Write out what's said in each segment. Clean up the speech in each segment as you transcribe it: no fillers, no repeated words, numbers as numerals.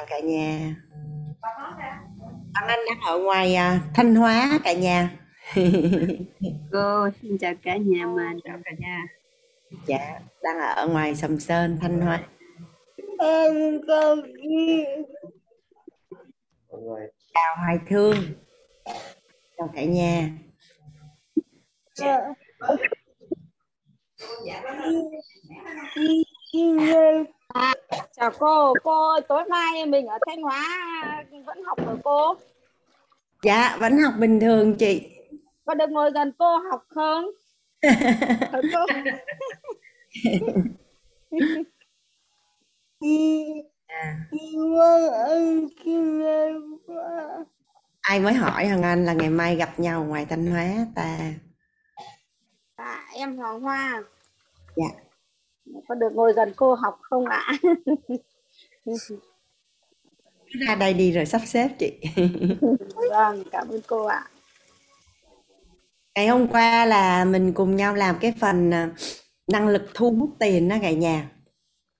chào cả nhà. Bạn Anh đang ở ngoài Thanh Hóa cả nhà. Cô xin chào cả nhà mình. Chào cả nhà. Dạ, đang ở ngoài Sầm Sơn, Thanh Hóa. Chào Hoài Thương. Chào cả nhà. Chào cô tối mai mình ở Thanh Hóa vẫn học ở cô? Dạ, vẫn học bình thường chị. Có được ngồi gần cô học không? Cô. Ai mới hỏi Hằng Anh là ngày mai gặp nhau ngoài Thanh Hóa ta? À, em Hoàng Hoa. Dạ. Có được ngồi gần cô học không ạ? Ra đây đi rồi sắp xếp chị. Vâng, cảm ơn cô ạ. Ngày hôm qua là mình cùng nhau làm cái phần năng lực thu hút tiền đó cả nhà.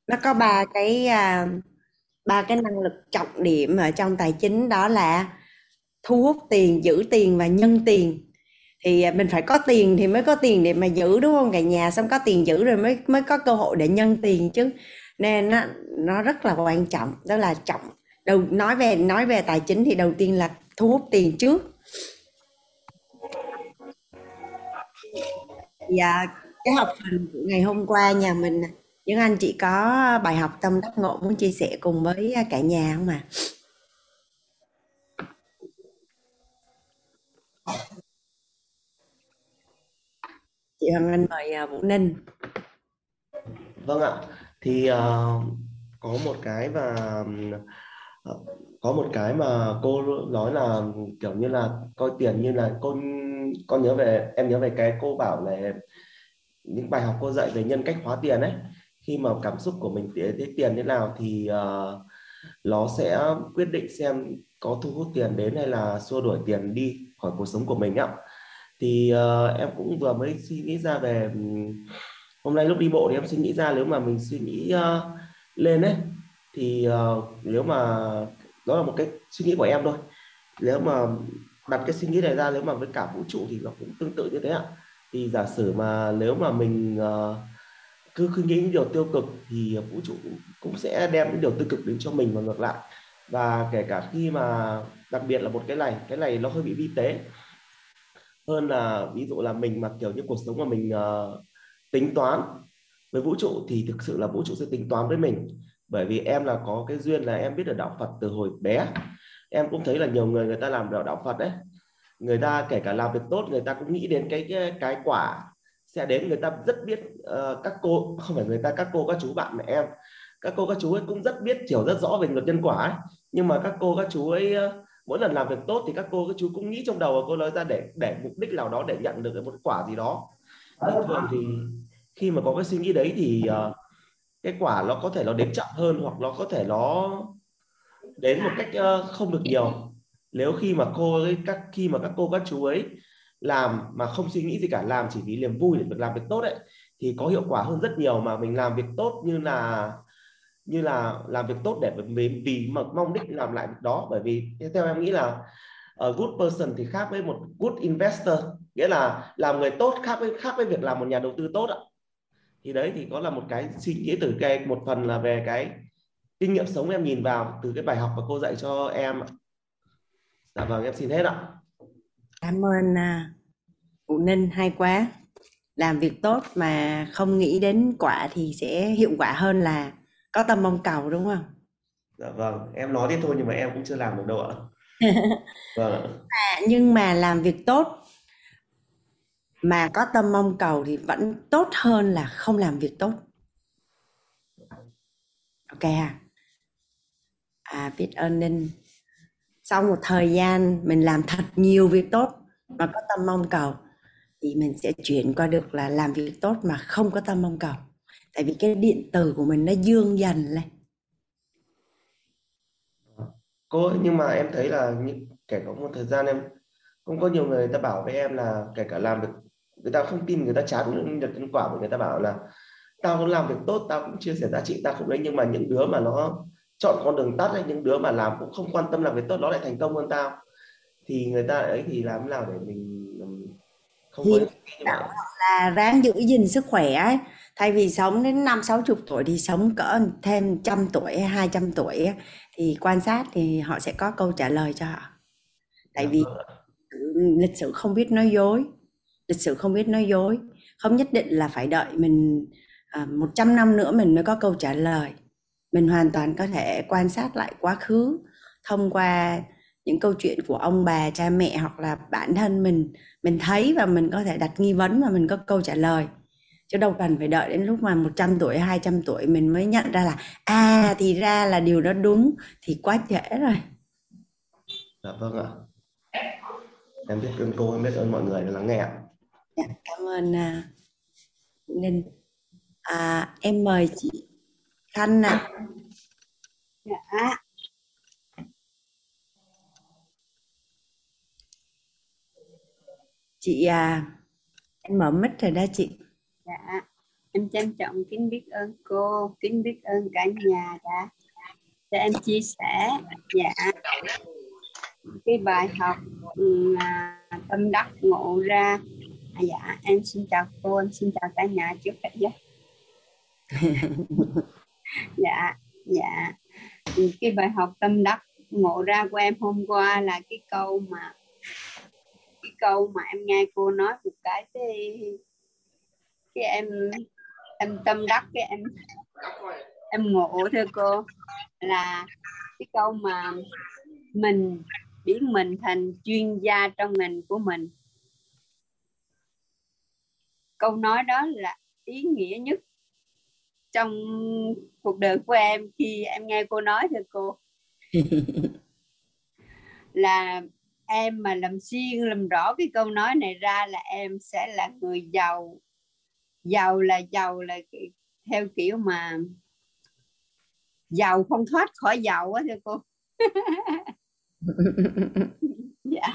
Nó có ba cái năng lực trọng điểm ở trong tài chính, đó là thu hút tiền, giữ tiền và nhân tiền. Thì mình phải có tiền thì mới có tiền để mà giữ, đúng không cả nhà? Xong có tiền giữ rồi mới có cơ hội để nhân tiền chứ. Nên nó rất là quan trọng. Đó là nói về tài chính thì đầu tiên là thu hút tiền trước. Dạ, cái học phần của ngày hôm qua nhà mình, những anh chị có bài học tâm đắc ngộ muốn chia sẻ cùng với cả nhà không ạ? Chị Hằng Anh mời Vũ Ninh. Vâng ạ, thì có một cái mà cô nói là kiểu như là coi tiền như là em nhớ về cái cô bảo là những bài học cô dạy về nhân cách hóa tiền ấy, khi mà cảm xúc của mình tới tiền thế nào thì nó sẽ quyết định xem có thu hút tiền đến hay là xua đuổi tiền đi khỏi cuộc sống của mình ạ. Thì em cũng vừa mới suy nghĩ ra về hôm nay lúc đi bộ thì em suy nghĩ ra, nếu mà mình suy nghĩ lên ấy thì nếu mà đó là một cái suy nghĩ của em thôi, nếu mà đặt cái suy nghĩ này ra, nếu mà với cả vũ trụ thì nó cũng tương tự như thế ạ. Thì giả sử mà nếu mà mình cứ nghĩ những điều tiêu cực thì vũ trụ cũng sẽ đem những điều tiêu cực đến cho mình và ngược lại. Và kể cả khi mà đặc biệt là một cái này nó hơi bị vi tế hơn, là ví dụ là mình mà kiểu như cuộc sống mà mình tính toán với vũ trụ thì thực sự là vũ trụ sẽ tính toán với mình. Bởi vì em là có cái duyên là em biết được đạo Phật từ hồi bé. Em cũng thấy là nhiều người ta làm đạo Phật đấy, người ta kể cả làm việc tốt người ta cũng nghĩ đến cái quả sẽ đến. Người ta rất biết các cô các chú cũng rất biết, hiểu rất rõ về luật nhân quả ấy. Nhưng mà các cô các chú ấy mỗi lần làm việc tốt thì các cô các chú cũng nghĩ trong đầu, cô nói ra để mục đích nào đó để nhận được một quả gì đó. Thường thì khi mà có cái suy nghĩ đấy thì cái quả nó có thể nó đến chậm hơn, hoặc nó có thể nó đến một cách không được nhiều. Nếu khi mà các cô các chú ấy làm mà không suy nghĩ gì cả, làm chỉ vì niềm vui để làm việc tốt ấy, thì có hiệu quả hơn rất nhiều. Mà mình làm việc tốt như là làm việc tốt để vì mà mong đích làm lại việc đó. Bởi vì theo em nghĩ là good person thì khác với một good investor, nghĩa là làm người tốt khác với việc làm một nhà đầu tư tốt ạ. Thì đấy, thì có là một cái suy nghĩ từ cái một phần là về cái kinh nghiệm sống em nhìn vào từ cái bài học mà cô dạy cho em. Dạ vâng, em xin hết ạ. Cảm ơn Vũ Ninh, hay quá. Làm việc tốt mà không nghĩ đến quả thì sẽ hiệu quả hơn là có tâm mong cầu, đúng không? Dạ vâng, em nói thế thôi nhưng mà em cũng chưa làm được đâu ạ. Vâng. Nhưng mà làm việc tốt mà có tâm mong cầu thì vẫn tốt hơn là không làm việc tốt. Ok biết ơn Ninh. Sau một thời gian mình làm thật nhiều việc tốt mà có tâm mong cầu thì mình sẽ chuyển qua được là làm việc tốt mà không có tâm mong cầu. Tại vì cái điện tử của mình nó dương dần lên. Cô, nhưng mà em thấy là kể cả một thời gian em cũng có nhiều người ta bảo với em là kể cả làm được, người ta không tin, người ta chán được nhân quả, người ta bảo là tao cũng làm việc tốt, tao cũng chia sẻ giá trị, tao không lấy. Nhưng mà những đứa mà nó chọn con đường tắt ấy, những đứa mà làm cũng không quan tâm làm việc tốt nó lại thành công hơn tao, thì người ta ấy thì làm nào để mình không có là ráng giữ gìn sức khỏe ấy. Thay vì sống đến 50-60 tuổi thì sống cỡ thêm 100 tuổi, 200 tuổi thì quan sát thì họ sẽ có câu trả lời cho họ. Tại vì lịch sử không biết nói dối, không nhất định là phải đợi mình 100 năm nữa mình mới có câu trả lời. Mình hoàn toàn có thể quan sát lại quá khứ thông qua những câu chuyện của ông bà, cha mẹ hoặc là bản thân mình. Mình thấy và mình có thể đặt nghi vấn và mình có câu trả lời. Chứ đâu cần phải đợi đến lúc mà 100 tuổi, 200 tuổi mình mới nhận ra là à, thì ra là điều đó đúng, thì quá trễ rồi. Dạ vâng ạ. Em biết ơn cô, em biết ơn mọi người đã lắng nghe ạ. Dạ, cảm ơn Ninh. Em mời chị Thanh ạ. Dạ. Chị em mở mic rồi đó chị. Dạ, em trân trọng kính biết ơn cô, kính biết ơn cả nhà đã cho em chia sẻ. Dạ, cái bài học tâm đắc ngộ ra. Dạ, em xin chào cô, em xin chào cả nhà trước cả nhà. Dạ. Cái bài học tâm đắc ngộ ra của em hôm qua là cái câu mà em nghe cô nói một cái em tâm đắc, cái em ngộ thưa cô, là cái câu mà mình biến mình thành chuyên gia trong ngành của mình. Câu nói đó là ý nghĩa nhất trong cuộc đời của em khi em nghe cô nói thưa cô. Là em mà làm xuyên làm rõ cái câu nói này ra là em sẽ là người giàu. Giàu là theo kiểu mà giàu không thoát khỏi giàu á thưa cô. Dạ.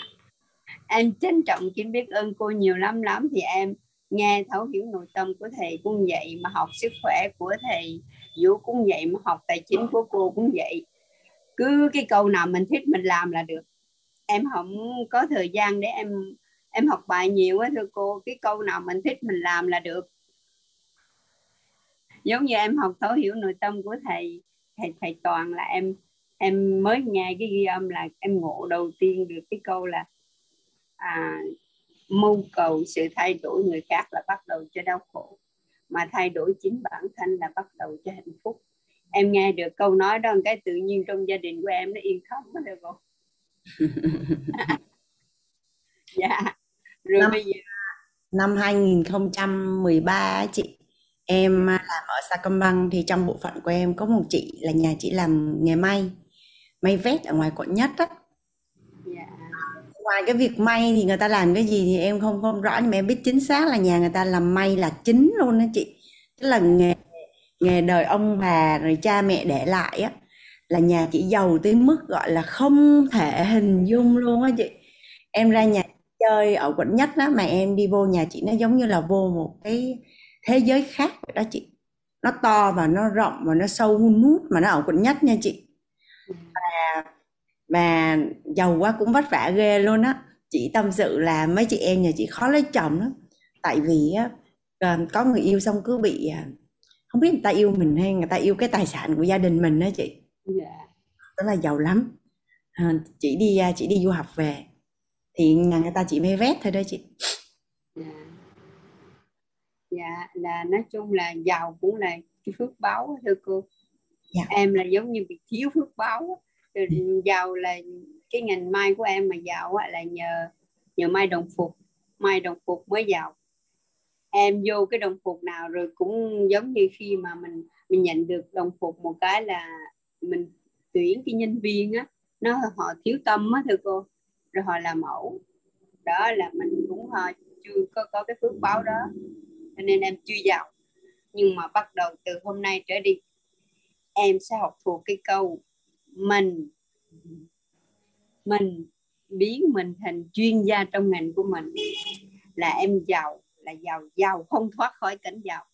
Em trân trọng kính biết ơn cô nhiều lắm thì em nghe thấu hiểu nội tâm của thầy cũng vậy, mà học sức khỏe của thầy Vũ cũng vậy, mà học tài chính của cô cũng vậy. Cứ cái câu nào mình thích mình làm là được. Em không có thời gian để em học bài nhiều á thưa cô. Cái câu nào mình thích mình làm là được. Giống như em học thấu hiểu nội tâm của thầy Toàn là em mới nghe cái ghi âm là em ngộ đầu tiên được cái câu là mưu cầu sự thay đổi người khác là bắt đầu cho đau khổ, mà thay đổi chính bản thân là bắt đầu cho hạnh phúc. Em nghe được câu nói đó cái tự nhiên trong gia đình của em nó yên khóc đó được không? Dạ. Rồi bây giờ năm 2013 chị, em làm ở Sacombank thì trong bộ phận của em có một chị là nhà chị làm nghề may vest ở ngoài quận Nhất á. Dạ. Ngoài cái việc may thì người ta làm cái gì thì em không rõ, nhưng mà em biết chính xác là nhà người ta làm may là chính luôn đó chị. Tức là nghề đời ông bà rồi cha mẹ để lại á, là nhà chị giàu tới mức gọi là không thể hình dung luôn á chị. Em ra nhà chơi ở quận Nhất đó mà em đi vô nhà chị, nó giống như là vô một cái thế giới khác vậy đó chị. Nó to và nó rộng và nó sâu hun hút, mà nó ở quận Nhất nha chị. Và giàu quá cũng vất vả ghê luôn á. Chị tâm sự là mấy chị em nhà chị khó lấy chồng lắm. Tại vì á, có người yêu xong cứ bị, không biết người ta yêu mình hay người ta yêu cái tài sản của gia đình mình đó chị. Đó là giàu lắm. Chị đi du học về thì nhà người ta chỉ may vest thôi đó chị. Dạ, là nói chung là giàu cũng là phước báo thưa cô. Dạ. Em là giống như bị thiếu phước báo. Giàu là cái ngành may của em mà giàu là nhờ may đồng phục mới giàu. Em vô cái đồng phục nào rồi cũng giống như khi mà mình nhận được đồng phục một cái là mình tuyển cái nhân viên á, họ thiếu tâm á thưa cô, rồi họ làm mẫu. Đó là mình cũng họ chưa có cái phước báo đó, cho nên em chưa giàu. Nhưng mà bắt đầu từ hôm nay trở đi em sẽ học thuộc cái câu mình biến mình thành chuyên gia trong ngành của mình, là em giàu, là giàu không thoát khỏi cảnh giàu.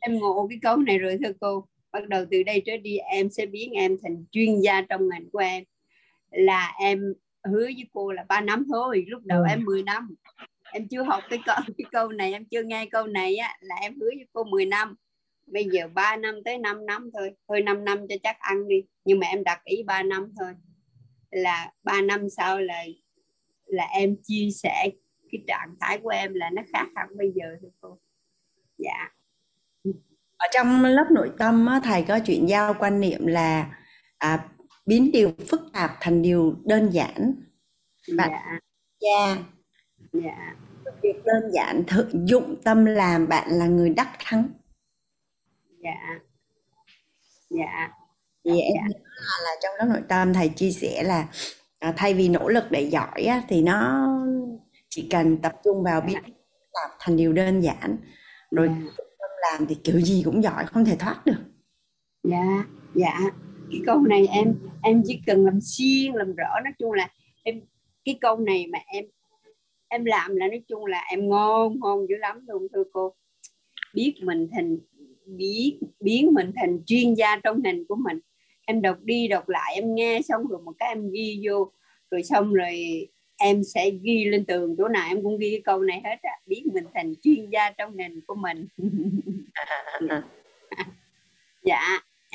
Em ngộ cái câu này rồi thưa cô. bắt đầu từ đây trở đi em sẽ biến em thành chuyên gia trong ngành của em. Là em hứa với cô là 3 năm thôi, lúc đầu em 10 năm. Em chưa học cái câu này, em chưa nghe câu này á, là em hứa với cô 10 năm. Bây giờ 3 năm tới 5 năm thôi. Thôi 5 năm cho chắc ăn đi. Nhưng mà em đặt ý 3 năm thôi. Là 3 năm sau là em chia sẻ cái trạng thái của em là nó khác hẳn bây giờ thôi cô. Dạ. Ở trong lớp nội tâm thầy có chuyện giao quan niệm là biến điều phức tạp thành điều đơn giản. Bạn việc đơn giản, thực dụng tâm làm, bạn là người đắc thắng. Em nhớ là trong lớp nội tâm thầy chia sẻ là thay vì nỗ lực để giỏi thì nó chỉ cần tập trung vào biến điều phức tạp thành điều đơn giản, rồi tâm làm thì kiểu gì cũng giỏi, không thể thoát được. Cái câu này em chỉ cần làm xuyên làm rõ, nói chung là em cái câu này mà em làm là nói chung là em ngon dữ lắm luôn thưa cô. Biến mình thành chuyên gia trong ngành của mình. Em đọc đi đọc lại, em nghe xong rồi một cái em ghi vô, rồi xong rồi em sẽ ghi lên tường, chỗ nào em cũng ghi cái câu này hết á, biến mình thành chuyên gia trong ngành của mình.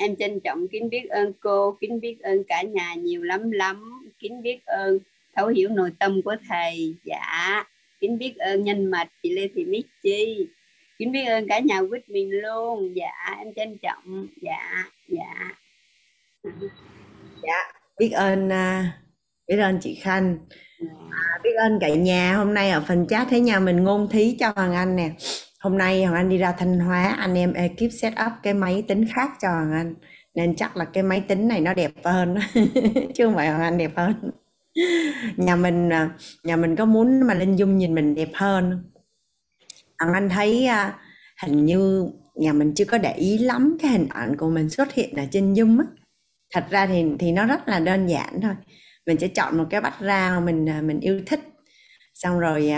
Em trân trọng kính biết ơn cô, kính biết ơn cả nhà nhiều lắm, kính biết ơn thấu hiểu nội tâm của thầy. Kính biết ơn nhân mạch chị Lê Thị Mít Chi, kính biết ơn cả nhà WIT mình luôn. Em trân trọng. Biết ơn chị Khanh, biết ơn cả nhà. Hôm nay ở phần chat thấy nhà mình ngôn thí cho Hoàng Anh nè. Hôm nay Hoàng Anh đi ra Thanh Hóa, anh em ekip set up cái máy tính khác cho Hoàng Anh, nên chắc là cái máy tính này nó đẹp hơn chứ không phải Hoàng Anh đẹp hơn. Nhà mình có muốn mà Linh Dung nhìn mình đẹp hơn. Hoàng Anh thấy hình như nhà mình chưa có để ý lắm cái hình ảnh của mình xuất hiện ở trên Zoom á. Thật ra thì nó rất là đơn giản thôi. Mình sẽ chọn một cái bắt ra mình yêu thích, xong rồi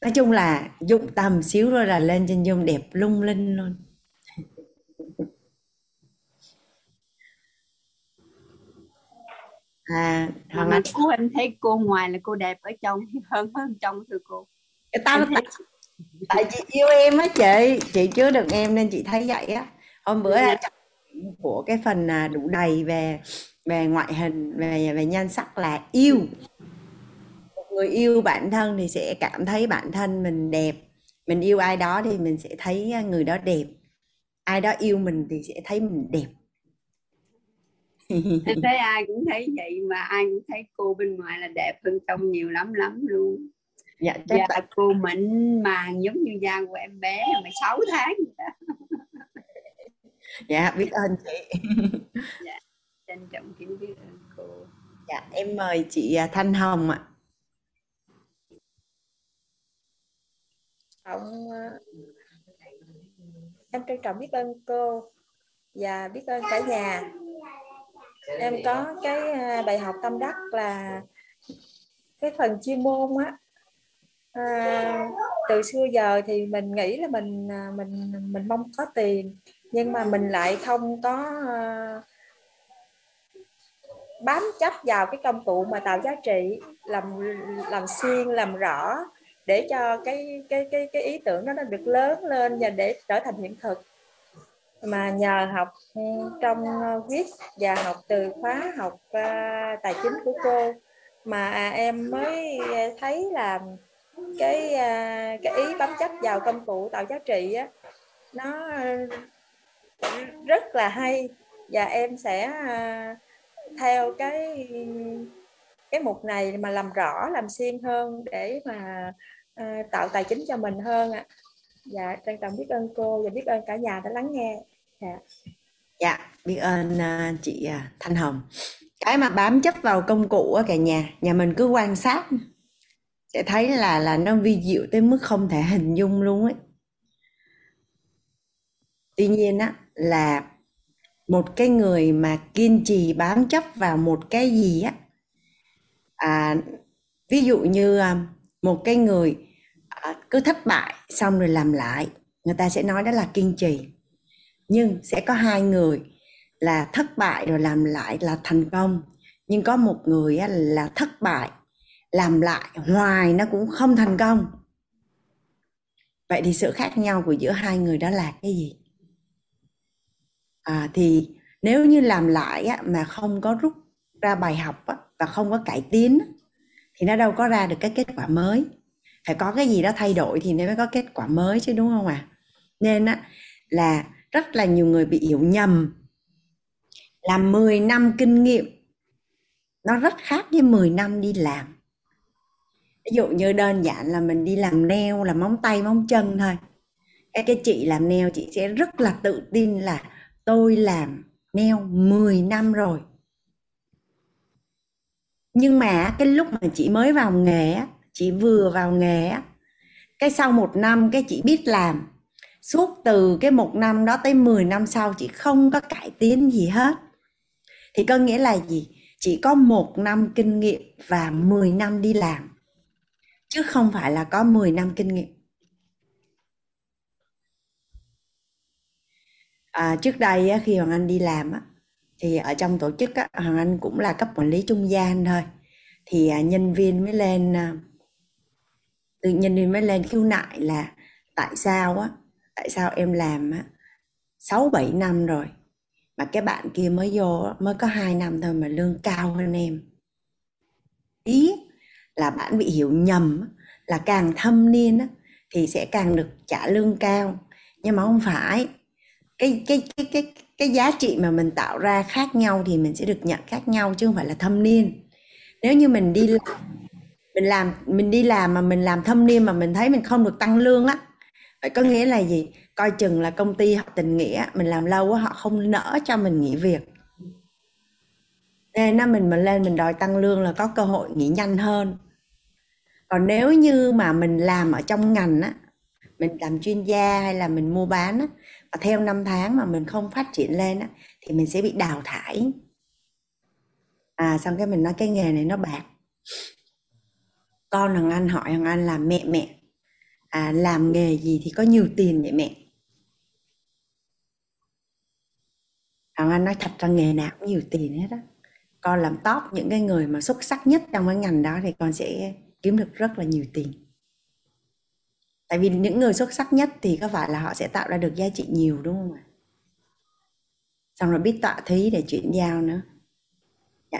nói chung là dụng tầm xíu rồi là lên trên Zoom đẹp lung linh luôn. Hoàng Anh cô, em thấy cô ngoài là cô đẹp ở trong hơn trong thưa cô. Tại chị yêu em á chị chưa được em nên chị thấy vậy á. Hôm bữa là của cái phần đủ đầy về ngoại hình, về nhan sắc là yêu. Người yêu bản thân thì sẽ cảm thấy bản thân mình đẹp. Mình yêu ai đó thì mình sẽ thấy người đó đẹp. Ai đó yêu mình thì sẽ thấy mình đẹp. Em thấy ai cũng thấy vậy, mà ai cũng thấy cô bên ngoài là đẹp hơn trong nhiều lắm luôn. Dạ cô mịn màng giống như da của em bé 16 tháng vậy đó. Dạ biết ơn chị. Trân trọng kính biết ơn cô. Em mời chị Thanh Hồng ạ. Em trân trọng biết ơn cô và biết ơn cả nhà. Em có cái bài học tâm đắc là cái phần chuyên môn á. Từ xưa giờ thì mình nghĩ là mình mong có tiền, nhưng mà mình lại không có bám chấp vào cái công cụ mà tạo giá trị, làm xuyên làm rõ để cho cái ý tưởng đó nó được lớn lên và để trở thành hiện thực. Mà nhờ học trong WIT và học từ khóa học tài chính của cô mà em mới thấy là cái ý bám chấp vào công cụ tạo giá trị á, nó rất là hay. Và em sẽ theo cái mục này mà làm rõ làm xuyên hơn để mà tạo tài chính cho mình hơn ạ. Trân trọng biết ơn cô và biết ơn cả nhà đã lắng nghe. Biết ơn chị Thanh Hồng. Cái mà bám chấp vào công cụ á cả nhà mình cứ quan sát sẽ thấy là nó vi diệu tới mức không thể hình dung luôn ấy. Tuy nhiên á là một cái người mà kiên trì bám chấp vào một cái gì á, ví dụ như một cái người cứ thất bại xong rồi làm lại, người ta sẽ nói đó là kiên trì. Nhưng sẽ có hai người là thất bại rồi làm lại là thành công. Nhưng có một người là thất bại, làm lại hoài nó cũng không thành công. Vậy thì sự khác nhau của giữa hai người đó là cái gì? Thì nếu như làm lại mà không có rút ra bài học và không có cải tiến thì nó đâu có ra được cái kết quả mới. Phải có cái gì đó thay đổi thì mới có kết quả mới chứ, đúng không ạ? Nên là rất là nhiều người bị hiểu nhầm là 10 năm kinh nghiệm nó rất khác với 10 năm đi làm. Ví dụ như đơn giản là mình đi làm nail là móng tay móng chân thôi. Cái chị làm nail chị sẽ rất là tự tin là tôi làm nail 10 năm rồi. Nhưng mà cái lúc mà chị mới vào nghề, chị vừa vào nghề, cái sau một năm cái chị biết làm. Suốt từ cái một năm đó tới 10 năm sau chị không có cải tiến gì hết. Thì có nghĩa là gì? Chỉ có 1 năm kinh nghiệm và 10 năm đi làm, chứ không phải là có 10 năm kinh nghiệm. Trước đây khi Hoàng Anh đi làm thì ở trong tổ chức Hoàng Anh cũng là cấp quản lý trung gian thôi. Thì nhân viên mới lên khiếu nại là tại sao em làm 6-7 năm rồi mà cái bạn kia mới vô mới có 2 năm thôi mà lương cao hơn em. Ý là bạn bị hiểu nhầm là càng thâm niên thì sẽ càng được trả lương cao. Nhưng mà không phải, cái giá trị mà mình tạo ra khác nhau thì mình sẽ được nhận khác nhau, chứ không phải là thâm niên. Nếu như mình đi làm mà mình làm thâm niên mà mình thấy mình không được tăng lương á, vậy có nghĩa là gì? Coi chừng là công ty họ tình nghĩa, mình làm lâu họ không nỡ cho mình nghỉ việc. Nên mình lên mình đòi tăng lương là có cơ hội nghỉ nhanh hơn. Còn nếu như mà mình làm ở trong ngành mình làm chuyên gia hay là mình mua bán và theo năm tháng mà mình không phát triển lên thì mình sẽ bị đào thải. Xong cái mình nói cái nghề này nó bạc. Con thằng Anh hỏi thằng Anh là mẹ làm nghề gì thì có nhiều tiền vậy mẹ? Thằng Anh nói thật ra nghề nào cũng nhiều tiền hết á. Con làm top những cái người mà xuất sắc nhất trong cái ngành đó thì con sẽ kiếm được rất là nhiều tiền. Tại vì những người xuất sắc nhất thì có phải là họ sẽ tạo ra được giá trị nhiều, đúng không ạ? Xong rồi biết tọa thí để chuyển giao nữa.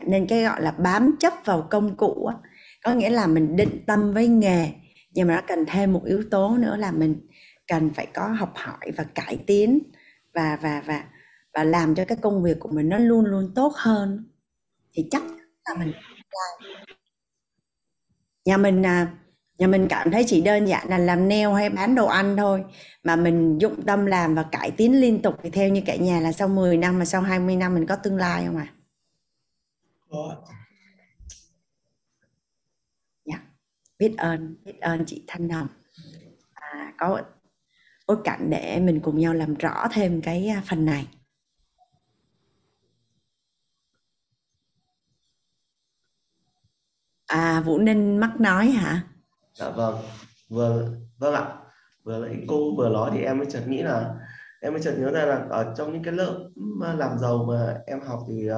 Nên cái gọi là bám chấp vào công cụ có nghĩa là mình định tâm với nghề, nhưng mà nó cần thêm một yếu tố nữa là mình cần phải có học hỏi và cải tiến và làm cho cái công việc của mình nó luôn luôn tốt hơn. Thì chắc là mình làm. Nhà mình cảm thấy chỉ đơn giản là làm nail hay bán đồ ăn thôi, mà mình dụng tâm làm và cải tiến liên tục thì theo như cả nhà là sau 10 năm mà sau 20 năm mình có tương lai không ạ? Dạ. Biết ơn chị Thanh Hồng có bối cảnh để mình cùng nhau làm rõ thêm cái phần này. Vũ Ninh mắc nói hả? Dạ vâng ạ. Vừa nãy cô vừa nói thì em mới chợt nhớ ra là ở trong những cái lớp làm giàu mà em học thì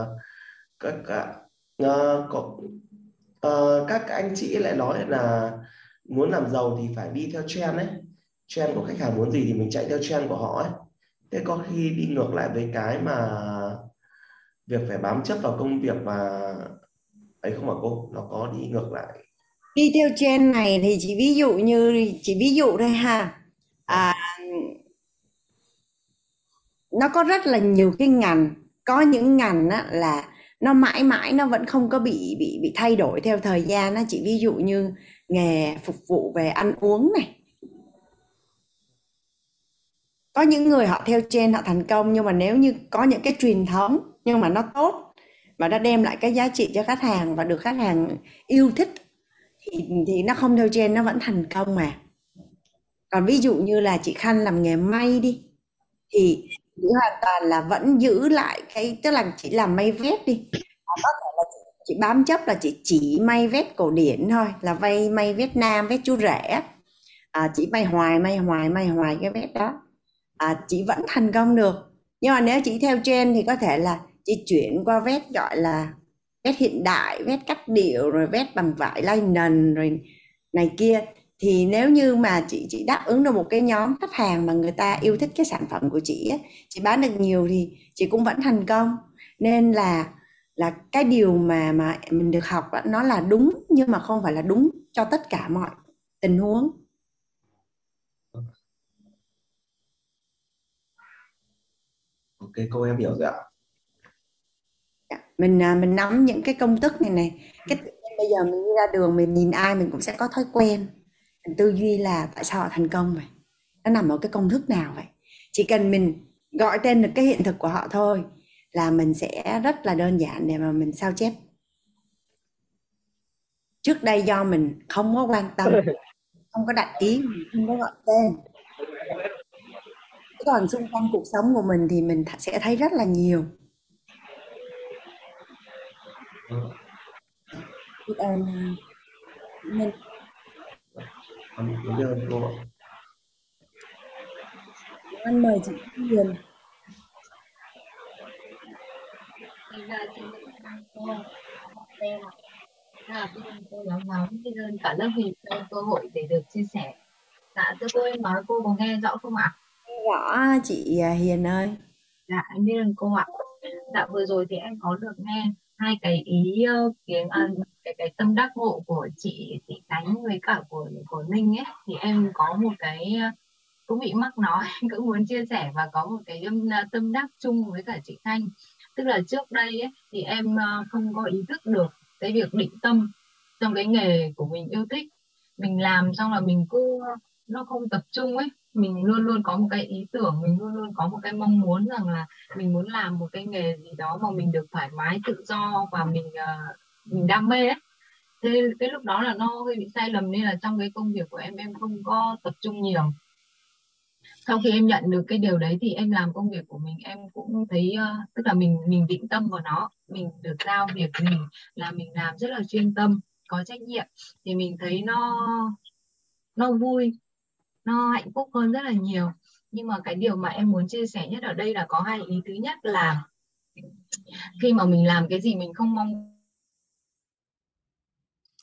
các anh chị lại nói là muốn làm giàu thì phải đi theo trend ấy. Trend của khách hàng muốn gì thì mình chạy theo trend của họ ấy. Thế có khi đi ngược lại với cái mà việc phải bám chấp vào công việc và ấy không hả cô? Nó có đi ngược lại. Đi theo trend này thì chỉ ví dụ thôi ha. Nó có rất là nhiều cái ngành, có những ngành là nó mãi mãi nó vẫn không có bị thay đổi theo thời gian. Nó chỉ ví dụ như nghề phục vụ về ăn uống này, có những người họ theo trend họ thành công, nhưng mà nếu như có những cái truyền thống nhưng mà nó tốt và nó đem lại cái giá trị cho khách hàng và được khách hàng yêu thích thì nó không theo trend nó vẫn thành công mà. Còn ví dụ như là chị Khanh làm nghề may đi thì hoàn toàn là vẫn giữ lại cái, tức là chị làm may vest đi, có thể là chị bám chấp là chị chỉ may vest cổ điển thôi, là may vest nam, vest chú rể, chị may hoài cái vest đó, chị vẫn thành công được. Nhưng mà nếu chỉ theo trend thì có thể là chị chuyển qua vét gọi là vét hiện đại, vét cách điệu, rồi vét bằng vải linen rồi này kia. Thì nếu như mà chị đáp ứng được một cái nhóm khách hàng mà người ta yêu thích cái sản phẩm của chị ấy, chị bán được nhiều thì chị cũng vẫn thành công. Nên là cái điều mà mình được học đó, nó là đúng nhưng mà không phải là đúng cho tất cả mọi tình huống. Ok, cô em hiểu rồi ạ. Mình nắm những cái công thức này. Cái bây giờ mình đi ra đường mình nhìn ai mình cũng sẽ có thói quen, mình tư duy là tại sao họ thành công vậy, nó nằm ở cái công thức nào vậy. Chỉ cần mình gọi tên được cái hiện thực của họ thôi là mình sẽ rất là đơn giản để mà mình sao chép. Trước đây do mình không có quan tâm, không có đặt ý, không có gọi tên. Còn xung quanh cuộc sống của mình thì mình sẽ thấy rất là nhiều. Anh mời chị Huyền. Bây giờ chị cô nhóm nóng biết ơn cả lớp vì cho cơ hội để được chia sẻ. Dạ thưa cô, em nói cô có nghe rõ không ạ? Rõ chị Hiền ơi. Dạ em biết ơn cô ạ. Dạ vừa rồi thì em có được nghe hai cái ý kiến, cái tâm đắc ngộ của chị Khánh với cả của Ninh ấy, thì em có một cái cũng bị mắc nói, cũng muốn chia sẻ và có một cái tâm đắc chung với cả chị Thanh. Tức là trước đây ấy, thì em không có ý thức được cái việc định tâm trong cái nghề của mình yêu thích. Mình làm xong là mình cứ nó không tập trung ấy, mình luôn luôn có một cái ý tưởng, mình luôn luôn có một cái mong muốn rằng là mình muốn làm một cái nghề gì đó mà mình được thoải mái, tự do và mình đam mê ấy. Thế cái lúc đó là nó hơi bị sai lầm nên là trong cái công việc của em không có tập trung nhiều. Sau khi em nhận được cái điều đấy thì em làm công việc của mình em cũng thấy tức là mình định tâm vào nó, mình được giao việc mình làm rất là chuyên tâm, có trách nhiệm thì mình thấy nó vui, nó hạnh phúc hơn rất là nhiều. Nhưng mà cái điều mà em muốn chia sẻ nhất ở đây là có hai ý. Thứ nhất là khi mà mình làm cái gì mình không mong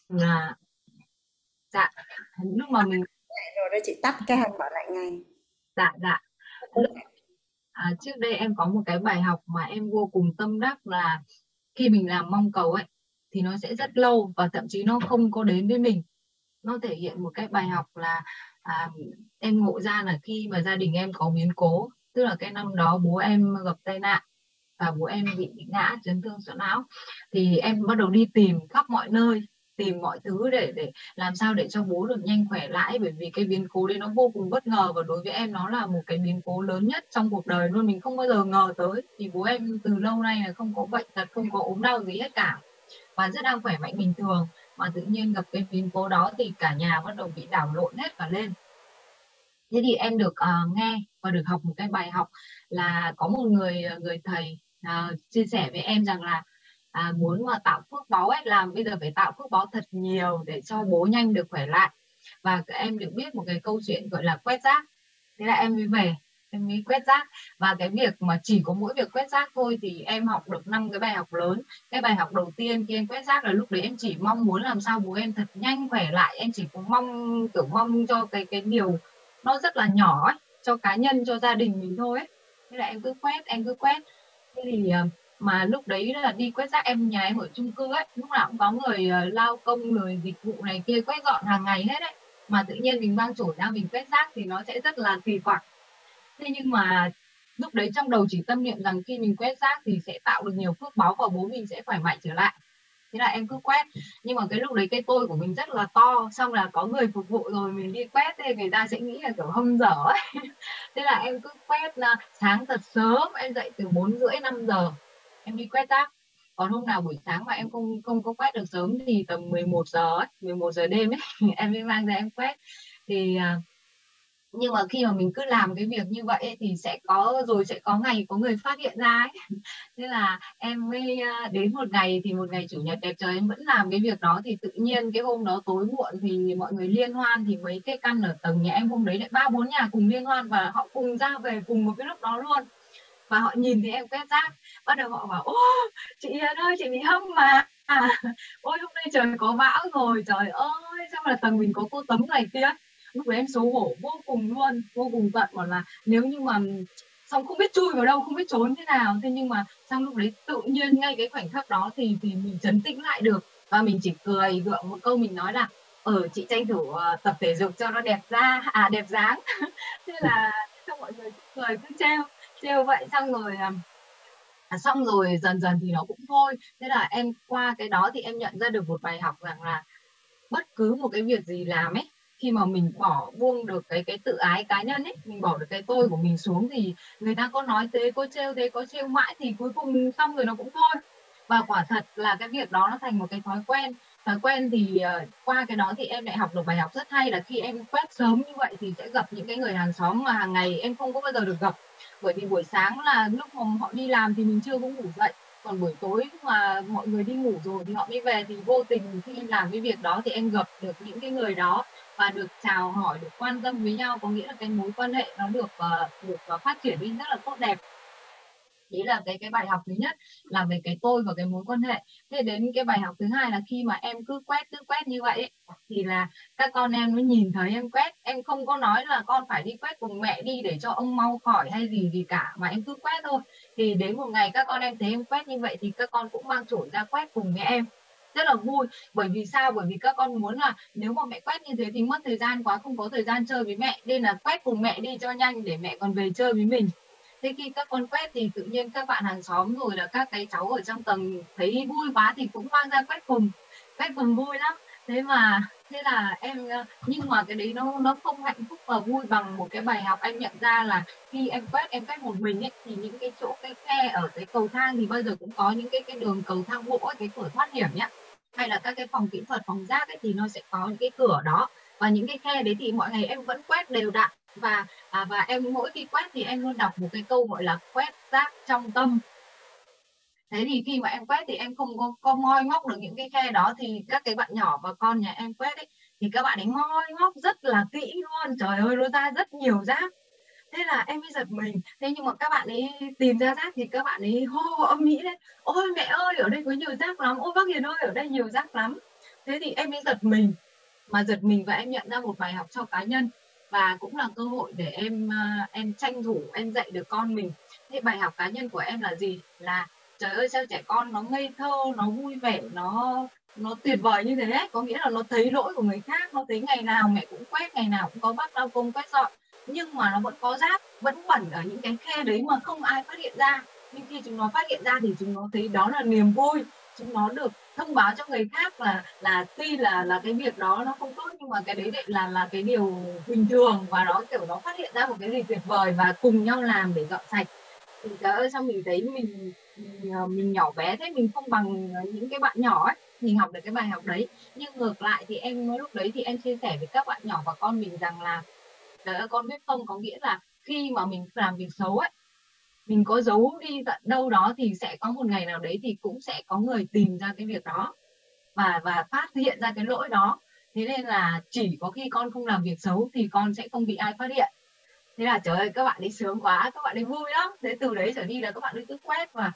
là dạ lúc mà mình rồi đây chị tắt cái hàng bảo lại ngay. Dạ. Trước đây em có một cái bài học mà em vô cùng tâm đắc là khi mình làm mong cầu ấy thì nó sẽ rất lâu và thậm chí nó không có đến với mình. Nó thể hiện một cái bài học là em ngộ ra là khi mà gia đình em có biến cố, tức là cái năm đó bố em gặp tai nạn và bố em bị ngã chấn thương sọ não, thì em bắt đầu đi tìm khắp mọi nơi, tìm mọi thứ để làm sao để cho bố được nhanh khỏe lại, bởi vì cái biến cố đấy nó vô cùng bất ngờ và đối với em nó là một cái biến cố lớn nhất trong cuộc đời luôn, mình không bao giờ ngờ tới. Thì bố em từ lâu nay là không có bệnh tật, không có ốm đau gì hết cả và rất đang khỏe mạnh bình thường, mà tự nhiên gặp cái biến cố đó thì cả nhà bắt đầu bị đảo lộn hết cả lên. Thế thì em được nghe và được học một cái bài học là có một người thầy chia sẻ với em rằng là muốn mà tạo phước báo ấy, làm bây giờ phải tạo phước báo thật nhiều để cho bố nhanh được khỏe lại. Và em được biết một cái câu chuyện gọi là quét rác. Thế là em mới về, em mới quét rác. Và cái việc mà chỉ có mỗi việc quét rác thôi thì em học được 5 cái bài học lớn. Cái bài học đầu tiên khi em quét rác là lúc đấy em chỉ mong muốn làm sao bố em thật nhanh khỏe lại. Em chỉ có mong kiểu mong cho cái điều nó rất là nhỏ ấy, cho cá nhân, cho gia đình mình thôi ấy. Thế là em cứ quét, Thế thì mà lúc đấy là đi quét rác, nhà em ở chung cư ấy, lúc nào cũng có người lao công, người dịch vụ này kia quét dọn hàng ngày hết ấy, mà tự nhiên mình mang chổi ra mình quét rác thì nó sẽ rất là kỳ quặc. Thế nhưng mà lúc đấy trong đầu chỉ tâm niệm rằng khi mình quét rác thì sẽ tạo được nhiều phước báo và bố mình sẽ khỏe mạnh trở lại. Thế là em cứ quét, nhưng mà cái lúc đấy cái tôi của mình rất là to, xong là có người phục vụ rồi mình đi quét thì người ta sẽ nghĩ là kiểu hâm dở ấy. Thế là em cứ quét sáng thật sớm, em dậy từ 4:30 5 giờ em đi quét rác. Còn hôm nào buổi sáng mà em không có quét được sớm thì tầm 11 giờ đêm ấy em mới mang ra em quét. Thì nhưng mà khi mà mình cứ làm cái việc như vậy thì sẽ có ngày có người phát hiện ra ấy. Nên là em mới đến một ngày thì một ngày chủ nhật đẹp trời em vẫn làm cái việc đó, thì tự nhiên cái hôm đó tối muộn thì mọi người liên hoan, thì mấy cái căn ở tầng nhà em hôm đấy lại 3-4 nhà cùng liên hoan và họ cùng ra về cùng một cái lúc đó luôn. mà họ nhìn thấy em quét rác, bắt đầu họ bảo ô chị Hiền ơi chị bị hâm mà, ôi hôm nay trời có bão rồi, trời ơi sao mà tầng mình có cô Tấm này kia. Lúc đấy em xấu hổ vô cùng luôn, vô cùng tận, bảo là nếu như mà xong không biết chui vào đâu, không biết trốn thế nào. Thế nhưng mà sang lúc đấy tự nhiên ngay cái khoảnh khắc đó thì mình trấn tĩnh lại được, và mình chỉ cười gượng một câu, mình nói là chị tranh thủ tập thể dục cho nó đẹp da, đẹp dáng. Thế là xong mọi người cười cứ trêu vậy, xong rồi dần dần thì nó cũng thôi. Thế là em qua cái đó thì em nhận ra được một bài học rằng là bất cứ một cái việc gì làm ấy, khi mà mình bỏ buông được cái tự ái cá nhân ấy, mình bỏ được cái tôi của mình xuống, thì người ta có nói thế, có trêu mãi thì cuối cùng xong rồi nó cũng thôi. Và quả thật là cái việc đó nó thành một cái thói quen thì qua cái đó thì em lại học được bài học rất hay, là khi em quét sớm như vậy thì sẽ gặp những cái người hàng xóm mà hàng ngày em không có bao giờ được gặp. Bởi vì buổi sáng là lúc họ đi làm thì mình chưa cũng ngủ dậy, còn buổi tối mà mọi người đi ngủ rồi thì họ đi về, thì vô tình khi em làm cái việc đó thì em gặp được những cái người đó và được chào hỏi, được quan tâm với nhau, có nghĩa là cái mối quan hệ nó được phát triển lên rất là tốt đẹp. Đấy là cái bài học thứ nhất là về cái tôi và cái mối quan hệ. Thế đến cái bài học thứ hai là khi mà em cứ quét như vậy ấy, thì là các con em nó nhìn thấy em quét. Em không có nói là con phải đi quét cùng mẹ đi để cho ông mau khỏi hay gì cả, mà em cứ quét thôi. Thì đến một ngày các con em thấy em quét như vậy thì các con cũng mang chổi ra quét cùng với em, rất là vui. Bởi vì sao? Bởi vì các con muốn là nếu mà mẹ quét như thế thì mất thời gian quá, không có thời gian chơi với mẹ, nên là quét cùng mẹ đi cho nhanh để mẹ còn về chơi với mình. Thế khi các con quét thì tự nhiên các bạn hàng xóm rồi là các cái cháu ở trong tầng thấy vui quá thì cũng mang ra quét cùng vui lắm. Thế là em, nhưng mà cái đấy nó không hạnh phúc và vui bằng một cái bài học em nhận ra là khi em quét một mình ấy, thì những cái chỗ cái khe ở cái cầu thang thì bây giờ cũng có những cái đường cầu thang gỗ, cái cửa thoát hiểm nhá, hay là các cái phòng kỹ thuật, phòng rác ấy, thì nó sẽ có những cái cửa đó, và những cái khe đấy thì mọi ngày em vẫn quét đều đặn. Và em mỗi khi quét thì em luôn đọc một cái câu gọi là quét rác trong tâm. Thế thì khi mà em quét thì em không có moi móc được những cái khe đó, thì các cái bạn nhỏ và con nhà em quét ấy, thì các bạn ấy moi móc rất là kỹ luôn, trời ơi nó ra rất nhiều rác. Thế là em mới giật mình. Thế nhưng mà các bạn ấy tìm ra rác thì các bạn ấy hô âm ĩ lên, ôi mẹ ơi ở đây có nhiều rác lắm, ôi bác Hiền ơi ở đây nhiều rác lắm. Thế thì em mới giật mình và em nhận ra một bài học cho cá nhân, và cũng là cơ hội để em tranh thủ em dạy được con mình. Thế bài học cá nhân của em là gì? Là trời ơi sao trẻ con nó ngây thơ, nó vui vẻ, nó tuyệt vời như thế ấy. Có nghĩa là nó thấy lỗi của người khác, nó thấy ngày nào mẹ cũng quét, ngày nào cũng có bác lau công quét dọn, nhưng mà nó vẫn có rác, vẫn bẩn ở những cái khe đấy mà không ai phát hiện ra. Nhưng khi chúng nó phát hiện ra thì chúng nó thấy đó là niềm vui, chúng nó được thông báo cho người khác là tuy là cái việc đó nó không tốt, nhưng mà cái đấy là cái điều bình thường, và nó kiểu nó phát hiện ra một cái gì tuyệt vời và cùng nhau làm để dọn sạch. Thì trời ơi sao mình thấy mình nhỏ bé thế, mình không bằng những cái bạn nhỏ ấy, mình học được cái bài học đấy. Nhưng ngược lại thì em lúc đấy thì em chia sẻ với các bạn nhỏ và con mình rằng là trời ơi con biết không, có nghĩa là khi mà mình làm việc xấu ấy, mình có giấu đi tận đâu đó thì sẽ có một ngày nào đấy thì cũng sẽ có người tìm ra cái việc đó và phát hiện ra cái lỗi đó. Thế nên là chỉ có khi con không làm việc xấu thì con sẽ không bị ai phát hiện. Thế là trời ơi các bạn ấy sướng quá, các bạn ấy vui lắm. Thế từ đấy trở đi là các bạn ấy cứ quét, và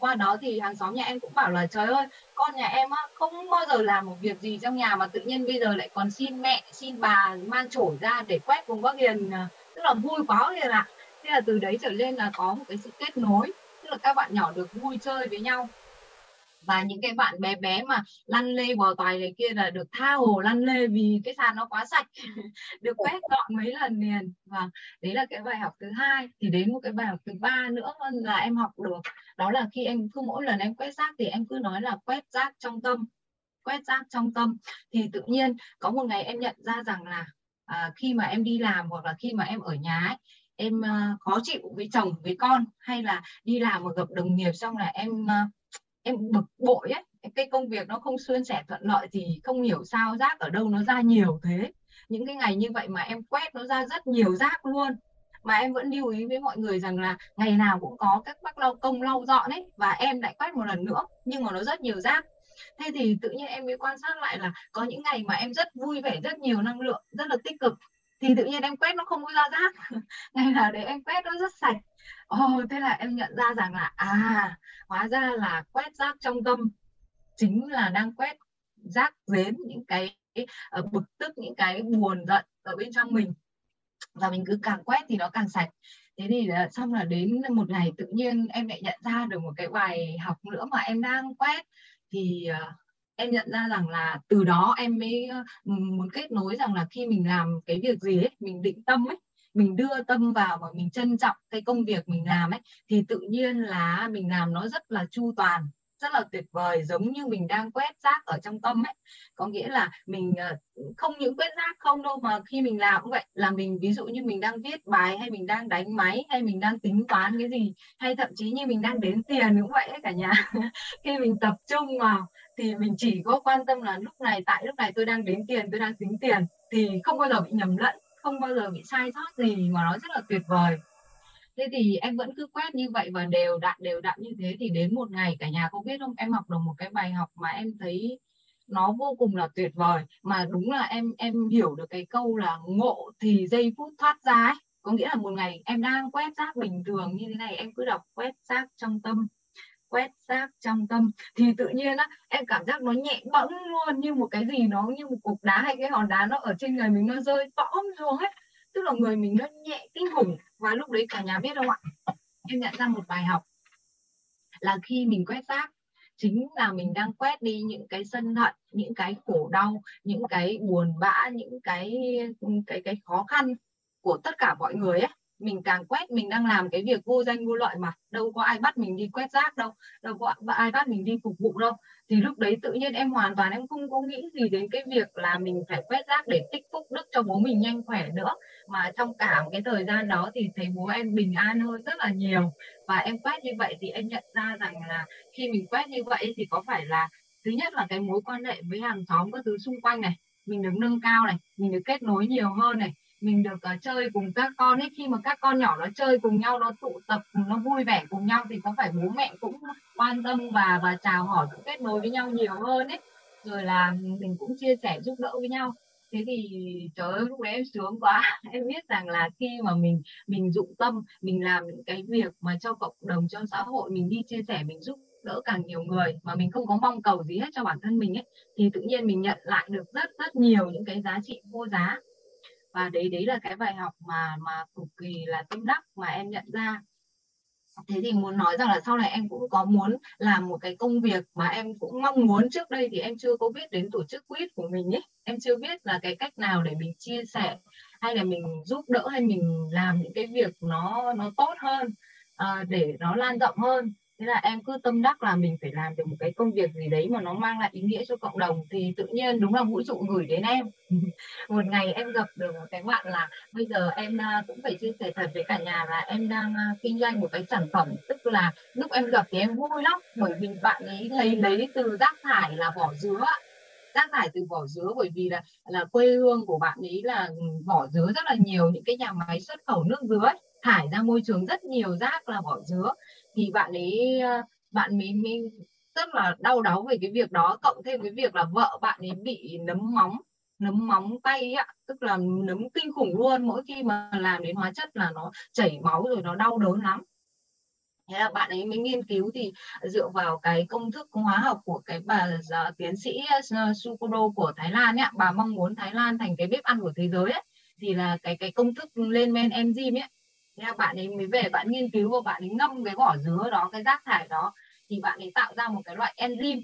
qua đó thì hàng xóm nhà em cũng bảo là trời ơi con nhà em á, không bao giờ làm một việc gì trong nhà mà tự nhiên bây giờ lại còn xin mẹ xin bà mang chổi ra để quét cùng bác Hiền, tức là vui quá Hiền ạ. Thế là từ đấy trở lên là có một cái sự kết nối, tức là các bạn nhỏ được vui chơi với nhau, và những cái bạn bé bé mà lăn lê bò toài này kia là được tha hồ lăn lê vì cái sàn nó quá sạch, được quét dọn mấy lần liền. Và đấy là cái bài học thứ hai. Thì đến một cái bài học thứ ba nữa là em học được, đó là khi em cứ mỗi lần em quét rác thì em cứ nói là quét rác trong tâm, quét rác trong tâm. Thì tự nhiên có một ngày em nhận ra rằng là khi mà em đi làm hoặc là khi mà em ở nhà ấy, em khó chịu với chồng với con, hay là đi làm mà gặp đồng nghiệp xong là em bực bội ấy, cái công việc nó không suôn sẻ thuận lợi thì không hiểu sao rác ở đâu nó ra nhiều thế. Những cái ngày như vậy mà em quét nó ra rất nhiều rác luôn, mà em vẫn lưu ý với mọi người rằng là ngày nào cũng có các bác lau công lau dọn ấy, và em lại quét một lần nữa nhưng mà nó rất nhiều rác. Thế thì tự nhiên em mới quan sát lại là có những ngày mà em rất vui vẻ, rất nhiều năng lượng, rất là tích cực, thì tự nhiên em quét nó không có ra rác. Ngày nào đấy em quét nó rất sạch. Thế là em nhận ra rằng là hóa ra là quét rác trong tâm chính là đang quét rác rến những cái bực tức, những cái buồn giận ở bên trong mình, và mình cứ càng quét thì nó càng sạch. Thế thì xong là đến một ngày tự nhiên em lại nhận ra được một cái bài học nữa mà em đang quét, thì em nhận ra rằng là từ đó em mới muốn kết nối rằng là khi mình làm cái việc gì ấy, mình định tâm ấy, mình đưa tâm vào và mình trân trọng cái công việc mình làm ấy, thì tự nhiên là mình làm nó rất là chu toàn, rất là tuyệt vời, giống như mình đang quét rác ở trong tâm ấy. Có nghĩa là mình không những quét rác không đâu, mà khi mình làm cũng vậy, là mình ví dụ như mình đang viết bài, hay mình đang đánh máy, hay mình đang tính toán cái gì, hay thậm chí như mình đang đếm tiền cũng vậy ấy, cả nhà. Khi mình tập trung vào thì mình chỉ có quan tâm là lúc này, tại lúc này tôi đang đếm tiền, tôi đang tính tiền, thì không bao giờ bị nhầm lẫn, không bao giờ bị sai sót gì, mà nó rất là tuyệt vời. Thế thì em vẫn cứ quét như vậy và đều đặn như thế, thì đến một ngày cả nhà có biết không, em học được một cái bài học mà em thấy nó vô cùng là tuyệt vời, mà đúng là em hiểu được cái câu là ngộ thì giây phút thoát ra ấy. Có nghĩa là một ngày em đang quét rác bình thường như thế này, em cứ đọc quét rác trong tâm thì tự nhiên á, em cảm giác nó nhẹ bẫng luôn, như một cái gì nó như một cục đá hay cái hòn đá nó ở trên người mình, nó rơi tõm xuống hết, tức là người mình nó nhẹ kinh khủng. Và lúc đấy cả nhà biết không ạ, em nhận ra một bài học là khi mình quét rác chính là mình đang quét đi những cái sân hận, những cái khổ đau, những cái buồn bã, những cái khó khăn của tất cả mọi người ấy. Mình càng quét, mình đang làm cái việc vô danh vô lợi mà, đâu có ai bắt mình đi quét rác đâu, đâu có ai bắt mình đi phục vụ đâu. Thì lúc đấy tự nhiên em hoàn toàn em không có nghĩ gì đến cái việc là mình phải quét rác để tích phúc đức cho bố mình nhanh khỏe nữa, mà trong cả một cái thời gian đó thì thấy bố em bình an hơn rất là nhiều. Và em quét như vậy thì em nhận ra rằng là khi mình quét như vậy thì có phải là thứ nhất là cái mối quan hệ với hàng xóm các thứ xung quanh này, mình được nâng cao này, mình được kết nối nhiều hơn này, mình được chơi cùng các con ấy. Khi mà các con nhỏ nó chơi cùng nhau, nó tụ tập, nó vui vẻ cùng nhau thì có phải bố mẹ cũng quan tâm và chào hỏi, cũng kết nối với nhau nhiều hơn ấy. Rồi là mình cũng chia sẻ giúp đỡ với nhau. Thế thì trời ơi, lúc đấy em sướng quá. Em biết rằng là khi mà mình dụng tâm, mình làm những cái việc mà cho cộng đồng, cho xã hội, mình đi chia sẻ, mình giúp đỡ càng nhiều người mà mình không có mong cầu gì hết cho bản thân mình ấy, thì tự nhiên mình nhận lại được rất nhiều những cái giá trị vô giá. Và đấy là cái bài học mà cực kỳ là tâm đắc mà em nhận ra. Thế thì muốn nói rằng là sau này em cũng có muốn làm một cái công việc mà em cũng mong muốn. Trước đây thì em chưa có biết đến tổ chức WIT của mình ấy, em chưa biết là cái cách nào để mình chia sẻ hay là mình giúp đỡ, hay mình làm những cái việc nó tốt hơn, để nó lan rộng hơn. Thế là em cứ tâm đắc là mình phải làm được một cái công việc gì đấy mà nó mang lại ý nghĩa cho cộng đồng. Thì tự nhiên đúng là vũ trụ gửi đến em. Một ngày em gặp được một cái bạn là bây giờ em cũng phải chia sẻ thật với cả nhà là em đang kinh doanh một cái sản phẩm. Tức là lúc em gặp thì em vui lắm, bởi vì bạn ấy thấy lấy từ rác thải là vỏ dứa. Rác thải từ vỏ dứa, bởi vì là quê hương của bạn ấy là vỏ dứa rất là nhiều, những cái nhà máy xuất khẩu nước dứa ấy, thải ra môi trường rất nhiều rác là vỏ dứa. Thì bạn ấy rất là đau đáu về cái việc đó, cộng thêm cái việc là vợ bạn ấy bị nấm móng tay ạ, tức là nấm kinh khủng luôn, mỗi khi mà làm đến hóa chất là nó chảy máu rồi nó đau đớn lắm. Thế là bạn ấy mới nghiên cứu, thì dựa vào cái công thức hóa học của cái bà tiến sĩ Sukodo của Thái Lan ấy, bà mong muốn Thái Lan thành cái bếp ăn của thế giới ấy, thì là cái công thức lên men enzyme ấy. Bạn ấy mới về, bạn nghiên cứu và bạn ấy ngâm cái vỏ dứa đó, cái rác thải đó, thì bạn ấy tạo ra một cái loại enzyme,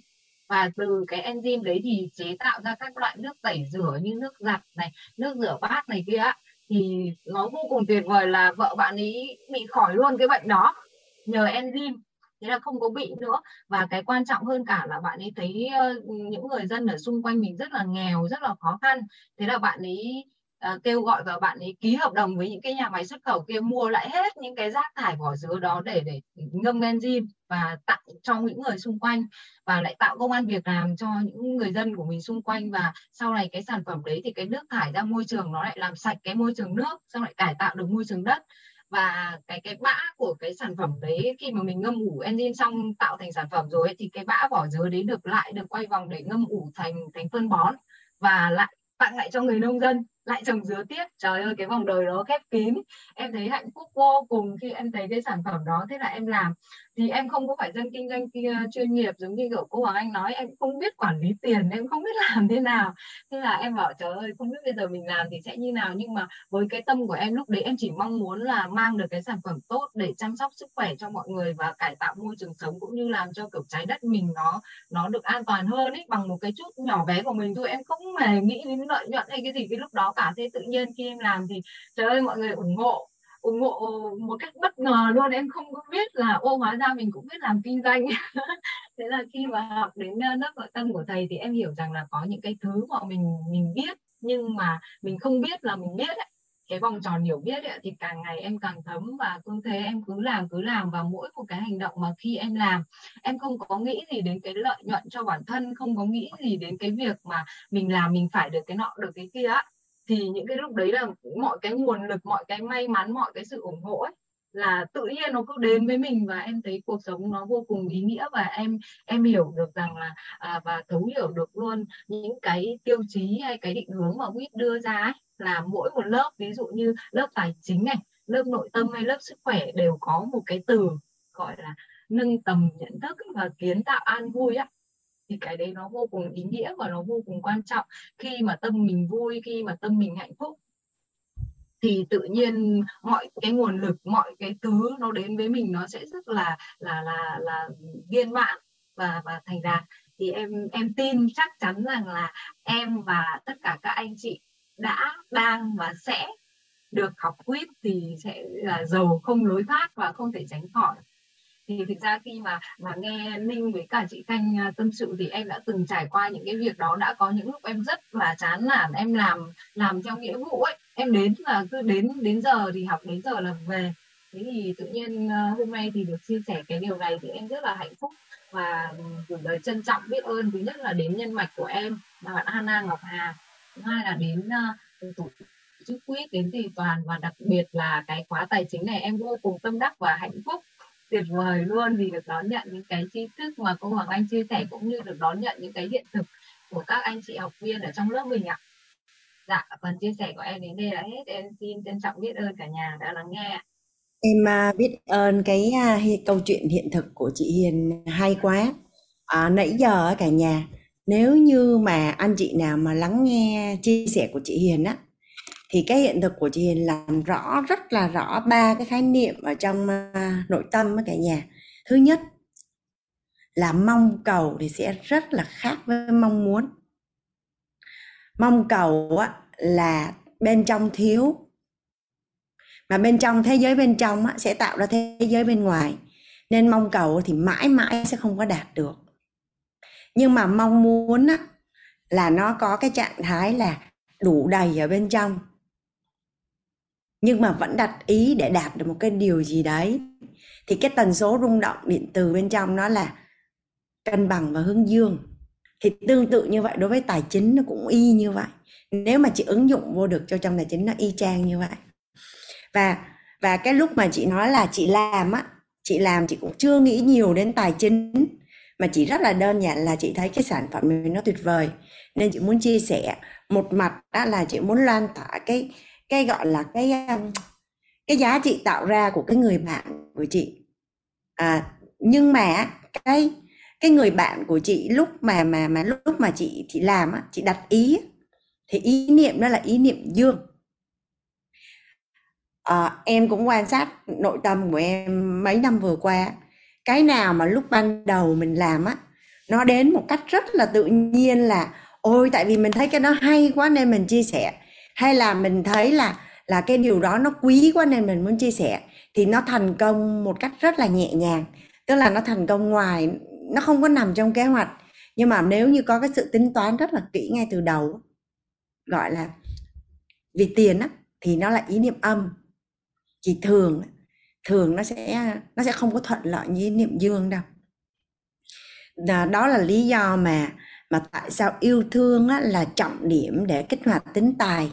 và từ cái enzyme đấy thì chế tạo ra các loại nước tẩy rửa như nước giặt này, nước rửa bát này kia. Thì nó vô cùng tuyệt vời là vợ bạn ấy bị khỏi luôn cái bệnh đó nhờ enzyme, thế là không có bị nữa. Và cái quan trọng hơn cả là bạn ấy thấy những người dân ở xung quanh mình rất là nghèo, rất là khó khăn, thế là bạn ấy kêu gọi và bạn ấy ký hợp đồng với những cái nhà máy xuất khẩu kia, mua lại hết những cái rác thải vỏ dứa đó để ngâm enzyme và tặng cho những người xung quanh, và lại tạo công ăn việc làm cho những người dân của mình xung quanh. Và sau này cái sản phẩm đấy thì cái nước thải ra môi trường nó lại làm sạch cái môi trường nước, xong lại cải tạo được môi trường đất. Và cái bã của cái sản phẩm đấy, khi mà mình ngâm ủ enzyme xong tạo thành sản phẩm rồi ấy, thì cái bã vỏ dứa đấy được quay vòng để ngâm ủ thành phân bón và lại tặng lại cho người nông dân. lại trồng dứa tiếp. Trời ơi, cái vòng đời đó khép kín. Em thấy hạnh phúc vô cùng khi em thấy cái sản phẩm đó. Thế là em làm. Thì em không có phải dân kinh doanh chuyên nghiệp giống như kiểu cô Hoàng Anh nói. Em không biết quản lý tiền, em không biết làm thế nào. Thế là em bảo trời ơi, không biết bây giờ mình làm thì sẽ như nào. Nhưng mà với cái tâm của em lúc đấy, em chỉ mong muốn là mang được cái sản phẩm tốt để chăm sóc sức khỏe cho mọi người và cải tạo môi trường sống, cũng như làm cho kiểu trái đất mình nó được an toàn hơn ấy, bằng một cái chút nhỏ bé của mình thôi. Em không hề nghĩ đến lợi nhuận hay cái gì cái lúc đó cả. Thế tự nhiên khi em làm thì trời ơi, mọi người ủng hộ một cách bất ngờ luôn. Em không có biết là ô, hóa ra mình cũng biết làm kinh doanh. Thế là khi mà học đến lớp nội tâm của thầy thì em hiểu rằng là có những cái thứ mà mình biết nhưng mà mình không biết là mình biết ấy. Cái vòng tròn hiểu biết ấy, thì càng ngày em càng thấm, và cứ thế em cứ làm, và mỗi một cái hành động mà khi em làm, em không có nghĩ gì đến cái lợi nhuận cho bản thân, không có nghĩ gì đến cái việc mà mình làm mình phải được cái nọ được cái kia ấy. Thì những cái lúc đấy là mọi cái nguồn lực, mọi cái may mắn, mọi cái sự ủng hộ ấy, là tự nhiên nó cứ đến với mình. Và em thấy cuộc sống nó vô cùng ý nghĩa, và em hiểu được rằng là và thấu hiểu được luôn những cái tiêu chí hay cái định hướng mà WIT đưa ra ấy, là mỗi một lớp, ví dụ như lớp tài chính này, lớp nội tâm hay lớp sức khỏe, đều có một cái từ gọi là nâng tầm nhận thức và kiến tạo an vui ấy. Thì cái đấy nó vô cùng ý nghĩa và nó vô cùng quan trọng. Khi mà tâm mình vui, khi mà tâm mình hạnh phúc thì tự nhiên mọi cái nguồn lực, mọi cái thứ nó đến với mình, nó sẽ rất là viên mãn và thành đạt. Thì em tin chắc chắn rằng là em và tất cả các anh chị đã, đang và sẽ được học WIT thì sẽ là giàu không lối thoát và không thể tránh khỏi. Thì thực ra khi mà nghe Ninh với cả chị Thanh tâm sự thì em đã từng trải qua những cái việc đó. Đã có những lúc em rất là chán nản, em làm theo nghĩa vụ ấy, em đến là cứ đến giờ thì học, đến giờ là về. Thế thì tự nhiên hôm nay thì được chia sẻ cái điều này thì em rất là hạnh phúc, và gửi lời trân trọng biết ơn thứ nhất là đến nhân mạch của em là bạn Hana Ngọc Hà, thứ hai là đến tổ chức WIT, đến Thùy Toàn, và đặc biệt là cái khóa tài chính này em vô cùng tâm đắc và hạnh phúc tuyệt vời luôn, vì được đón nhận những cái tri thức mà cô Hoàng Anh chia sẻ, cũng như được đón nhận những cái hiện thực của các anh chị học viên ở trong lớp mình ạ. Dạ, phần chia sẻ của em đến đây là hết. Em xin trân trọng biết ơn cả nhà đã lắng nghe ạ. Em biết ơn cái câu chuyện hiện thực của chị Hiền hay quá. Nãy giờ cả nhà, nếu như mà anh chị nào mà lắng nghe chia sẻ của chị Hiền á, thì cái hiện thực của chị Hiền làm rõ, rất là rõ ba cái khái niệm ở trong nội tâm với cả nhà. Thứ nhất là mong cầu thì sẽ rất là khác với mong muốn. Mong cầu á, là bên trong thiếu, mà bên trong thế giới bên trong á, sẽ tạo ra thế giới bên ngoài, nên mong cầu thì mãi mãi sẽ không có đạt được. Nhưng mà mong muốn á, là nó có cái trạng thái là đủ đầy ở bên trong, nhưng mà vẫn đặt ý để đạt được một cái điều gì đấy, thì cái tần số rung động điện từ bên trong nó là cân bằng và hướng dương. Thì tương tự như vậy, đối với tài chính nó cũng y như vậy. Nếu mà chị ứng dụng vô được cho trong tài chính, nó y chang như vậy. Và cái lúc mà chị nói là chị làm á, chị cũng chưa nghĩ nhiều đến tài chính, mà chị rất là đơn giản là chị thấy cái sản phẩm mình nó tuyệt vời nên chị muốn chia sẻ. Một mặt đó là chị muốn lan tỏa cái gọi là cái giá trị tạo ra của cái người bạn của chị. Nhưng mà cái người bạn của chị lúc mà chị làm á, chị đặt ý thì ý niệm đó là ý niệm dương. Em cũng quan sát nội tâm của em mấy năm vừa qua, cái nào mà lúc ban đầu mình làm á, nó đến một cách rất là tự nhiên, là ôi tại vì mình thấy cái đó hay quá nên mình chia sẻ, hay là mình thấy là cái điều đó nó quý quá nên mình muốn chia sẻ, thì nó thành công một cách rất là nhẹ nhàng. Tức là nó thành công ngoài, nó không có nằm trong kế hoạch, nhưng mà nếu như có cái sự tính toán rất là kỹ ngay từ đầu, gọi là vì tiền á, thì nó là ý niệm âm. Chỉ thường nó sẽ không có thuận lợi như ý niệm dương đâu. Đó là lý do mà tại sao yêu thương á, là trọng điểm để kích hoạt tính tài.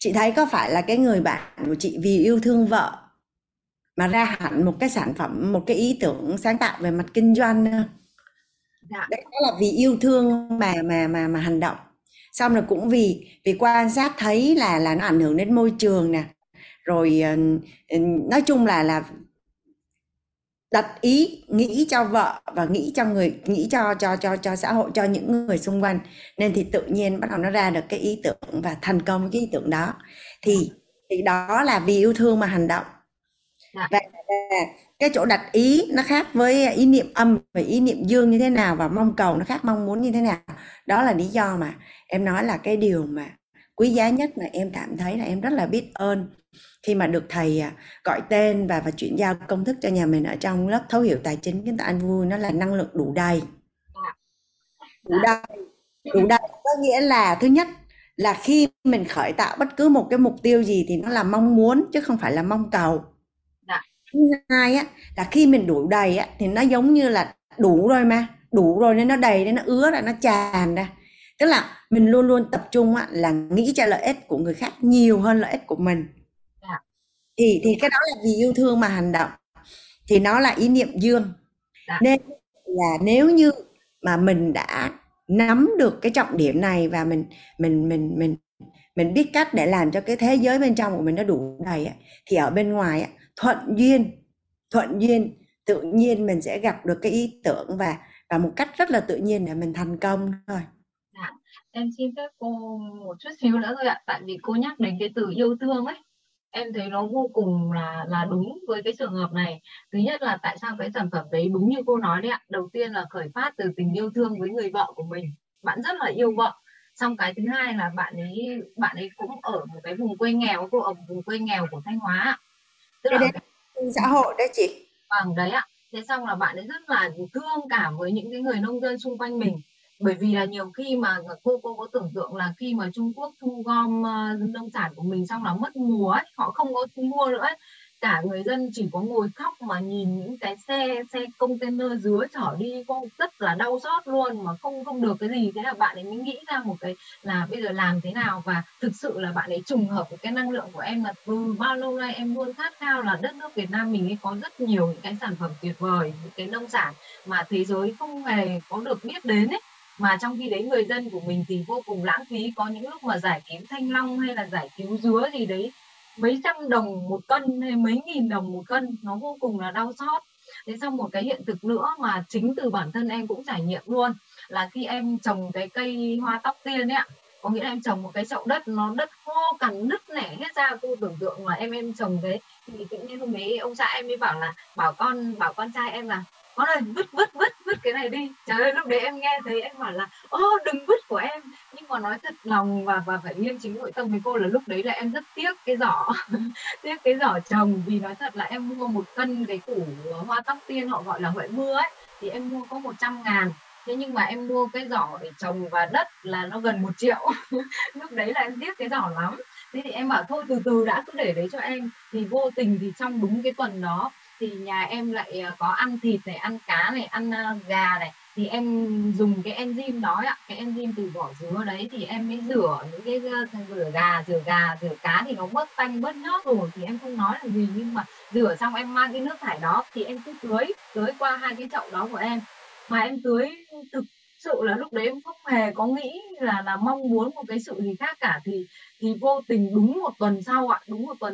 Chị thấy có phải là cái người bạn của chị vì yêu thương vợ mà ra hẳn một cái sản phẩm, một cái ý tưởng sáng tạo về mặt kinh doanh. Đấy là vì yêu thương mà hành động. Xong rồi cũng vì quan sát thấy là nó ảnh hưởng đến môi trường nè, rồi nói chung là đặt ý nghĩ cho vợ và nghĩ cho người, nghĩ cho xã hội, cho những người xung quanh, nên thì tự nhiên bắt đầu nó ra được cái ý tưởng và thành công cái ý tưởng đó. Thì đó là vì yêu thương mà hành động. Và cái chỗ đặt ý nó khác với ý niệm âm và ý niệm dương như thế nào, và mong cầu nó khác mong muốn như thế nào. Đó là lý do mà em nói là cái điều mà quý giá nhất mà em cảm thấy là em rất là biết ơn khi mà được thầy gọi tên và chuyển giao công thức cho nhà mình ở trong lớp Thấu Hiểu Tài Chính Kiến Tạo An Vui. Nó là năng lượng đủ đầy. Đủ đầy có nghĩa là, thứ nhất là khi mình khởi tạo bất cứ một cái mục tiêu gì thì nó là mong muốn chứ không phải là mong cầu. Thứ hai á, là khi mình đủ đầy á, thì nó giống như là đủ rồi mà, đủ rồi nên nó đầy, nên nó ứa ra, nó tràn ra. Tức là mình luôn luôn tập trung á, là nghĩ cho lợi ích của người khác nhiều hơn lợi ích của mình. Thì cái đó là vì yêu thương mà hành động. Thì nó là ý niệm dương. Nên là nếu như mà mình đã nắm được cái trọng điểm này và mình biết cách để làm cho cái thế giới bên trong của mình nó đủ đầy á, thì ở bên ngoài á, thuận duyên tự nhiên mình sẽ gặp được cái ý tưởng và một cách rất là tự nhiên để mình thành công thôi. Em xin phép cô một chút xíu nữa thôi ạ, tại vì cô nhắc đến cái từ yêu thương ấy, em thấy nó vô cùng là đúng với cái trường hợp này. Thứ nhất là tại sao cái sản phẩm đấy đúng như cô nói đấy ạ, đầu tiên là khởi phát từ tình yêu thương với người vợ của mình, bạn rất là yêu vợ. Xong cái thứ hai là bạn ấy cũng ở một cái vùng quê nghèo, cô ở một vùng quê nghèo của Thanh Hóa ạ. Tức là xã hội đấy chị. Vâng đấy ạ. Thế xong là bạn ấy rất là thương cảm với những cái người nông dân xung quanh mình, bởi vì là nhiều khi mà cô có tưởng tượng là khi mà Trung Quốc thu gom nông sản của mình xong là mất mùa ấy, họ không có mua nữa ấy. Cả người dân chỉ có ngồi khóc mà nhìn những cái xe container dưới chở đi, cô rất là đau xót luôn mà không được cái gì. Thế là bạn ấy mới nghĩ ra một cái là bây giờ làm thế nào, và thực sự là bạn ấy trùng hợp với cái năng lượng của em là từ bao lâu nay em luôn khát khao là đất nước Việt Nam mình ấy có rất nhiều những cái sản phẩm tuyệt vời, những cái nông sản mà thế giới không hề có được biết đến ấy. Mà trong khi đấy người dân của mình thì vô cùng lãng phí, có những lúc mà giải cứu thanh long hay là giải cứu dứa gì đấy mấy trăm đồng một cân hay mấy nghìn đồng một cân, nó vô cùng là đau xót. Thế xong một cái hiện thực nữa mà chính từ bản thân em cũng trải nghiệm luôn là khi em trồng cái cây hoa tóc tiên ấy ạ, có nghĩa là em trồng một cái chậu đất, nó đất khô cằn nứt nẻ hết ra. Cô tưởng tượng là em trồng thế thì tự nhiên hôm đấy ông xã em mới bảo là bảo con trai em là con ơi vứt cái này đi. Trời ơi, lúc đấy em nghe thấy em bảo là ô đừng vứt của em, nhưng mà nói thật lòng và phải liêm chính nội tâm với cô là lúc đấy là em rất tiếc cái giỏ tiếc cái giỏ trồng, vì nói thật là em mua một cân cái củ hoa tóc tiên, họ gọi là huệ mưa ấy, thì em mua có 100.000, thế nhưng mà em mua cái giỏ để trồng và đất là nó gần 1 triệu lúc đấy là em tiếc cái giỏ lắm. Thế thì em bảo thôi từ đã, cứ để đấy cho em. Thì vô tình thì trong đúng cái tuần đó thì nhà em lại có ăn thịt này, ăn cá này, ăn gà này, thì em dùng cái enzyme đó ạ, cái enzyme từ vỏ dứa đấy, thì em mới rửa những cái rửa gà, rửa cá thì nó bớt tanh bớt nhớt rồi thì em không nói là gì, nhưng mà rửa xong em mang cái nước thải đó thì em cứ tưới qua 2 cái chậu đó của em. Mà em tưới thực sự là lúc đấy em không hề có nghĩ là mong muốn một cái sự gì khác cả. Thì vô tình đúng một tuần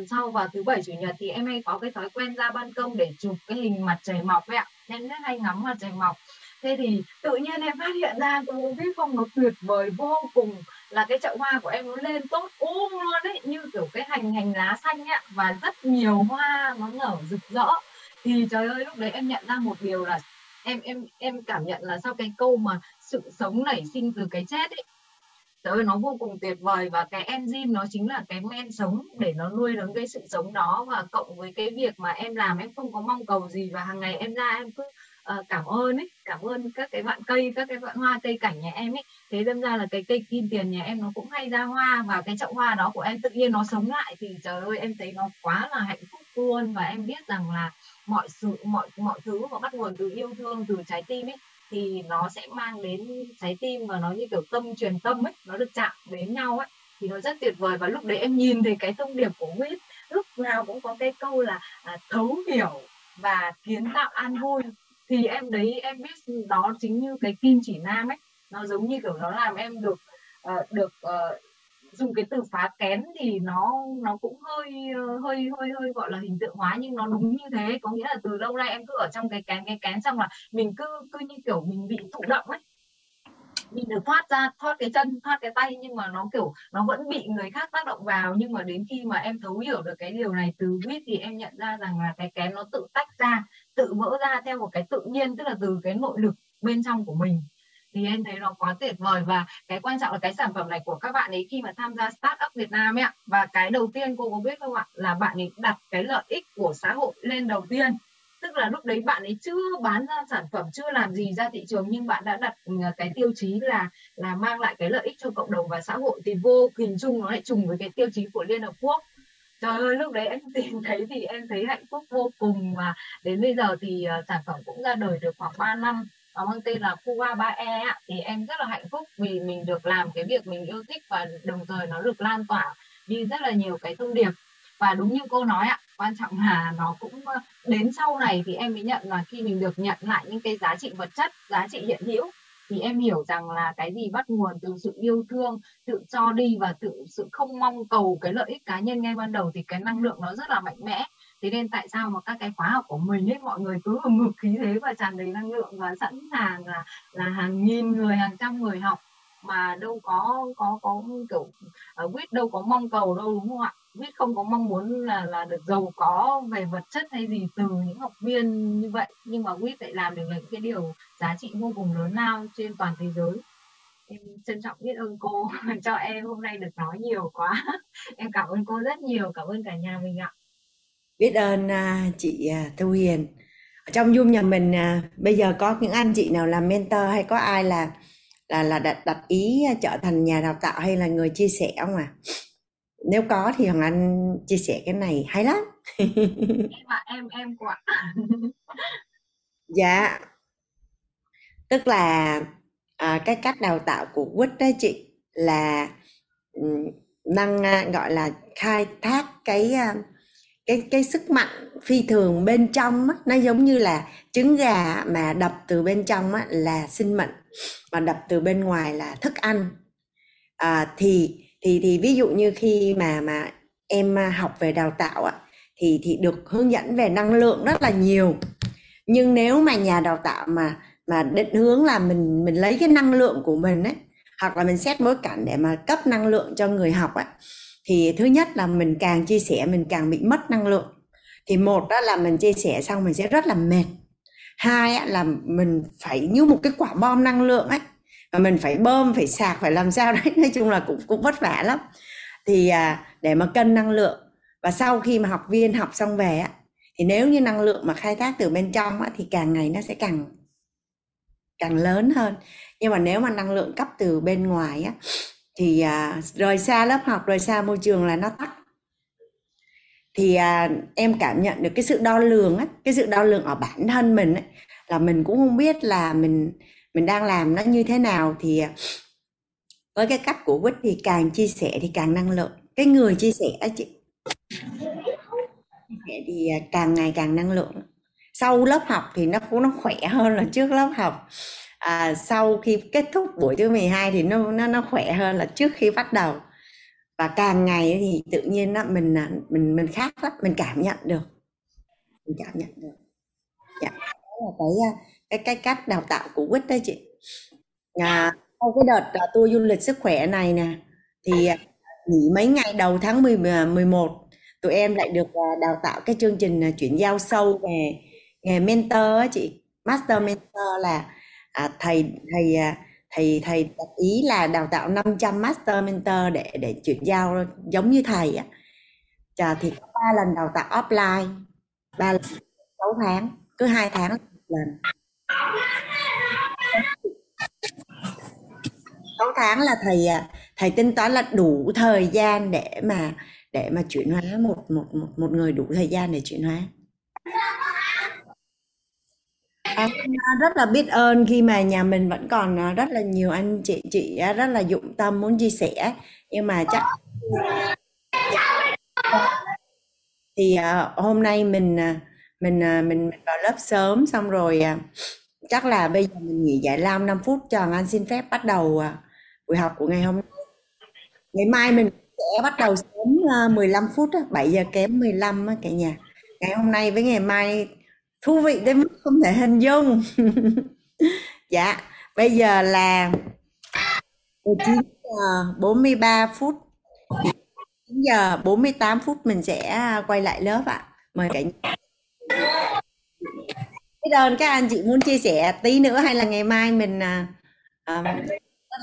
sau và thứ Bảy Chủ Nhật thì em hay có cái thói quen ra ban công để chụp cái hình mặt trời mọc ấy ạ, em rất hay ngắm mặt trời mọc. Thế thì tự nhiên em phát hiện ra, cô không biết không, nó tuyệt vời vô cùng, là cái chậu hoa của em nó lên tốt luôn đấy, như kiểu cái hành lá xanh ấy, và rất nhiều hoa nó nở rực rỡ. Thì trời ơi, lúc đấy em nhận ra một điều là em cảm nhận là sau cái câu mà sự sống nảy sinh từ cái chết ấy, trời ơi, nó vô cùng tuyệt vời. Và cái enzyme nó chính là cái men sống để nó nuôi nấng cái sự sống đó, và cộng với cái việc mà em làm, em không có mong cầu gì, và hàng ngày em ra em cứ cảm ơn các cái bạn cây, các cái bạn hoa cây cảnh nhà em ấy. Thế đâm ra là cái cây kim tiền nhà em nó cũng hay ra hoa, và cái chậu hoa đó của em tự nhiên nó sống lại. Thì trời ơi, em thấy nó quá là hạnh phúc luôn. Và em biết rằng là mọi thứ mà bắt nguồn từ yêu thương, từ trái tim ấy, thì nó sẽ mang đến trái tim, và nó như kiểu tâm truyền tâm ấy, nó được chạm đến nhau ấy, thì nó rất tuyệt vời. Và lúc đấy em nhìn thấy cái thông điệp của WIT lúc nào cũng có cái câu là thấu hiểu và kiến tạo an vui. Thì em biết đó chính như cái kim chỉ nam ấy, nó giống như kiểu nó làm em được được dùng cái từ phá kén thì nó cũng hơi gọi là hình tượng hóa, nhưng nó đúng như thế. Có nghĩa là từ lâu nay em cứ ở trong cái kén, xong là mình cứ như kiểu mình bị thụ động ấy, mình được thoát ra, thoát cái chân, thoát cái tay, nhưng mà nó kiểu nó vẫn bị người khác tác động vào. Nhưng mà đến khi mà em thấu hiểu được cái điều này từ WIT thì em nhận ra rằng là cái kén nó tự tách ra, tự vỡ ra theo một cái tự nhiên, tức là từ cái nội lực bên trong của mình. Thì em thấy nó quá tuyệt vời. Và cái quan trọng là cái sản phẩm này của các bạn ấy khi mà tham gia Start Up Việt Nam ấy ạ, và cái đầu tiên cô có biết không ạ, là bạn ấy đặt cái lợi ích của xã hội lên đầu tiên. Tức là lúc đấy bạn ấy chưa bán ra sản phẩm, chưa làm gì ra thị trường, nhưng bạn đã đặt cái tiêu chí là mang lại cái lợi ích cho cộng đồng và xã hội, thì vô hình chung nó lại trùng với cái tiêu chí của Liên Hợp Quốc. Trời ơi, lúc đấy em tìm thấy thì em thấy hạnh phúc vô cùng. Và đến bây giờ thì sản phẩm cũng ra đời được khoảng 3 năm. Nó mang tên là Kuga 3E ạ. Thì em rất là hạnh phúc vì mình được làm cái việc mình yêu thích, và đồng thời nó được lan tỏa đi rất là nhiều cái thông điệp. Và đúng như cô nói ạ, quan trọng là nó cũng đến sau này thì em mới nhận là khi mình được nhận lại những cái giá trị vật chất, giá trị hiện hữu, thì em hiểu rằng là cái gì bắt nguồn từ sự yêu thương, tự cho đi và tự sự không mong cầu cái lợi ích cá nhân ngay ban đầu, thì cái năng lượng nó rất là mạnh mẽ. Thế nên tại sao mà các cái khóa học của mình ấy, mọi người cứ ngực khí thế và tràn đầy năng lượng và sẵn sàng là hàng nghìn người, hàng trăm người học, mà đâu có kiểu WIT đâu có mong cầu đâu, đúng không ạ? WIT không có mong muốn là được giàu có về vật chất hay gì từ những học viên như vậy, nhưng mà WIT lại làm được những cái điều giá trị vô cùng lớn lao trên toàn thế giới. Em trân trọng biết ơn cô cho em hôm nay được nói nhiều quá. Em cảm ơn cô rất nhiều, cảm ơn cả nhà mình ạ. Biết ơn chị Thu Hiền. Ở trong Zoom nhà mình bây giờ có những anh chị nào làm mentor hay có ai là đặt ý trở thành nhà đào tạo hay là người chia sẻ không ạ? Nếu có thì Hoàng Anh chia sẻ cái này hay lắm. em quá. Dạ. Tức là cái cách đào tạo của WIT đấy chị là năng gọi là khai thác cái sức mạnh phi thường bên trong á, nó giống như là trứng gà mà đập từ bên trong á, là sinh mệnh, mà đập từ bên ngoài là thức ăn. Thì ví dụ như khi mà em học về đào tạo á, thì được hướng dẫn về năng lượng rất là nhiều, nhưng nếu mà nhà đào tạo mà định hướng là mình lấy cái năng lượng của mình ấy, hoặc là mình xét bối cảnh để mà cấp năng lượng cho người học ấy, thì thứ nhất là mình càng chia sẻ mình càng bị mất năng lượng. Thì một đó là mình chia sẻ xong mình sẽ rất là mệt. Hai là mình phải như một cái quả bom năng lượng ấy, mà mình phải bơm, phải sạc, phải làm sao đấy, nói chung là cũng vất vả lắm. Thì để mà cân năng lượng. Và sau khi mà học viên học xong về á, thì nếu như năng lượng mà khai thác từ bên trong á, thì càng ngày nó sẽ càng lớn hơn. Nhưng mà nếu mà năng lượng cấp từ bên ngoài á, thì rời xa lớp học, rời xa môi trường là nó tắt. Thì em cảm nhận được cái sự đo lường ấy, cái sự đo lường ở bản thân mình ấy, là mình cũng không biết là mình đang làm nó như thế nào. Thì với cái cách của WIT thì càng chia sẻ thì càng năng lượng. Cái người chia sẻ ấy, chị thì càng ngày càng năng lượng. Sau lớp học thì nó khỏe hơn là trước lớp học. Sau khi kết thúc buổi thứ 12 thì nó khỏe hơn là trước khi bắt đầu. Và càng ngày thì tự nhiên đó, mình khác lắm, mình cảm nhận được. Dạ. Đó là cái cách đào tạo của WIT đấy chị. Sau cái đợt tour du lịch sức khỏe này nè, thì nghỉ mấy ngày đầu tháng 11 tụi em lại được đào tạo cái chương trình chuyển giao sâu về nghề mentor á chị. Master mentor là thầy đặt ý là đào tạo 500 master mentor để chuyển giao giống như thầy á. Thì có 3 lần đào tạo offline, 3 lần 6 tháng, cứ 2 tháng một lần. 6 tháng là thầy tính toán là đủ thời gian để mà chuyển hóa một người, đủ thời gian để chuyển hóa. Em rất là biết ơn khi mà nhà mình vẫn còn rất là nhiều anh chị rất là dụng tâm muốn chia sẻ, nhưng mà chắc thì hôm nay mình vào lớp sớm xong rồi, chắc là bây giờ mình nghỉ giải lao 5 phút. Tròn Anh xin phép bắt đầu buổi học của ngày hôm nay. Ngày mai mình sẽ bắt đầu sớm 15 phút, 7 giờ kém 15 cả nhà. Ngày hôm nay với ngày mai thú vị đến mức không thể hình dung. Dạ, bây giờ là 19:43, 9:48 mình sẽ quay lại lớp ạ. Mời cả nhà. Biết ơn các anh chị muốn chia sẻ tí nữa hay là ngày mai mình rất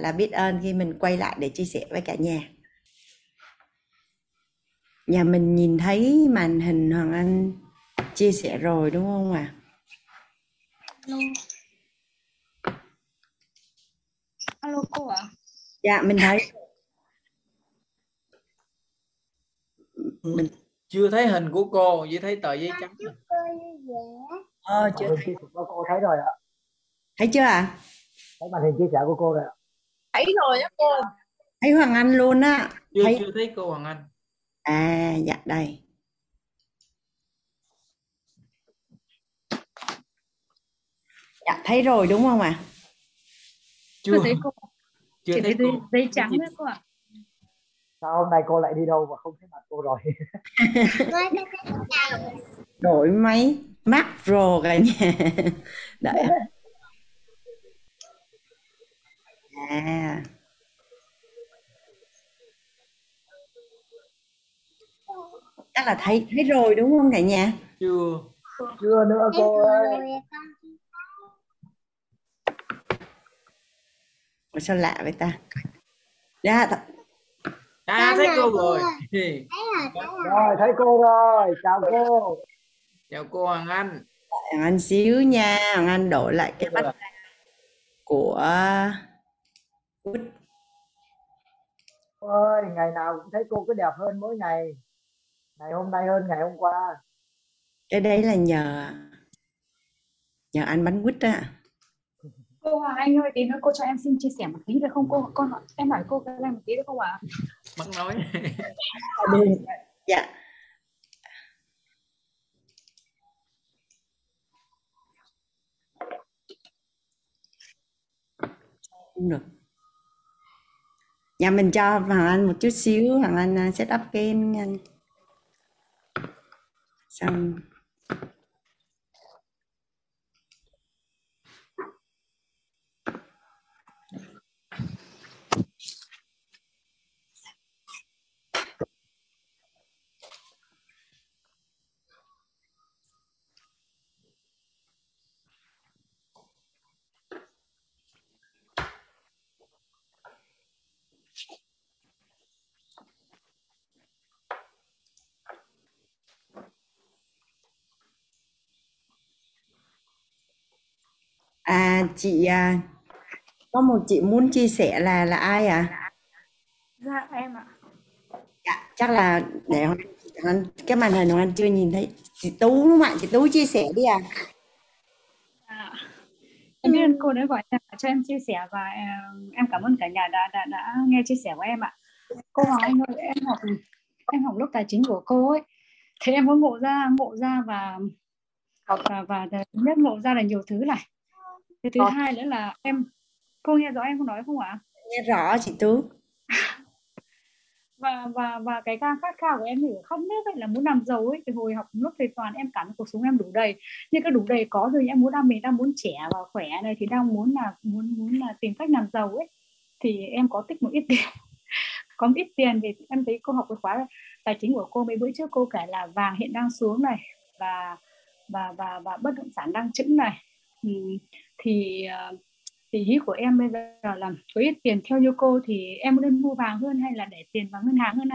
là biết ơn khi mình quay lại để chia sẻ với cả nhà. Nhà mình nhìn thấy màn hình Hoàng Anh chia sẻ rồi đúng không ạ? Alo cô ạ. Dạ mình thấy. Mình chưa thấy hình của cô, chỉ thấy tờ giấy trắng. Chưa thấy. Cô thấy rồi ạ. Thấy chưa ạ? Thấy màn hình chia sẻ của cô rồi ạ. Thấy rồi á cô. Thấy Hoàng Anh luôn á. Chưa thấy cô Hoàng Anh. À dạ đây. Dạ thấy rồi đúng không ạ? Chưa thấy cô. Chưa thấy cô. Giấy trắng đó cô ạ. Sao hôm nay cô lại đi đâu mà không thấy mặt cô rồi? Đổi máy Mac Pro cả nhà. Đợi. À. Chắc là thấy rồi đúng không cả nhà? Chưa nữa cô ơi. Mà sao lạ vậy ta? Dạ thật. À, thấy cô rồi. Rồi thấy cô rồi. Chào cô. Chào cô Hoàng Anh. Hoàng Anh xíu nha. Hoàng Anh đổi lại cái bắt của Quýt. Cô ơi, ngày nào cũng thấy cô cứ đẹp hơn mỗi ngày. Ngày hôm nay hơn ngày hôm qua. Cái đấy là nhờ anh bánh Quýt á. Cô Hoàng Anh ơi, tí nữa cô cho em xin chia sẻ một tí được không cô? Con em hỏi cô cái này một tí được không ạ? Bắt nói. Dạ. Không được. Nhà mình cho Hoàng Anh một chút xíu, Hoàng Anh set up cái xong. À chị, có một chị muốn chia sẻ là ai ạ? Dạ em ạ. Dạ, chắc là để cái màn hình Hoàng Anh chưa nhìn thấy. Chị Tú đúng không ạ? Chị Tú chia sẻ đi ạ. À, em biết cô đã gọi cho em chia sẻ và em cảm ơn cả nhà đã nghe chia sẻ của em ạ. Cô Hoàng Anh ơi, em học lớp tài chính của cô ấy. Thế em muốn ngộ ra và học và nhất ngộ ra là nhiều thứ này. Cái thứ hai nữa là cô nghe rõ em không nói không ạ? Nghe rõ chị Tú. Và cái khát khao của em thì không biết ấy, là muốn làm giàu ấy. Thì hồi học lớp thầy Toàn em cảm thấy cuộc sống em đủ đầy. Nhưng cái đủ đầy có rồi em muốn đang muốn trẻ và khỏe này thì đang muốn là tìm cách làm giàu ấy. Thì em có tích một ít tiền. Có một ít tiền thì em thấy cô học cái khóa tài chính của cô mấy bữa trước cô kể là vàng hiện đang xuống này và bất động sản đang chững này. Thì ý của em bây giờ là có ít tiền theo như cô thì em nên mua vàng hơn hay là để tiền vào ngân hàng hơn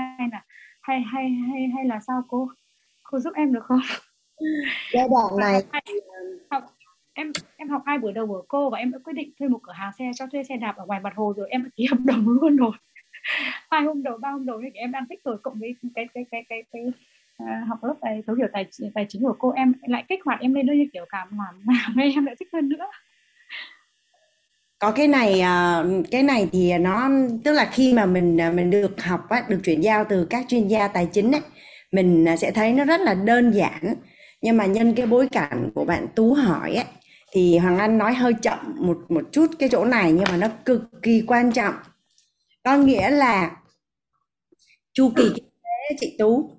hay là sao cô? Cô giúp em được không? Giai đoạn này em học 2 buổi đầu của cô và em đã quyết định thuê một cửa hàng xe cho thuê xe đạp ở ngoài mặt hồ rồi, em đã ký hợp đồng luôn rồi. 2 hôm đầu 3 hôm đầu thì em đang thích rồi, cộng với cái học lớp này thấu hiểu tài chính của cô em lại kích hoạt em lên đôi như kiểu cảm mà em lại thích hơn nữa. Có cái này thì nó tức là khi mà mình được học á, được chuyển giao từ các chuyên gia tài chính ấy, mình sẽ thấy nó rất là đơn giản. Nhưng mà nhân cái bối cảnh của bạn Tú hỏi ấy, thì Hoàng Anh nói hơi chậm một chút cái chỗ này nhưng mà nó cực kỳ quan trọng. Có nghĩa là chu kỳ kinh tế chị Tú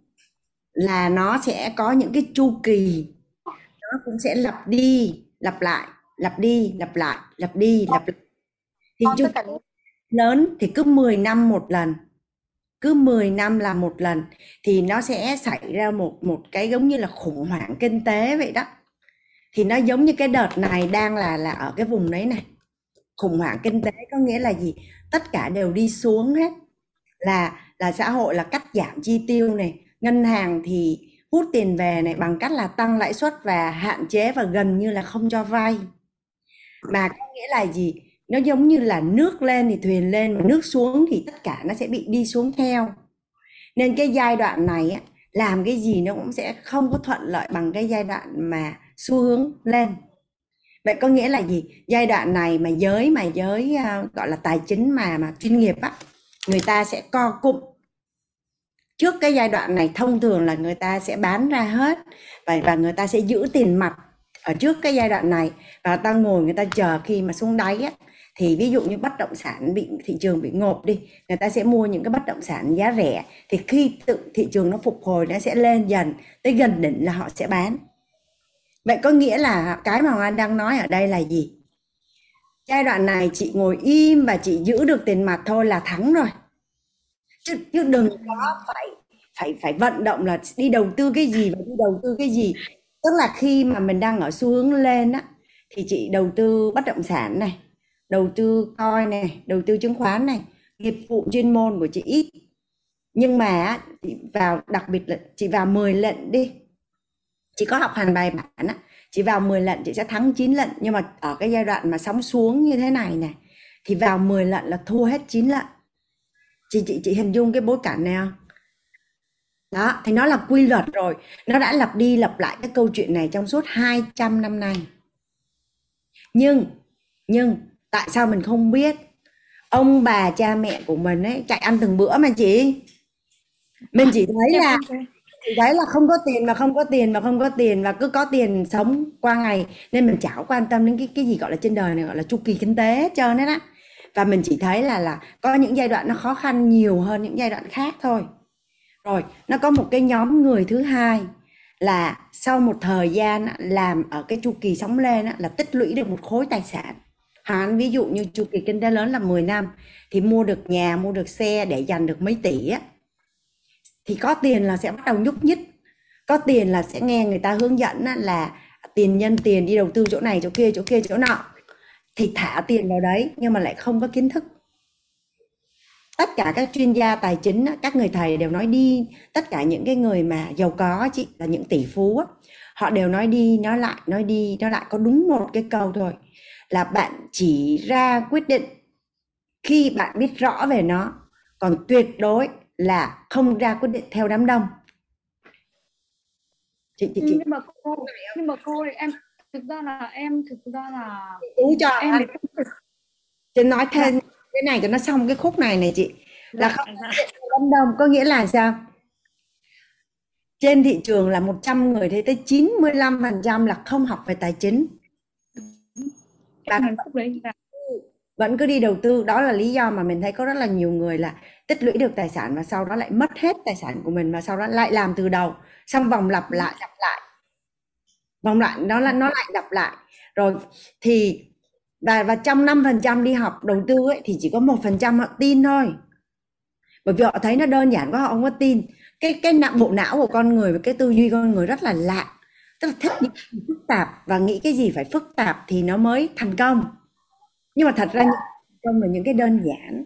là nó sẽ có những cái chu kỳ, nó cũng sẽ lặp đi lặp lại, lặp đi lặp lại, lặp đi lặp lại. Thì chu kỳ lớn thì cứ 10 năm một lần, cứ 10 năm là một lần, thì nó sẽ xảy ra một cái giống như là khủng hoảng kinh tế vậy đó. Thì nó giống như cái đợt này đang là ở cái vùng đấy này. Khủng hoảng kinh tế có nghĩa là gì? Tất cả đều đi xuống hết. Là xã hội là cắt giảm chi tiêu này, ngân hàng thì hút tiền về này bằng cách là tăng lãi suất và hạn chế và gần như là không cho vay. Mà có nghĩa là gì? Nó giống như là nước lên thì thuyền lên, mà nước xuống thì tất cả nó sẽ bị đi xuống theo. Nên cái giai đoạn này làm cái gì nó cũng sẽ không có thuận lợi bằng cái giai đoạn mà xu hướng lên. Vậy có nghĩa là gì? Giai đoạn này mà giới gọi là tài chính mà chuyên nghiệp á, người ta sẽ co cụm. Trước cái giai đoạn này thông thường là người ta sẽ bán ra hết và người ta sẽ giữ tiền mặt ở trước cái giai đoạn này, và ta ngồi người ta chờ khi mà xuống đáy á, thì ví dụ như bất động sản bị thị trường bị ngộp đi, người ta sẽ mua những cái bất động sản giá rẻ, thì khi tự thị trường nó phục hồi nó sẽ lên dần, tới gần đỉnh là họ sẽ bán. Vậy có nghĩa là cái mà Hoàng Anh đang nói ở đây là gì? Giai đoạn này chị ngồi im và chị giữ được tiền mặt thôi là thắng rồi. Chứ đừng có phải vận động là đi đầu tư cái gì và đi đầu tư cái gì. Tức là khi mà mình đang ở xu hướng lên á, thì chị đầu tư bất động sản này, đầu tư coin này, đầu tư chứng khoán này, nghiệp vụ chuyên môn của chị ít. Nhưng mà chị vào, đặc biệt là chị vào 10 lệnh đi, chị có học hành bài bản á, chị vào 10 lệnh chị sẽ thắng 9 lệnh. Nhưng mà ở cái giai đoạn mà sóng xuống như thế này này, thì vào 10 lệnh là thua hết 9 lệnh. Chị hình dung cái bối cảnh này không? Đó, thì nó là quy luật rồi. Nó đã lặp đi lặp lại cái câu chuyện này trong suốt 200 năm nay. Nhưng tại sao mình không biết? Ông bà cha mẹ của mình ấy chạy ăn từng bữa mà chị. Mình chỉ thấy là không có tiền và cứ có tiền sống qua ngày, nên mình chả quan tâm đến cái gì gọi là trên đời này gọi là chu kỳ kinh tế hết trơn hết á. Và mình chỉ thấy là có những giai đoạn nó khó khăn nhiều hơn những giai đoạn khác thôi. Rồi, nó có một cái nhóm người thứ hai là sau một thời gian làm ở cái chu kỳ sóng lên là tích lũy được một khối tài sản. Hắn ví dụ như chu kỳ kinh tế lớn là 10 năm thì mua được nhà, mua được xe để dành được mấy tỷ á. Thì có tiền là sẽ bắt đầu nhúc nhích. Có tiền là sẽ nghe người ta hướng dẫn là tiền nhân tiền đi đầu tư chỗ này, chỗ kia, chỗ nọ. Thì thả tiền vào đấy nhưng mà lại không có kiến thức. Tất cả các chuyên gia tài chính, các người thầy đều nói đi, tất cả những cái người mà giàu có chị, là những tỷ phú, họ đều nói đi nói lại có đúng một cái câu thôi, là bạn chỉ ra quyết định khi bạn biết rõ về nó, còn tuyệt đối là không ra quyết định theo đám đông. Chị. Nhưng mà cô em thực ra là chị nói thêm cái này cho nó xong cái khúc này chị. Là không đám đông có nghĩa là sao? Trên thị trường là 100 người thấy tới 95% là không học về tài chính. Vẫn cứ đi đầu tư. Đó là lý do mà mình thấy có rất là nhiều người là tích lũy được tài sản và sau đó lại mất hết tài sản của mình, và sau đó lại làm từ đầu, xong vòng lặp lại. Vòng lại nó lại lặp lại. Rồi thì và trong 5% đi học đầu tư ấy, thì chỉ có 1% họ tin thôi, bởi vì họ thấy nó đơn giản quá, họ không có tin. Cái bộ não của con người và cái tư duy con người rất là lạ, tức là thích những gì phức tạp và nghĩ cái gì phải phức tạp thì nó mới thành công. Nhưng mà thật ra những cái đơn giản,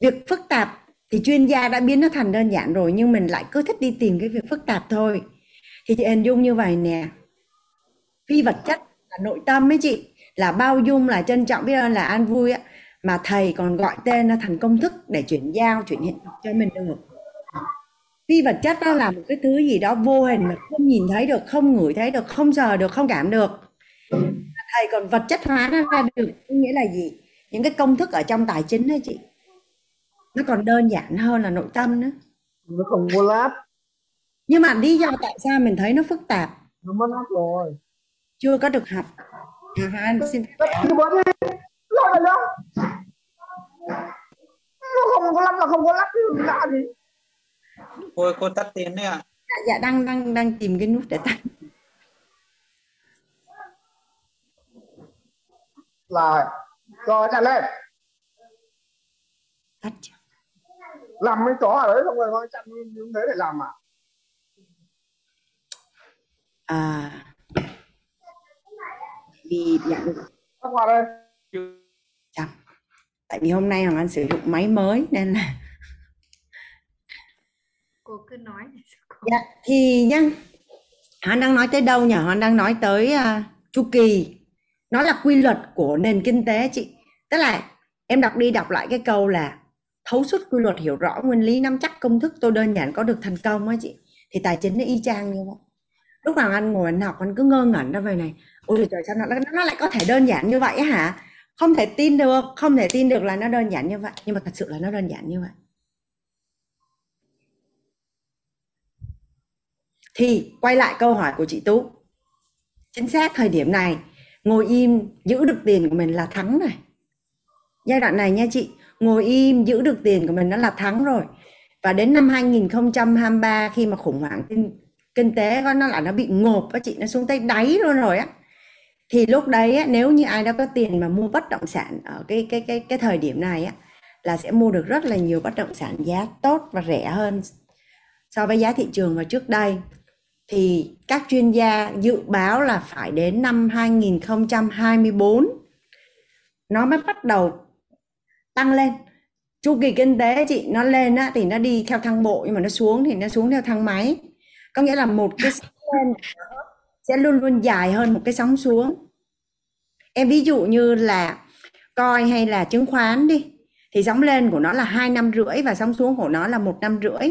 việc phức tạp thì chuyên gia đã biến nó thành đơn giản rồi, nhưng mình lại cứ thích đi tìm cái việc phức tạp thôi. Thì chị hình dung như vậy nè, phi vật chất là nội tâm ấy chị, là bao dung, là trân trọng, biết ơn, là an vui á, mà thầy còn gọi tên nó thành công thức để chuyển giao, chuyển hiện thực cho mình được. Phi vật chất đó là một cái thứ gì đó vô hình mà không nhìn thấy được, không ngửi thấy được, không sờ được, không cảm được. Thầy còn vật chất hóa nó ra được, nghĩa là gì? Những cái công thức ở trong tài chính đó chị, nó còn đơn giản hơn là nội tâm nữa. Nó còn vô lab. Nhưng mà lý do tại sao mình thấy nó phức tạp? Nó mất lab rồi. Chưa có được học. Hà, anh xin. lắm là không có lắp cái lạ gì. Thôi cô tắt tiếng đấy ạ. Dạ đang tìm cái nút để tắt. Lại. Rồi đặt lên. Tắt chưa? Làm cái chó ở đấy không rồi con chặn như thế để làm à? À. Vì dạng được. Tắt vào đây. Chặn. Tại vì hôm nay Hoàng Anh sử dụng máy mới nên là cô cứ nói. Dạ, thì nhá, Hoàng đang nói tới đâu nhỉ? Hoàng đang nói tới chu kỳ. Nó là quy luật của nền kinh tế chị. Tức là em đọc đi đọc lại cái câu là thấu suốt quy luật, hiểu rõ nguyên lý, nắm chắc công thức, tôi đơn giản có được thành công á chị. Thì tài chính nó y chang như vậy. Lúc nào anh ngồi anh học anh cứ ngơ ngẩn ra về này. Ôi trời, sao nó lại có thể đơn giản như vậy hả? Không thể tin được, không thể tin được là nó đơn giản như vậy. Nhưng mà thật sự là nó đơn giản như vậy. Thì quay lại câu hỏi của chị Tú. Chính xác thời điểm này, ngồi im giữ được tiền của mình là thắng này. Giai đoạn này nha chị, ngồi im giữ được tiền của mình nó là thắng rồi. Và đến năm 2023 khi mà khủng hoảng kinh tế nó bị ngộp á chị, nó xuống tới đáy luôn rồi á. Thì lúc đấy á, nếu như ai đã có tiền mà mua bất động sản ở cái thời điểm này á, là sẽ mua được rất là nhiều bất động sản giá tốt và rẻ hơn so với giá thị trường vào trước đây. Thì các chuyên gia dự báo là phải đến năm 2024 nó mới bắt đầu tăng lên. Chu kỳ kinh tế chị, nó lên á, thì nó đi theo thang bộ, nhưng mà nó xuống thì nó xuống theo thang máy. Có nghĩa là một cái sóng lên sẽ luôn luôn dài hơn một cái sóng xuống. Em ví dụ như là coi hay là chứng khoán đi, thì sóng lên của nó là 2 năm rưỡi và sóng xuống của nó là 1 năm rưỡi.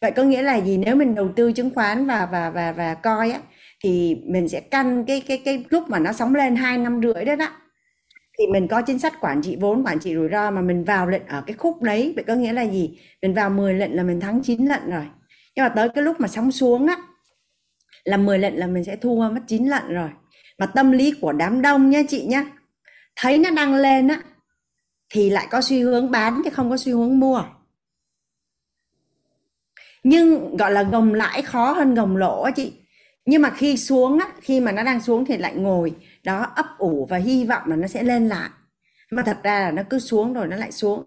Vậy có nghĩa là gì? Nếu mình đầu tư chứng khoán và coi á, thì mình sẽ căn cái lúc mà nó sóng lên 2 năm rưỡi đấy đó, thì mình có chính sách quản trị vốn, quản trị rủi ro mà mình vào lệnh ở cái khúc đấy. Vậy có nghĩa là gì? Mình vào 10 lệnh là mình thắng 9 lệnh rồi. Nhưng mà tới cái lúc mà sóng xuống á, là 10 lệnh là mình sẽ thua mất 9 lệnh rồi. Mà tâm lý của đám đông nha chị nhá, thấy nó đang lên á thì lại có suy hướng bán chứ không có suy hướng mua. Nhưng gọi là gồng lãi khó hơn gồng lỗ á chị. Nhưng mà khi xuống á, khi mà nó đang xuống thì lại ngồi đó ấp ủ và hy vọng là nó sẽ lên lại. Mà thật ra là nó cứ xuống rồi nó lại xuống.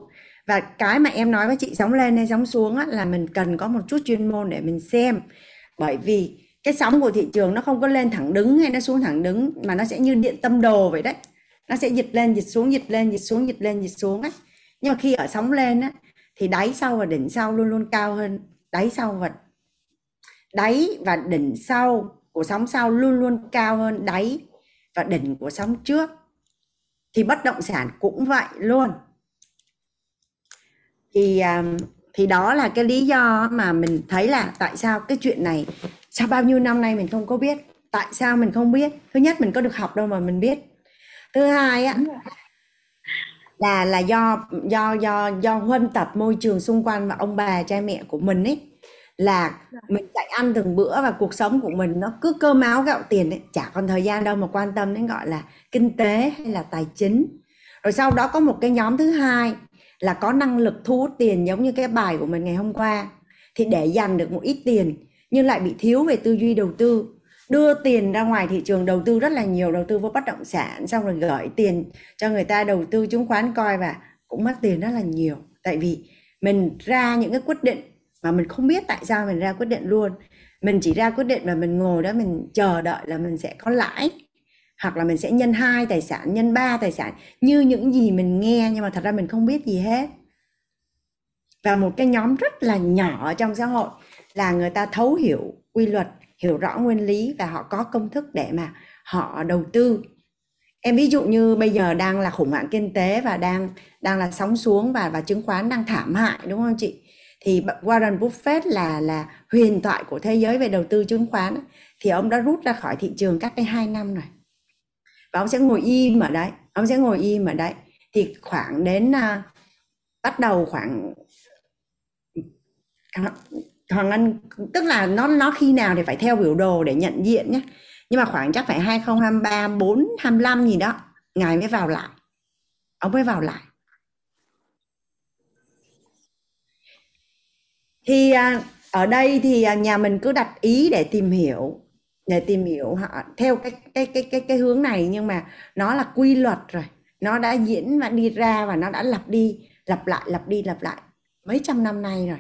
Và cái mà em nói với chị, sóng lên hay sóng xuống á, là mình cần có một chút chuyên môn để mình xem. Bởi vì cái sóng của thị trường nó không có lên thẳng đứng hay nó xuống thẳng đứng, mà nó sẽ như điện tâm đồ vậy đấy. Nó sẽ dịch lên dịch xuống, dịch lên dịch xuống, dịch lên dịch xuống á. Nhưng mà khi ở sóng lên á, thì đáy sau và đỉnh sau luôn luôn cao hơn. Đáy và đỉnh sau của sóng sau luôn luôn cao hơn đáy và đỉnh của sóng trước. Thì bất động sản cũng vậy luôn. Thì đó là cái lý do mà mình thấy là tại sao cái chuyện này sao bao nhiêu năm nay mình không có biết. Tại sao mình không biết? Thứ nhất, mình có được học đâu mà mình biết. Thứ hai á, là do huân tập môi trường xung quanh và ông bà cha mẹ của mình ấy, là mình chạy ăn từng bữa và cuộc sống của mình nó cứ cơm áo gạo tiền ấy, chả còn thời gian đâu mà quan tâm đến gọi là kinh tế hay là tài chính. Rồi sau đó có một cái nhóm thứ hai là có năng lực thu hút tiền, giống như cái bài của mình ngày hôm qua, thì để dành được một ít tiền nhưng lại bị thiếu về tư duy đầu tư, đưa tiền ra ngoài thị trường đầu tư rất là nhiều, đầu tư vào bất động sản, xong rồi gửi tiền cho người ta đầu tư chứng khoán coi, và cũng mất tiền rất là nhiều. Tại vì mình ra những cái quyết định mà mình không biết tại sao mình ra quyết định luôn. Mình chỉ ra quyết định và mình ngồi đó mình chờ đợi là mình sẽ có lãi, hoặc là mình sẽ nhân 2 tài sản, nhân 3 tài sản, như những gì mình nghe, nhưng mà thật ra mình không biết gì hết. Và một cái nhóm rất là nhỏ trong xã hội là người ta thấu hiểu quy luật, hiểu rõ nguyên lý và họ có công thức để mà họ đầu tư. Em ví dụ như bây giờ đang là khủng hoảng kinh tế và đang là sóng xuống và chứng khoán đang thảm hại, đúng không chị? Thì Warren Buffett là huyền thoại của thế giới về đầu tư chứng khoán, thì ông đã rút ra khỏi thị trường cách đây 2 năm rồi. Và ông sẽ ngồi im ở đấy, thì khoảng đến bắt đầu khoảng Hoàng Anh, tức là nó khi nào thì phải theo biểu đồ để nhận diện nhé. Nhưng mà khoảng chắc phải 2023, 4, 25 gì đó, ngài mới vào lại. Ông mới vào lại. Thì ở đây thì nhà mình cứ đặt ý để tìm hiểu, họ theo cái hướng này, nhưng mà nó là quy luật rồi, nó đã diễn và đi ra và nó đã lặp đi lặp lại mấy trăm năm nay rồi.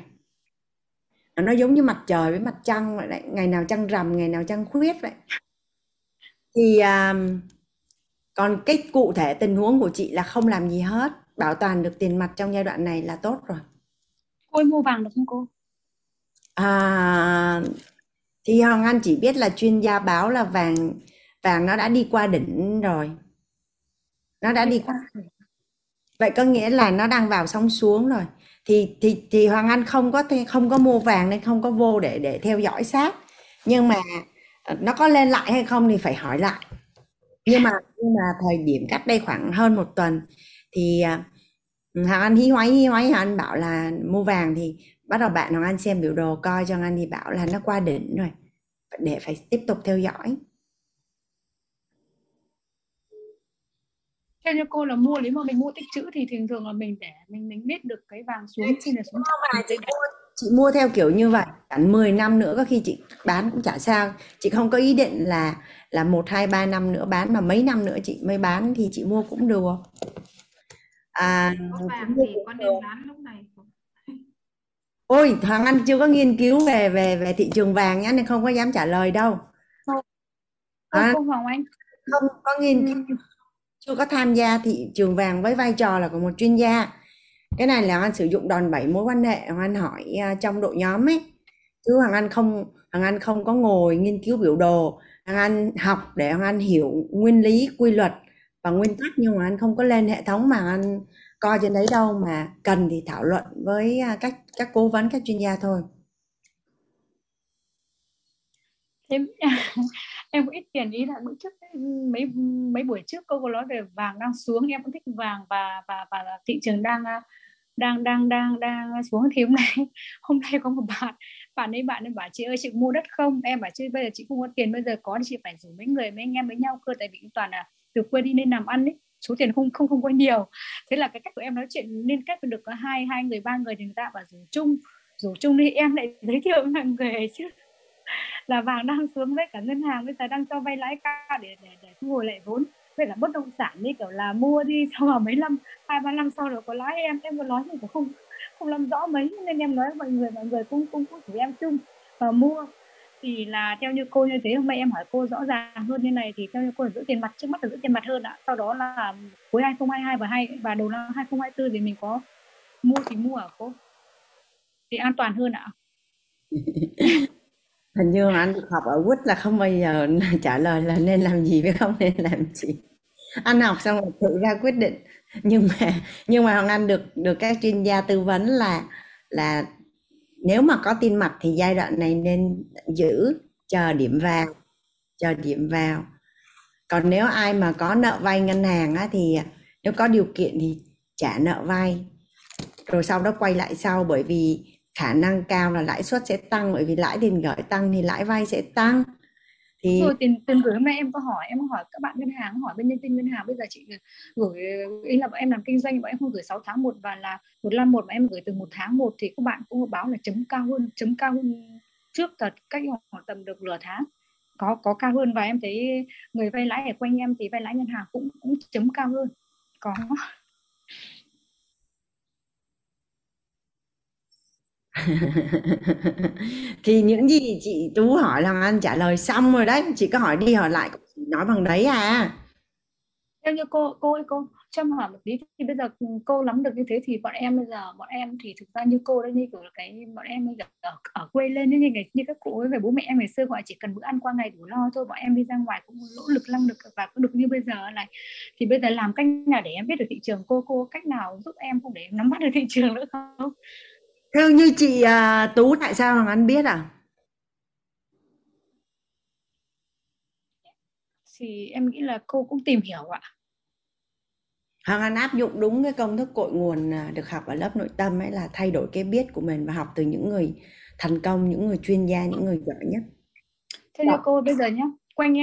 Nó giống như mặt trời với mặt trăng vậy đấy, ngày nào trăng rằm ngày nào trăng khuyết vậy. Thì còn cái cụ thể tình huống của chị là không làm gì hết, bảo toàn được tiền mặt trong giai đoạn này là tốt rồi. Cô mua vàng được không cô? Thì Hoàng Anh chỉ biết là chuyên gia báo là vàng nó đã đi qua đỉnh rồi, nó đã đi qua. Vậy có nghĩa là nó đang vào sóng xuống rồi. Thì Hoàng Anh không có mua vàng nên không có vô để theo dõi sát. Nhưng mà nó có lên lại hay không thì phải hỏi lại. Nhưng mà thời điểm cách đây khoảng hơn một tuần thì Hoàng Anh hí hoáy Hoàng Anh bảo là mua vàng, thì bắt đầu bạn Hoàng Anh xem biểu đồ coi cho Hoàng Anh thì bảo là nó qua đỉnh rồi, để phải tiếp tục theo dõi. Theo như cô là mua, nếu mà mình mua tích trữ thì thường thường là mình để mình biết được cái vàng xuống khi là xuống. Chị mua theo kiểu như vậy, khoảng 10 năm nữa có khi chị bán cũng chả sao. Chị không có ý định là 1 2 3 năm nữa bán, mà mấy năm nữa chị mới bán thì chị mua cũng được. Có vàng thì con nên bán lúc này. Ôi, Hoàng Anh chưa có nghiên cứu về thị trường vàng nhá, nên không có dám trả lời đâu. Không Hoàng Anh. Không có nghiên cứu. Chưa có tham gia thị trường vàng với vai trò là của một chuyên gia. Cái này là Anh sử dụng đòn bẩy mối quan hệ, Hoàng Anh hỏi trong đội nhóm ấy. Chứ Hoàng Anh không có ngồi nghiên cứu biểu đồ, Hoàng Anh học để Hoàng Anh hiểu nguyên lý, quy luật và nguyên tắc, nhưng mà Anh không có lên hệ thống mà Anh coi trên đấy đâu, mà cần thì thảo luận với các cố vấn, các chuyên gia thôi. Em cũng ít tiền, ý là bữa trước mấy buổi trước cô có nói về vàng đang xuống, em cũng thích vàng và thị trường đang xuống. Thì hôm nay có một bạn ấy bảo chị ơi chị mua đất không, em bảo chứ bây giờ chị không có tiền, bây giờ có thì chị phải rủ mấy anh em với nhau cơ, tại vì toàn là từ quê đi nên làm ăn ấy, số tiền không có nhiều. Thế là cái cách của em nói chuyện liên kết được có hai người, ba người thì người ta bảo rủ chung đi, em lại giới thiệu với người chứ là vàng đang xuống với cả ngân hàng bây giờ đang cho vay lãi cao để thu hồi lại vốn, vậy là bất động sản đi, kiểu là mua đi xong rồi mấy năm 2-3 năm sau rồi có lãi. Em có nói nhưng cũng không làm rõ mấy, nên em nói mọi người cũng chỉ em chung và mua. Thì là theo như cô như thế, hôm nay em hỏi cô rõ ràng hơn như này, thì theo như cô là giữ tiền mặt, trước mắt là giữ tiền mặt hơn ạ. Sau đó là cuối 2022 và đầu năm 2024 thì mình có mua thì mua ở cô thì an toàn hơn ạ. Hình như mà Anh được học ở WIT là không bao giờ trả lời là nên làm gì với không nên làm gì. Anh học xong rồi tự ra quyết định. Nhưng mà Hoàng Anh được các chuyên gia tư vấn là nếu mà có tiền mặt thì giai đoạn này nên giữ, chờ điểm vào. Còn nếu ai mà có nợ vay ngân hàng á, thì nếu có điều kiện thì trả nợ vay rồi sau đó quay lại sau, bởi vì khả năng cao là lãi suất sẽ tăng, bởi vì lãi tiền gửi tăng thì lãi vay sẽ tăng. Thì rồi, tiền gửi hôm nay em có hỏi các bạn ngân hàng, hỏi bên nhân viên ngân hàng, bây giờ chị gửi, ý là bọn em làm kinh doanh bọn em không gửi 6 tháng 1 và là 1 năm 1 mà em gửi từ 1 tháng 1 thì các bạn cũng báo là chấm cao hơn trước thật, cách khoảng tầm được nửa tháng có cao hơn, và em thấy người vay lãi ở quanh em thì vay lãi ngân hàng cũng chấm cao hơn có. Thì những gì chị Tú hỏi là Anh trả lời xong rồi đấy, chị có hỏi đi hỏi lại nói bằng đấy à. Theo như cô cho em hỏi một tí, thì bây giờ cô nắm được như thế thì bọn em thì thực ra như cô đấy, như kiểu là cái bọn em bây giờ ở quê lên như các cụ ấy về bố mẹ em ngày xưa gọi chỉ cần bữa ăn qua ngày đủ lo thôi, bọn em đi ra ngoài cũng nỗ lực năng lực và cũng được như bây giờ này. Thì bây giờ làm cách nào để em biết được thị trường, cô cách nào giúp em không để em nắm bắt được thị trường nữa không? Theo như chị Tú, tại sao Hoàng Anh biết à? Thì em nghĩ là cô cũng tìm hiểu ạ. Hoàng Anh áp dụng đúng cái công thức cội nguồn được học ở lớp nội tâm ấy, là thay đổi cái biết của mình và học từ những người thành công, những người chuyên gia, những người giỏi nhất. Thế như cô bây giờ nhé, quanh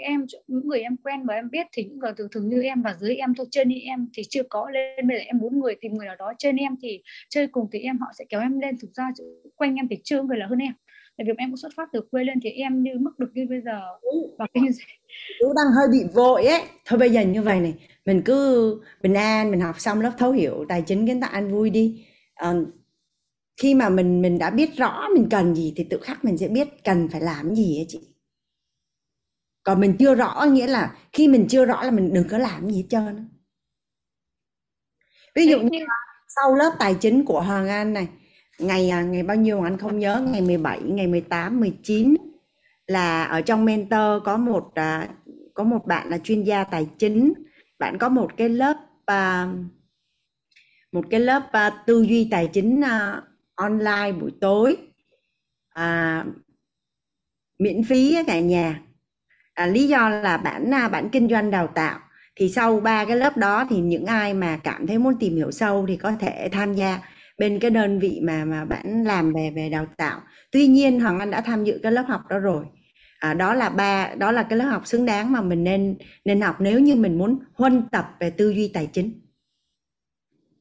em những người em quen mà em biết thì những người thường thường như em và dưới em thôi, trên đi em thì chưa có, lên bây giờ em muốn người thì người nào đó trên em thì chơi cùng thì em họ sẽ kéo em lên. Thực ra quanh em thì chưa người là hơn em, tại vì em cũng xuất phát từ quê lên thì em như mức được như bây giờ. Và cái chú đang hơi bị vội ấy. Thôi bây giờ như vậy này, mình cứ bình an mình học xong lớp thấu hiểu tài chính Kiến Tạo An Vui đi. Khi mà mình đã biết rõ mình cần gì thì tự khắc mình sẽ biết cần phải làm gì ấy chị. Còn mình chưa rõ nghĩa là khi mình chưa rõ là mình đừng có làm gì hết trơn. Ví dụ như sau lớp tài chính của Hoàng Anh này, ngày bao nhiêu Hoàng Anh không nhớ, ngày 17, ngày 18, 19 là ở trong mentor có một bạn là chuyên gia tài chính, bạn có một cái lớp tư duy tài chính online buổi tối miễn phí ở tại nhà. Lý do là bạn kinh doanh đào tạo, thì sau 3 cái lớp đó thì những ai mà cảm thấy muốn tìm hiểu sâu thì có thể tham gia bên cái đơn vị mà bạn làm về đào tạo. Tuy nhiên Hoàng Anh đã tham dự cái lớp học đó rồi. Đó là cái lớp học xứng đáng mà mình nên học nếu như mình muốn huân tập về tư duy tài chính.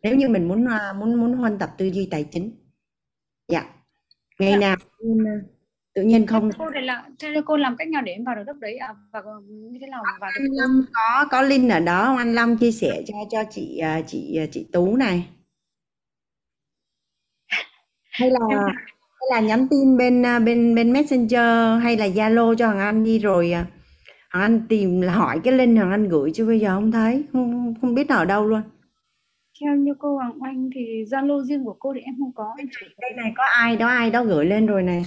Nếu như mình muốn huân tập tư duy tài chính. Dạ. Ngày nào tự nhiên không. Thế cô làm cách nào để em vào được lớp đấy à? Và như thế nào vào được? Anh Lâm có link ở đó không? Anh Lâm chia sẻ cho chị Tú này. Hay là nhắn tin bên Messenger hay là Zalo cho Hoàng Anh đi, rồi Hoàng Anh tìm hỏi cái link Hoàng Anh gửi, chứ bây giờ không thấy, không biết ở đâu luôn. Theo như cô Hoàng Anh thì Zalo riêng của cô thì em không có. Đây này có ai đó gửi lên rồi nè.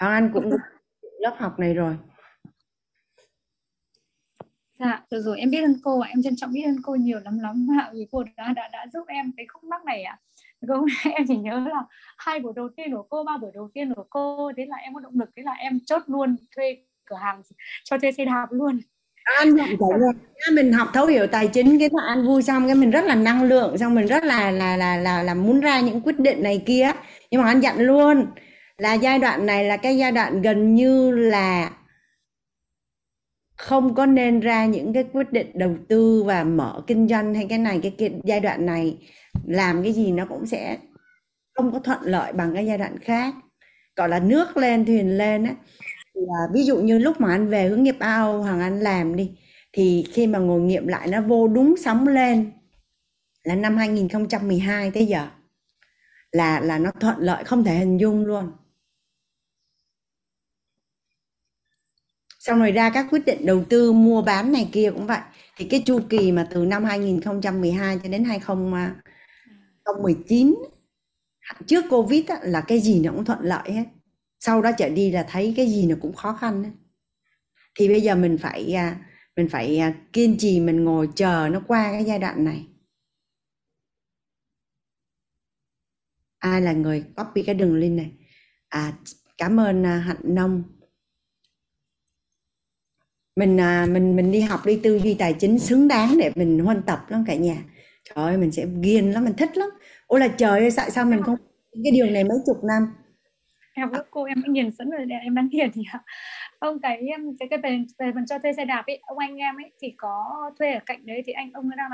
Hoàng Anh cũng lớp học này rồi. Dạ, rồi em biết ơn cô ạ, em trân trọng biết ơn cô nhiều lắm ạ, vì cô đã giúp em cái khúc mắc này ạ. Cô em chỉ nhớ là 2 buổi đầu tiên của cô, 3 buổi đầu tiên của cô, thế là em có động lực, thế là em chốt luôn thuê cửa hàng cho thuê xe đạp luôn. Anh mình học thấu hiểu tài chính cái mà An Vui xong cái mình rất là năng lượng, xong mình rất là muốn ra những quyết định này kia, nhưng mà anh dặn luôn là giai đoạn này là cái giai đoạn gần như là không có nên ra những cái quyết định đầu tư và mở kinh doanh hay cái này cái giai đoạn này làm cái gì nó cũng sẽ không có thuận lợi bằng cái giai đoạn khác, gọi là nước lên thuyền lên á. Ví dụ như lúc mà anh về hướng nghiệp Á Âu, Hoàng Anh làm đi, thì khi mà ngồi nghiệm lại nó vô đúng sóng lên là năm 2012 tới giờ là nó thuận lợi không thể hình dung luôn. Xong rồi ra các quyết định đầu tư mua bán này kia cũng vậy. Thì cái chu kỳ mà từ năm 2012 cho đến 2019 trước Covid á, là cái gì nó cũng thuận lợi hết. Sau đó trở đi là thấy cái gì nó cũng khó khăn. Hết. Thì bây giờ mình phải kiên trì, mình ngồi chờ nó qua cái giai đoạn này. Ai là người copy cái đường link này? Cảm ơn Hạnh Nông. Mình đi học đi, tư duy tài chính xứng đáng để mình huân tập lắm cả nhà. Trời ơi mình sẽ ghiền lắm, mình thích lắm. Ôi là trời ơi tại sao mình không cái điều này mấy chục năm. Em lớp cô em cũng nhìn sẵn rồi, em đang hiền thì ông cái về phần cho thuê xe đạp ấy, ông anh em ấy thì có thuê ở cạnh đấy thì ông đang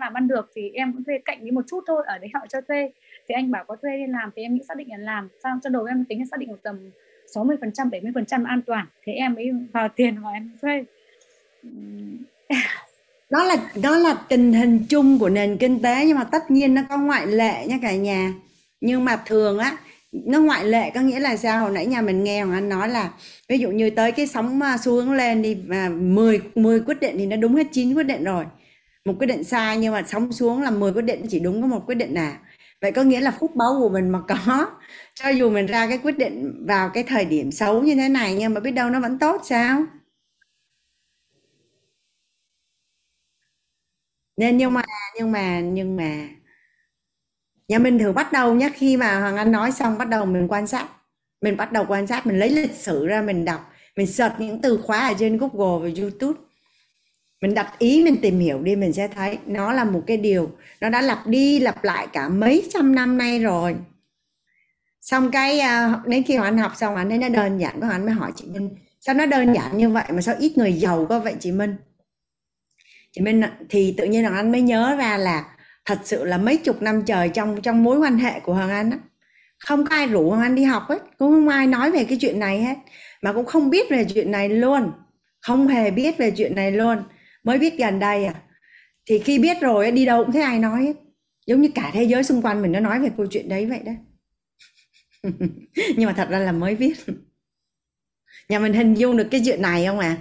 làm ăn được thì em cũng thuê cạnh đấy một chút thôi, ở đấy họ cho thuê thì anh bảo có thuê đi làm thì em nghĩ xác định là làm, sao cho đầu em tính xác định một tầm 60%, 70% an toàn. Thế em mới vào tiền và em thuê. Đó là tình hình chung của nền kinh tế, nhưng mà tất nhiên nó có ngoại lệ nha cả nhà. Nhưng mà thường á, nó ngoại lệ có nghĩa là sao? Hồi nãy nhà mình nghe Hoàng Anh nói là ví dụ như tới cái sóng xu hướng lên đi, 10 quyết định thì nó đúng hết 9 quyết định rồi. Một quyết định sai, nhưng mà sóng xuống là 10 quyết định chỉ đúng có một quyết định à. Vậy có nghĩa là phúc báo của mình mà có. Cho dù mình ra cái quyết định vào cái thời điểm xấu như thế này nhưng mà biết đâu nó vẫn tốt sao? Nên nhưng mà nhà mình thử bắt đầu nhé, khi mà Hoàng Anh nói xong bắt đầu mình quan sát. Mình bắt đầu quan sát, mình lấy lịch sử ra mình đọc, mình search những từ khóa ở trên Google và YouTube. Mình đặt ý, mình tìm hiểu đi, mình sẽ thấy nó là một cái điều nó đã lặp đi lặp lại cả mấy trăm năm nay rồi. Xong cái đến khi Hoàn học xong, Hoàn thấy nó đơn giản, Hoàn mới hỏi chị Minh sao nó đơn giản như vậy mà sao ít người giàu có vậy chị Minh. Chị Minh thì tự nhiên Hoàng Anh mới nhớ ra là thật sự là mấy chục năm trời trong mối quan hệ của Hoàng Anh á, không có ai rủ Hoàng Anh đi học hết, cũng không ai nói về cái chuyện này hết, mà cũng không biết về chuyện này luôn, không hề biết về chuyện này luôn. Mới biết gần đây thì khi biết rồi đi đâu cũng thấy ai nói hết, giống như cả thế giới xung quanh mình nó nói về câu chuyện đấy vậy đó. Nhưng mà thật ra là mới biết. Nhà mình hình dung được cái chuyện này không ạ?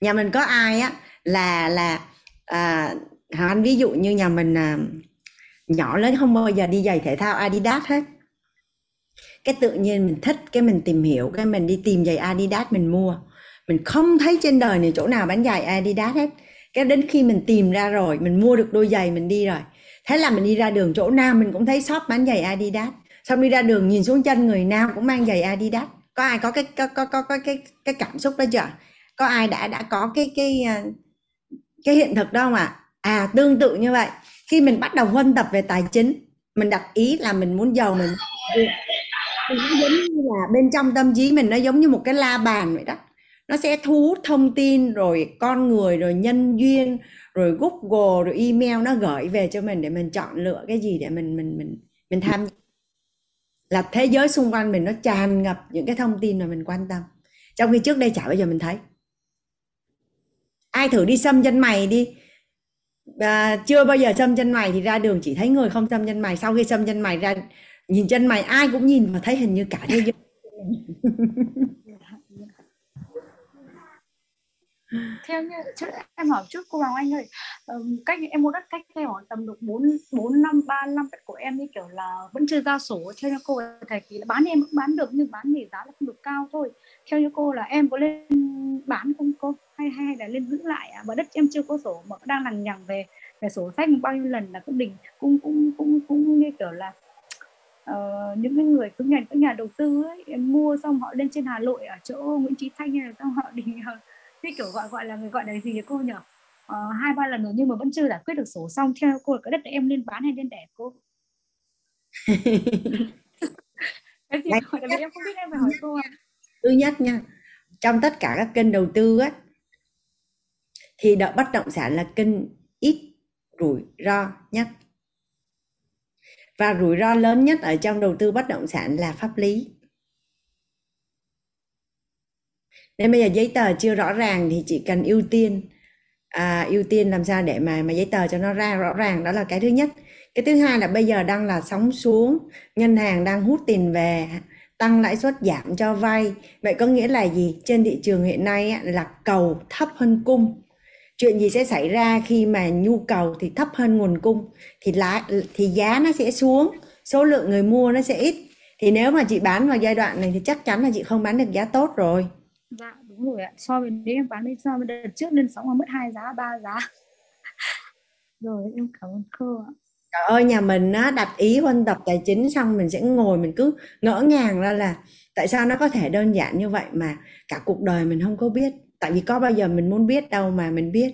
Nhà mình có ai á là Hoàng Anh ví dụ như nhà mình nhỏ lớn không bao giờ đi giày thể thao Adidas hết, cái tự nhiên mình thích, cái mình tìm hiểu, cái mình đi tìm giày Adidas mình mua. Mình không thấy trên đời này chỗ nào bán giày Adidas hết, cái đến khi mình tìm ra rồi mình mua được đôi giày mình đi rồi, thế là mình đi ra đường chỗ nào mình cũng thấy shop bán giày Adidas, xong đi ra đường nhìn xuống chân người nào cũng mang giày Adidas. Có ai có cái cảm xúc đó chưa? Có ai đã có cái hiện thực đó không ạ? Tương tự như vậy, khi mình bắt đầu huân tập về tài chính, mình đặt ý là mình muốn giàu, mình nó giống như là bên trong tâm trí mình nó giống như một cái la bàn vậy đó, nó sẽ thu hút thông tin rồi con người rồi nhân duyên rồi Google rồi email nó gửi về cho mình để mình chọn lựa cái gì để mình tham gia. Là thế giới xung quanh mình nó tràn ngập những cái thông tin mà mình quan tâm, trong khi trước đây chả bao giờ mình thấy. Ai thử đi xăm chân mày đi, chưa bao giờ xăm chân mày thì ra đường chỉ thấy người không xăm chân mày, sau khi xăm chân mày ra nhìn chân mày ai cũng nhìn và thấy hình như cả thế giới. Theo như em hỏi trước cô Hoàng Anh ơi, cách em muốn đất cách theo khoảng tầm được 4 năm 3 năm của em như kiểu là vẫn chưa ra sổ. Theo như cô là thời kỳ là bán em cũng bán được nhưng bán thì giá là không được cao thôi. Theo như cô là em có lên bán không cô, hay là lên giữ lại mà đất em chưa có sổ mà đang lằng nhằng về sổ sách bao nhiêu lần là cũng đỉnh, cũng như kiểu là những cái người các nhà đầu tư ấy, em mua xong họ lên trên Hà Nội ở chỗ Nguyễn Chí Thanh này, xong họ đỉnh cái kiểu gọi là người gọi là gì cô nhỉ, 2-3 lần rồi nhưng mà vẫn chưa giải quyết được sổ. Xong theo cô là cái đất này em nên bán hay nên để cô? Cái gì gọi là em không biết, em phải hỏi cô ạ. Thứ nhất nha, trong tất cả các kênh đầu tư ấy, thì bất động sản là kênh ít rủi ro nhất, và rủi ro lớn nhất ở trong đầu tư bất động sản là pháp lý. Nên bây giờ giấy tờ chưa rõ ràng thì chỉ cần ưu tiên làm sao để mà giấy tờ cho nó ra rõ ràng, đó là cái thứ nhất. Cái thứ hai là bây giờ đang là sóng xuống, ngân hàng đang hút tiền về, tăng lãi suất giảm cho vay. Vậy có nghĩa là gì? Trên thị trường hiện nay là cầu thấp hơn cung. Chuyện gì sẽ xảy ra khi mà nhu cầu thì thấp hơn nguồn cung thì giá nó sẽ xuống, số lượng người mua nó sẽ ít. Thì nếu mà chị bán vào giai đoạn này thì chắc chắn là chị không bán được giá tốt rồi. Dạ đúng rồi ạ, so với nếu em bán đi so với đợt trước lên sóng mà mất 2 giá 3 giá. Rồi em cảm ơn cô ạ. Trời ơi, nhà mình á, đặt ý huân tập tài chính xong mình sẽ ngồi mình cứ ngỡ ngàng ra là tại sao nó có thể đơn giản như vậy mà cả cuộc đời mình không có biết. Tại vì có bao giờ mình muốn biết đâu mà mình biết.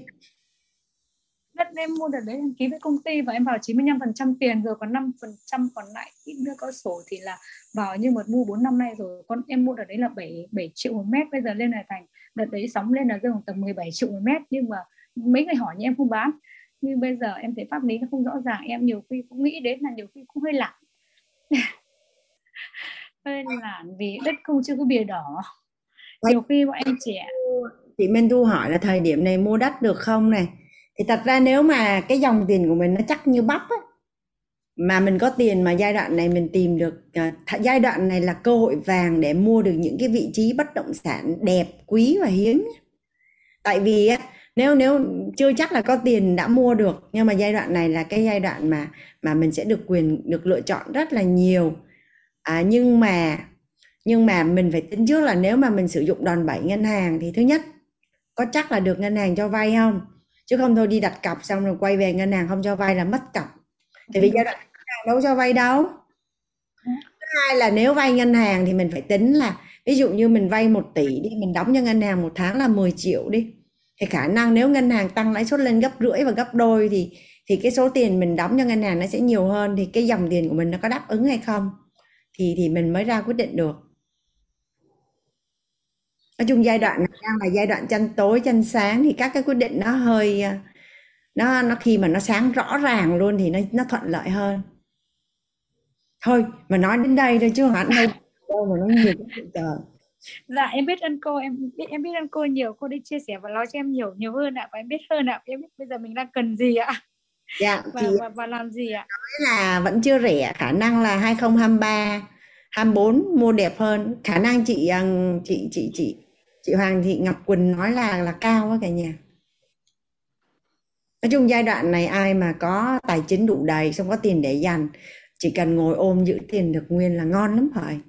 Đất em mua đợt đấy em ký với công ty và em vào 95% tiền rồi, còn 5% còn lại ít nữa có sổ thì là vào, nhưng mà mua 4 năm nay rồi. Con em mua đợt đấy là 7 triệu 1 mét, bây giờ lên là thành đợt đấy sóng lên là rơi khoảng tầm 17 triệu 1 mét, nhưng mà mấy người hỏi nhưng em không bán. Nhưng bây giờ em thấy pháp lý nó không rõ ràng, em nhiều khi cũng nghĩ đến là nhiều khi cũng hơi lạ. Hơi lạn vì đất không chưa có bìa đỏ. Nhiều khi bọn em trẻ. Chị Minh Thu hỏi là thời điểm này mua đất được không này? Thì thật ra nếu mà cái dòng tiền của mình nó chắc như bắp ấy, mà mình có tiền mà giai đoạn này mình tìm được, giai đoạn này là cơ hội vàng để mua được những cái vị trí bất động sản đẹp, quý và hiếm. Tại vì nếu chưa chắc là có tiền đã mua được, nhưng mà giai đoạn này là cái giai đoạn mà mình sẽ được quyền được lựa chọn rất là nhiều. Nhưng mà mình phải tính trước là nếu mà mình sử dụng đòn bẩy ngân hàng thì thứ nhất có chắc là được ngân hàng cho vay không, chứ không thôi đi đặt cọc xong rồi quay về ngân hàng không cho vay là mất cọc. Tại vì giai đoạn ngân hàng đâu cho vay đâu. Thứ hai là nếu vay ngân hàng thì mình phải tính là ví dụ như mình vay 1 tỷ đi, mình đóng cho ngân hàng 1 tháng là 10 triệu đi, thì khả năng nếu ngân hàng tăng lãi suất lên gấp rưỡi và gấp đôi thì cái số tiền mình đóng cho ngân hàng nó sẽ nhiều hơn, thì cái dòng tiền của mình nó có đáp ứng hay không. thì mình mới ra quyết định được. Nói chung giai đoạn này đang là giai đoạn tranh tối tranh sáng, thì các cái quyết định nó hơi nó khi mà nó sáng rõ ràng luôn thì nó thuận lợi hơn. Thôi mà nói đến đây thôi chứ hẳn đâu mà nó nhiều cái tờ. Dạ em biết ơn cô, em biết ơn cô nhiều, cô đi chia sẻ và nói cho em nhiều hơn ạ, và em biết hơn ạ, em biết bây giờ mình đang cần gì ạ. Dạ, và làm gì ạ? Nói là vẫn chưa rẻ, khả năng là 2023, 24 mua đẹp hơn. Khả năng chị Hoàng Thị Ngọc Quỳnh nói là cao quá cả nhà. Nói chung giai đoạn này ai mà có tài chính đủ đầy, xong có tiền để dành, chỉ cần ngồi ôm giữ tiền được nguyên là ngon lắm rồi.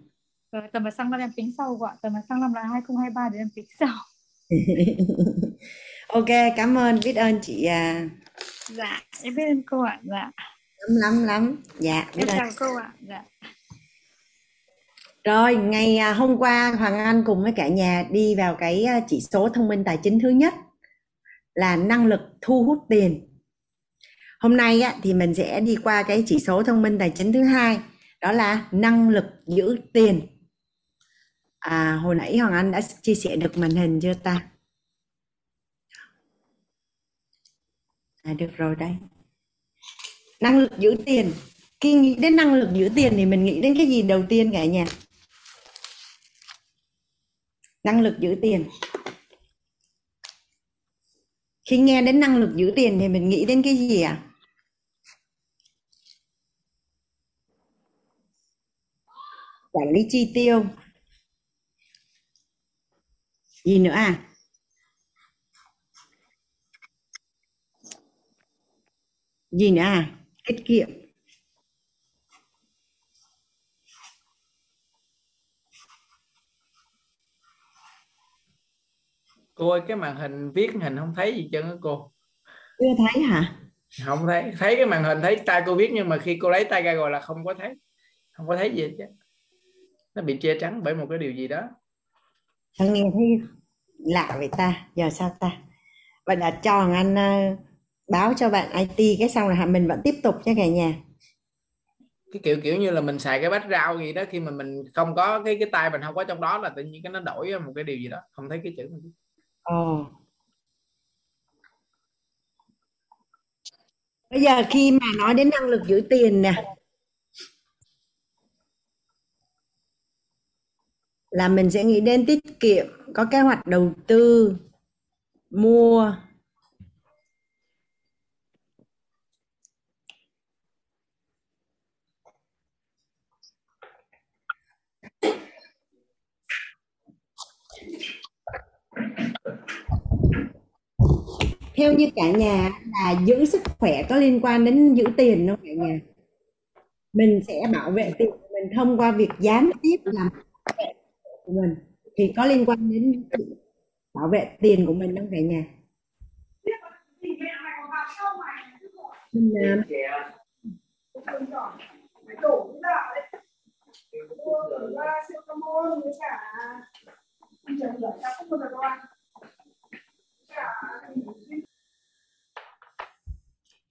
Rồi tầm mà sang năm em tính sau ạ, tầm mà sang năm là 2023 để em tính sau. Ok, cảm ơn, biết ơn chị. Dạ, em biết ơn cô ạ. Dạ. Lắm. Dạ, em chào cô ạ. Dạ. Rồi, ngày hôm qua Hoàng Anh cùng với cả nhà đi vào cái chỉ số thông minh tài chính thứ nhất là năng lực thu hút tiền. Hôm nay thì mình sẽ đi qua cái chỉ số thông minh tài chính thứ hai, đó là năng lực giữ tiền. Hồi nãy Hoàng Anh đã chia sẻ được màn hình chưa ta? Được rồi đây. Năng lực giữ tiền. Khi nghĩ đến năng lực giữ tiền thì mình nghĩ đến cái gì đầu tiên cả nhà? Năng lực giữ tiền. Khi nghe đến năng lực giữ tiền thì mình nghĩ đến cái gì ạ? Quản lý chi tiêu. Gì nữa à? Gì nữa à? Tiết kiệm. Cô ơi, cái màn hình viết hình không thấy gì chân á cô. Chưa thấy hả? Không thấy, thấy cái màn hình, thấy tay cô viết, nhưng mà khi cô lấy tay ra rồi là không có thấy. Không có thấy gì chứ. Nó bị che chắn bởi một cái điều gì đó. Sao nghe thấy lạ vậy ta? Giờ sao ta? Vậy là cho anh báo cho bạn IT cái xong là mình vẫn tiếp tục nha cả nhà. Cái kiểu như là mình xài cái background gì đó, khi mà mình không có cái tay mình không có trong đó là tự nhiên cái nó đổi một cái điều gì đó, không thấy cái chữ mình. Bây giờ khi mà nói đến năng lực giữ tiền nè là mình sẽ nghĩ đến tiết kiệm, có kế hoạch đầu tư, mua. Theo như cả nhà là giữ sức khỏe có liên quan đến giữ tiền không cả nhà? Mình sẽ bảo vệ tiền của mình thông qua việc gián tiếp làm bảo vệ của mình, thì có liên quan đến bảo vệ tiền của mình không cả nhà?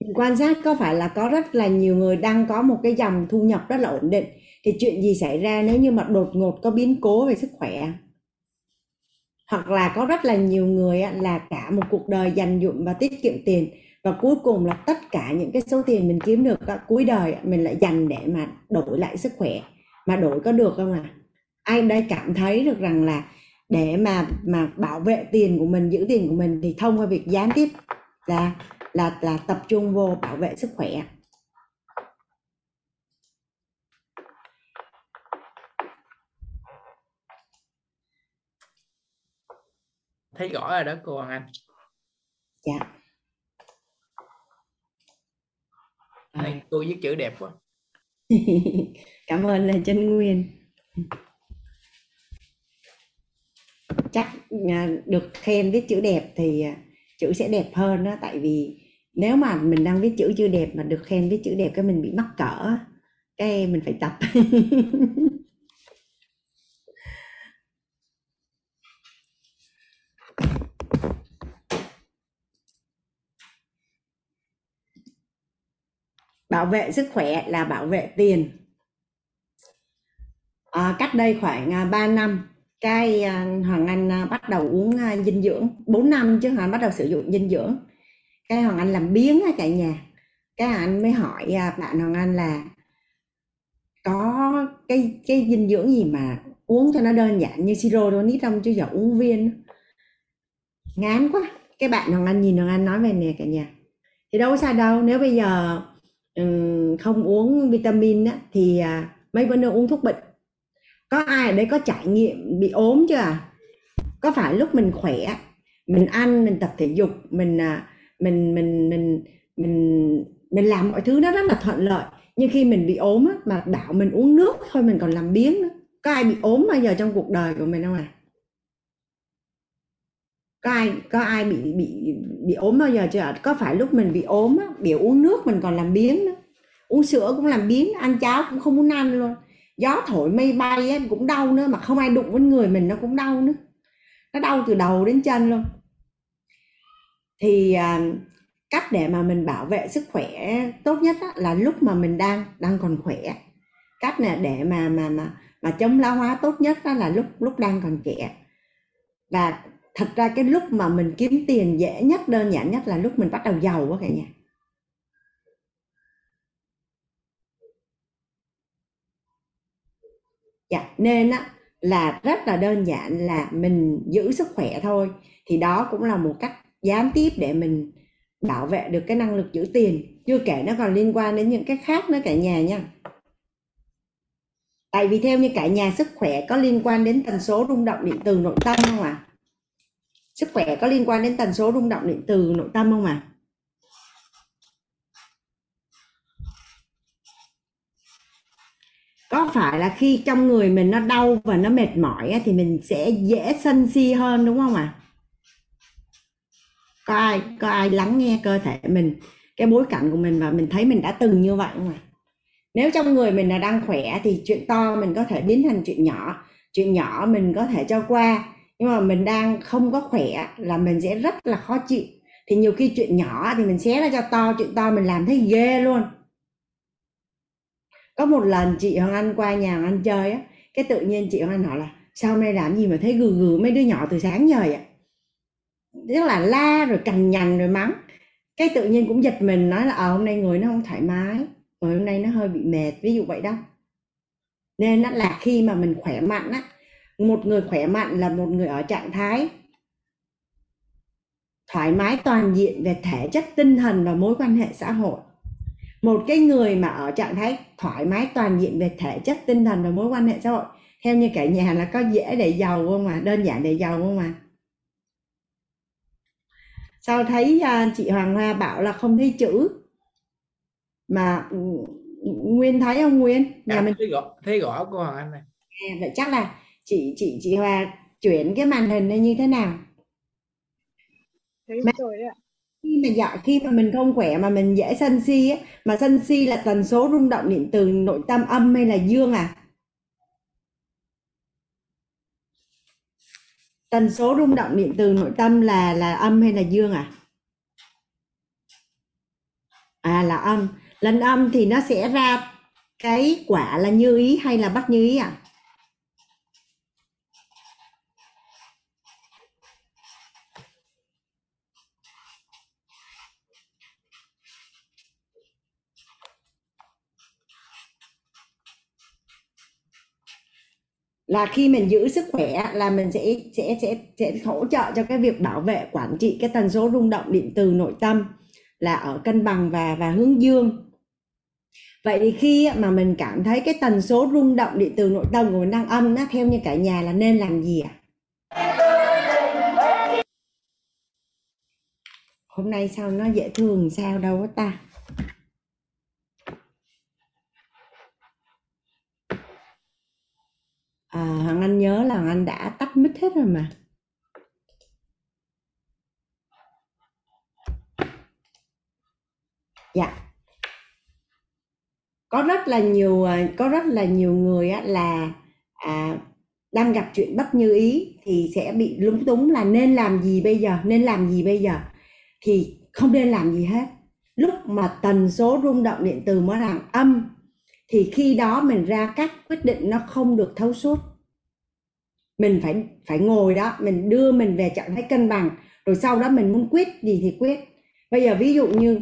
Mình quan sát có phải là có rất là nhiều người đang có một cái dòng thu nhập rất là ổn định, thì chuyện gì xảy ra nếu như mà đột ngột có biến cố về sức khỏe? Hoặc là có rất là nhiều người là cả một cuộc đời dành dụm và tiết kiệm tiền, và cuối cùng là tất cả những cái số tiền mình kiếm được cuối đời mình lại dành để mà đổi lại sức khỏe. Mà đổi có được không ạ? Ai đây cảm thấy được rằng là để mà bảo vệ tiền của mình, giữ tiền của mình thì thông qua việc gián tiếp là tập trung vô bảo vệ sức khỏe. Thấy rõ rồi đó cô Hoàng Anh. Dạ. Này, cô viết chữ đẹp quá. Cảm ơn là Trân Nguyên. Chắc được khen viết chữ đẹp thì chữ sẽ đẹp hơn đó, tại vì nếu mà mình đang viết chữ chưa đẹp mà được khen viết chữ đẹp cái mình bị mắc cỡ, cái mình phải tập. Bảo vệ sức khỏe là bảo vệ tiền. Cách đây khoảng 3 năm cái Hoàng Anh bắt đầu uống dinh dưỡng, 4 năm chứ, Hoàng Anh bắt đầu sử dụng dinh dưỡng. Cái Hoàng Anh làm biếng ở tại nhà, cái anh mới hỏi bạn Hoàng Anh là có cái dinh dưỡng gì mà uống cho nó đơn giản như siro đô nít không, chứ giờ uống viên ngán quá. Cái bạn Hoàng Anh nhìn Hoàng Anh nói về nè cả nhà, thì đâu có sai đâu, nếu bây giờ không uống vitamin á, thì mấy bữa nữa uống thuốc bệnh. Có ai ở đây có trải nghiệm bị ốm chưa à? Có phải lúc mình khỏe, mình ăn, mình tập thể dục, mình làm mọi thứ nó rất là thuận lợi, nhưng khi mình bị ốm á, mà bảo mình uống nước thôi mình còn làm biếng nữa. Có ai bị ốm bao giờ trong cuộc đời của mình không à? Có ai bị ốm bao giờ chưa? Có phải lúc mình bị ốm á, biểu uống nước mình còn làm biếng nữa, uống sữa cũng làm biếng, ăn cháo cũng không muốn ăn luôn, gió thổi mây bay ấy, cũng đau nữa, mà không ai đụng với người mình nó cũng đau nữa, nó đau từ đầu đến chân luôn. Thì cách để mà mình bảo vệ sức khỏe tốt nhất á, là lúc mà mình đang còn khỏe. Cách này để mà chống lão hóa tốt nhất đó là lúc đang còn trẻ. Và thật ra cái lúc mà mình kiếm tiền dễ nhất, đơn giản nhất là lúc mình bắt đầu giàu đó cả nhà. Dạ, nên á là rất là đơn giản là mình giữ sức khỏe thôi, thì đó cũng là một cách gián tiếp để mình bảo vệ được cái năng lực giữ tiền. Chưa kể nó còn liên quan đến những cái khác nữa cả nhà nha. Tại vì theo như cả nhà, sức khỏe có liên quan đến tần số rung động điện từ nội tâm không ạ? Sức khỏe có liên quan đến tần số rung động điện từ nội tâm không ạ? Có phải là khi trong người mình nó đau và nó mệt mỏi thì mình sẽ dễ sân si hơn đúng không ạ? Có ai lắng nghe cơ thể mình, cái bối cảnh của mình và mình thấy mình đã từng như vậy không ạ? Nếu trong người mình là đang khỏe thì chuyện to mình có thể biến thành chuyện nhỏ, chuyện nhỏ mình có thể cho qua. Nhưng mà mình đang không có khỏe là mình sẽ rất là khó chịu. Thì nhiều khi chuyện nhỏ thì mình xé ra cho to, chuyện to mình làm thấy ghê luôn. Có một lần chị Hoàng Anh qua nhà Hoàng Anh chơi á, cái tự nhiên chị Hoàng Anh hỏi là sao nay làm gì mà thấy gừ gừ mấy đứa nhỏ từ sáng giờ vậy? Rất là la rồi cằn nhằn rồi mắng. Cái tự nhiên cũng giật mình nói là hôm nay người nó không thoải mái, hôm nay nó hơi bị mệt, ví dụ vậy đó. Nên là khi mà mình khỏe mạnh á, một người khỏe mạnh là một người ở trạng thái thoải mái toàn diện về thể chất, tinh thần và mối quan hệ xã hội. Một cái người mà ở trạng thái thoải mái toàn diện về thể chất, tinh thần và mối quan hệ xã hội, theo như cả nhà là có dễ để giàu không ạ? Đơn giản để giàu không ạ? Sao thấy chị Hoàng Hoa bảo là không thấy chữ mà Nguyên thấy không Nguyên? Nhà mình thấy rõ cô Hoàng Anh này. Vậy chắc là chị Hoa chuyển cái màn hình này như thế nào? Thấy rồi đấy ạ. Khi mà mình không khỏe mà mình dễ sân si ấy, mà sân si là tần số rung động điện từ nội tâm âm hay là dương à? Tần số rung động điện từ nội tâm là âm hay là dương à? À là âm. Lần âm thì nó sẽ ra cái quả là như ý hay là bất như ý à? Là khi mình giữ sức khỏe là mình sẽ hỗ trợ cho cái việc bảo vệ, quản trị cái tần số rung động điện từ nội tâm là ở cân bằng và hướng dương. Vậy thì khi mà mình cảm thấy cái tần số rung động điện từ nội tâm của mình đang âm á, theo như cả nhà là nên làm gì ạ? Hôm nay sao nó dễ thương sao đâu ta? Hoàng Anh nhớ là Hoàng Anh đã tắt mic hết rồi mà. Dạ. Có rất là nhiều người á, là đang gặp chuyện bất như ý thì sẽ bị lúng túng là nên làm gì bây giờ. Thì không nên làm gì hết. Lúc mà tần số rung động điện từ mới là âm thì khi đó mình ra các quyết định nó không được thấu suốt. Mình phải ngồi đó, mình đưa mình về trạng thái cân bằng, rồi sau đó mình muốn quyết gì thì quyết. Bây giờ ví dụ như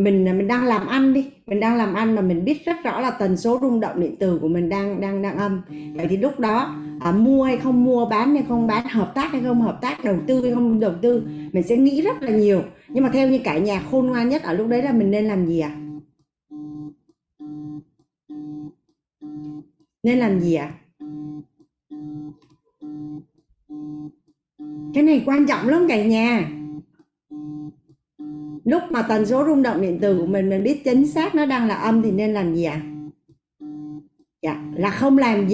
mình đang làm ăn đi, mình đang làm ăn mà mình biết rất rõ là tần số rung động điện từ của mình đang âm. Vậy thì lúc đó mua hay không mua, bán hay không bán, hợp tác hay không hợp tác, đầu tư hay không đầu tư, mình sẽ nghĩ rất là nhiều. Nhưng mà theo như cả nhà khôn ngoan nhất ở lúc đấy là mình nên làm gì ạ? Nên làm gì ạ? Cái này quan trọng lắm cả nhà. Lúc mà tần số rung động điện từ của mình biết chính xác nó đang là âm thì nên làm gì ạ? Dạ, là không làm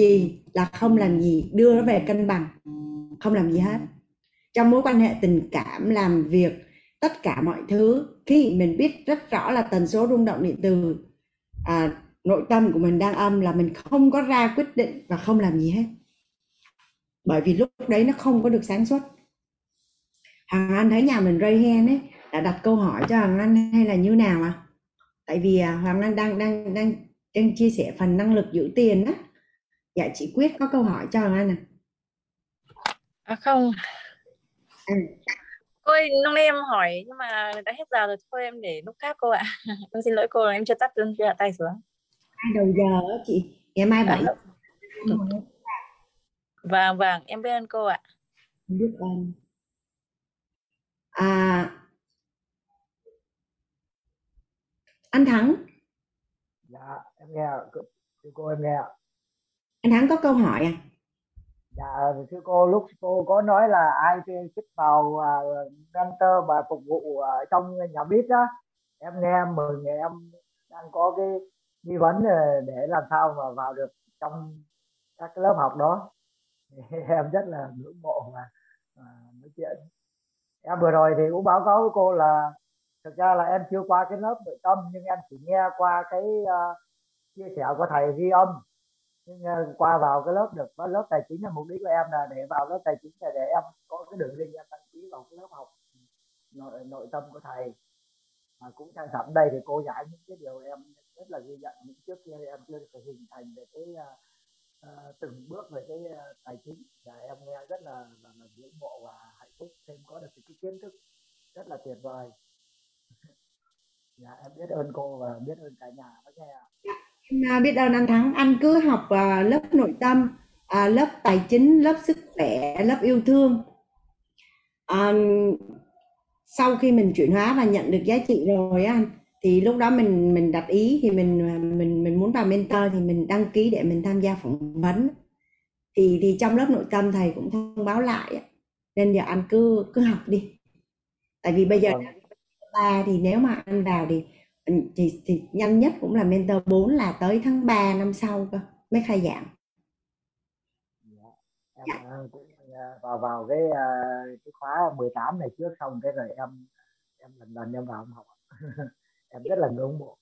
gì, đưa nó về cân bằng, không làm gì hết. Trong mối quan hệ tình cảm, làm việc, tất cả mọi thứ, khi mình biết rất rõ là tần số rung động điện từ nội tâm của mình đang âm là mình không có ra quyết định và không làm gì hết. Bởi vì lúc đấy nó không có được sáng suốt. Hằng Anh thấy nhà mình ray hen ấy, đã đặt câu hỏi cho Hằng Anh hay là như nào ạ? Tại vì Hằng Anh đang chia sẻ phần năng lực giữ tiền á. Dạ chị Quyết có câu hỏi cho Hằng Anh à? Không. Ôi, lúc em hỏi nhưng mà đã hết giờ rồi, thôi em để lúc khác cô ạ. Em xin lỗi cô, em chưa tắt luôn, chưa đặt tay xuống. Hai đầu giờ chị, ngày mai 7. Vâng, em biết ơn cô ạ. Biết ơn. Anh Thắng. Dạ, em nghe ạ. Thưa cô, em nghe ạ. Anh Thắng có câu hỏi à? Dạ, thưa cô, lúc cô có nói là ai thích vào mentor và phục vụ trong nhà biết đó, em nghe mừng, em đang có cái nghi vấn để làm sao mà vào được trong các lớp học đó. Em rất là ngưỡng mộ mà nói chuyện. Em vừa rồi thì cũng báo cáo với cô là thực ra là em chưa qua cái lớp nội tâm, nhưng em chỉ nghe qua cái chia sẻ của thầy ghi âm. Nhưng qua vào cái lớp được lớp tài chính, là mục đích của em là để vào lớp tài chính là để em có cái đường link em đăng ký vào cái lớp học nội tâm của thầy. Mà cũng trang sẵn đây thì cô giải những cái điều em rất là ghi nhận, những trước kia em chưa được hình thành về cái từng bước về cái tài chính. Và em nghe rất là ngưỡng mộ và hạnh phúc, thêm có được cái kiến thức rất là tuyệt vời. Dạ, em biết ơn cô và biết ơn cả nhà đó nghe ạ. Em biết ơn anh Thắng. Anh cứ học lớp nội tâm, lớp tài chính, lớp sức khỏe, lớp yêu thương. Sau khi mình chuyển hóa và nhận được giá trị rồi anh, thì lúc đó mình đặt ý thì mình muốn vào mentor thì mình đăng ký để mình tham gia phỏng vấn. Thì trong lớp nội tâm thầy cũng thông báo lại, nên giờ anh cứ học đi. Tại vì bây giờ thì nếu mà anh vào thì nhanh nhất cũng là mentor 4 là tới tháng 3 năm sau cơ mới khai giảng. Dạ. Em cũng vào cái khóa 18 này trước, xong cái rồi em lần em vào em học. Em rất là ngưỡng mộ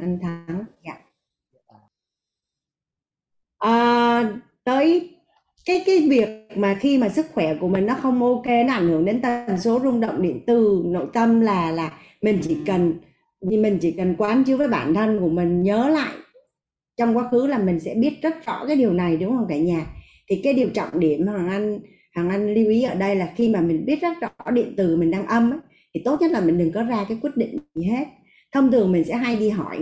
anh Thắng. Dạ. Tới cái việc mà khi mà sức khỏe của mình nó không ok, nó ảnh hưởng đến tần số rung động điện từ nội tâm là mình chỉ cần quán chiếu với bản thân của mình, nhớ lại trong quá khứ là mình sẽ biết rất rõ cái điều này, đúng không cả nhà? Thì cái điều trọng điểm Hằng Anh lưu ý ở đây là khi mà mình biết rất rõ điện từ mình đang âm ấy, thì tốt nhất là mình đừng có ra cái quyết định gì hết. Thông thường mình sẽ hay đi hỏi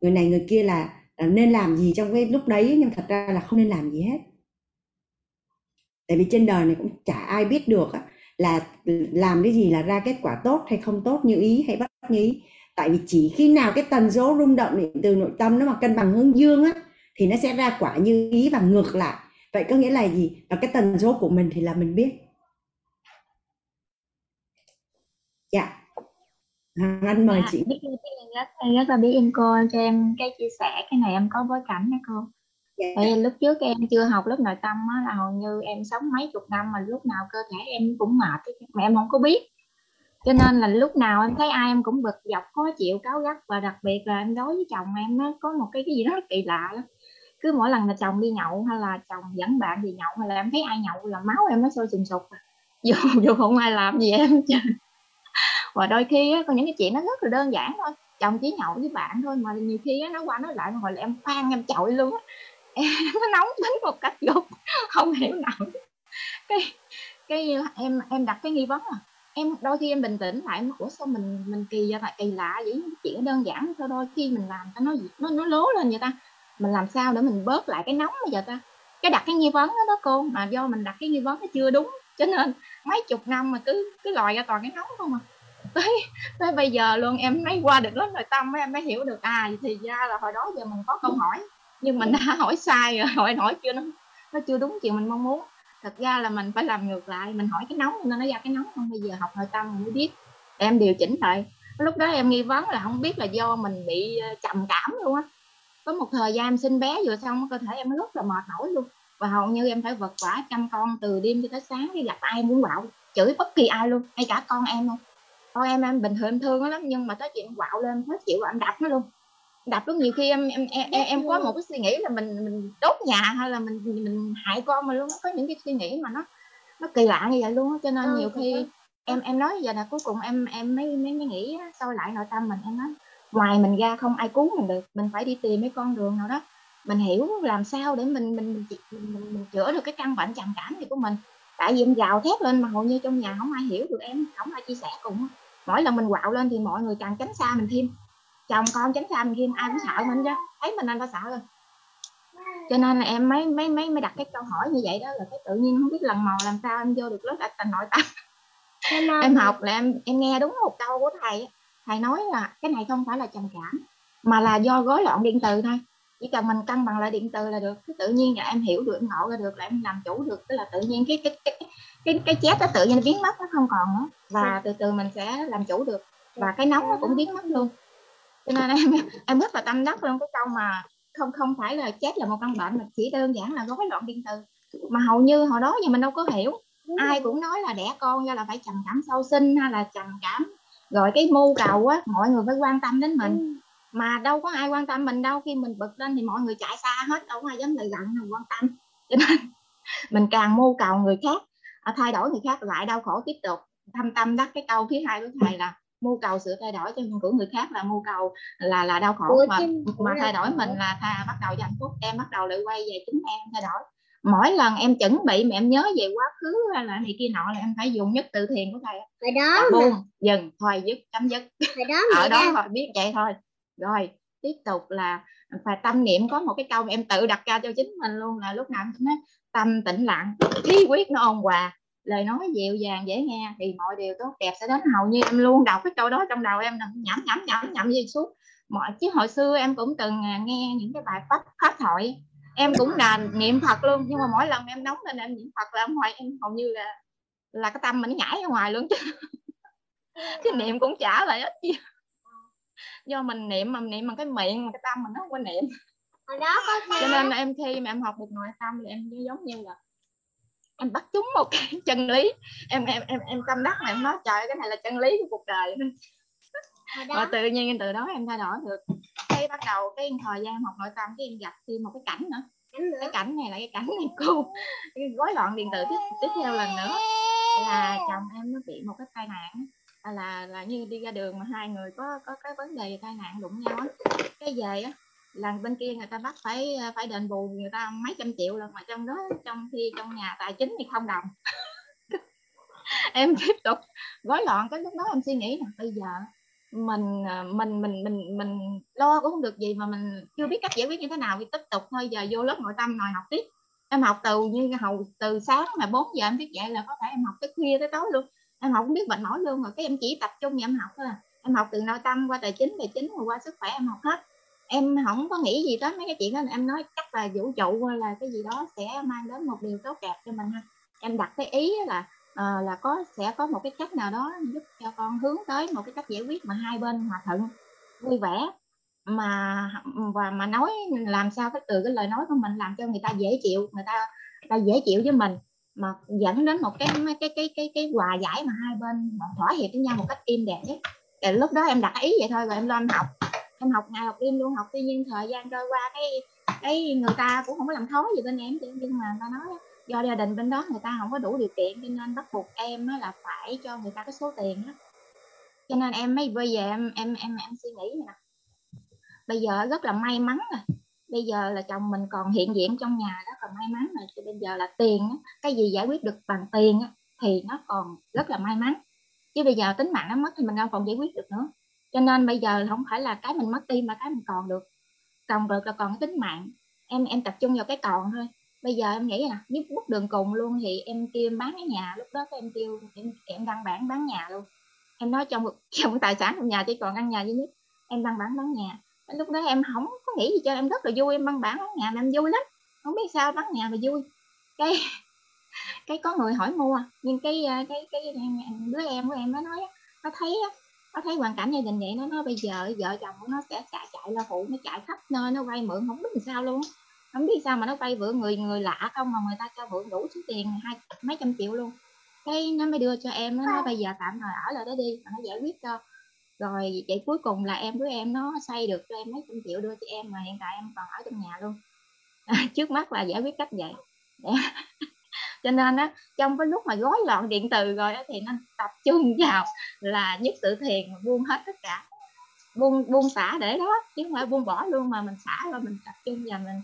người này người kia là nên làm gì trong cái lúc đấy, nhưng thật ra là không nên làm gì hết. Tại vì trên đời này cũng chả ai biết được là làm cái gì là ra kết quả tốt hay không tốt, như ý hay bất như ý. Tại vì chỉ khi nào cái tần số rung động điện từ nội tâm nó mà cân bằng hướng dương thì nó sẽ ra quả như ý và ngược lại. Vậy có nghĩa là gì? Và cái tần số của mình thì là mình biết. Dạ. Anh mời chị. Em rất là biết ơn cô cho em cái chia sẻ. Cái này em có bối cảnh đó cô. Dạ. Lúc trước em chưa học lớp nội tâm á, là hầu như em sống mấy chục năm mà lúc nào cơ thể em cũng mệt mà em không có biết, cho nên là lúc nào em thấy ai em cũng bực dọc, khó chịu, cáu gắt. Và đặc biệt là em đối với chồng em nó có một cái gì đó kỳ lạ lắm. Cứ mỗi lần là chồng đi nhậu hay là chồng dẫn bạn đi nhậu hay là em thấy ai nhậu là máu em nó sôi sùng sục, dù không ai làm gì em. Và đôi khi có những cái chuyện nó rất là đơn giản thôi, chồng chỉ nhậu với bạn thôi, mà nhiều khi nó qua nói lại hồi là em khoan em chọi luôn á, nó nóng đến một cách gục không hiểu nổi. Cái em đặt cái nghi vấn à, em đôi khi em bình tĩnh lại em, ủa sao mình kỳ vậy, kỳ lạ vậy, chuyện đơn giản sao đôi khi mình làm cho nó lố lên vậy ta, mình làm sao để mình bớt lại cái nóng bây giờ ta. Cái đặt cái nghi vấn đó, cô, mà do mình đặt cái nghi vấn nó chưa đúng cho nên mấy chục năm mà cứ lòi ra toàn cái nóng không à. Tới bây giờ luôn em mới qua được lớp nội tâm, em mới hiểu được à thì ra là hồi đó giờ mình có câu hỏi nhưng mình đã hỏi sai rồi, hỏi chưa nó chưa đúng chuyện mình mong muốn. Thật ra là mình phải làm ngược lại, mình hỏi cái nóng nên nó ra cái nóng không. Bây giờ học nội tâm mình mới biết, em điều chỉnh lại. Lúc đó em nghi vấn là không biết là do mình bị trầm cảm luôn á. Có một thời gian em sinh bé vừa xong cơ thể em rất là mệt mỏi luôn, và hầu như em phải vật vã chăm con từ đêm cho tới sáng, đi gặp ai muốn quạo chửi bất kỳ ai luôn, hay cả con em luôn. Con em bình thường em thương nó lắm, nhưng mà tới chuyện quạo lên em hết chịu và em đập nó luôn. Đập lúc nhiều khi em có một cái suy nghĩ là mình đốt nhà hay là mình hại con mà luôn. Có những cái suy nghĩ mà nó kỳ lạ như vậy luôn đó. Cho nên nhiều khi em nói vậy là cuối cùng em mới nghĩ soi lại nội tâm mình. Em nói ngoài mình ra không ai cứu mình được, mình phải đi tìm cái con đường nào đó mình hiểu làm sao để mình chữa được cái căn bệnh trầm cảm này của mình. Tại vì em gào thét lên mà hầu như trong nhà không ai hiểu được em, không ai chia sẻ cùng. Mỗi lần mình quạo lên thì mọi người càng tránh xa mình thêm, chồng con tránh xa mình thêm, ai cũng sợ mình chứ, thấy mình anh ta sợ rồi. Cho nên là em mới đặt cái câu hỏi như vậy đó, là cái tự nhiên không biết lần mò làm sao em vô được lớp đặt nội tâm. Em học là em nghe đúng một câu của thầy nói là cái này không phải là trầm cảm mà là do rối loạn điện từ thôi, chỉ cần mình cân bằng lại điện từ là được. Cái tự nhiên là em hiểu được, em ngộ ra được, là em làm chủ được, tức là tự nhiên cái chết nó tự nhiên biến mất, nó không còn nữa, và từ từ mình sẽ làm chủ được và cái nóng nó cũng biến mất luôn. Cho nên em rất là tâm đắc luôn cái câu mà không phải là chết là một căn bệnh, mà chỉ đơn giản là rối loạn điện từ, mà hầu như hồi đó thì mình đâu có hiểu. Ai cũng nói là đẻ con ra là phải trầm cảm sau sinh hay là trầm cảm, rồi cái mưu cầu á, mọi người phải quan tâm đến mình. Mà đâu có ai quan tâm mình đâu, khi mình bực lên thì mọi người chạy xa hết, đâu có ai dám lại gần mình quan tâm. Cho nên mình càng mưu cầu người khác, thay đổi người khác lại đau khổ tiếp tục. Tâm đắc cái câu thứ hai của thầy là mưu cầu sự thay đổi cho của người khác là mưu cầu là đau khổ, mà thay đổi mình là bắt đầu hạnh phúc. Em bắt đầu lại quay về chính em thay đổi. Mỗi lần em chuẩn bị mà em nhớ về quá khứ hay là này kia nọ là em phải dùng nhất từ thiền của thầy. Hồi đó buông dừng thôi, dứt chấm dứt. Ở đó thôi, biết vậy thôi. Rồi tiếp tục là phải tâm niệm. Có một cái câu em tự đặt ra cho chính mình luôn là lúc nào em nói tâm tĩnh lặng, khí huyết nó ôn hòa, lời nói dịu dàng dễ nghe thì mọi điều tốt đẹp sẽ đến. Hầu như em luôn đọc cái câu đó trong đầu em, nhẩm gì suốt. Chứ hồi xưa em cũng từng nghe những cái bài pháp thoại, em cũng là niệm Phật luôn, nhưng mà mỗi lần em nóng lên em niệm Phật là ngoài em hầu như là cái tâm mình nhảy ra ngoài luôn chứ niệm cũng trả lại ít gì. Do mình niệm bằng cái miệng, mà cái tâm mình nó không có niệm. Đó có. Cho nên là em khi mà em học được nội tâm thì em giống như là em bắt trúng một cái chân lý. Em tâm đắc mà em nói trời ơi, cái này là chân lý của cuộc đời. Và tự nhiên từ đó em thay đổi được. Cái bắt đầu cái thời gian học nội tâm thì em gặp thêm một cái cảnh nữa. Cái cảnh này là cái cảnh này cô, cái gói loạn điện tử tiếp theo lần nữa là chồng em nó bị một cái tai nạn. Là như đi ra đường mà hai người có cái vấn đề tai nạn đụng nhau ấy. Cái về á là bên kia người ta bắt phải đền bù người ta mấy trăm triệu lần, mà trong đó trong khi trong nhà tài chính thì không đồng. Em tiếp tục gói loạn. Cái lúc đó em suy nghĩ là bây giờ mình lo cũng không được gì mà mình chưa biết cách giải quyết như thế nào, thì tiếp tục thôi, giờ vô lớp nội tâm rồi học tiếp. Em học từ sáng mà 4 giờ em biết vậy là có thể em học tới khuya tới tối luôn, em học không biết mệt mỏi luôn. Rồi cái em chỉ tập trung em học thôi, em học từ nội tâm qua tài chính rồi qua sức khỏe, em học hết. Em không có nghĩ gì tới mấy cái chuyện đó, em nói chắc là vũ trụ là cái gì đó sẽ mang đến một điều tốt đẹp cho mình ha. Em đặt cái ý là sẽ có một cái cách nào đó giúp cho con hướng tới một cái cách giải quyết mà hai bên hòa thuận vui vẻ, mà nói làm sao cái từ cái lời nói của mình làm cho người ta dễ chịu, người ta dễ chịu với mình, mà dẫn đến một cái hòa giải mà hai bên thỏa hiệp với nhau một cách im đẹp nhất. Thì lúc đó em đặt ý vậy thôi, rồi em lo em học ngày học đêm luôn học. Tuy nhiên thời gian trôi qua cái người ta cũng không có làm thói gì bên em, nhưng mà người ta nói do gia đình bên đó người ta không có đủ điều kiện, cho nên bắt buộc em là phải cho người ta cái số tiền đó. Cho nên em mới bây giờ em suy nghĩ nè, bây giờ rất là may mắn rồi, bây giờ là chồng mình còn hiện diện trong nhà đó, còn may mắn rồi. Thì bây giờ là tiền, cái gì giải quyết được bằng tiền thì nó còn rất là may mắn, chứ bây giờ tính mạng nó mất thì mình đâu còn giải quyết được nữa. Cho nên bây giờ không phải là cái mình mất đi mà cái mình còn được, còn được là còn cái tính mạng. Em tập trung vào cái còn thôi. Bây giờ em nghĩ là nếu bước đường cùng luôn thì em kêu em bán cái nhà, lúc đó em kêu em đăng bản bán nhà luôn. Em nói trong tài sản trong nhà chỉ còn căn nhà duy nhất, em đăng bản bán nhà. Lúc đó em không có nghĩ gì cho, em rất là vui, em đăng bản bán nhà mà em vui lắm. Không biết sao bán nhà mà vui. Cái có người hỏi mua, nhưng cái đứa em của em nó thấy hoàn cảnh gia đình vậy, nó nói bây giờ vợ chồng của nó sẽ chạy lo phụ, nó chạy khắp nơi, nó vay mượn không biết làm sao luôn. Không biết sao mà nó vay mượn người lạ không mà người ta cho mượn đủ số tiền mấy trăm triệu luôn. Cái nó mới đưa cho em, nó nói bây giờ tạm thời ở lại đó đi, mà nó giải quyết cho. Rồi vậy cuối cùng là đứa em nó xây được cho em mấy trăm triệu đưa cho em, mà hiện tại em còn ở trong nhà luôn. Trước mắt là giải quyết cách vậy. Cho nên đó, trong cái lúc mà gói gọn điện từ rồi đó, thì nó tập trung vào là nhất sự thiền, buông hết tất cả, buông xả để đó, chứ không phải buông bỏ luôn, mà mình xả rồi mình tập trung vào mình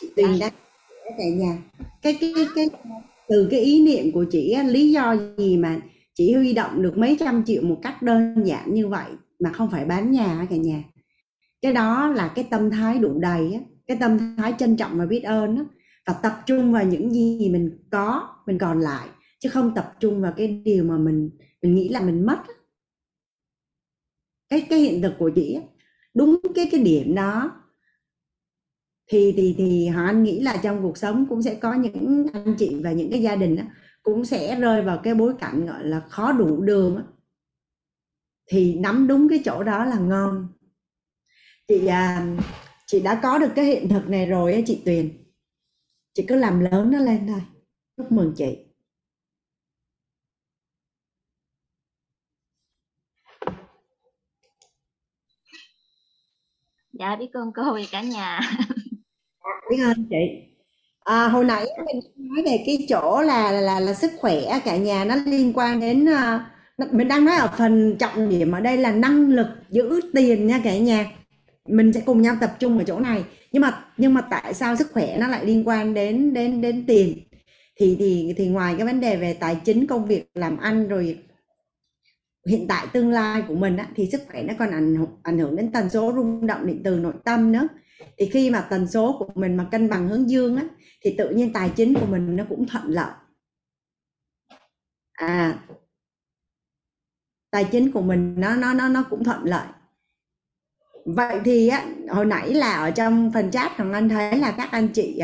chị Tuyền đang ở tại nhà. Cái từ cái ý niệm của chị á, lý do gì mà chị huy động được mấy trăm triệu một cách đơn giản như vậy mà không phải bán nhà cả nhà? Cái đó là cái tâm thái đủ đầy á, cái tâm thái trân trọng và biết ơn á, và tập trung vào những gì mình có, mình còn lại, chứ không tập trung vào cái điều mà mình nghĩ là mình mất. Cái hiện thực của chị á, đúng cái điểm đó. Thì họ anh nghĩ là trong cuộc sống cũng sẽ có những anh chị và những cái gia đình đó, cũng sẽ rơi vào cái bối cảnh gọi là khó đủ đường đó. Thì nắm đúng cái chỗ đó là ngon. Chị đã có được cái hiện thực này rồi á chị Tuyền, chị cứ làm lớn nó lên thôi. Chúc mừng chị. Dạ biết ơn cô và cả nhà. Biết ơn chị. Hồi nãy mình nói về cái chỗ là sức khỏe cả nhà, nó liên quan đến mình đang nói ở phần trọng điểm ở đây là năng lực giữ tiền nha cả nhà. Mình sẽ cùng nhau tập trung ở chỗ này, nhưng mà tại sao sức khỏe nó lại liên quan đến tiền? Thì ngoài cái vấn đề về tài chính, công việc làm ăn rồi hiện tại tương lai của mình á, thì sức khỏe nó còn ảnh hưởng đến tần số rung động điện từ nội tâm nữa. Thì khi mà tần số của mình mà cân bằng hướng dương á, thì tự nhiên tài chính của mình nó cũng thuận lợi. Tài chính của mình nó cũng thuận lợi. Vậy thì á, hồi nãy là ở trong phần chat Hằng Anh thấy là các anh chị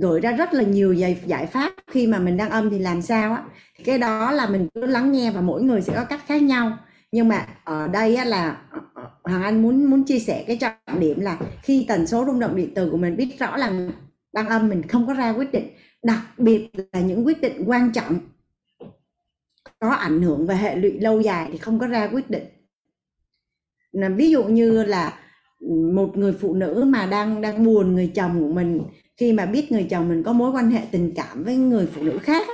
gửi ra rất là nhiều giải pháp khi mà mình đang âm thì làm sao á. Thì cái đó là mình cứ lắng nghe và mỗi người sẽ có cách khác nhau. Nhưng mà ở đây á, là Hằng Anh muốn chia sẻ cái trọng điểm là khi tần số rung động điện từ của mình biết rõ là đang âm, mình không có ra quyết định, đặc biệt là những quyết định quan trọng có ảnh hưởng và hệ lụy lâu dài thì không có ra quyết định. Ví dụ như là một người phụ nữ mà đang buồn người chồng của mình, khi mà biết người chồng mình có mối quan hệ tình cảm với người phụ nữ khác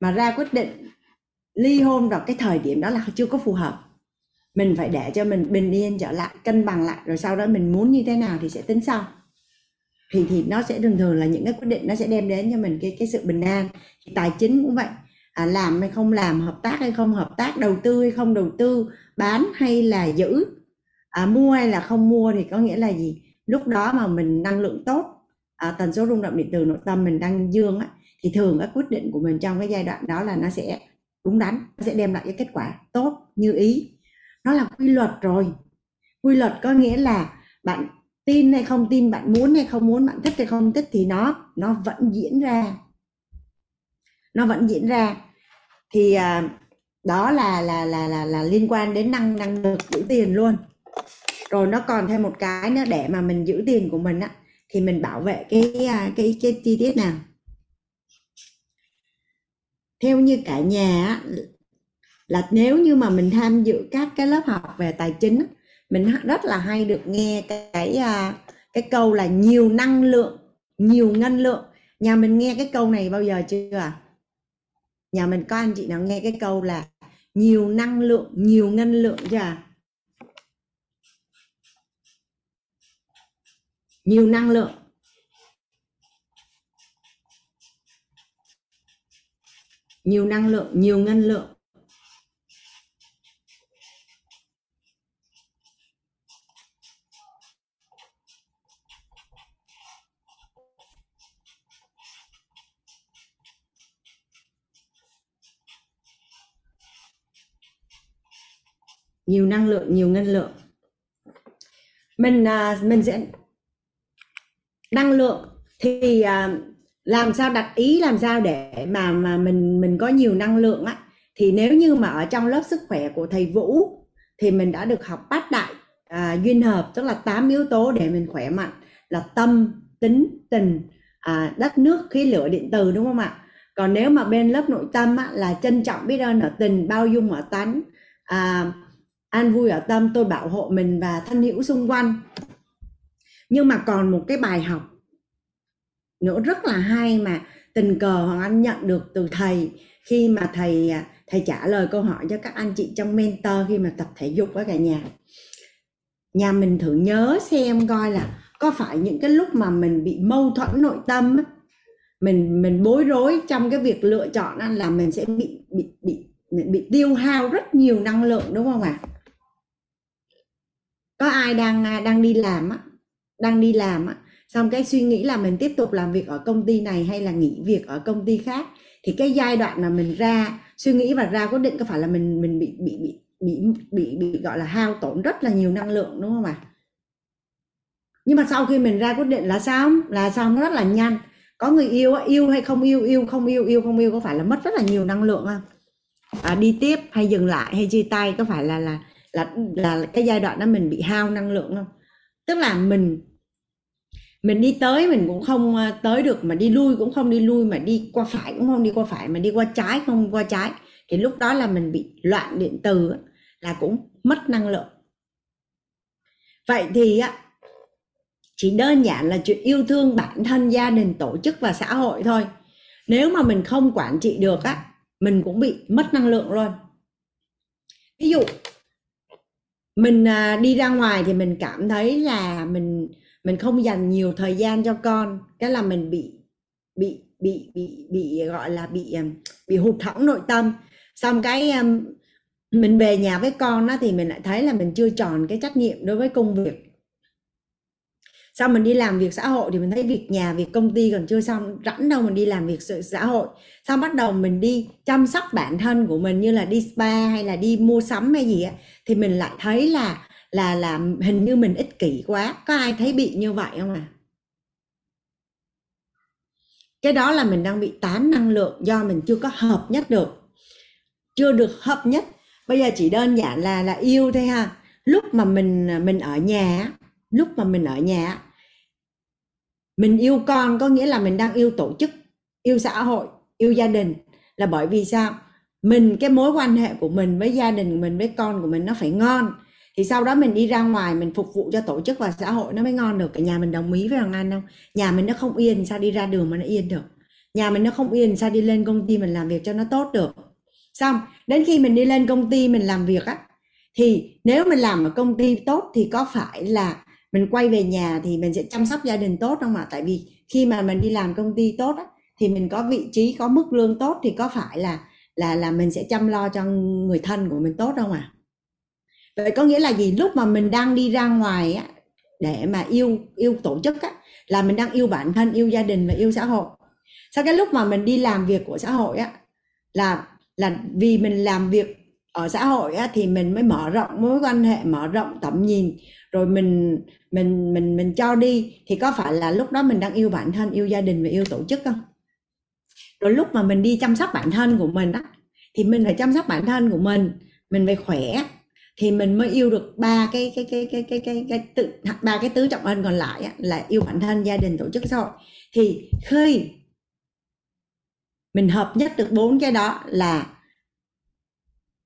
mà ra quyết định ly hôn vào cái thời điểm đó là chưa có phù hợp. Mình phải để cho mình bình yên trở lại, cân bằng lại, rồi sau đó mình muốn như thế nào thì sẽ tính sau. Thì nó sẽ thường là những cái quyết định nó sẽ đem đến cho mình cái sự bình an. Thì tài chính cũng vậy. Làm hay không làm, hợp tác hay không hợp tác, đầu tư hay không đầu tư, bán hay là giữ, mua hay là không mua, thì có nghĩa là gì? Lúc đó mà mình năng lượng tốt, tần số rung động điện từ nội tâm mình đang dương á, thì thường các quyết định của mình trong cái giai đoạn đó là nó sẽ đúng đắn, nó sẽ đem lại cái kết quả tốt như ý. Nó là quy luật rồi. Quy luật có nghĩa là bạn tin hay không tin, bạn muốn hay không muốn, bạn thích hay không thích, thì nó vẫn diễn ra. Thì đó là liên quan đến năng lực giữ tiền luôn. Rồi nó còn thêm một cái nữa, để mà mình giữ tiền của mình á, thì mình bảo vệ cái chi tiết nào. Theo như cả nhà á, là nếu như mà mình tham dự các cái lớp học về tài chính á, mình rất là hay được nghe cái câu là nhiều năng lượng, nhiều ngân lượng. Nhà mình nghe cái câu này bao giờ chưa? Nhà mình có anh chị nào nghe cái câu là nhiều năng lượng, nhiều ngân lượng chứ à? Nhiều năng lượng. Nhiều năng lượng, nhiều ngân lượng. Nhiều năng lượng, nhiều ngân lượng. Mình sẽ năng lượng thì làm sao đặt ý làm sao để mà mình có nhiều năng lượng á, thì nếu như mà ở trong lớp sức khỏe của thầy Vũ thì mình đã được học bát đại duyên hợp, tức là 8 yếu tố để mình khỏe mạnh là tâm, tính, tình, đất, nước, khí, lửa, điện từ, đúng không ạ? Còn nếu mà bên lớp nội tâm á, là trân trọng, biết ơn ở tình, bao dung ở tánh, an vui ở tâm, tôi bảo hộ mình và thân hữu xung quanh. Nhưng mà còn một cái bài học nữa rất là hay mà tình cờ Hoàng Anh nhận được từ thầy khi mà thầy trả lời câu hỏi cho các anh chị trong mentor khi mà tập thể dục với cả nhà. Nhà mình thử nhớ xem coi là có phải những cái lúc mà mình bị mâu thuẫn nội tâm, mình bối rối trong cái việc lựa chọn là mình sẽ bị tiêu hao rất nhiều năng lượng, đúng không ạ? Có ai đang đi làm á, xong cái suy nghĩ là mình tiếp tục làm việc ở công ty này hay là nghỉ việc ở công ty khác, thì cái giai đoạn mà mình ra suy nghĩ và ra quyết định có phải là mình bị gọi là hao tổn rất là nhiều năng lượng, đúng không ạ? Nhưng mà sau khi mình ra quyết định là xong rất là nhanh. Có người yêu, yêu hay không yêu, yêu không yêu có phải là mất rất là nhiều năng lượng không? Đi tiếp hay dừng lại hay chia tay có phải là cái giai đoạn đó mình bị hao năng lượng không? Tức là mình đi tới mình cũng không tới được, mà đi lui cũng không đi lui, mà đi qua phải cũng không đi qua phải, mà đi qua trái không qua trái, thì lúc đó là mình bị loạn điện từ, là cũng mất năng lượng. Vậy thì chỉ đơn giản là chuyện yêu thương bản thân, gia đình, tổ chức và xã hội thôi, nếu mà mình không quản trị được á, mình cũng bị mất năng lượng luôn. Ví dụ mình đi ra ngoài thì mình cảm thấy là mình không dành nhiều thời gian cho con, cái là mình bị gọi là bị hụt hẫng nội tâm. Xong cái mình về nhà với con đó thì mình lại thấy là mình chưa tròn cái trách nhiệm đối với công việc. Xong mình đi làm việc xã hội thì mình thấy việc nhà, việc công ty còn chưa xong, rảnh đâu mình đi làm việc xã hội. Xong bắt đầu mình đi chăm sóc bản thân của mình như là đi spa hay là đi mua sắm hay gì á, thì mình lại thấy là hình như mình ích kỷ quá. Có ai thấy bị như vậy không ạ? Cái đó là mình đang bị tán năng lượng do mình chưa có hợp nhất được. Chưa được hợp nhất. Bây giờ chỉ đơn giản là yêu thôi ha. Lúc mà mình ở nhà, mình yêu con có nghĩa là mình đang yêu tổ chức, yêu xã hội, yêu gia đình. Là bởi vì sao? Cái mối quan hệ của mình với gia đình của mình, với con của mình nó phải ngon, thì sau đó mình đi ra ngoài mình phục vụ cho tổ chức và xã hội nó mới ngon được. Cả nhà mình đồng ý với Hoàng Anh không? Nhà mình nó không yên sao đi ra đường mà nó yên được? Nhà mình nó không yên sao đi lên công ty mình làm việc cho nó tốt được? Xong đến khi mình đi lên công ty mình làm việc á, thì nếu mình làm ở công ty tốt thì có phải là mình quay về nhà thì mình sẽ chăm sóc gia đình tốt không ạ? Tại vì khi mà mình đi làm công ty tốt á, thì mình có vị trí, có mức lương tốt, thì có phải là mình sẽ chăm lo cho người thân của mình tốt không ạ? Vậy có nghĩa là gì? Lúc mà mình đang đi ra ngoài á, để mà yêu tổ chức á, là mình đang yêu bản thân, yêu gia đình và yêu xã hội. Sau cái lúc mà mình đi làm việc của xã hội á, là vì mình làm việc ở xã hội á, thì mình mới mở rộng mối quan hệ, mở rộng tầm nhìn, rồi mình cho đi, thì có phải là lúc đó mình đang yêu bản thân, yêu gia đình và yêu tổ chức không? Rồi lúc mà mình đi chăm sóc bản thân của mình á, thì mình phải chăm sóc bản thân của mình phải khỏe, thì mình mới yêu được ba cái tứ trọng ân còn lại á, là yêu bản thân, gia đình, tổ chức, xã hội. Thì khi mình hợp nhất được 4 cái đó là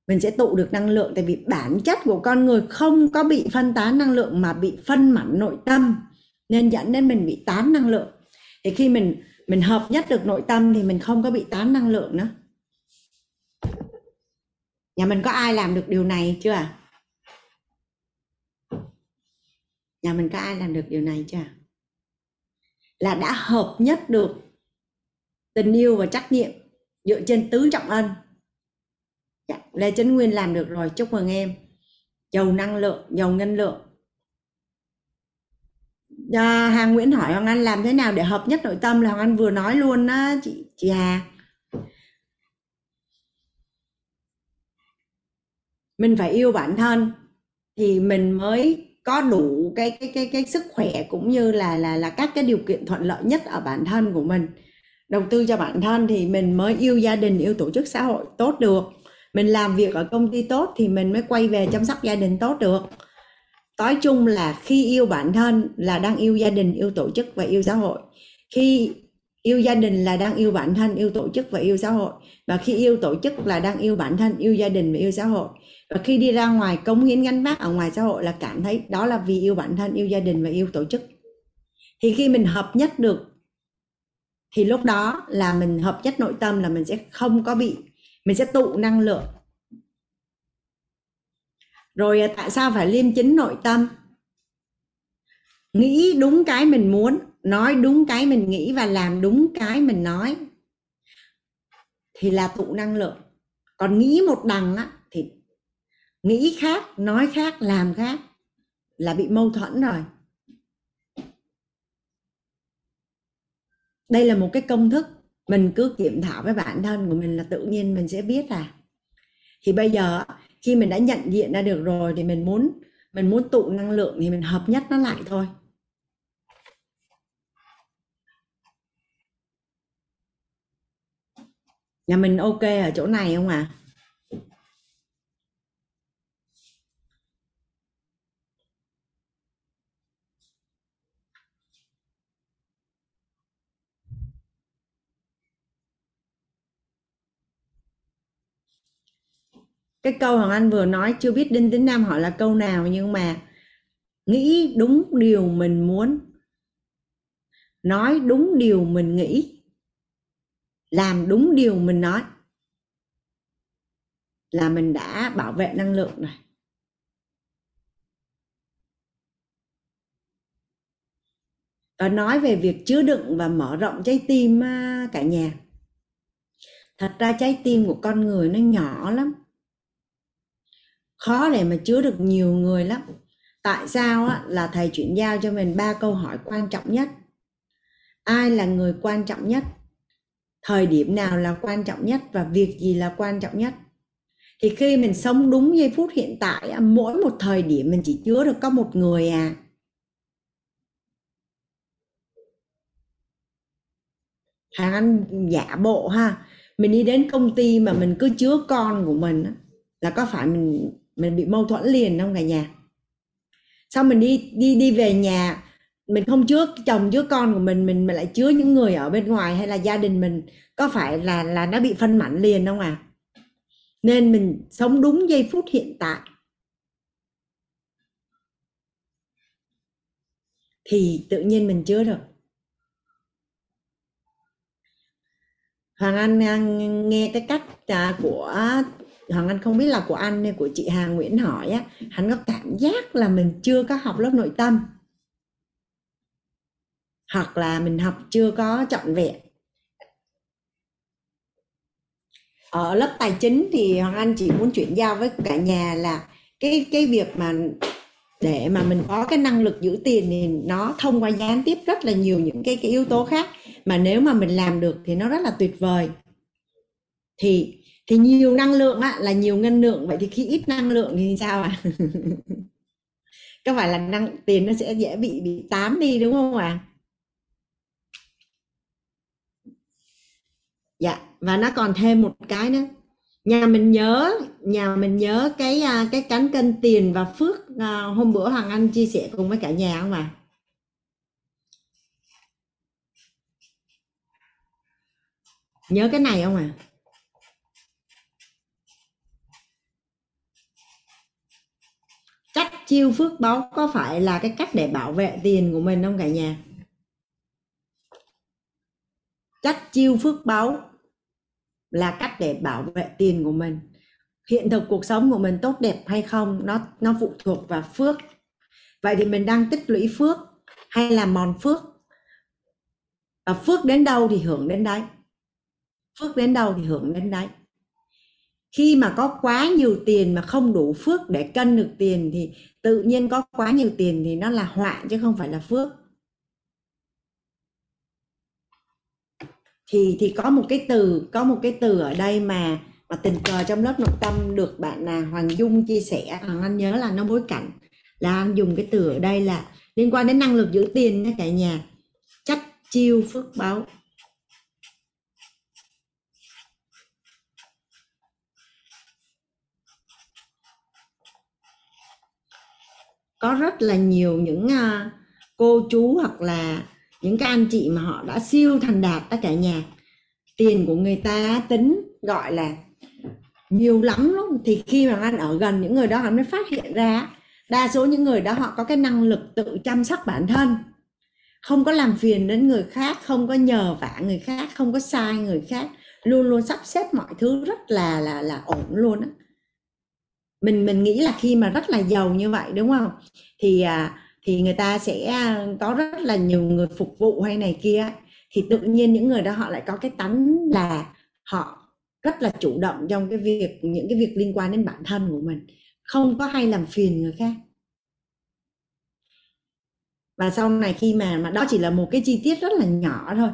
mình sẽ tụ được năng lượng. Tại vì bản chất của con người không có bị phân tán năng lượng mà bị phân mảnh nội tâm, nên dẫn đến mình bị tán năng lượng. Thì khi mình hợp nhất được nội tâm thì mình không có bị tán năng lượng nữa. Nhà mình có ai làm được điều này chưa ạ? Nhà mình có ai làm được điều này chưa? Là đã hợp nhất được tình yêu và trách nhiệm dựa trên tứ trọng ân. Lê Chánh Nguyên làm được rồi, chúc mừng em. Giàu năng lượng, giàu năng lượng. Hà Nguyễn hỏi Hoàng Anh làm thế nào để hợp nhất nội tâm, là Hoàng Anh vừa nói luôn đó chị Hà. Mình phải yêu bản thân thì mình mới có đủ cái sức khỏe cũng như là các cái điều kiện thuận lợi nhất ở bản thân của mình. Đầu tư cho bản thân thì mình mới yêu gia đình, yêu tổ chức xã hội tốt được. Mình làm việc ở công ty tốt thì mình mới quay về chăm sóc gia đình tốt được. Nói chung là khi yêu bản thân là đang yêu gia đình, yêu tổ chức và yêu xã hội. Khi yêu gia đình là đang yêu bản thân, yêu tổ chức và yêu xã hội. Và khi yêu tổ chức là đang yêu bản thân, yêu gia đình và yêu xã hội. Và khi đi ra ngoài cống hiến gánh vác ở ngoài xã hội là cảm thấy đó là vì yêu bản thân, yêu gia đình và yêu tổ chức. Thì khi mình hợp nhất được thì lúc đó là mình hợp nhất nội tâm, là mình sẽ không có bị, mình sẽ tụ năng lượng. Rồi tại sao phải liêm chính nội tâm? Nghĩ đúng cái mình muốn, nói đúng cái mình nghĩ và làm đúng cái mình nói thì là tụ năng lượng. Còn nghĩ một đằng á, thì nghĩ khác, nói khác, làm khác là bị mâu thuẫn rồi. Đây là một cái công thức mình cứ kiểm thảo với bản thân của mình là tự nhiên mình sẽ biết à. Thì bây giờ khi mình đã nhận diện ra được rồi thì mình muốn tụ năng lượng thì mình hợp nhất nó lại thôi. Nhà mình ok ở chỗ này không ạ? Cái câu Hoàng Anh vừa nói chưa biết Đinh Tiến Nam hỏi là câu nào, nhưng mà nghĩ đúng điều mình muốn, nói đúng điều mình nghĩ, làm đúng điều mình nói là mình đã bảo vệ năng lượng rồi. Và nói về việc chứa đựng và mở rộng trái tim cả nhà. Thật ra trái tim của con người nó nhỏ lắm, khó để mà chứa được nhiều người lắm. Tại sao á, là thầy chuyển giao cho mình 3 câu hỏi quan trọng nhất. Ai là người quan trọng nhất? Thời điểm nào là quan trọng nhất? Và việc gì là quan trọng nhất? Thì khi mình sống đúng giây phút hiện tại, mỗi một thời điểm mình chỉ chứa được có một người à. Hàng Anh giả bộ ha, mình đi đến công ty mà mình cứ chứa con của mình á, là có phải mình bị mâu thuẫn liền không cả nhà? Sau mình đi về nhà, mình không chứa chồng chứa con của mình lại chứa những người ở bên ngoài hay là gia đình mình, có phải là nó bị phân mảnh liền không à? Nên mình sống đúng giây phút hiện tại thì tự nhiên mình chứa được. Hoàng Anh nghe cái cách của Hoàng Anh, không biết là của anh hay của chị Hà Nguyễn hỏi á, hắn có cảm giác là mình chưa có học lớp nội tâm, hoặc là mình học chưa có trọn vẹn. Ở lớp tài chính thì Hoàng Anh chỉ muốn chuyển giao với cả nhà là cái việc mà để mà mình có cái năng lực giữ tiền thì nó thông qua gián tiếp rất là nhiều những cái yếu tố khác, mà nếu mà mình làm được thì nó rất là tuyệt vời. Thì nhiều năng lượng á, là nhiều ngân lượng. Vậy thì khi ít năng lượng thì sao ạ? Có phải là tiền nó sẽ dễ bị tán đi đúng không ạ? Dạ, và nó còn thêm một cái nữa. Nhà mình nhớ cái cán cân tiền và phước hôm bữa Hoàng Anh chia sẻ cùng với cả nhà không ạ? Nhớ cái này không ạ? Cách chiêu phước báo có phải là cái cách để bảo vệ tiền của mình không cả nhà? Cách chiêu phước báo là cách để bảo vệ tiền của mình. hiện thực cuộc sống của mình tốt đẹp hay không, nó phụ thuộc vào phước. Vậy thì mình đang tích lũy phước hay là mòn phước? Và phước đến đâu thì hưởng đến đấy. Phước đến đâu thì hưởng đến đấy. Khi mà có quá nhiều tiền mà không đủ phước để cân được tiền thì tự nhiên có quá nhiều tiền thì nó là họa chứ không phải là phước. Thì có một cái từ ở đây mà tình cờ trong lớp nội tâm được bạn là Hoàng Dung chia sẻ, anh nhớ là nó bối cảnh là anh dùng cái từ ở đây là liên quan đến năng lực giữ tiền nha cả nhà. Chắt chiêu phước báo. Có rất là nhiều những cô chú hoặc là những các anh chị mà họ đã siêu thành đạt tất cả nhà. Tiền của người ta tính gọi là nhiều lắm luôn. Thì khi mà anh ở gần những người đó anh mới phát hiện ra đa số những người đó họ có cái năng lực tự chăm sóc bản thân, không có làm phiền đến người khác, không có nhờ vả người khác, không có sai người khác, luôn luôn sắp xếp mọi thứ rất là ổn luôn á. Mình nghĩ là khi mà rất là giàu như vậy đúng không, thì người ta sẽ có rất là nhiều người phục vụ hay này kia, thì tự nhiên những người đó họ lại có cái tánh là họ rất là chủ động trong cái việc, những cái việc liên quan đến bản thân của mình, không có hay làm phiền người khác. Và sau này khi mà đó chỉ là một cái chi tiết rất là nhỏ thôi,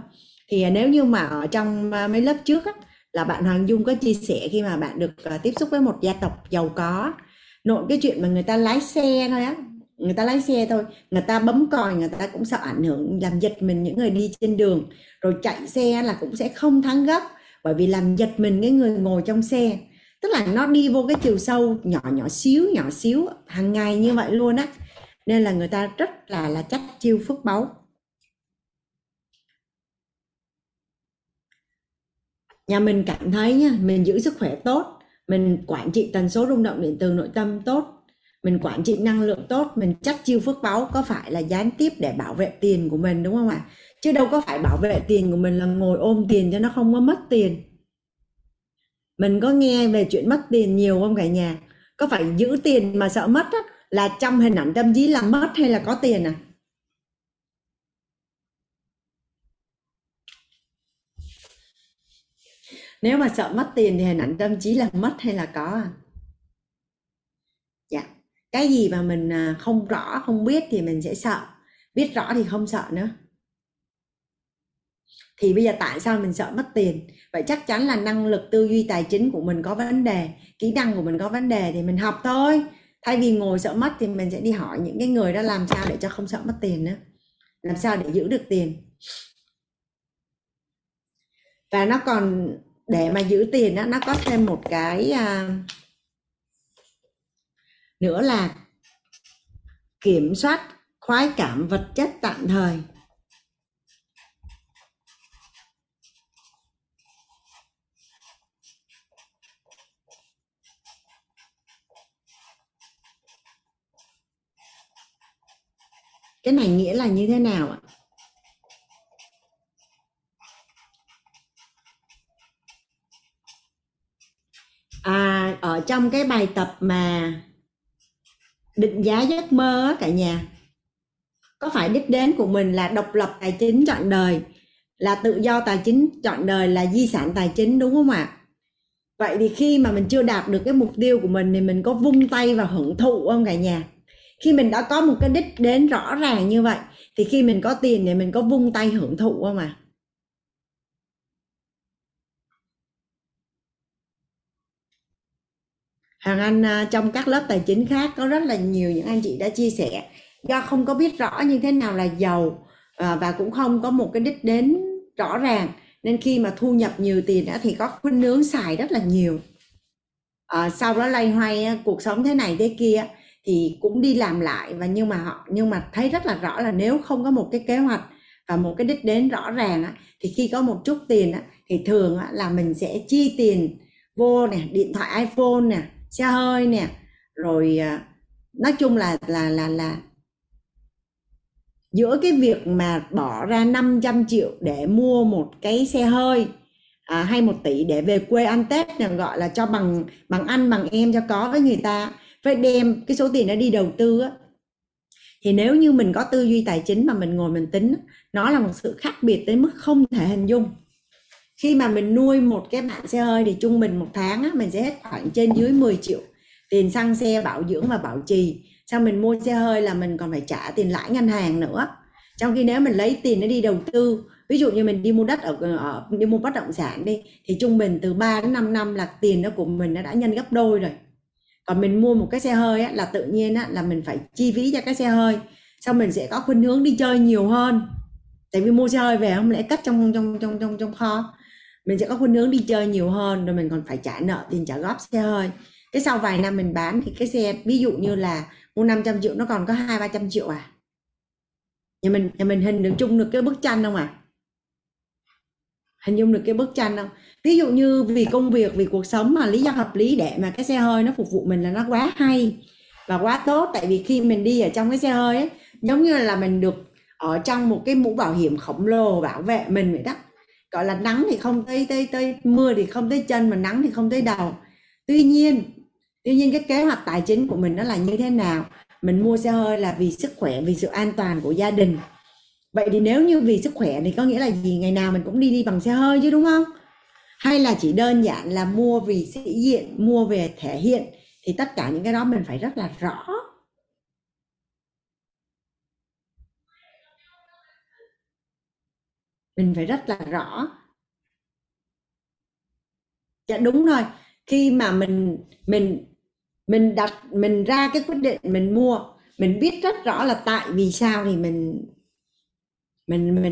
thì nếu như mà ở trong mấy lớp trước á, là bạn Hoàng Dung có chia sẻ khi mà bạn được tiếp xúc với một gia tộc giàu có, nội cái chuyện mà người ta lái xe thôi á, người ta lái xe thôi, người ta bấm còi người ta cũng sợ ảnh hưởng làm giật mình những người đi trên đường, rồi chạy xe là cũng sẽ không thắng gấp, bởi vì làm giật mình cái người ngồi trong xe, tức là nó đi vô cái chiều sâu nhỏ xíu hàng ngày như vậy luôn á, nên là người ta rất là chắt chiêu phước báu. Nhà mình cảm thấy nha, mình giữ sức khỏe tốt, mình quản trị tần số rung động điện từ nội tâm tốt, mình quản trị năng lượng tốt, mình chắt chiêu phước báu, có phải là gián tiếp để bảo vệ tiền của mình đúng không ạ? Chứ đâu có phải bảo vệ tiền của mình là ngồi ôm tiền cho nó không có mất tiền. Mình có nghe về chuyện mất tiền nhiều không cả nhà? Có phải giữ tiền mà sợ mất á, là trong hình ảnh tâm trí là mất hay là có tiền à? Nếu mà sợ mất tiền thì hình ảnh tâm trí là mất hay là có à? Dạ. Cái gì mà mình không rõ, không biết thì mình sẽ sợ. Biết rõ thì không sợ nữa. Thì bây giờ tại sao mình sợ mất tiền? Vậy chắc chắn là năng lực tư duy tài chính của mình có vấn đề, kỹ năng của mình có vấn đề thì mình học thôi. Thay vì ngồi sợ mất thì mình sẽ đi hỏi những cái người đó làm sao để cho không sợ mất tiền nữa. Làm sao để giữ được tiền. Và nó còn để mà giữ tiền đó, nó có thêm một cái nữa là kiểm soát khoái cảm vật chất tạm thời. Cái này nghĩa là như thế nào ạ? Ở trong cái bài tập mà định giá giấc mơ á cả nhà, có phải đích đến của mình là độc lập tài chính trọn đời, là tự do tài chính trọn đời, là di sản tài chính đúng không ạ? Vậy thì khi mà mình chưa đạt được cái mục tiêu của mình thì mình có vung tay và hưởng thụ không cả nhà? Khi mình đã có một cái đích đến rõ ràng như vậy thì khi mình có tiền thì mình có vung tay hưởng thụ không ạ? Hàng Anh trong các lớp tài chính khác có rất là nhiều những anh chị đã chia sẻ do không có biết rõ như thế nào là giàu và cũng không có một cái đích đến rõ ràng, nên khi mà thu nhập nhiều tiền đã thì có khuynh hướng xài rất là nhiều, sau đó lay hoay cuộc sống thế này thế kia thì cũng đi làm lại, và nhưng mà thấy rất là rõ là nếu không có một cái kế hoạch và một cái đích đến rõ ràng thì khi có một chút tiền thì thường là mình sẽ chi tiền vô nè, điện thoại iPhone nè, xe hơi nè, rồi nói chung là giữa cái việc mà bỏ ra 500 triệu để mua một cái xe hơi hay 1 tỷ để về quê ăn Tết, gọi là cho bằng ăn bằng em cho có với người ta. Phải đem cái số tiền đó đi đầu tư á. Thì nếu như mình có tư duy tài chính mà mình ngồi mình tính, nó là một sự khác biệt tới mức không thể hình dung. Khi mà mình nuôi một cái bạn xe hơi thì trung bình 1 tháng á, mình sẽ hết khoảng trên dưới 10 triệu tiền xăng xe, bảo dưỡng và bảo trì. Xong mình mua xe hơi là mình còn phải trả tiền lãi ngân hàng nữa. Trong khi nếu mình lấy tiền nó đi đầu tư, ví dụ như mình đi mua đất đi mua bất động sản đi, thì trung bình từ 3 đến 5 năm là tiền đó của mình nó đã nhân gấp đôi rồi. Còn mình mua một cái xe hơi á, là tự nhiên á, là mình phải chi phí cho cái xe hơi, xong mình sẽ có khuynh hướng đi chơi nhiều hơn. Tại vì mua xe hơi về không lẽ cất trong kho, mình sẽ có khuynh hướng đi chơi nhiều hơn, rồi mình còn phải trả nợ tiền trả góp xe hơi. Cái sau vài năm mình bán thì cái xe ví dụ như là mua 500 triệu nó còn có 200-300 triệu à. Nhà mình hình được chung được cái bức tranh không à? Hình dung được cái bức tranh không? Ví dụ như vì công việc, vì cuộc sống mà lý do hợp lý để mà cái xe hơi nó phục vụ mình là nó quá hay và quá tốt. Tại vì khi mình đi ở trong cái xe hơi ấy, giống như là mình được ở trong một cái mũ bảo hiểm khổng lồ bảo vệ mình vậy đó. Gọi là nắng thì không tới mưa thì không tới chân, mà nắng thì không tới đầu. Tuy nhiên cái kế hoạch tài chính của mình nó là như thế nào? Mình mua xe hơi là vì sức khỏe, vì sự an toàn của gia đình. Vậy thì nếu như vì sức khỏe thì có nghĩa là gì? Ngày nào mình cũng đi bằng xe hơi chứ, đúng không? Hay là chỉ đơn giản là mua vì sĩ diện, mua về thể hiện? Thì tất cả những cái đó mình phải rất là rõ. Mình phải rất là rõ. Dạ đúng rồi. Khi mà mình ra cái quyết định mình mua, mình biết rất rõ là tại vì sao thì mình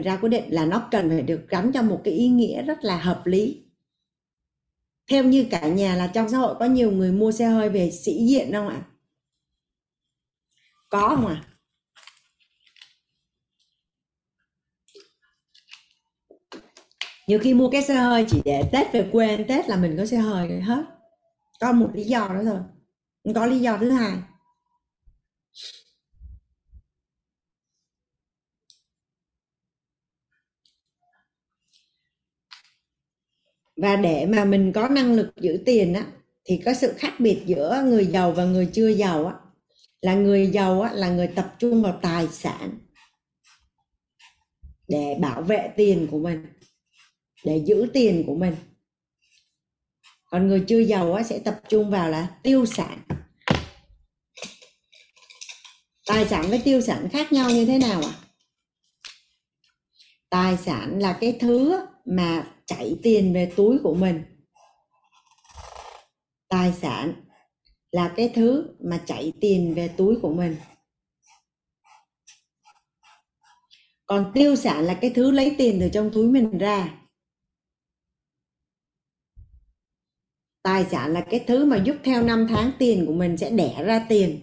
ra quyết định, là nó cần phải được gắn cho một cái ý nghĩa rất là hợp lý. Theo như cả nhà là trong xã hội có nhiều người mua xe hơi về sĩ diện không ạ? Có không ạ? Nhiều khi mua cái xe hơi chỉ để Tết về quê ăn Tết là mình có xe hơi rồi hết. Có một lý do đó thôi. Không có lý do thứ hai. Và để mà mình có năng lực giữ tiền á, thì có sự khác biệt giữa người giàu và người chưa giàu á, là người giàu á, là người tập trung vào tài sản để bảo vệ tiền của mình, để giữ tiền của mình. Còn người chưa giàu á, sẽ tập trung vào là tiêu sản. Tài sản với tiêu sản khác nhau như thế nào ạ? Tài sản là cái thứ mà chảy tiền về túi của mình. Tài sản là cái thứ mà chảy tiền về túi của mình. Còn tiêu sản là cái thứ lấy tiền từ trong túi mình ra. Tài sản là cái thứ mà giúp theo năm tháng tiền của mình sẽ đẻ ra tiền.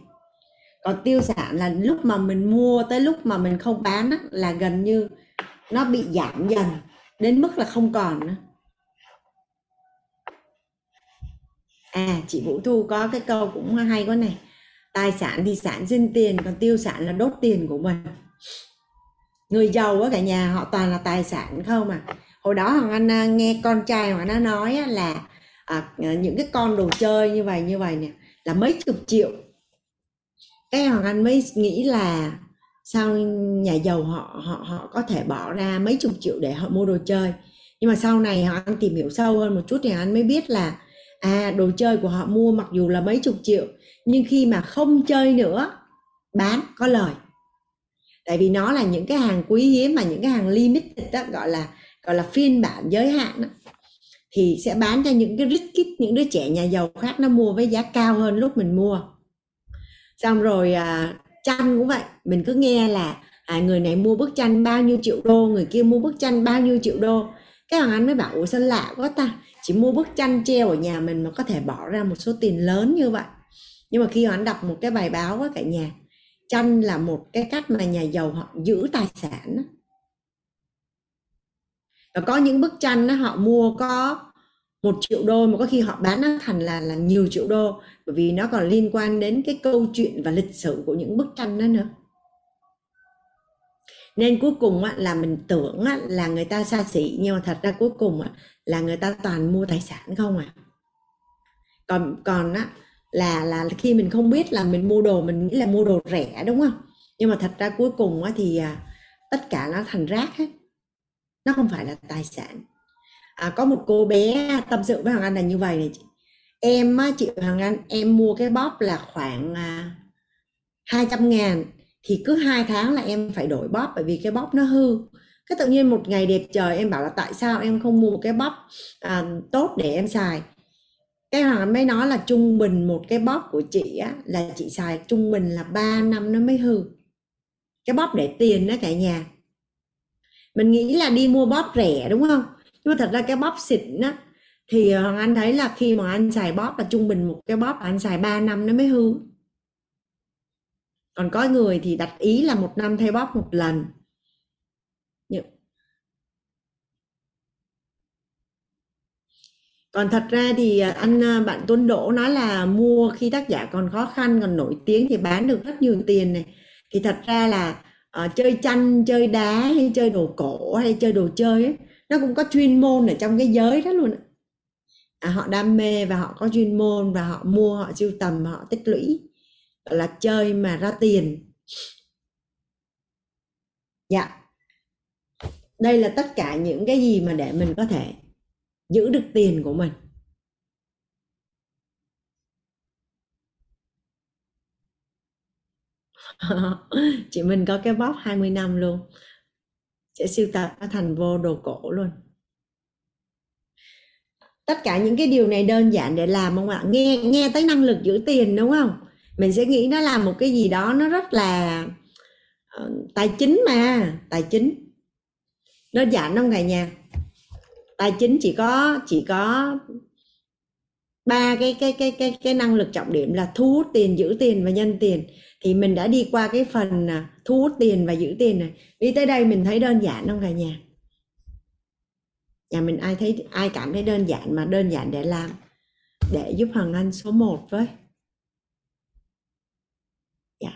Còn tiêu sản là lúc mà mình mua tới lúc mà mình không bán á, là gần như nó bị giảm dần đến mức là không còn nữa. À, chị Vũ Thu có cái câu cũng hay quá này. Tài sản thì sản sinh tiền, còn tiêu sản là đốt tiền của mình. Người giàu á cả nhà, họ toàn là tài sản không à. Hồi đó Hoàng Anh nghe con trai Hoàng Anh nói á, là những cái con đồ chơi như vậy nè là mấy chục triệu. Cái Hoàng Anh mới nghĩ là sao nhà giàu họ có thể bỏ ra mấy chục triệu để họ mua đồ chơi. Nhưng mà sau này Hoàng Anh tìm hiểu sâu hơn một chút thì Hoàng Anh mới biết là đồ chơi của họ mua mặc dù là mấy chục triệu, nhưng khi mà không chơi nữa bán có lời. Tại vì nó là những cái hàng quý hiếm, mà những cái hàng limited đó, gọi là phiên bản giới hạn đó, thì sẽ bán cho những cái rich kid, những đứa trẻ nhà giàu khác nó mua với giá cao hơn lúc mình mua. Xong rồi tranh cũng vậy, mình cứ nghe là người này mua bức tranh bao nhiêu triệu đô, người kia mua bức tranh bao nhiêu triệu đô. Cái Hoàng Anh mới bảo ủa sao lạ quá ta, chỉ mua bức tranh treo ở nhà mình mà có thể bỏ ra một số tiền lớn như vậy. Nhưng mà khi Hoàng Anh đọc một cái bài báo á cả nhà, tranh là một cái cách mà nhà giàu họ giữ tài sản đó. Và có những bức tranh đó, họ mua có 1 triệu đô mà có khi họ bán nó thành là nhiều triệu đô, bởi vì nó còn liên quan đến cái câu chuyện và lịch sử của những bức tranh đó nữa. Nên cuối cùng là mình tưởng là người ta xa xỉ, nhưng mà thật ra cuối cùng là người ta toàn mua tài sản không à. Còn là khi mình không biết là mình mua đồ, mình nghĩ là mua đồ rẻ đúng không? Nhưng mà thật ra cuối cùng thì tất cả nó thành rác hết, nó không phải là tài sản. Có một cô bé tâm sự với Hoàng Anh là như vầy này chị. Em chị Hoàng Anh, em mua cái bóp là khoảng 200 ngàn, thì cứ 2 tháng là em phải đổi bóp, bởi vì cái bóp nó hư. Cái tự nhiên một ngày đẹp trời em bảo là tại sao em không mua một cái bóp tốt để em xài. Cái Hoàng Anh mới nói là trung bình một cái bóp của chị là chị xài trung bình là 3 năm nó mới hư. Cái bóp để tiền đó cả nhà. Mình nghĩ là đi mua bóp rẻ đúng không? Nhưng mà thật ra cái bóp xịn á, thì Hoàng Anh thấy là khi mà anh xài bóp là trung bình một cái bóp anh xài 3 năm nó mới hư. Còn có người thì đặt ý là 1 năm thay bóp 1 lần. Còn thật ra thì bạn Tuấn Đỗ nói là mua khi tác giả còn khó khăn, còn nổi tiếng thì bán được rất nhiều tiền này. Thì thật ra là chơi tranh, chơi đá hay chơi đồ cổ hay chơi đồ chơi ấy, nó cũng có chuyên môn ở trong cái giới đó luôn. Họ đam mê và họ có chuyên môn và họ mua, họ sưu tầm, họ tích lũy, gọi là chơi mà ra tiền. Dạ. Đây là tất cả những cái gì mà để mình có thể giữ được tiền của mình. Chị mình có cái bóp 20 năm luôn, sẽ sưu tập nó thành vô đồ cổ luôn. Tất cả những cái điều này đơn giản để làm không ạ? Nghe tới năng lực giữ tiền đúng không? Mình sẽ nghĩ nó là một cái gì đó nó rất là tài chính, mà tài chính đơn giản không cả nhà? Tài chính chỉ có 3 cái năng lực trọng điểm là thu hút tiền, giữ tiền và nhân tiền. Thì mình đã đi qua cái phần thu hút tiền và giữ tiền này. Đi tới đây mình thấy đơn giản không cả nhà? Nhà mình ai cảm thấy đơn giản, mà đơn giản để làm, để giúp Hoàng Anh số 1 với. Dạ,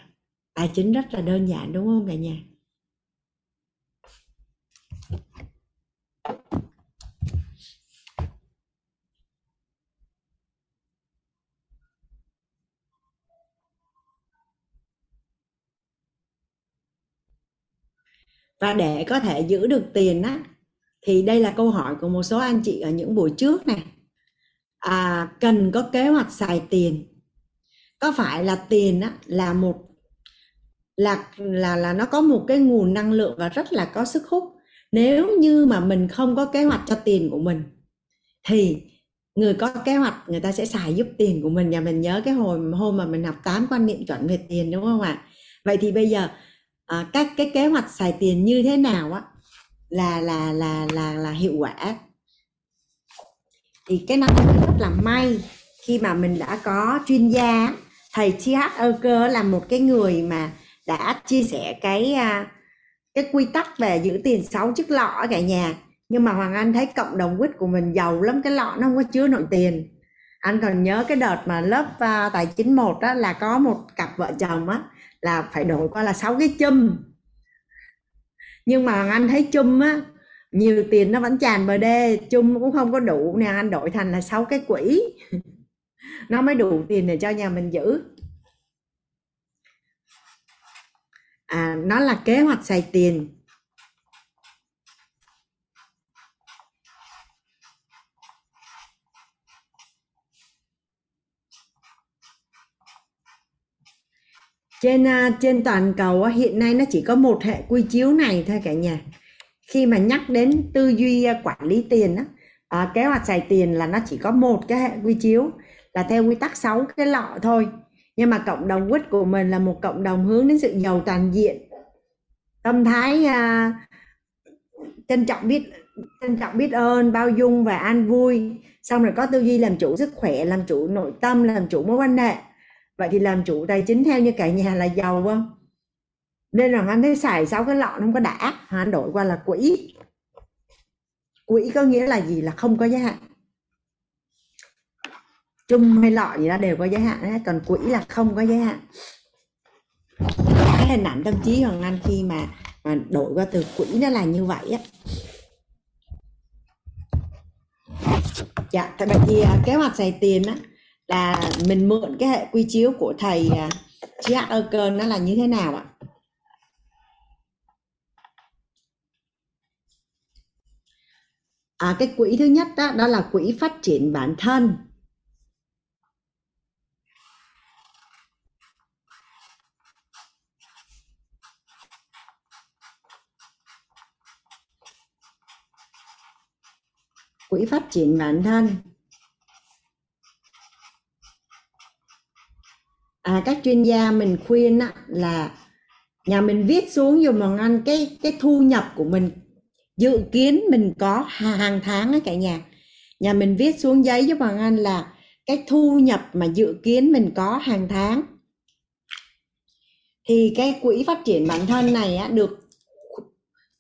tài chính rất là đơn giản đúng không cả nhà? Và để có thể giữ được tiền thì đây là câu hỏi của một số anh chị ở những buổi trước này. Cần có kế hoạch xài tiền. Có phải là tiền là một là nó có một cái nguồn năng lượng và rất là có sức hút. Nếu như mà mình không có kế hoạch cho tiền của mình thì người có kế hoạch người ta sẽ xài giúp tiền của mình. Nhà mình nhớ cái hôm mà mình học 8 quan niệm chuẩn về tiền đúng không ạ? Vậy thì bây giờ các cái kế hoạch xài tiền như thế nào là hiệu quả. Thì cái năng lực rất là may khi mà mình đã có chuyên gia, thầy TH Ecker là một cái người mà đã chia sẻ cái quy tắc về giữ tiền 6 chiếc lọ cả nhà. Nhưng mà Hoàng Anh thấy cộng đồng WIT của mình giàu lắm, cái lọ nó không có chứa nổi tiền. Anh còn nhớ cái đợt mà lớp tài chính 1 là có một cặp vợ chồng là phải đổi qua là 6 cái chum. Nhưng mà anh thấy chum nhiều tiền nó vẫn tràn bờ đê, chum cũng không có đủ nè, anh đổi thành là 6 cái quỹ. Nó mới đủ tiền để cho nhà mình giữ. Nó là kế hoạch xài tiền. Trên toàn cầu hiện nay nó chỉ có một hệ quy chiếu này thôi cả nhà. Khi mà nhắc đến tư duy quản lý tiền, kế hoạch xài tiền là nó chỉ có một cái hệ quy chiếu là theo quy tắc 6 cái lọ thôi. Nhưng mà cộng đồng WIT của mình là một cộng đồng hướng đến sự giàu toàn diện, tâm thái trân trọng biết ơn, bao dung và an vui. Xong rồi có tư duy làm chủ sức khỏe, làm chủ nội tâm, làm chủ mối quan hệ. Vậy thì làm chủ tài chính theo như cả nhà là giàu không? Nên là anh thấy xài 6 cái lọ nó không có đã, anh đổi qua là quỹ. Quỹ có nghĩa là gì? Là không có giới hạn. Chung hay lọ gì đó đều có giới hạn hết, còn quỹ là không có giới hạn. Cái hình ảnh tâm trí Hoàng Anh khi mà và đổi qua từ quỹ nó là như vậy á. Dạ, tại vì kế hoạch xài tiền á là mình mượn cái hệ quy chiếu của thầy Cơn, nó là như thế nào ạ? Cái quỹ thứ nhất đó, đó là quỹ phát triển bản thân. Quỹ phát triển bản thân. Các chuyên gia mình khuyên là nhà mình viết xuống dùm Hoàng Anh cái thu nhập của mình dự kiến mình có hàng tháng á cả nhà. Nhà mình viết xuống giấy giúp Hoàng Anh là cái thu nhập mà dự kiến mình có hàng tháng. Thì cái quỹ phát triển bản thân này á, được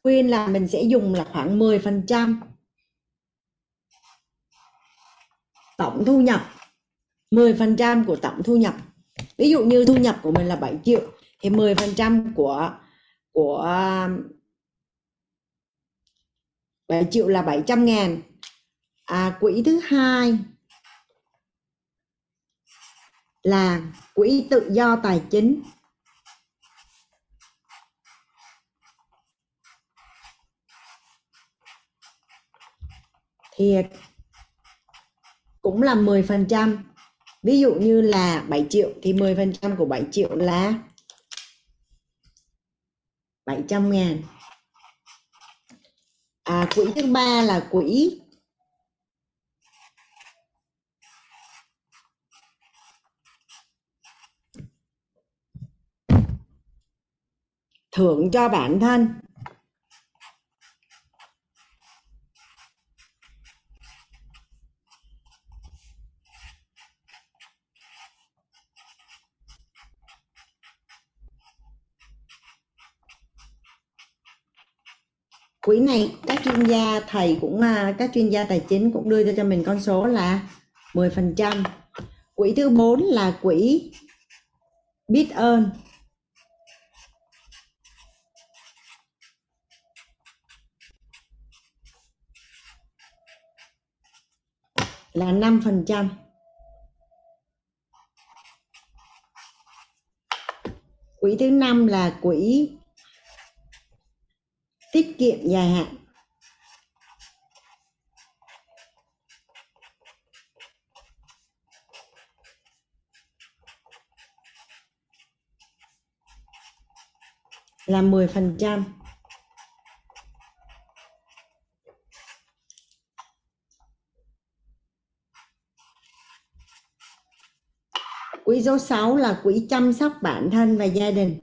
khuyên là mình sẽ dùng là khoảng 10% tổng thu nhập, 10% của tổng thu nhập. Ví dụ như thu nhập của mình là 7 triệu thì 10% của 7 triệu là 700.000. Quỹ thứ hai là quỹ tự do tài chính. Thì cũng là 10%. Ví dụ như là 7 triệu thì 10% của 7 triệu là 700.000. Quỹ thứ ba là quỹ thưởng cho bản thân. Quỹ này các chuyên gia tài chính cũng đưa cho mình con số là 10%. Quỹ thứ 4 là quỹ biết ơn. Là 5%. Quỹ thứ 5 là quỹ tiết kiệm dài hạn. Là 10%. Quỹ số 6 là quỹ chăm sóc bản thân và gia đình.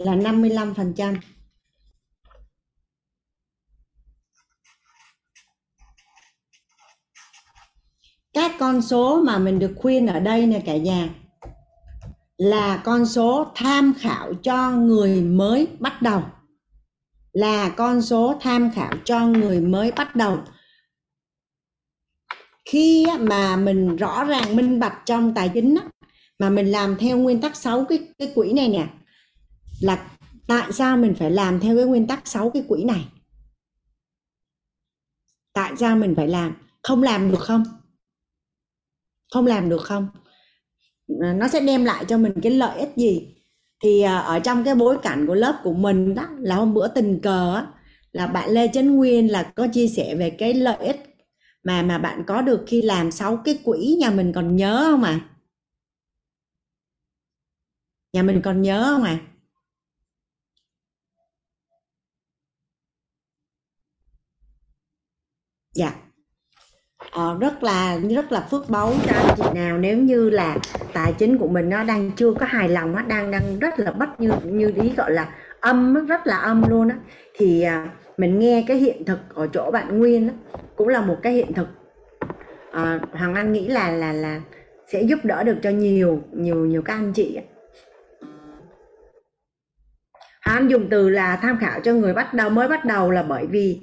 Là 55%. Các con số mà mình được khuyên ở đây nè cả nhà là con số tham khảo cho người mới bắt đầu. Khi mà mình rõ ràng minh bạch trong tài chính mà mình làm theo nguyên tắc 6 cái quỹ này nè, là tại sao mình phải làm theo cái nguyên tắc 6 cái quỹ này? Tại sao mình phải làm? Không làm được không? Nó sẽ đem lại cho mình cái lợi ích gì? Thì ở trong cái bối cảnh của lớp của mình đó, là hôm bữa tình cờ đó, là bạn Lê Chấn Nguyên là có chia sẻ về cái lợi ích mà bạn có được khi làm 6 cái quỹ. Nhà mình còn nhớ không ạ? Dạ, rất là phước báu cho anh chị nào nếu như là tài chính của mình nó đang chưa có hài lòng, nó đang rất là bất như ý, gọi là âm, rất là âm luôn á, thì mình nghe cái hiện thực ở chỗ bạn Nguyên cũng là một cái hiện thực Hoàng Anh nghĩ là sẽ giúp đỡ được cho nhiều các anh chị. Hoàng Anh dùng từ là tham khảo cho người mới bắt đầu là bởi vì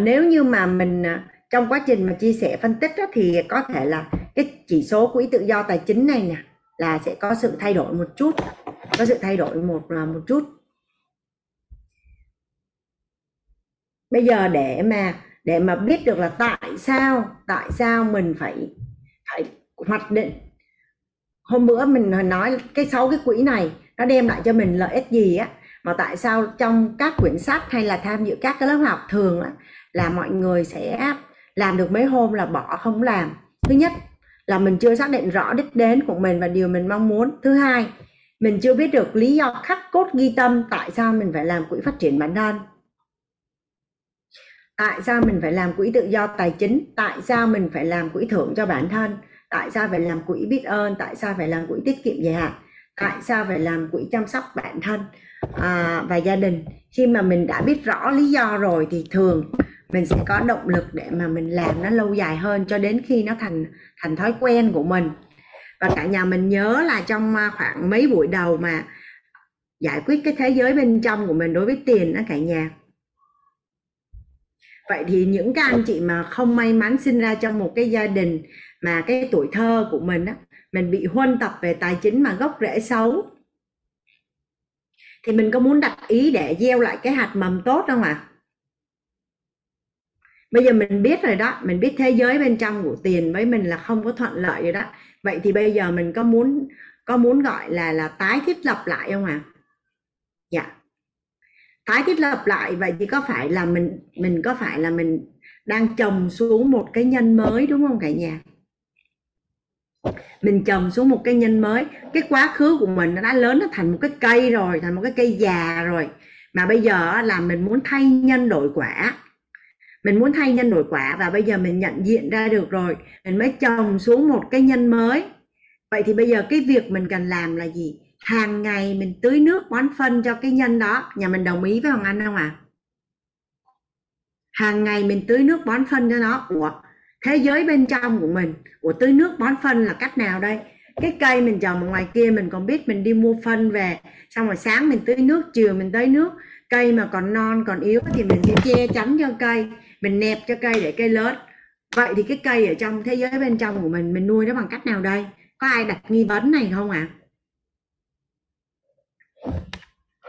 nếu như mà mình trong quá trình mà chia sẻ phân tích đó, thì có thể là cái chỉ số quỹ tự do tài chính này nè là sẽ có sự thay đổi một chút, có sự thay đổi một chút. Bây giờ để mà biết được là tại sao mình phải hoạch định. Hôm bữa mình nói cái 6 cái quỹ này nó đem lại cho mình lợi ích gì á, mà tại sao trong các quyển sách hay là tham dự các cái lớp học thường á, là mọi người sẽ làm được mấy hôm là bỏ không làm. Thứ nhất là mình chưa xác định rõ đích đến của mình và điều mình mong muốn. Thứ hai, mình chưa biết được lý do khắc cốt ghi tâm tại sao mình phải làm quỹ phát triển bản thân, tại sao mình phải làm quỹ tự do tài chính, tại sao mình phải làm quỹ thưởng cho bản thân, tại sao phải làm quỹ biết ơn, tại sao phải làm quỹ tiết kiệm dài hạn, tại sao phải làm quỹ chăm sóc bản thân và gia đình. Khi mà mình đã biết rõ lý do rồi thì thường mình sẽ có động lực để mà mình làm nó lâu dài hơn cho đến khi nó thành thói quen của mình. Và cả nhà mình nhớ là trong khoảng mấy buổi đầu mà giải quyết cái thế giới bên trong của mình đối với tiền đó cả nhà. Vậy thì những các anh chị mà không may mắn sinh ra trong một cái gia đình mà cái tuổi thơ của mình á, mình bị huân tập về tài chính mà gốc rễ xấu, thì mình có muốn đặt ý để gieo lại cái hạt mầm tốt không ạ? Bây giờ mình biết rồi đó, mình biết thế giới bên trong của tiền với mình là không có thuận lợi rồi đó. Vậy thì bây giờ mình có muốn gọi là tái thiết lập lại không ạ? Dạ. Tái thiết lập lại vậy thì có phải là mình đang trồng xuống một cái nhân mới đúng không cả nhà? Mình trồng xuống một cái nhân mới, cái quá khứ của mình nó đã lớn, nó thành một cái cây rồi, thành một cái cây già rồi, mà bây giờ là mình muốn thay nhân đổi quả. Mình muốn thay nhân đổi quả và bây giờ mình nhận diện ra được rồi, mình mới trồng xuống một cái nhân mới. Vậy thì bây giờ cái việc mình cần làm là gì? Hàng ngày mình tưới nước bón phân cho cái nhân đó. Nhà mình đồng ý với Hoàng Anh không ạ? Hàng ngày mình tưới nước bón phân cho nó. Ủa, thế giới bên trong của mình, ủa, tưới nước bón phân là cách nào đây? Cái cây mình trồng ở ngoài kia mình còn biết mình đi mua phân về, xong rồi sáng mình tưới nước, chiều mình tưới nước. Cây mà còn non còn yếu thì mình sẽ che chắn cho cây, mình nẹp cho cây để cây lớn. Vậy thì cái cây ở trong thế giới bên trong của mình nuôi nó bằng cách nào đây? Có ai đặt nghi vấn này không ạ?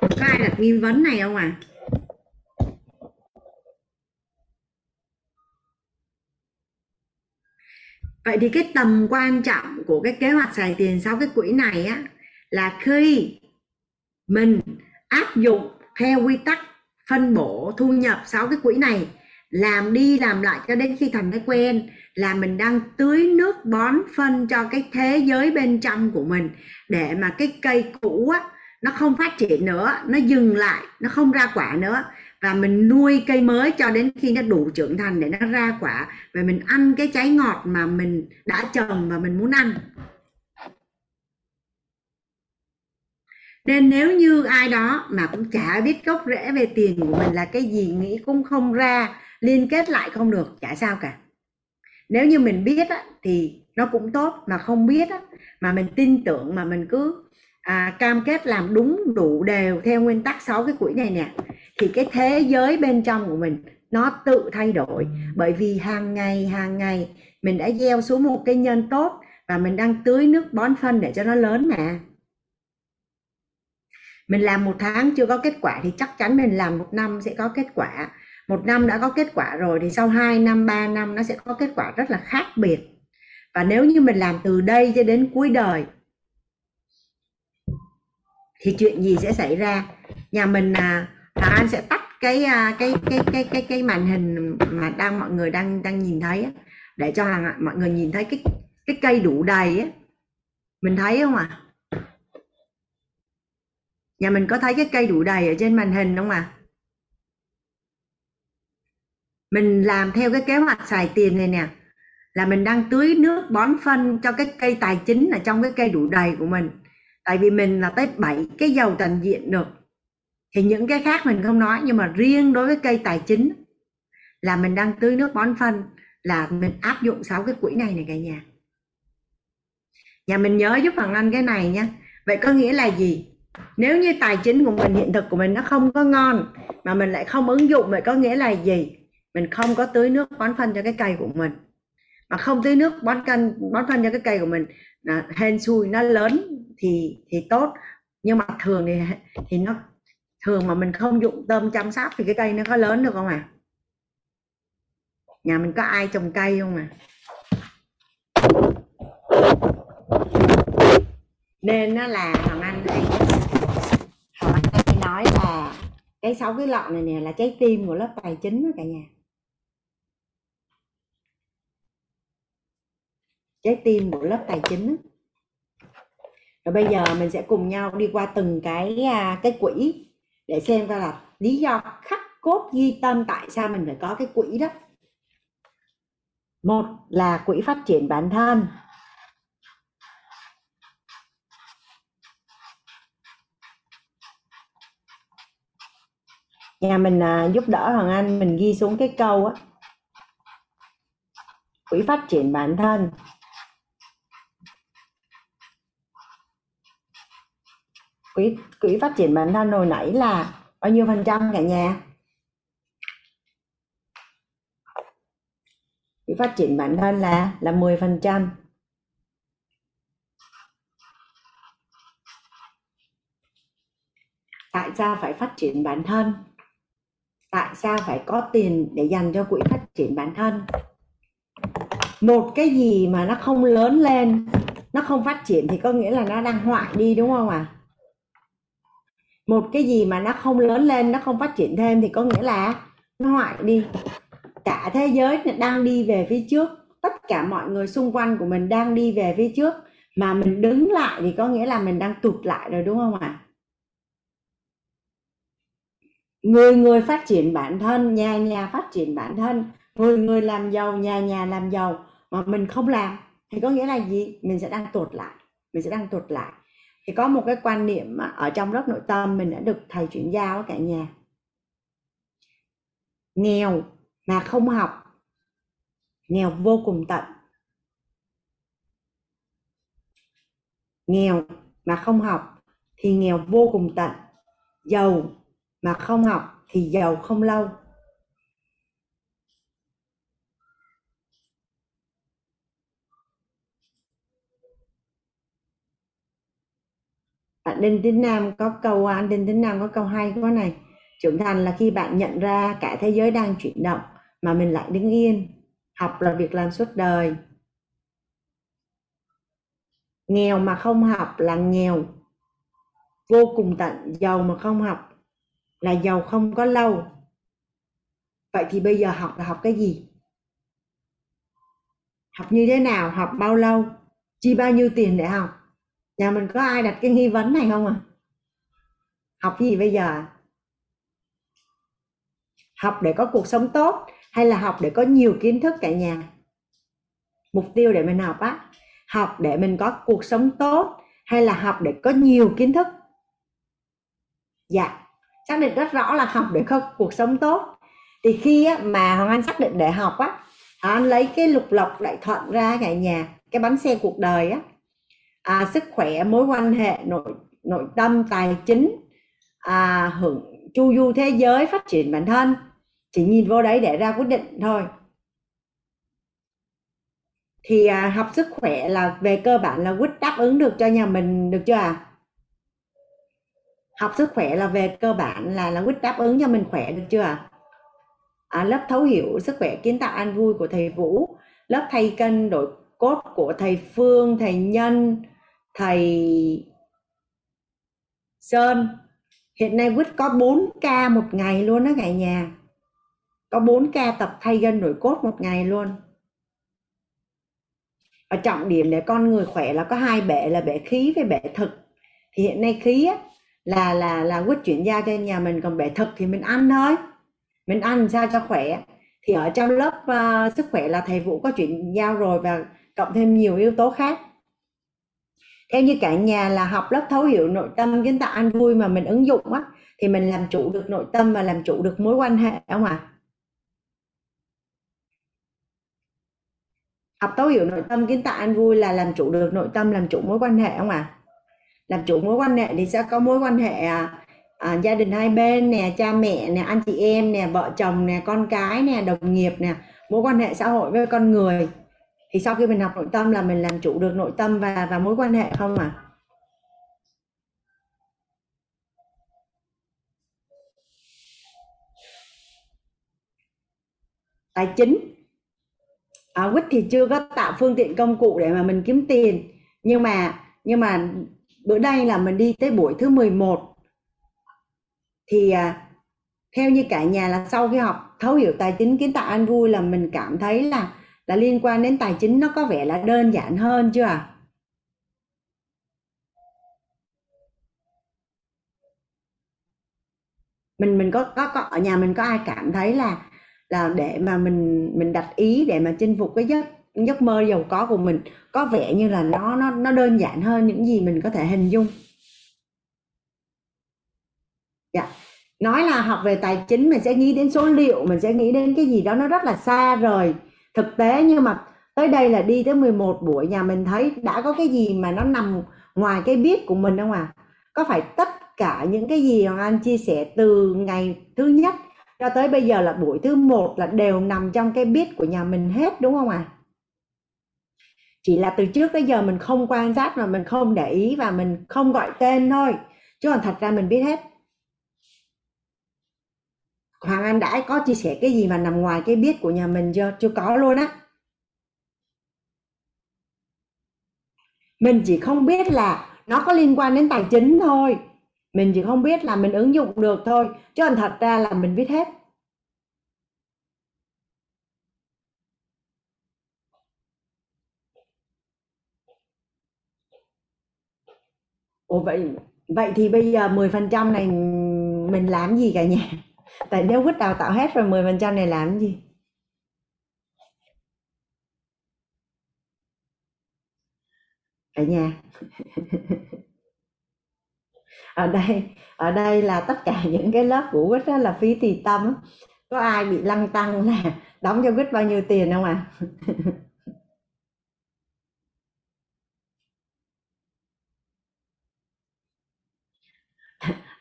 Có ai đặt nghi vấn này không ạ? Vậy thì cái tầm quan trọng của cái kế hoạch xài tiền sau cái quỹ này á, là khi mình áp dụng theo quy tắc phân bổ thu nhập sau cái quỹ này, làm đi làm lại cho đến khi thành thói quen, là mình đang tưới nước bón phân cho cái thế giới bên trong của mình, để mà cái cây cũ á, nó không phát triển nữa, nó dừng lại, nó không ra quả nữa, và mình nuôi cây mới cho đến khi nó đủ trưởng thành để nó ra quả và mình ăn cái trái ngọt mà mình đã trồng và mình muốn ăn. Nên nếu như ai đó mà cũng chả biết gốc rễ về tiền của mình là cái gì, nghĩ cũng không ra, liên kết lại không được, chả sao cả. Nếu như mình biết á, thì nó cũng tốt, mà không biết á, mà mình tin tưởng mà mình cứ cam kết làm đúng đủ đều theo nguyên tắc 6 cái quỹ này nè, thì cái thế giới bên trong của mình nó tự thay đổi. Bởi vì hàng ngày mình đã gieo xuống một cái nhân tốt và mình đang tưới nước bón phân để cho nó lớn mà. Mình làm một tháng chưa có kết quả thì chắc chắn mình làm một năm sẽ có kết quả. Một năm đã có kết quả rồi thì sau 2 năm, 3 năm nó sẽ có kết quả rất là khác biệt. Và nếu như mình làm từ đây cho đến cuối đời thì chuyện gì sẽ xảy ra? Nhà mình Hà An sẽ tắt cái màn hình mà mọi người đang nhìn thấy á, để cho mọi người nhìn thấy cái cây đủ đầy á. Mình thấy không ạ? Nhà mình có thấy cái cây đủ đầy ở trên màn hình không ạ? Mình làm theo cái kế hoạch xài tiền này nè, là mình đang tưới nước bón phân cho cái cây tài chính ở trong cái cây đủ đầy của mình. Tại vì mình là tới 7 cái giàu toàn diện được, thì những cái khác mình không nói, nhưng mà riêng đối với cây tài chính là mình đang tưới nước bón phân, là mình áp dụng 6 cái quỹ này cả nhà. Nhà mình nhớ giúp Hoàng Anh cái này nha. Vậy có nghĩa là gì? Nếu như tài chính của mình, hiện thực của mình nó không có ngon mà mình lại không ứng dụng, vậy có nghĩa là gì? Mình không có tưới nước bón phân cho cái cây của mình. Mà không tưới nước bón phân cho cái cây của mình, hên xui nó lớn thì tốt, nhưng mà thường thì nó thường mà mình không dụng tâm chăm sóc thì cái cây nó có lớn được không ạ? Nhà mình có ai trồng cây không ạ? Nên nó là Hoàng Anh hay nói là cái 6 cái lọ này nè là trái tim của lớp tài chính đó cả nhà. Trái tim của lớp tài chính đó. Rồi bây giờ mình sẽ cùng nhau đi qua từng cái quỹ để xem coi là lý do khắc cốt ghi tâm tại sao mình phải có cái quỹ đó. Một là quỹ phát triển bản thân. Nhà mình giúp đỡ Hoàng Anh mình ghi xuống cái câu á, quỹ phát triển bản thân. Quỹ phát triển bản thân hồi nãy là bao nhiêu phần trăm cả nhà? Quỹ phát triển bản thân là 10%. Tại sao phải phát triển bản thân? Tại sao phải có tiền để dành cho quỹ phát triển bản thân? Một cái gì mà nó không lớn lên, nó không phát triển thì có nghĩa là nó đang hoại đi, đúng không ạ? Một cái gì mà nó không lớn lên, nó không phát triển thêm thì có nghĩa là nó hoại đi. Cả thế giới đang đi về phía trước, tất cả mọi người xung quanh của mình đang đi về phía trước, mà mình đứng lại thì có nghĩa là mình đang tụt lại rồi, đúng không ạ? Người người phát triển bản thân, nhà nhà phát triển bản thân, người người làm giàu, nhà nhà làm giàu, mà mình không làm thì có nghĩa là gì? Mình sẽ đang tụt lại, mình sẽ đang tụt lại. Thì có một cái quan niệm ở trong lớp nội tâm mình đã được thầy chuyển giao cả nhà. Nghèo mà không học, nghèo vô cùng tận. Nghèo mà không học thì nghèo vô cùng tận. Giàu mà không học thì giàu không lâu. Anh Đinh Tiến Nam có câu hay quá này. Trưởng thành là khi bạn nhận ra cả thế giới đang chuyển động mà mình lại đứng yên. Học là việc làm suốt đời. Nghèo mà không học là nghèo vô cùng tận. Giàu mà không học là giàu không có lâu. Vậy thì bây giờ học là học cái gì? Học như thế nào? Học bao lâu? Chi bao nhiêu tiền để học? Nhà mình có ai đặt cái nghi vấn này không ạ? Học cái gì bây giờ? Học để có cuộc sống tốt hay là học để có nhiều kiến thức cả nhà? Mục tiêu để mình học á, học để mình có cuộc sống tốt hay là học để có nhiều kiến thức? Dạ, xác định rất rõ là học để có cuộc sống tốt. Thì khi mà Hoàng Anh xác định để học á, anh lấy cái lục lọc đại thuận ra cả nhà, cái bánh xe cuộc đời á. Sức khỏe, mối quan hệ, nội tâm, tài chính, hưởng chu du thế giới, phát triển bản thân. Chỉ nhìn vô đấy để ra quyết định thôi. Thì học sức khỏe là về cơ bản là WIT đáp ứng được cho nhà mình, được chưa ạ? Học sức khỏe là về cơ bản là WIT đáp ứng cho mình khỏe, được chưa ạ? Lớp thấu hiểu sức khỏe kiến tạo an vui của thầy Vũ, lớp thay cân đổi cốt của thầy Phương, thầy Nhân, thầy Sơn. Hiện nay WIT có 4 ca một ngày luôn đó cả nhà. Có 4 ca tập thay gân đổi cốt một ngày luôn. Và trọng điểm để con người khỏe là có 2 bể, là bể khí với bể thực. Thì hiện nay khí á, là WIT chuyển giao cho nhà mình, còn bể thực thì mình ăn thôi. Mình ăn sao cho khỏe. Thì ở trong lớp sức khỏe là thầy Vũ có chuyển giao rồi, và cộng thêm nhiều yếu tố khác. Theo như cả nhà là học lớp thấu hiểu nội tâm kiến tạo an vui mà mình ứng dụng á, thì mình làm chủ được nội tâm và làm chủ được mối quan hệ, đúng không ạ? Học Thấu Hiểu Nội Tâm, Kiến Tạo An Vui là làm chủ được nội tâm, làm chủ mối quan hệ không ạ? Làm chủ mối quan hệ thì sẽ có mối quan hệ gia đình hai bên nè, cha mẹ nè, anh chị em nè, vợ chồng nè, con cái nè, đồng nghiệp nè, mối quan hệ xã hội với con người. Thì sau khi mình học nội tâm là mình làm chủ được nội tâm và mối quan hệ không ạ? Tài chính. WIT thì chưa có tạo phương tiện công cụ để mà mình kiếm tiền, nhưng mà bữa nay là mình đi tới buổi thứ 11 thì theo như cả nhà là sau khi học Thấu Hiểu Tài Chính, Kiến Tạo An Vui là mình cảm thấy là liên quan đến tài chính nó có vẻ là đơn giản hơn chưa ạ? Mình có ở nhà mình có ai cảm thấy là để mà mình đặt ý để mà chinh phục cái giấc mơ giàu có của mình có vẻ như là nó đơn giản hơn những gì mình có thể hình dung. Dạ. Nói là học về tài chính mình sẽ nghĩ đến số liệu, mình sẽ nghĩ đến cái gì đó nó rất là xa rời thực tế, nhưng mà tới đây là đi tới 11 buổi nhà mình thấy đã có cái gì mà nó nằm ngoài cái biết của mình không ạ? Có phải tất cả những cái gì Hoàng Anh chia sẻ từ ngày thứ nhất cho tới bây giờ là buổi thứ 1 là đều nằm trong cái biết của nhà mình hết đúng không ạ? Chỉ là từ trước tới giờ mình không quan sát mà mình không để ý và mình không gọi tên thôi, chứ còn thật ra mình biết hết. Hoàng Anh đã có chia sẻ cái gì mà nằm ngoài cái biết của nhà mình chưa có luôn á. Mình chỉ không biết là nó có liên quan đến tài chính thôi, mình chỉ không biết là mình ứng dụng được thôi, chứ còn thật ra là mình biết hết. Ủa vậy thì bây giờ 10% này mình làm gì cả nhà? Tại nếu WIT đào tạo hết rồi 10% này làm gì? Cả nhà. Ở đây là tất cả những cái lớp của WIT đó là phí tì tâm. Có ai bị lăng tăng là đóng cho WIT bao nhiêu tiền không ạ?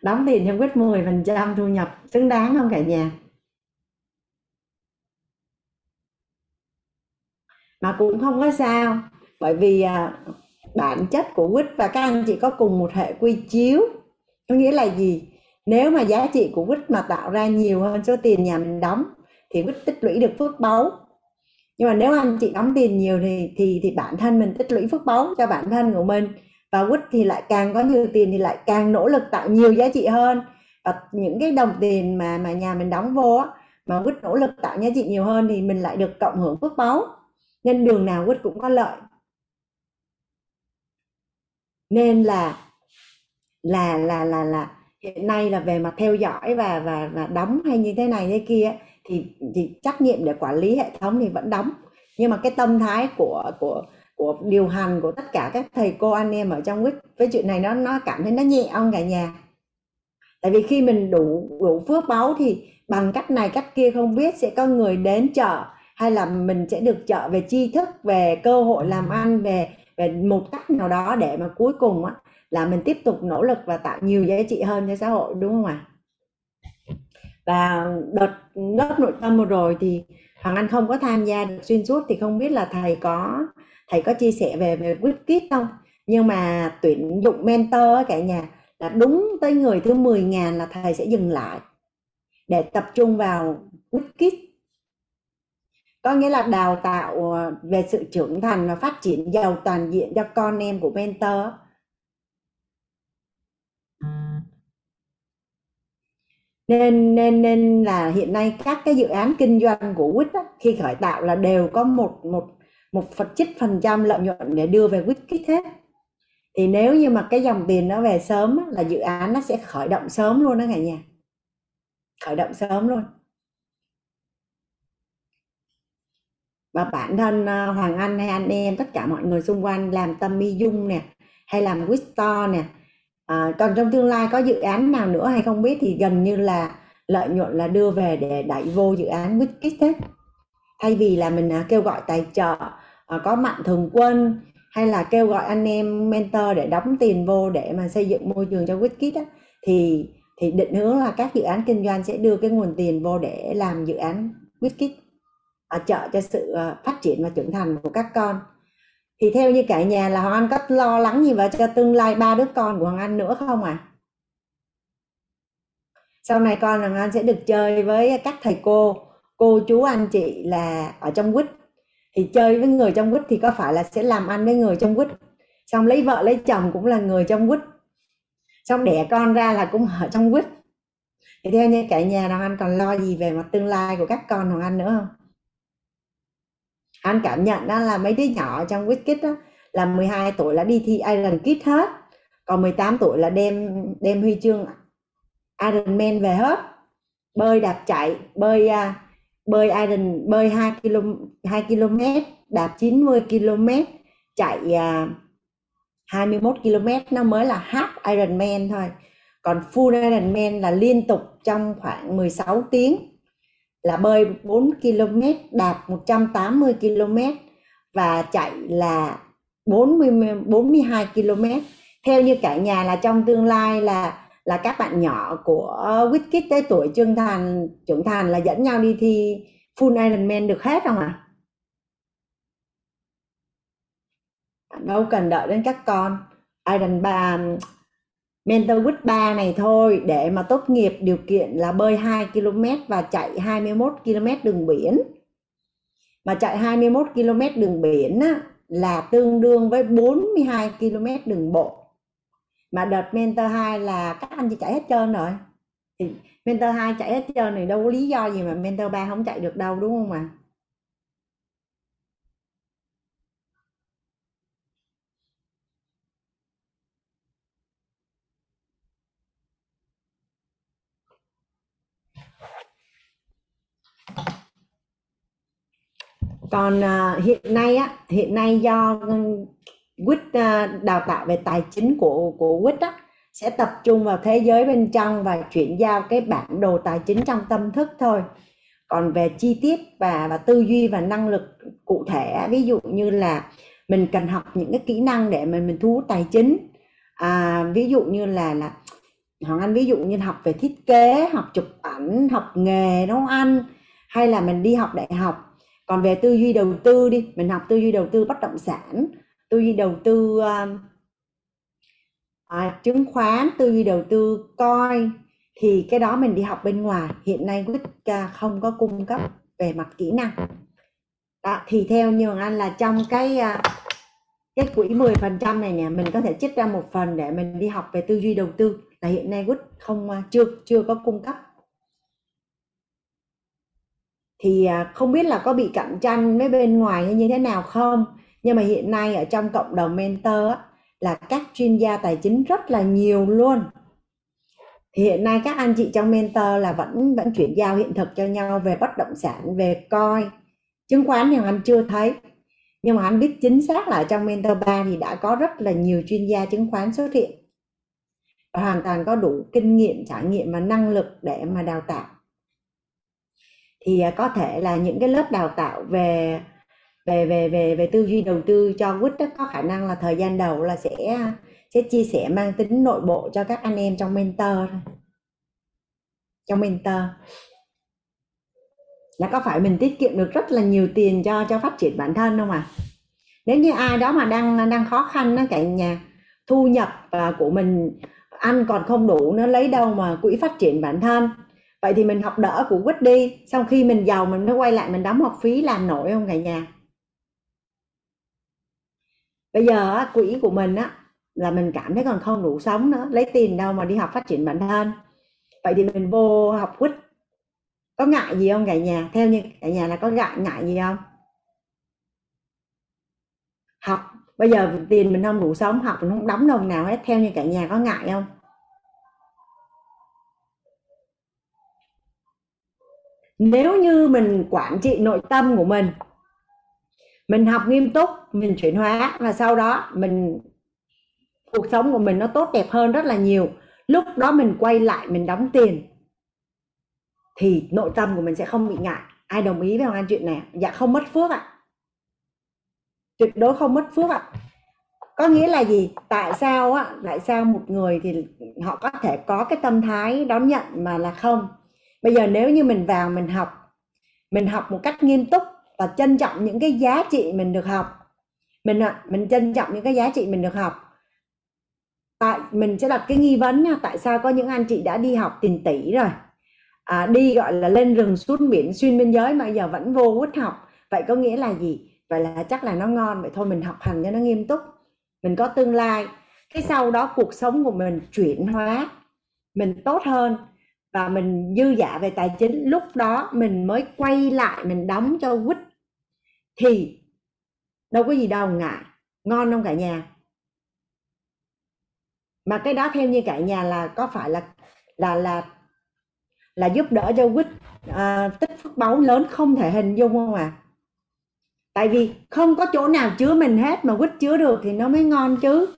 Đóng tiền cho WIT 10% thu nhập xứng đáng không cả nhà? Mà cũng không có sao, bởi vì bản chất của WIT và các anh chị có cùng một hệ quy chiếu. Có nghĩa là gì? Nếu mà giá trị của WIT mà tạo ra nhiều hơn số tiền nhà mình đóng thì WIT tích lũy được phước báu. Nhưng mà nếu anh chị đóng tiền nhiều thì bản thân mình tích lũy phước báu cho bản thân của mình. Và WIT thì lại càng có nhiều tiền thì lại càng nỗ lực tạo nhiều giá trị hơn. Và những cái đồng tiền mà nhà mình đóng vô mà WIT nỗ lực tạo giá trị nhiều hơn thì mình lại được cộng hưởng phước báu. Nên đường nào WIT cũng có lợi. Nên là hiện nay là về mặt theo dõi và đóng hay như thế này thế kia thì trách nhiệm để quản lý hệ thống thì vẫn đóng, nhưng mà cái tâm thái của điều hành của tất cả các thầy cô anh em ở trong WIT với chuyện này nó cảm thấy nó nhẹ không cả nhà? Tại vì khi mình đủ phước báu thì bằng cách này cách kia không biết sẽ có người đến chợ, hay là mình sẽ được chợ về tri thức, về cơ hội làm ăn, về một cách nào đó để mà cuối cùng á, là mình tiếp tục nỗ lực và tạo nhiều giá trị hơn cho xã hội đúng không ạ? Và đợt lớp nội tâm vừa rồi thì Hoàng Anh không có tham gia được xuyên suốt thì không biết là thầy có chia sẻ về WIT Kids không? Nhưng mà tuyển dụng mentor cả nhà là đúng tới người thứ 10.000 là thầy sẽ dừng lại để tập trung vào WIT Kids. Có nghĩa là đào tạo về sự trưởng thành và phát triển giàu toàn diện cho con em của mentor. Nên là hiện nay các cái dự án kinh doanh của WIT á, khi khởi tạo là đều có một phần trăm lợi nhuận để đưa về WIT Kids hết. Thì nếu như mà cái dòng tiền nó về sớm á, là dự án nó sẽ khởi động sớm luôn đó cả nhà. Khởi động sớm luôn. Và bản thân Hoàng Anh hay anh em tất cả mọi người xung quanh làm Tâm Y Dung nè, hay làm WIT Store nè, còn trong tương lai có dự án nào nữa hay không biết thì gần như là lợi nhuận là đưa về để đẩy vô dự án WIT Kids hết. Thay vì là mình kêu gọi tài trợ có mạnh thường quân hay là kêu gọi anh em mentor để đóng tiền vô để mà xây dựng môi trường cho WIT á, thì định hướng là các dự án kinh doanh sẽ đưa cái nguồn tiền vô để làm dự án WIT trợ cho sự phát triển và trưởng thành của các con. Thì theo như cả nhà là Hoàng Anh có lo lắng gì về cho tương lai ba đứa con của Hoàng Anh nữa không ạ? Sau này con Hoàng Anh sẽ được chơi với các thầy cô chú anh chị là ở trong WIT, thì chơi với người trong WIT thì có phải là sẽ làm ăn với người trong WIT, xong lấy vợ lấy chồng cũng là người trong WIT, xong đẻ con ra là cũng ở trong WIT. Thì theo như cả nhà Hoàng Anh còn lo gì về mặt tương lai của các con Hoàng Anh nữa không? Anh cảm nhận đó là mấy đứa nhỏ trong WIT đó là 12 tuổi là đi thi Iron Kid hết, còn 18 tuổi là đem huy chương Iron Man về hết. Bơi đạp chạy, bơi Iron, bơi 2 km, đạp 90 km, chạy 21 km nó mới là half Iron Man thôi. Còn full Iron Man là liên tục trong khoảng 16 tiếng. Là bơi 4 km, đạp 180 km và chạy là 42 km. Theo như cả nhà là trong tương lai là các bạn nhỏ của WIT tới tuổi trưởng thành là dẫn nhau đi thi full Ironman được hết không ạ? Đâu cần đợi đến các con Iron 3 Mentor WIT 3 này thôi, để mà tốt nghiệp điều kiện là bơi 2 km và chạy 21 km đường biển. Mà chạy 21 km đường biển á, là tương đương với 42 km đường bộ. Mà đợt Mentor 2 là các anh chị chạy hết trơn rồi. Thì Mentor 2 chạy hết trơn này đâu có lý do gì mà Mentor 3 không chạy được đâu, đúng không ạ? Còn hiện nay do WIT đào tạo về tài chính của WIT sẽ tập trung vào thế giới bên trong và chuyển giao cái bản đồ tài chính trong tâm thức thôi. Còn về chi tiết và tư duy và năng lực cụ thể, ví dụ như là mình cần học những cái kỹ năng để mình thu hút tài chính. Ví dụ như là Hoàng Anh ví dụ như học về thiết kế, học chụp ảnh, học nghề nấu ăn, hay là mình đi học đại học. Còn về tư duy đầu tư đi, mình học tư duy đầu tư bất động sản, tư duy đầu tư chứng khoán, tư duy đầu tư coi, thì cái đó mình đi học bên ngoài. Hiện nay WIT không có cung cấp về mặt kỹ năng. Đó, thì theo như Hoàng Anh là trong cái quỹ 10% này nè, mình có thể trích ra một phần để mình đi học về tư duy đầu tư, là hiện nay WIT chưa có cung cấp. Thì không biết là có bị cạnh tranh với bên ngoài như thế nào không, nhưng mà hiện nay ở trong cộng đồng mentor là các chuyên gia tài chính rất là nhiều luôn. Thì hiện nay các anh chị trong mentor là vẫn chuyển giao hiện thực cho nhau về bất động sản, về coi, chứng khoán thì anh chưa thấy, nhưng mà anh biết chính xác là ở trong mentor 3 thì đã có rất là nhiều chuyên gia chứng khoán xuất hiện và hoàn toàn có đủ kinh nghiệm, trải nghiệm và năng lực để mà đào tạo. Thì có thể là những cái lớp đào tạo về tư duy đầu tư cho WIT có khả năng là thời gian đầu là sẽ chia sẻ mang tính nội bộ cho các anh em trong mentor. Là có phải mình tiết kiệm được rất là nhiều tiền cho phát triển bản thân không ạ? Nếu như ai đó mà đang khó khăn đó cả nhà, thu nhập của mình ăn còn không đủ, nó lấy đâu mà quỹ phát triển bản thân. Vậy thì mình học đỡ của WIT đi, xong khi mình giàu mình mới quay lại mình đóng học phí làm nổi không cả nhà? Bây giờ quỹ của mình là mình cảm thấy còn không đủ sống nữa, lấy tiền đâu mà đi học phát triển bản thân. Vậy thì mình vô học WIT có ngại gì không cả nhà? Theo như cả nhà là có ngại gì không? Học bây giờ tiền mình không đủ sống, học mình không đóng đồng nào hết, theo như cả nhà có ngại không? Nếu như mình quản trị nội tâm của mình học nghiêm túc, mình chuyển hóa và sau đó cuộc sống của mình nó tốt đẹp hơn rất là nhiều, lúc đó mình quay lại mình đóng tiền thì nội tâm của mình sẽ không bị ngại. Ai đồng ý với Hoàng Anh chuyện này? Dạ không mất phước ạ. tuyệt đối không mất phước ạ. Có nghĩa là gì? Tại sao á, tại sao một người thì họ có thể có cái tâm thái đón nhận mà là không? Bây giờ nếu như mình vào mình học một cách nghiêm túc và trân trọng những cái giá trị mình được học, mình trân trọng những cái giá trị mình được học. Tại mình sẽ đặt cái nghi vấn nha, tại sao có những anh chị đã đi học tiền tỷ rồi, đi gọi là lên rừng suốt biển xuyên biên giới mà giờ vẫn vô quýt học? Vậy có nghĩa là gì? Vậy là chắc là nó ngon, vậy thôi mình học hành cho nó nghiêm túc, mình có tương lai. Cái sau đó cuộc sống của mình chuyển hóa, mình tốt hơn và mình dư dả về tài chính, lúc đó mình mới quay lại mình đóng cho WIT thì đâu có gì đâu ngại. Ngon không cả nhà? Mà cái đó theo như cả nhà là có phải là giúp đỡ cho WIT tích phước báu lớn không thể hình dung không ạ? Tại vì không có chỗ nào chứa mình hết, mà WIT chứa được thì nó mới ngon chứ.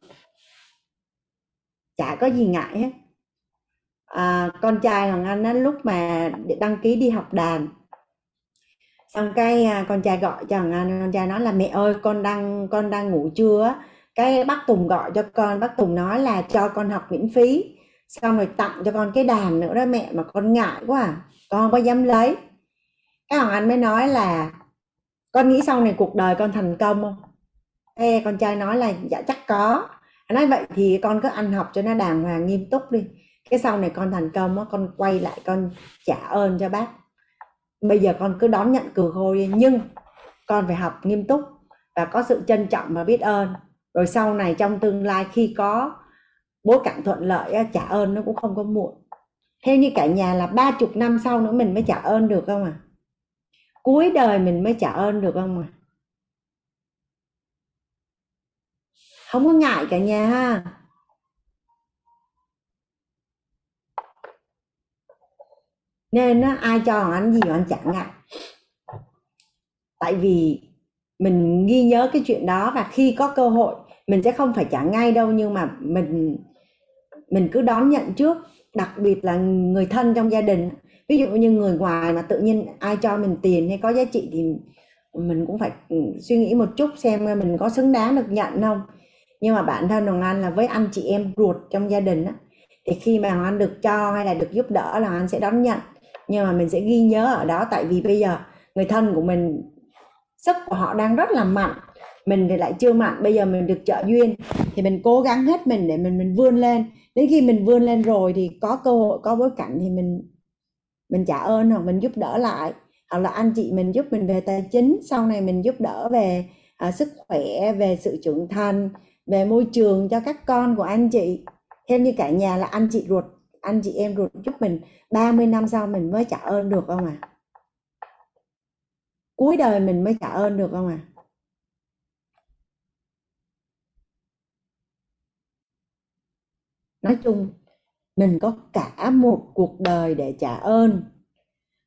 Chả có gì ngại hết. Con trai Hoàng Anh á, lúc mà đăng ký đi học đàn, xong cái con trai gọi cho Hoàng Anh, con trai nói là mẹ ơi con đang ngủ trưa. Cái bác Tùng gọi cho con, bác Tùng nói là cho con học miễn phí, xong rồi tặng cho con cái đàn nữa đó mẹ, mà con ngại quá à, con không có dám lấy. Cái Hoàng Anh mới nói là con nghĩ sau này cuộc đời con thành công không? Ê, con trai nói là dạ chắc có. Nói vậy thì con cứ ăn học cho nó đàng hoàng nghiêm túc đi, cái sau này con thành công đó, con quay lại con trả ơn cho bác. Bây giờ con cứ đón nhận cừ khôi đi, nhưng con phải học nghiêm túc và có sự trân trọng và biết ơn. Rồi sau này trong tương lai khi có bối cảnh thuận lợi trả ơn nó cũng không có muộn. Theo như cả nhà là 30 năm sau nữa mình mới trả ơn được không à? Cuối đời mình mới trả ơn được không à? Không có ngại cả nhà ha. Nên đó, ai cho anh gì anh chẳng ngại. Tại vì mình ghi nhớ cái chuyện đó, và khi có cơ hội mình sẽ không phải trả ngay đâu, nhưng mà mình cứ đón nhận trước. Đặc biệt là người thân trong gia đình, ví dụ như người ngoài mà tự nhiên ai cho mình tiền hay có giá trị thì mình cũng phải suy nghĩ một chút xem mình có xứng đáng được nhận không. Nhưng mà bản thân Hoàng Anh là với anh chị em ruột trong gia đình đó, thì khi mà Hoàng Anh được cho hay là được giúp đỡ là Hoàng Anh sẽ đón nhận, nhưng mà mình sẽ ghi nhớ ở đó. Tại vì bây giờ người thân của mình, sức của họ đang rất là mạnh, mình thì lại chưa mạnh. Bây giờ mình được trợ duyên thì mình cố gắng hết mình để mình vươn lên. Đến khi mình vươn lên rồi thì có cơ hội, có bối cảnh thì mình trả ơn, hoặc mình giúp đỡ lại, hoặc là anh chị mình giúp mình về tài chính, sau này mình giúp đỡ về sức khỏe, về sự trưởng thành, về môi trường cho các con của anh chị. Theo như cả nhà là anh chị ruột, anh chị em ruột giúp mình, 30 năm sau mình mới trả ơn được không ạ? Cuối đời mình mới trả ơn được không ạ? Nói chung mình có cả một cuộc đời để trả ơn.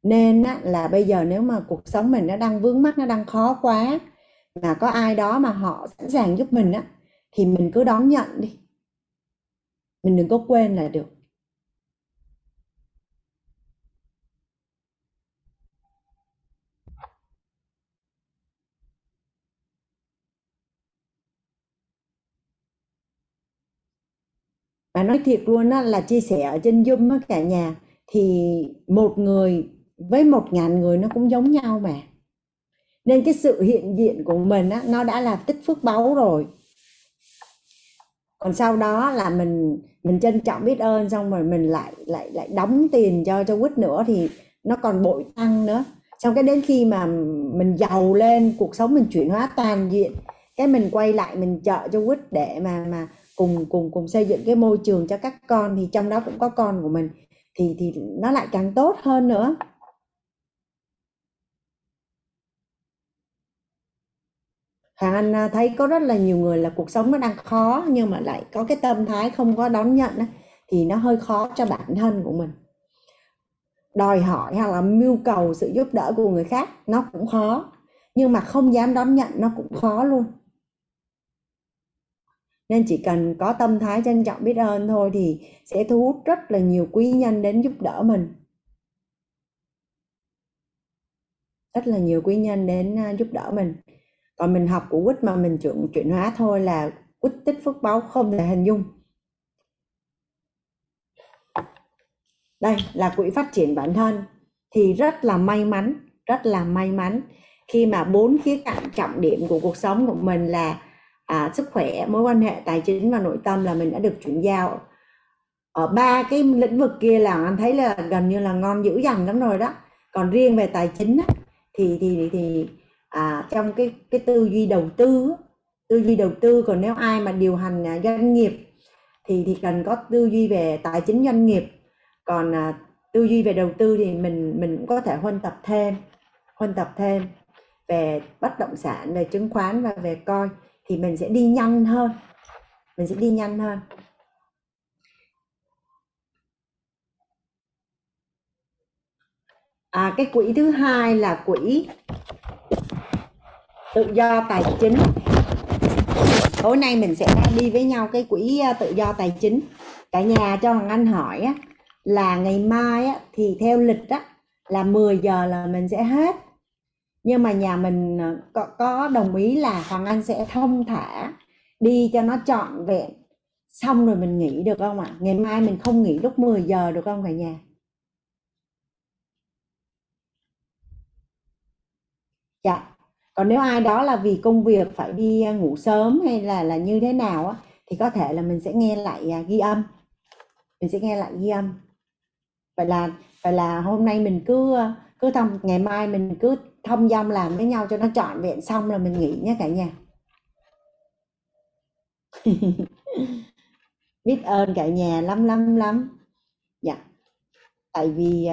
Nên là bây giờ nếu mà cuộc sống mình nó đang vướng mắc, nó đang khó quá, mà có ai đó mà họ sẵn sàng giúp mình á, thì mình cứ đón nhận đi, mình đừng có quên là được. Mà nói thiệt luôn á, là chia sẻ ở trên Zoom á cả nhà, thì một người với 1000 người nó cũng giống nhau mà. Nên cái sự hiện diện của mình á, nó đã là tích phước báu rồi. Còn sau đó là mình trân trọng biết ơn, xong rồi mình lại đóng tiền cho WIT nữa thì nó còn bội tăng nữa. Xong cái đến khi mà mình giàu lên, cuộc sống mình chuyển hóa toàn diện, cái mình quay lại mình trợ cho WIT để mà cùng xây dựng cái môi trường cho các con, thì trong đó cũng có con của mình, thì nó lại càng tốt hơn nữa. Hoàng Anh thấy có rất là nhiều người là cuộc sống nó đang khó, nhưng mà lại có cái tâm thái không có đón nhận đó, thì nó hơi khó cho bản thân của mình. Đòi hỏi hay là mưu cầu sự giúp đỡ của người khác nó cũng khó, nhưng mà không dám đón nhận nó cũng khó luôn. Nên chỉ cần có tâm thái trân trọng biết ơn thôi thì sẽ thu hút rất là nhiều quý nhân đến giúp đỡ mình. Rất là nhiều quý nhân đến giúp đỡ mình. Còn mình học của WIT mà mình chuyển hóa thôi là WIT tích phước báo không thể hình dung. Đây là quỹ phát triển bản thân. Thì rất là may mắn khi mà 4 khía cạnh trọng điểm của cuộc sống của mình là sức khỏe, mối quan hệ, tài chính và nội tâm là mình đã được chuyển giao. Ở 3 cái lĩnh vực kia là anh thấy là gần như là ngon dữ dằn lắm rồi đó. Còn riêng về tài chính á, thì trong cái tư duy đầu tư, còn nếu ai mà điều hành doanh nghiệp thì cần có tư duy về tài chính doanh nghiệp. Còn tư duy về đầu tư thì mình cũng có thể huân tập thêm về bất động sản, về chứng khoán và về coin, thì mình sẽ đi nhanh hơn. Cái quỹ thứ hai là quỹ tự do tài chính. Tối nay mình sẽ đi với nhau cái quỹ tự do tài chính. Cả nhà cho thằng anh hỏi á, là ngày mai á, thì theo lịch á, là 10 giờ là mình sẽ hết. Nhưng mà nhà mình có đồng ý là Hoàng Anh sẽ thông thả đi cho nó trọn vẹn, xong rồi mình nghỉ được không ạ? Ngày mai mình không nghỉ lúc 10 giờ được không cả nhà? Dạ. Còn nếu ai đó là vì công việc phải đi ngủ sớm hay là như thế nào á, thì có thể là mình sẽ nghe lại ghi âm. Vậy là hôm nay mình cứ thông, ngày mai mình cứ thông dong làm với nhau cho nó trọn vẹn, xong là mình nghỉ nhé cả nhà. Biết ơn cả nhà lắm. Dạ. Tại vì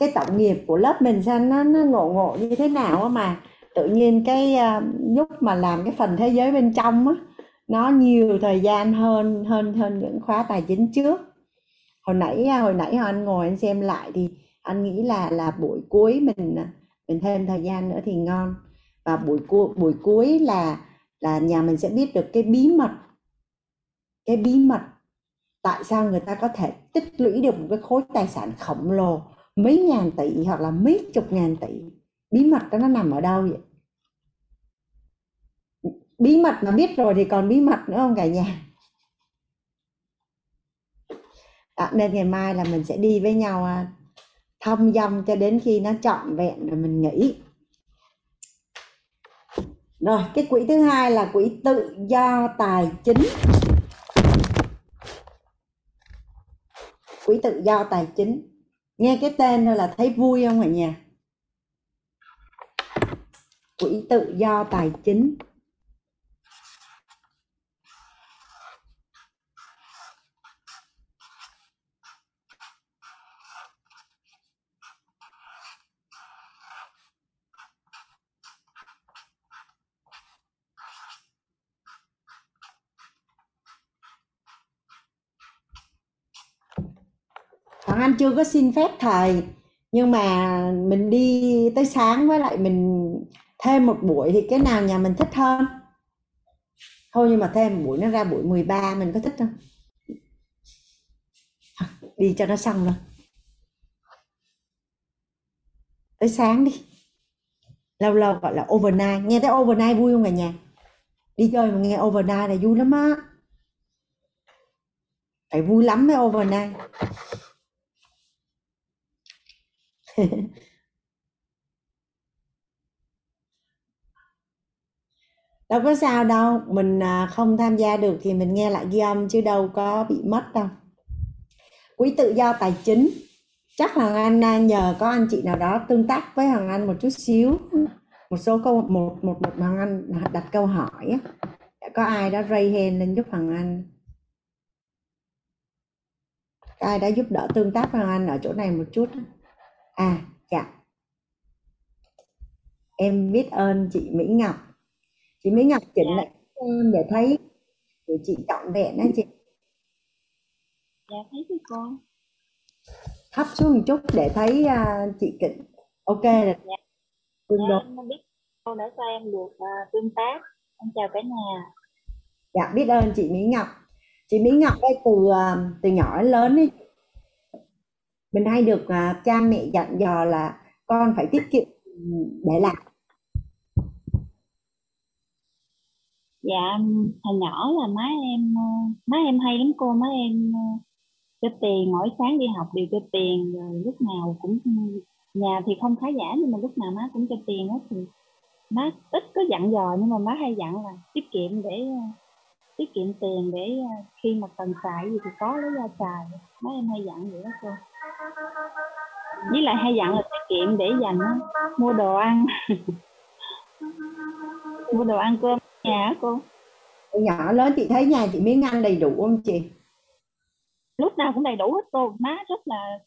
cái tổng nghiệp của lớp mình sao nó ngộ như thế nào mà tự nhiên cái lúc mà làm cái phần thế giới bên trong á, nó nhiều thời gian hơn những khóa tài chính trước. Hồi nãy anh ngồi anh xem lại thì anh nghĩ là buổi cuối mình thêm thời gian nữa thì ngon. Và buổi cuối là nhà mình sẽ biết được cái bí mật tại sao người ta có thể tích lũy được một cái khối tài sản khổng lồ mấy ngàn tỷ hoặc là mấy chục ngàn tỷ. Bí mật đó nó nằm ở đâu vậy? Bí mật mà biết rồi thì còn bí mật nữa không cả nhà? Nên ngày mai là mình sẽ đi với nhau thông dong cho đến khi nó trọn vẹn rồi mình nghỉ. Rồi, cái quỹ thứ hai là quỹ tự do tài chính. Quỹ tự do tài chính. Nghe cái tên thôi là thấy vui không cả nhà? Quỹ tự do tài chính. Anh chưa có xin phép thầy, nhưng mà mình đi tới sáng với lại mình thêm một buổi thì cái nào nhà mình thích hơn? Thôi nhưng mà thêm một buổi nó ra buổi 13 mình có thích không? Đi cho nó xong rồi. Tới sáng đi. Lâu gọi là overnight. Nghe tới overnight vui không cả nhà? Đi chơi mà nghe overnight là vui lắm á. Phải vui lắm mới overnight. Đâu có sao đâu, mình không tham gia được thì mình nghe lại ghi âm chứ đâu có bị mất đâu. Quỹ tự do tài chính, chắc Hoàng Anh nhờ có anh chị nào đó tương tác với Hoàng Anh một chút xíu. Một số câu một Hoàng Anh đặt câu hỏi, có ai đó ray hand lên giúp Hoàng Anh, ai đã giúp đỡ tương tác Hoàng Anh ở chỗ này một chút. Dạ. Em biết ơn chị Mỹ Ngọc. Chị Mỹ Ngọc chỉnh lại em để thấy của chị trọn vẹn đó chị. Dạ thấy chứ con. Thấp xuống một chút để thấy chị Kịnh. Ok rồi. Dạ. Em biết ơn đã cho em được tương tác. Em chào cả nhà. Dạ biết ơn chị Mỹ Ngọc. Chị Mỹ Ngọc đây từ nhỏ đến lớn ấy. Mình hay được cha mẹ dặn dò là con phải tiết kiệm để làm Dạ, hồi nhỏ là má em hay lắm cô, má em cho tiền, mỗi sáng đi học đều cho tiền, rồi lúc nào cũng, nhà thì không khá giả nhưng mà lúc nào má cũng cho tiền đó, thì má ít có dặn dò nhưng mà má hay dặn là tiết kiệm, để tiết kiệm tiền để khi mà cần xài gì thì có lấy ra xài, má em hay dặn vậy đó cô. Với lại hay dặn là tiết kiệm để dành mua đồ ăn mua đồ ăn cơm nhà hả cô? Nhỏ lớn chị thấy nhà chị miếng ăn đầy đủ không chị? Lúc nào cũng đầy đủ hết cô, má rất là,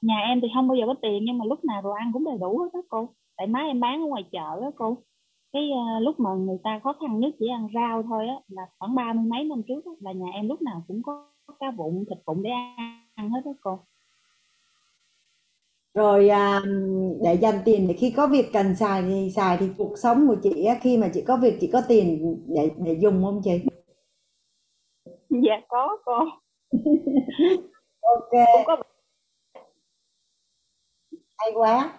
nhà em thì không bao giờ có tiền nhưng mà lúc nào đồ ăn cũng đầy đủ hết đó cô, tại má em bán ở ngoài chợ đó cô. Cái lúc mà người ta khó khăn nhất chỉ ăn rau thôi á, là khoảng 30 mấy năm trước đó, là nhà em lúc nào cũng có cá vụn, thịt vụn để ăn hết đó cô. Rồi để dành tiền để khi có việc cần xài thì xài, thì cuộc sống của chị khi mà chị có việc chị có tiền để dùng không chị? Dạ có cô. Ok. Có... hay quá.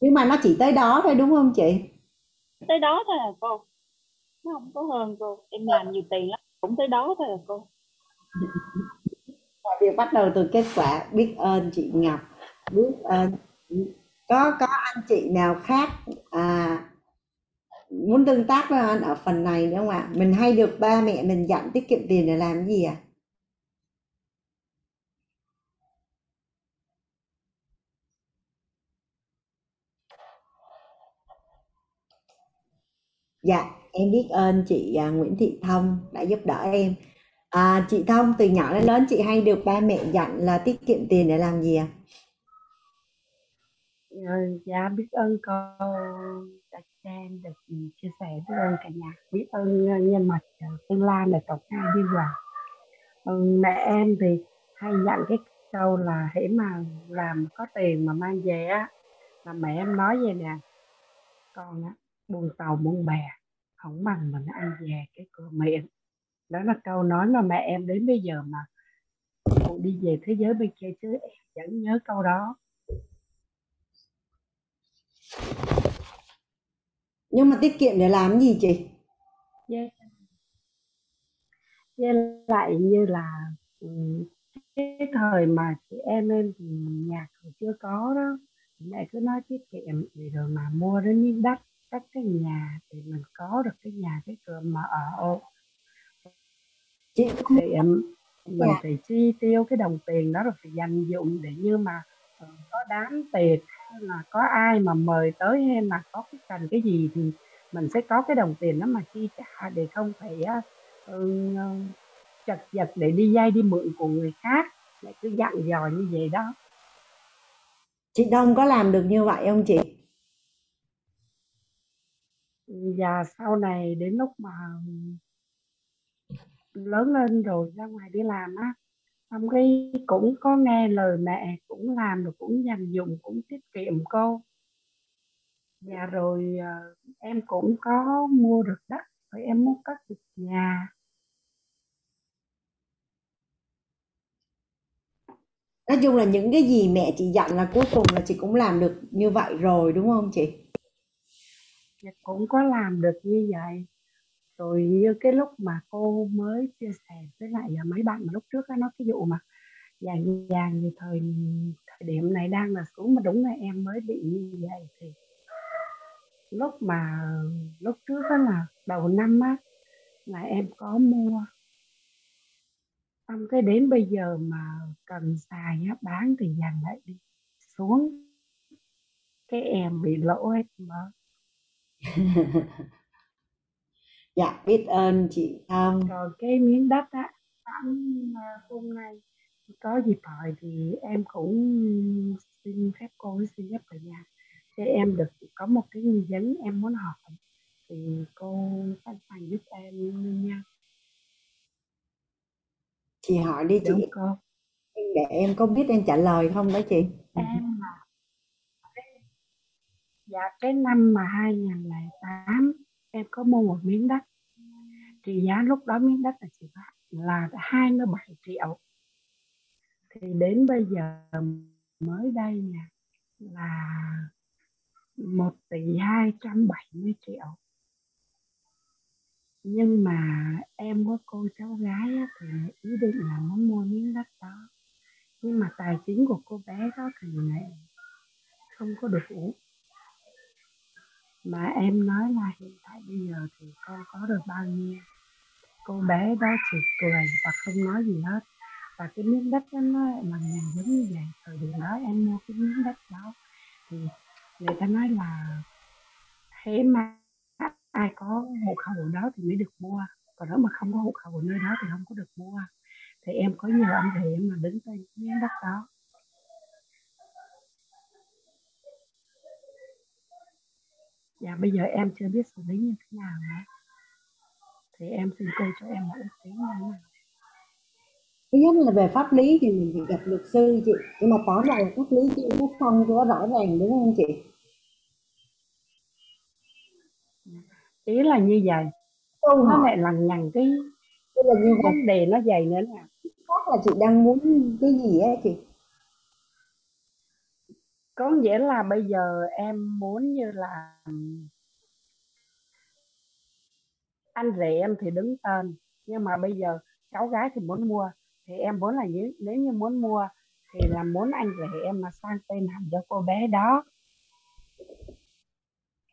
Nhưng mà nó chỉ tới đó thôi đúng không chị? Tới đó thôi à cô. Nó không có hơn cô. Em làm nhiều tiền lắm, cũng tới đó thôi à cô. Mọi việc bắt đầu từ kết quả. Biết ơn chị Ngọc. Biết ơn. Có anh chị nào khác muốn tương tác với anh ở phần này nữa không ạ? Mình hay được ba mẹ mình dặn tiết kiệm tiền để làm gì à? Dạ, em biết ơn chị Nguyễn Thị Thông đã giúp đỡ em. Chị Thông, từ nhỏ đến lớn chị hay được ba mẹ dặn là tiết kiệm tiền để làm gì ạ? Dạ, biết ơn cô đã cho em được chia sẻ, biết ơn cả nhà, biết ơn nhân mặt tương lai là tổng hai đi vào. Mẹ em thì hay dặn cái câu là hễ mà làm có tiền mà mang về á, là mẹ em nói vậy nè, con á, buôn tàu buôn bè không bằng mình ăn về cái cửa miệng. Đó là câu nói mà mẹ em đến bây giờ mà cũng đi về thế giới bên kia chứ em vẫn nhớ câu đó. Nhưng mà tiết kiệm để làm gì chị? Với lại như là cái thời mà chị em thì nhà còn chưa có đó, mẹ cứ nói tiết kiệm để rồi mà mua đến miếng đất, các cái nhà thì mình có được cái nhà cái cửa mà ở. Chị thì mình phải chi tiêu cái đồng tiền đó, rồi phải dành dụng để như mà có đám tiệc hay là có ai mà mời tới hay là có cái cần cái gì thì mình sẽ có cái đồng tiền đó mà chi trả, để không phải chật vật để đi vay đi mượn của người khác, lại cứ dặn dò như vậy đó. Chị Đông có làm được như vậy không chị? Và sau này đến lúc mà lớn lên rồi ra ngoài đi làm á, xong cái cũng có nghe lời mẹ, cũng làm được, cũng dành dụm, cũng tiết kiệm cô. Và rồi em cũng có mua được đất, rồi em muốn cất được nhà. Nói chung là những cái gì mẹ chị dặn là cuối cùng là chị cũng làm được như vậy rồi đúng không chị? Cũng có làm được như vậy. Rồi như cái lúc mà cô mới chia sẻ với lại mấy bạn mà lúc trước đó, nói cái vụ mà vàng như thời điểm này đang là xuống, mà đúng là em mới bị như vậy. Thì lúc trước đó là đầu năm á, là em có mua, xong cái đến bây giờ mà cần xài á, bán thì vàng lại đi xuống, cái em bị lỗ hết mà. Dạ, biết ơn chị Thông. Rồi cái miếng đất á, hôm nay có dịp hỏi thì em cũng xin phép cô, xin phép cả nhà cho em được có một cái nghi vấn em muốn hỏi, thì cô sẵn sàng giúp em nha. Chị hỏi đi chị. Đúng cô. Để em có biết em trả lời không đó chị? Em mà dạ, cái năm mà 2008 em có mua một miếng đất, thì giá lúc đó miếng đất là chỉ là 27 triệu. Thì đến bây giờ mới đây nha, là 1 tỷ 270 triệu. Nhưng mà em có cô cháu gái á, thì ý định là muốn mua miếng đất đó. Nhưng mà tài chính của cô bé đó thì không có đủ. Mà em nói là hiện tại bây giờ thì con có được bao nhiêu. Cô bé đó chỉ cười và không nói gì hết. Và cái miếng đất đó nó là nhà giống như vậy. Thời điểm đó em mua cái miếng đất đó thì người ta nói là thế mà ai có hộ khẩu ở đó thì mới được mua, còn nếu mà không có hộ khẩu ở nơi đó thì không có được mua. Thì em có nhiều anh thì em mà đứng tên miếng đất đó. Dạ bây giờ em chưa biết xử lý như thế nào nữa. Thì em xin cô cho em một ý kiến như này. Thứ nhất là về pháp lý thì mình phải gặp luật sư chị. Nhưng mà tóm lại là pháp lý chị cũng không có rõ ràng đúng không chị? Ý là như vậy. Nó lại là nhằn cái vấn đề nó dày nữa nè. Chắc là chị đang muốn cái gì á chị? Có nghĩa là bây giờ em muốn như là anh rể em thì đứng tên, nhưng mà bây giờ cháu gái thì muốn mua, thì em muốn là nếu như muốn mua thì là muốn anh rể em là sang tên hẳn cho cô bé đó.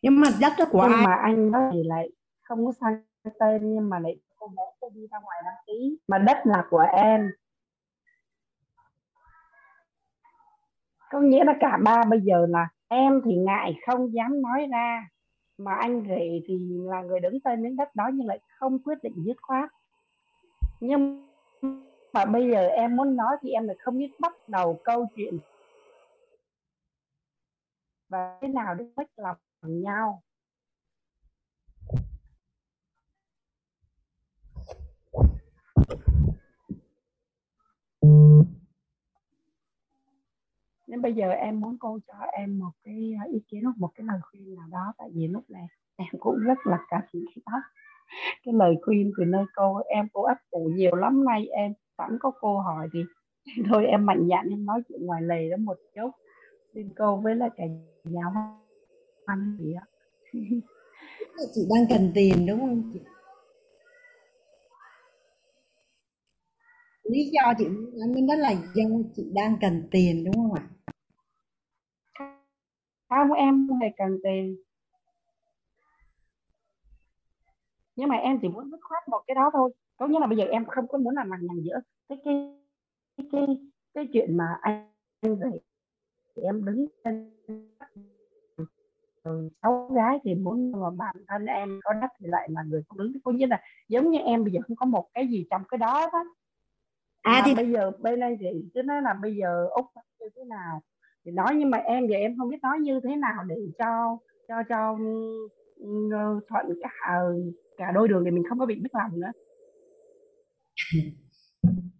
Nhưng mà đất đó của ai? Mà anh đó thì lại không có sang tên, nhưng mà lại cô bé tôi đi ra ngoài đăng ký, mà đất là của em. Có nghĩa là cả ba bây giờ là em thì ngại không dám nói ra, mà anh rể thì là người đứng tên miếng đất đó nhưng lại không quyết định dứt khoát. Nhưng mà bây giờ em muốn nói thì em lại không biết bắt đầu câu chuyện và thế nào để mất lòng nhau. Nên bây giờ em muốn cô cho em một cái ý kiến hoặc một cái lời khuyên nào đó, tại vì lúc này em cũng rất là cả chị đó. Cái lời khuyên từ nơi cô, em cô ấp ủ nhiều lắm nay, em sẵn có cô hỏi thì thôi em mạnh dạn em nói chuyện ngoài lề đó một chút. Xin cô với lại cả nhà anh chị ạ. Chị đang cần tiền đúng không chị? Lý do chị muốn đó là do chị đang cần tiền đúng không ạ? Không, em không hề cần tiền. Nhưng mà em chỉ muốn dứt khoát một cái đó thôi. Có nghĩa là bây giờ em không có muốn làm mặt nhằn giữa cái chuyện mà anh rể em đứng trên cháu gái thì muốn, mà bản thân em có đất thì lại là người không đứng. Có nghĩa là giống như em bây giờ không có một cái gì trong cái đó đó. Thì bây giờ bên đây thì cứ nói là bây giờ Úc như thế nào thì nói, nhưng mà em giờ em không biết nói như thế nào để cho thuận cả đôi đường thì mình không có bị mất lòng nữa.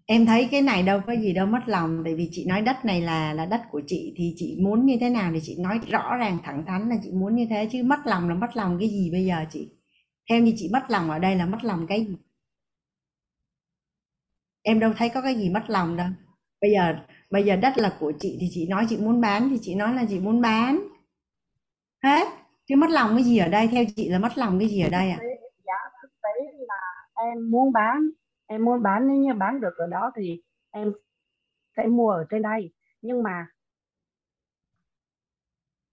Em thấy cái này đâu có gì đâu mất lòng, tại vì chị nói đất này là đất của chị thì chị muốn như thế nào thì chị nói rõ ràng thẳng thắn là chị muốn như thế, chứ mất lòng là mất lòng cái gì bây giờ chị? Theo như chị mất lòng ở đây là mất lòng cái gì? Em đâu thấy có cái gì mất lòng đâu. Bây giờ đất là của chị thì chị nói chị muốn bán thì chị nói là chị muốn bán. Hết. Chứ mất lòng cái gì ở đây, theo chị là mất lòng cái gì ở đây ạ? Dạ, thực tế là em muốn bán nếu như bán được ở đó thì em sẽ mua ở trên đây. Nhưng mà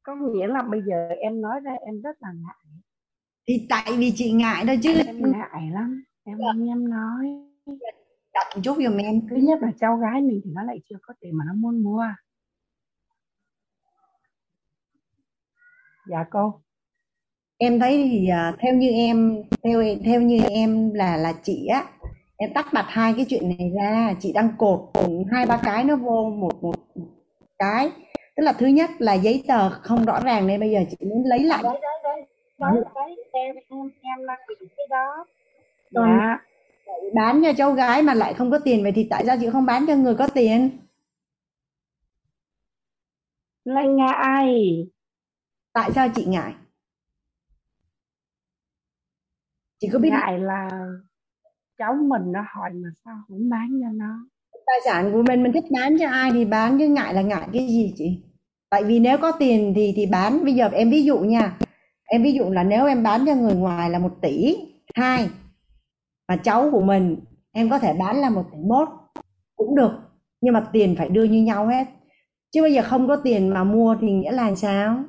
có nghĩa là bây giờ em nói ra em rất là ngại. Thì tại vì chị ngại đó chứ. Em ngại lắm, em không dám nói. Đặt chút giùm em. Thứ nhất là cháu gái mình thì nó lại chưa có tiền mà nó muốn mua. Dạ cô. Em thấy thì theo như em là chị á, em tách bạch hai cái chuyện này ra, chị đang cột cùng hai ba cái nó vô một cái. Tức là thứ nhất là giấy tờ không rõ ràng nên bây giờ chị muốn lấy lại. Đấy. Em đang bị cái đó. Dạ. Bán cho cháu gái mà lại không có tiền, vậy thì tại sao chị không bán cho người có tiền? Lại ngại. Tại sao chị ngại? Chị có biết ngại là cháu mình nó hỏi mà sao không bán cho nó? Tài sản của mình thích bán cho ai thì bán, chứ ngại là ngại cái gì chị? Tại vì nếu có tiền thì bán. Bây giờ em ví dụ nha, em ví dụ là nếu em bán cho người ngoài là 1 tỷ, 2 Và cháu của mình em có thể bán là 1,1 cũng được, nhưng mà tiền phải đưa như nhau hết. Chứ bây giờ không có tiền mà mua thì nghĩa là sao?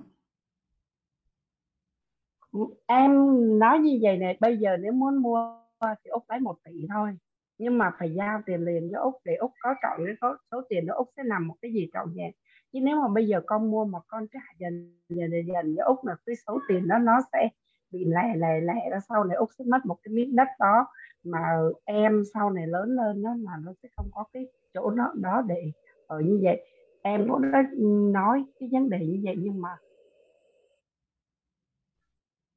Em nói như vậy này, bây giờ nếu muốn mua thì Úc lấy 1 tỷ thôi, nhưng mà phải giao tiền liền cho Úc để Úc có chọn cái số tiền đó Úc sẽ làm một cái gì trọn vẹn. Chứ nếu mà bây giờ con mua mà con trả dần cho Úc là cái số tiền đó nó sẽ bị lẻ ra, sau này Úc sẽ mất một cái miếng đất đó mà em sau này lớn lên đó mà nó sẽ không có cái chỗ đó để ở. Như vậy em cũng đã nói cái vấn đề như vậy nhưng mà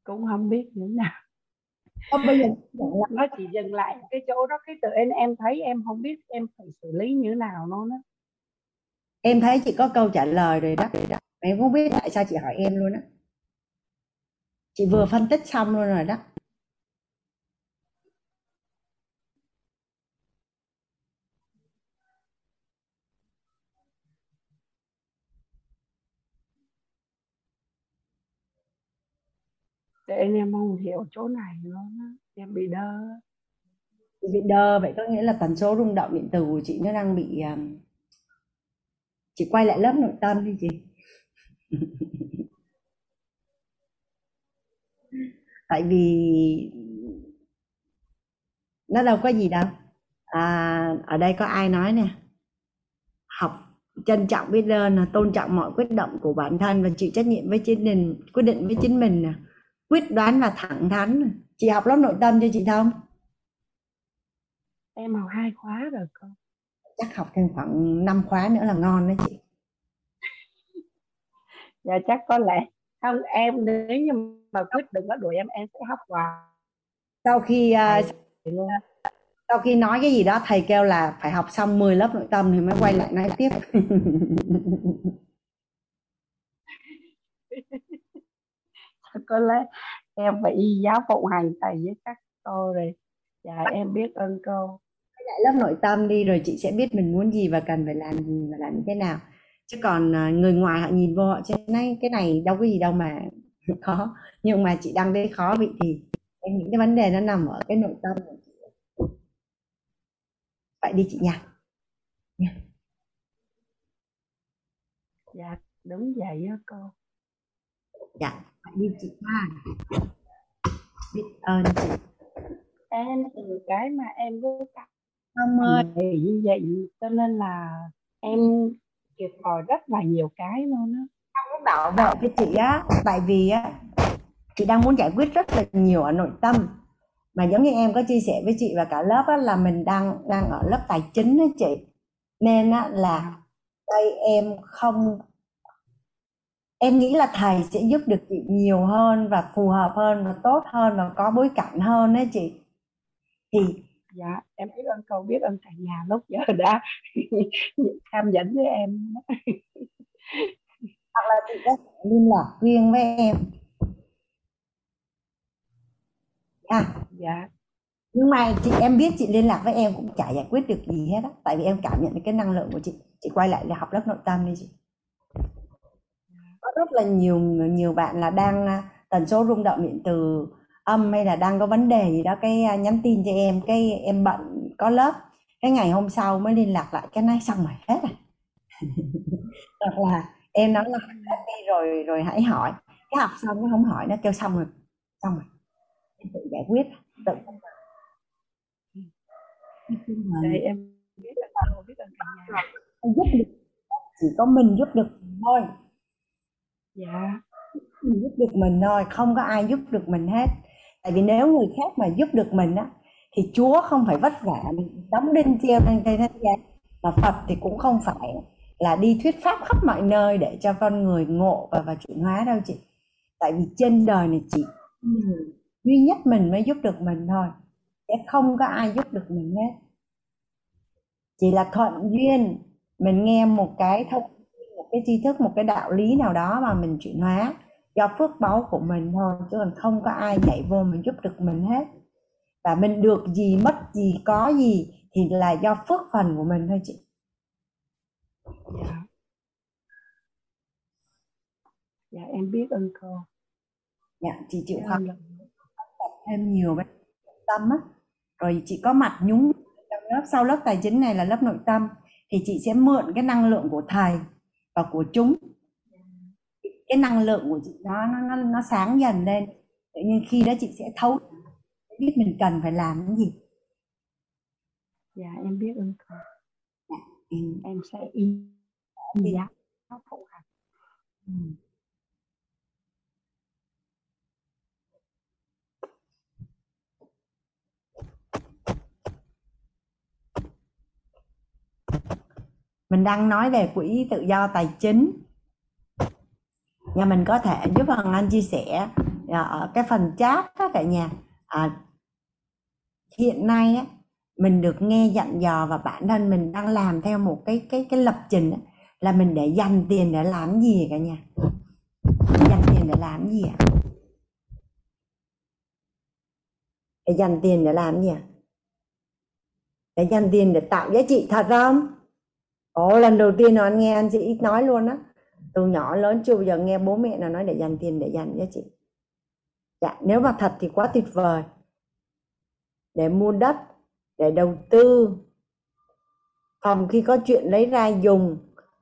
cũng không biết nữa nào. Bây giờ nó chỉ dừng lại cái chỗ đó, cái tự em thấy em không biết em phải xử lý như thế nào luôn á. Em thấy chị có câu trả lời rồi đó, em không biết tại sao chị hỏi em luôn á. Chị vừa phân tích xong luôn rồi đó. Để em không hiểu chỗ này nữa, em bị đơ. Chị bị đơ vậy có nghĩa là tần số rung động điện từ của chị nó đang bị... Chị quay lại lớp nội tâm đi chị. Tại vì nó đâu có gì đâu. Ở đây có ai nói nè, học trân trọng biết ơn, tôn trọng mọi quyết động của bản thân và chịu trách nhiệm với chính mình, quyết định với chính mình, quyết đoán và thẳng thắn. Chị học lớp nội tâm cho chị không? Em học 2 khóa rồi con. Chắc học thêm khoảng 5 khóa nữa là ngon đấy chị. Dạ chắc có lẽ không em, nếu như mà quyết đừng có đuổi em sẽ học hoài. Sau khi nói cái gì đó thầy kêu là phải học xong 10 lớp nội tâm thì mới quay lại nói tiếp. Có lẽ em phải y giáo phụ hành thầy với các cô rồi. Dạ em biết ơn cô. Lại lớp nội tâm đi rồi chị sẽ biết mình muốn gì và cần phải làm gì và làm như thế nào. Chứ còn người ngoài họ nhìn vô họ trên nay cái này đâu có gì đâu mà khó. Nhưng mà chị đang thấy khó vậy thì em nghĩ cái vấn đề nó nằm ở cái nội tâm của chị. Vậy đi chị nha. Dạ đúng vậy đó cô. Dạ vậy đi chị nha. Biết ơn chị. Em từ cái mà em vô cảm không ơi như vậy cho nên là em kịp hỏi rất là nhiều cái luôn á. Em muốn bảo vệ cái chị á, tại vì á chị đang muốn giải quyết rất là nhiều ở nội tâm, mà giống như em có chia sẻ với chị và cả lớp á là mình đang ở lớp tài chính á chị, nên á là đây em nghĩ là thầy sẽ giúp được chị nhiều hơn và phù hợp hơn và tốt hơn và có bối cảnh hơn đấy chị. Thì dạ em biết ơn cậu, biết ơn cả nhà lúc giờ đã tham dẫn với em. Hoặc là chị có liên lạc riêng với em dạ. Nhưng mà chị em biết chị liên lạc với em cũng chả giải quyết được gì hết á, tại vì em cảm nhận cái năng lượng của chị. Chị quay lại để học lớp nội tâm đi chị. Có rất là nhiều bạn là đang tần số rung động điện từ âm hay là đang có vấn đề gì đó, cái nhắn tin cho em, cái em bận có lớp, cái ngày hôm sau mới liên lạc lại, cái này xong rồi hết rồi. Hoặc là em nói là đi rồi hãy hỏi, cái học xong nó không hỏi, nó kêu xong rồi em tự giải quyết tự. Đây em biết là giúp được, chỉ có mình giúp được thôi. Dạ mình giúp được mình thôi, không có ai giúp được mình hết. Tại vì nếu người khác mà giúp được mình á thì Chúa không phải vất vả đóng đinh treo lên cây thánh giá, và Phật thì cũng không phải là đi thuyết pháp khắp mọi nơi để cho con người ngộ và chuyển hóa đâu chị. Tại vì trên đời này chỉ duy nhất mình mới giúp được mình thôi, sẽ không có ai giúp được mình hết. Chỉ là thuận duyên mình nghe một cái thông tin, một cái tri thức, một cái đạo lý nào đó mà mình chuyển hóa do phước báu của mình thôi, chứ còn không có ai nhảy vô mình giúp được mình hết. Và mình được gì, mất gì, có gì thì là do phước phần của mình thôi chị. Dạ em biết ơn cô. Dạ chị chịu khó thêm nhiều tâm á, Rồi chị có mặt nhúng trong lớp, sau lớp tài chính này là lớp nội tâm, thì chị sẽ mượn cái năng lượng của thầy và của chúng. Cái năng lượng của chị nó sáng dần lên, tự nhiên khi đó chị sẽ thấu biết mình cần phải làm cái gì. Dạ em biết ơn thầy. Em sẽ in giá nó phụ hành. Mình đang nói về quỹ tự do tài chính. Nhà mình có thể giúp Hoàng Anh chia sẻ ở cái phần chat đó cả nhà. Hiện nay á, mình được nghe dặn dò và bản thân mình đang làm theo một cái lập trình á, là mình để dành tiền để làm gì cả nhà? Dành tiền để làm gì ạ? Để dành tiền để làm gì ạ? Để dành tiền để tạo giá trị thật không? Ồ, lần đầu tiên nó nghe anh chị ít nói luôn á. Từ nhỏ lớn chưa bao giờ nghe bố mẹ nào nói để dành tiền để dành cho chị. Dạ, nếu mà thật thì quá tuyệt vời. Để mua đất, để đầu tư, phòng khi có chuyện lấy ra dùng,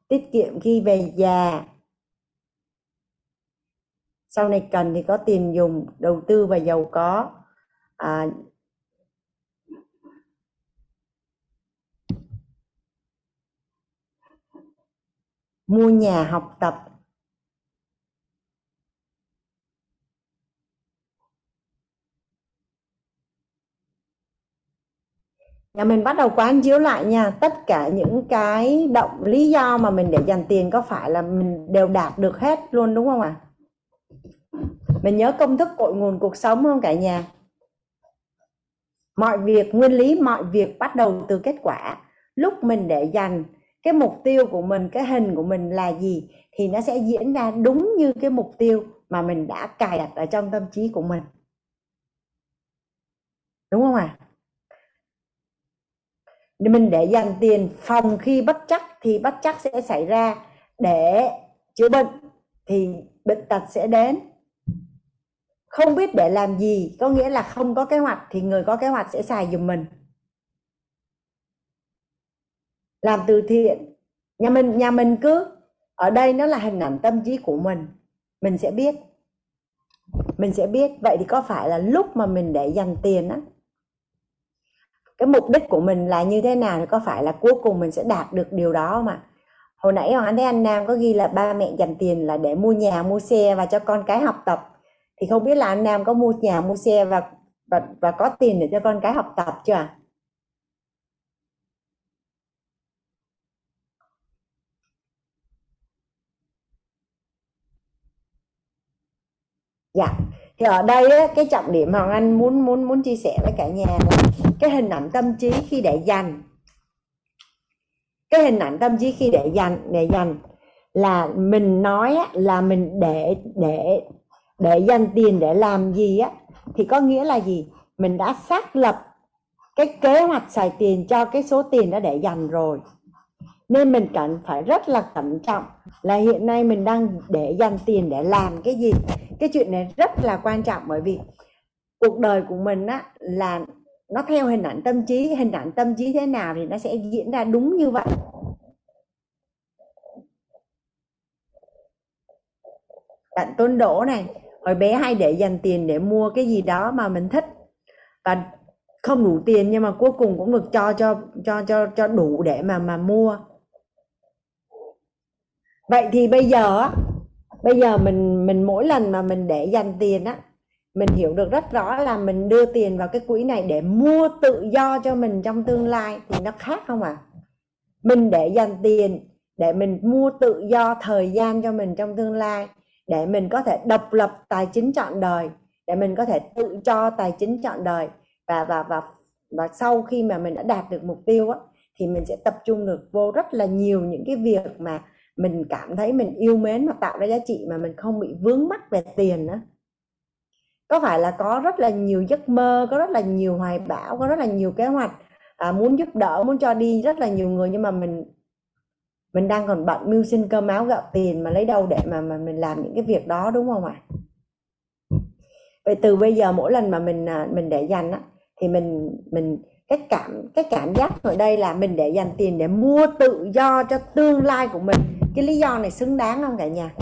tiết kiệm khi về già. Sau này cần thì có tiền dùng, đầu tư và giàu có. Mua nhà, học tập. Nhà mình bắt đầu quán chiếu lại nha. Tất cả những cái động lý do mà mình để dành tiền có phải là mình đều đạt được hết luôn đúng không ạ? Mình nhớ công thức cội nguồn cuộc sống không cả nhà? Mọi việc, nguyên lý mọi việc bắt đầu từ kết quả. Lúc mình để dành cái mục tiêu của mình, cái hình của mình là gì thì nó sẽ diễn ra đúng như cái mục tiêu mà mình đã cài đặt ở trong tâm trí của mình. Đúng không ạ? Mình để dành tiền phòng khi bất trắc thì bất trắc sẽ xảy ra, để chữa bệnh thì bệnh tật sẽ đến. Không biết để làm gì có nghĩa là không có kế hoạch thì người có kế hoạch sẽ xài giùm mình. Làm từ thiện, nhà mình cứ ở đây nó là hình ảnh tâm trí của mình. Mình sẽ biết vậy thì có phải là lúc mà mình để dành tiền á, cái mục đích của mình là như thế nào thì có phải là cuối cùng mình sẽ đạt được điều đó mà. Hồi nãy Hoàng Anh thấy anh Nam có ghi là ba mẹ dành tiền là để mua nhà, mua xe và cho con cái học tập, thì không biết là anh Nam có mua nhà, mua xe và có tiền để cho con cái học tập chưa ạ? Dạ, thì ở đây ấy, cái trọng điểm Hoàng Anh muốn chia sẻ với cả nhà là cái hình ảnh tâm trí khi để dành. Cái hình ảnh tâm trí khi để dành là mình nói ấy, là mình để dành tiền để làm gì á, thì có nghĩa là gì? Mình đã xác lập cái kế hoạch xài tiền cho cái số tiền đã để dành rồi. Nên mình cần phải rất là cẩn trọng là hiện nay mình đang để dành tiền để làm cái gì. Cái chuyện này rất là quan trọng, bởi vì cuộc đời của mình á, là nó theo hình ảnh tâm trí. Hình ảnh tâm trí thế nào thì nó sẽ diễn ra đúng như vậy. Bạn Tôn Đỗ này, hồi bé hay để dành tiền để mua cái gì đó mà mình thích, và không đủ tiền nhưng mà cuối cùng cũng được cho đủ để mà mua. Vậy thì bây giờ mình mỗi lần mà mình để dành tiền á, mình hiểu được rất rõ là mình đưa tiền vào cái quỹ này để mua tự do cho mình trong tương lai thì nó khác không ạ? Mình để dành tiền để mình mua tự do thời gian cho mình trong tương lai, để mình có thể độc lập tài chính trọn đời, để mình có thể tự do tài chính trọn đời, và sau khi mà mình đã đạt được mục tiêu á, thì mình sẽ tập trung được vô rất là nhiều những cái việc mà mình cảm thấy mình yêu mến mà tạo ra giá trị, mà mình không bị vướng mắc về tiền nữa. Có phải là có rất là nhiều giấc mơ, có rất là nhiều hoài bão, có rất là nhiều kế hoạch, muốn giúp đỡ, muốn cho đi rất là nhiều người, nhưng mà mình đang còn bận mưu sinh cơm áo gạo tiền, mà lấy đâu để mà mình làm những cái việc đó, đúng không ạ? Vậy từ bây giờ mỗi lần mà mình để dành á, thì mình cái cảm giác ở đây là mình để dành tiền để mua tự do cho tương lai của mình. Cái lý do này xứng đáng không cả nhà?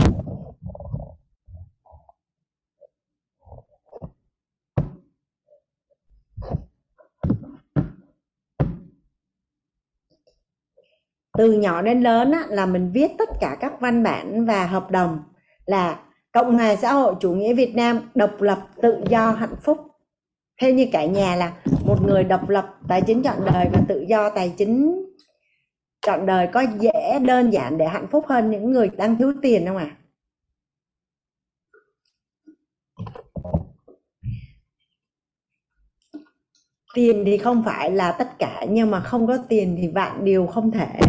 Từ nhỏ đến lớn á, là mình viết tất cả các văn bản và hợp đồng là Cộng hòa xã hội chủ nghĩa Việt Nam độc lập, tự do, hạnh phúc. Theo như cả nhà là một người độc lập tài chính trọn đời và tự do tài chính trọn đời có dễ đơn giản để hạnh phúc hơn những người đang thiếu tiền không ạ? Tiền thì không phải là tất cả, nhưng mà không có tiền thì vạn điều không thể.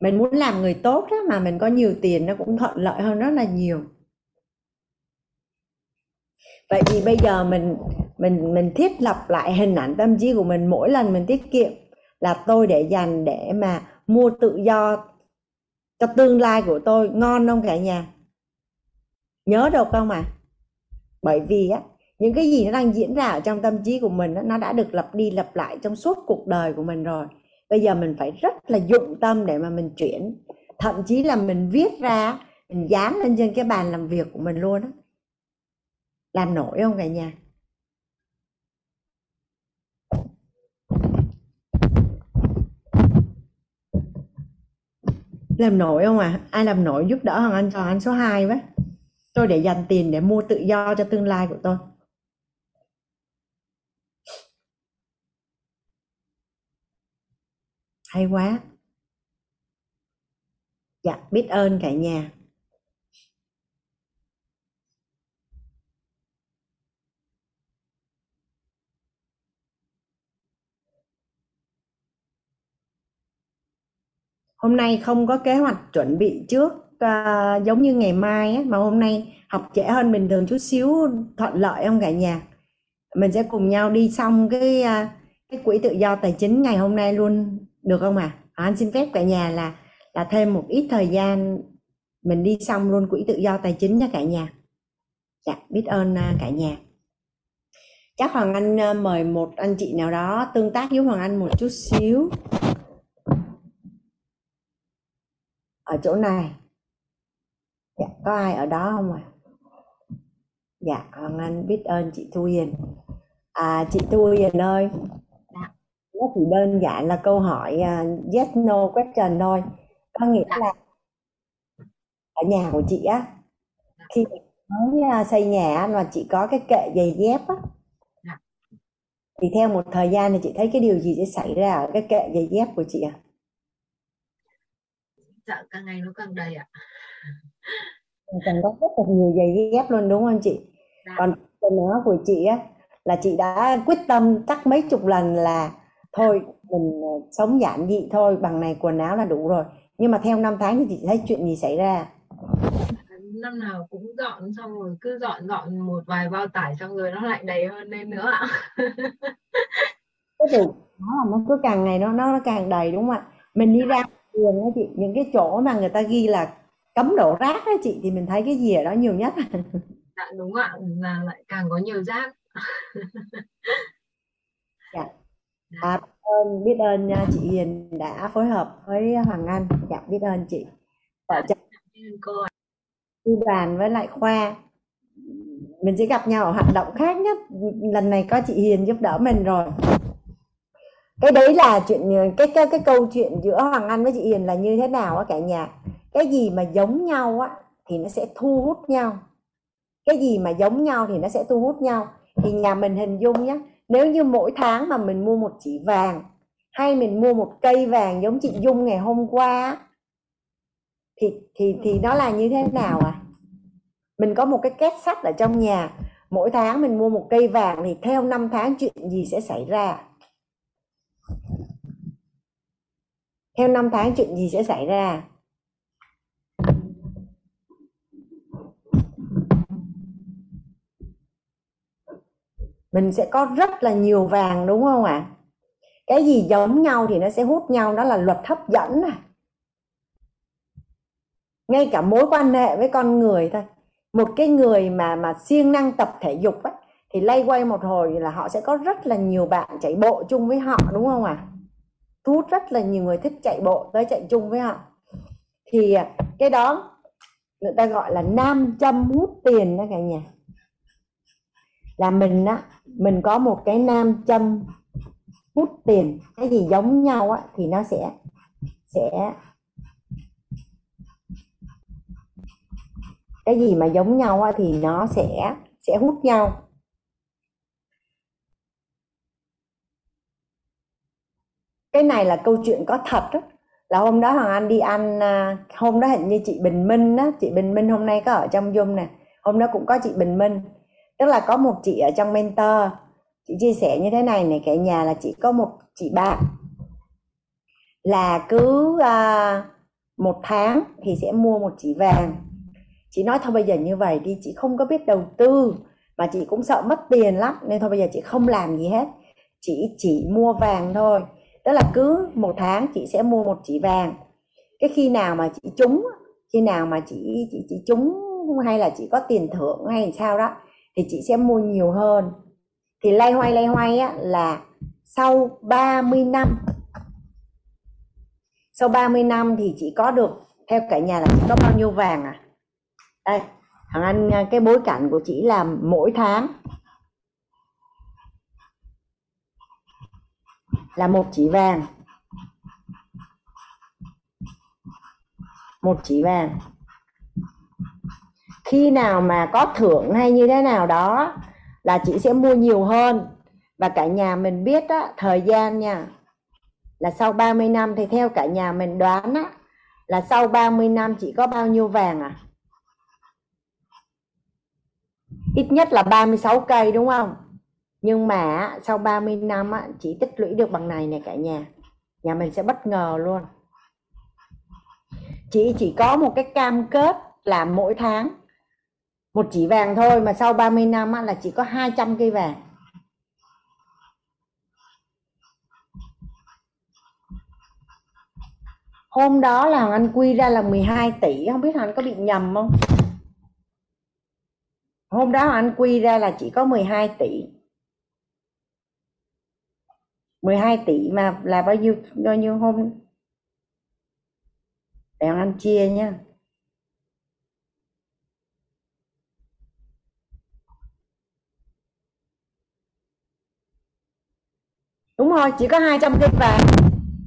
Mình muốn làm người tốt đó, mà mình có nhiều tiền nó cũng thuận lợi hơn rất là nhiều. Vậy thì bây giờ mình thiết lập lại hình ảnh tâm trí của mình mỗi lần mình tiết kiệm là tôi để dành để mà mua tự do cho tương lai của tôi. Ngon không cả nhà? Nhớ được không ạ? Bởi vì á, những cái gì nó đang diễn ra ở trong tâm trí của mình đó, nó đã được lặp đi lặp lại trong suốt cuộc đời của mình rồi. Bây giờ mình phải rất là dụng tâm để mà mình chuyển. Thậm chí là mình viết ra, mình dán lên trên cái bàn làm việc của mình luôn đó. Làm nổi không cả nhà? Làm nổi không ạ? Ai làm nổi giúp đỡ Hoàng Anh cho Hoàng Anh số 2 với. Tôi để dành tiền để mua tự do cho tương lai của tôi. Hay quá. Dạ, biết ơn cả nhà. Hôm nay không có kế hoạch chuẩn bị trước giống như ngày mai ấy, mà hôm nay học trễ hơn bình thường chút xíu, thuận lợi không cả nhà? Mình sẽ cùng nhau đi xong cái quỹ tự do tài chính ngày hôm nay luôn được không ạ? Anh xin phép cả nhà là thêm một ít thời gian mình đi xong luôn quỹ tự do tài chính cho cả nhà. Dạ, biết ơn cả nhà. Chắc Hoàng Anh mời một anh chị nào đó tương tác với Hoàng Anh một chút xíu ở chỗ này. Dạ, có ai ở đó không ạ? Dạ, Hoàng Anh biết ơn chị Thu Hiền. Chị Thu Hiền ơi, nó chỉ đơn giản là câu hỏi yes no question thôi. Có nghĩa là ở nhà của chị á, khi mới xây nhà mà chị có cái kệ giày dép á, thì theo một thời gian thì chị thấy cái điều gì sẽ xảy ra ở cái kệ giày dép của chị ạ? Dạ, càng ngày nó càng đầy ạ. Càng có rất là nhiều giày dép luôn đúng không chị? Dạ. Còn quần áo của chị á, là chị đã quyết tâm chắc mấy chục lần là thôi mình sống giản dị thôi, bằng này quần áo là đủ rồi. Nhưng mà theo năm tháng thì chị thấy chuyện gì xảy ra? Năm nào cũng dọn xong rồi cứ dọn một vài bao tải xong rồi nó lại đầy hơn lên nữa ạ. Nó cứ càng ngày nó càng đầy đúng không ạ? Mình đi ra đường đó chị, những cái chỗ mà người ta ghi là cấm đổ rác đó chị, thì mình thấy cái gì ở đó nhiều nhất? Dạ, đúng ạ, là lại càng có nhiều rác. Dạ. Biết ơn chị Hiền đã phối hợp với Hoàng Anh. Dạ, biết ơn chị. Vợ chồng Tư Đoàn với lại Khoa mình sẽ gặp nhau ở hoạt động khác nhất. Lần này có chị Hiền giúp đỡ mình rồi. Cái đấy là chuyện cái câu chuyện giữa Hoàng Anh với chị Hiền là như thế nào á cả nhà? Cái gì mà giống nhau á thì nó sẽ thu hút nhau. Cái gì mà giống nhau thì nó sẽ thu hút nhau. Thì nhà mình hình dung nhé, nếu như mỗi tháng mà mình mua một chỉ vàng hay mình mua một cây vàng giống chị Dung ngày hôm qua thì nó là như thế nào ạ? Mình có một cái két sắt ở trong nhà, mỗi tháng mình mua một cây vàng thì theo năm tháng chuyện gì sẽ xảy ra? Theo năm tháng chuyện gì sẽ xảy ra? Mình sẽ có rất là nhiều vàng đúng không ạ? Cái gì giống nhau thì nó sẽ hút nhau, đó là luật hấp dẫn này. Ngay cả mối quan hệ với con người thôi. Một cái người mà siêng năng tập thể dục ấy, thì lay quay một hồi là họ sẽ có rất là nhiều bạn chạy bộ chung với họ, đúng không ạ? Thu hút rất là nhiều người thích chạy bộ tới chạy chung với họ. Thì cái đó người ta gọi là nam châm hút tiền đó cả nhà. Là mình á, mình có một cái nam châm hút tiền, cái gì giống nhau á thì nó sẽ cái gì mà giống nhau á thì nó sẽ hút nhau. Cái này là câu chuyện có thật đó. Là hôm đó Hoàng Anh đi ăn, hôm đó hình như chị Bình Minh á, chị Bình Minh hôm nay có ở trong Zoom nè, hôm đó cũng có chị Bình Minh. Tức là có một chị ở trong mentor, chị chia sẻ như thế này này cả nhà, là chị có một chị bạn là cứ một tháng thì sẽ mua một chỉ vàng. Chị nói thôi bây giờ như vậy đi, chị không có biết đầu tư mà chị cũng sợ mất tiền lắm, nên thôi bây giờ chị không làm gì hết, chị chỉ mua vàng thôi. Tức là cứ một tháng chị sẽ mua một chỉ vàng. Cái khi nào mà chị trúng, khi nào mà chị trúng hay là chị có tiền thưởng hay sao đó thì chị sẽ mua nhiều hơn. Thì lay hoay á, là sau 30 năm. Sau 30 năm thì chị có được, theo cả nhà là chị có bao nhiêu vàng à? Đây, thằng anh, cái bối cảnh của chị là mỗi tháng là một chỉ vàng. Một chỉ vàng. Khi nào mà có thưởng hay như thế nào đó là chị sẽ mua nhiều hơn. Và cả nhà mình biết á, thời gian nha, là sau 30 năm thì theo cả nhà mình đoán á, là sau 30 năm chị có bao nhiêu vàng à? Ít nhất là 36 cây đúng không? Nhưng mà sau 30 năm á, chị tích lũy được bằng này nè cả nhà. Nhà mình sẽ bất ngờ luôn. Chị chỉ có một cái cam kết là mỗi tháng một chỉ vàng thôi, mà sau 30 năm á, là chỉ có 200 cây vàng. Hôm đó là anh quy ra là 12 tỷ, không biết anh có bị nhầm không? Hôm đó anh quy ra là chỉ có 12 tỷ. 12 tỷ mà là bao nhiêu hôm? Để anh chia nhé. Đúng rồi, chỉ có 200 cây vàng.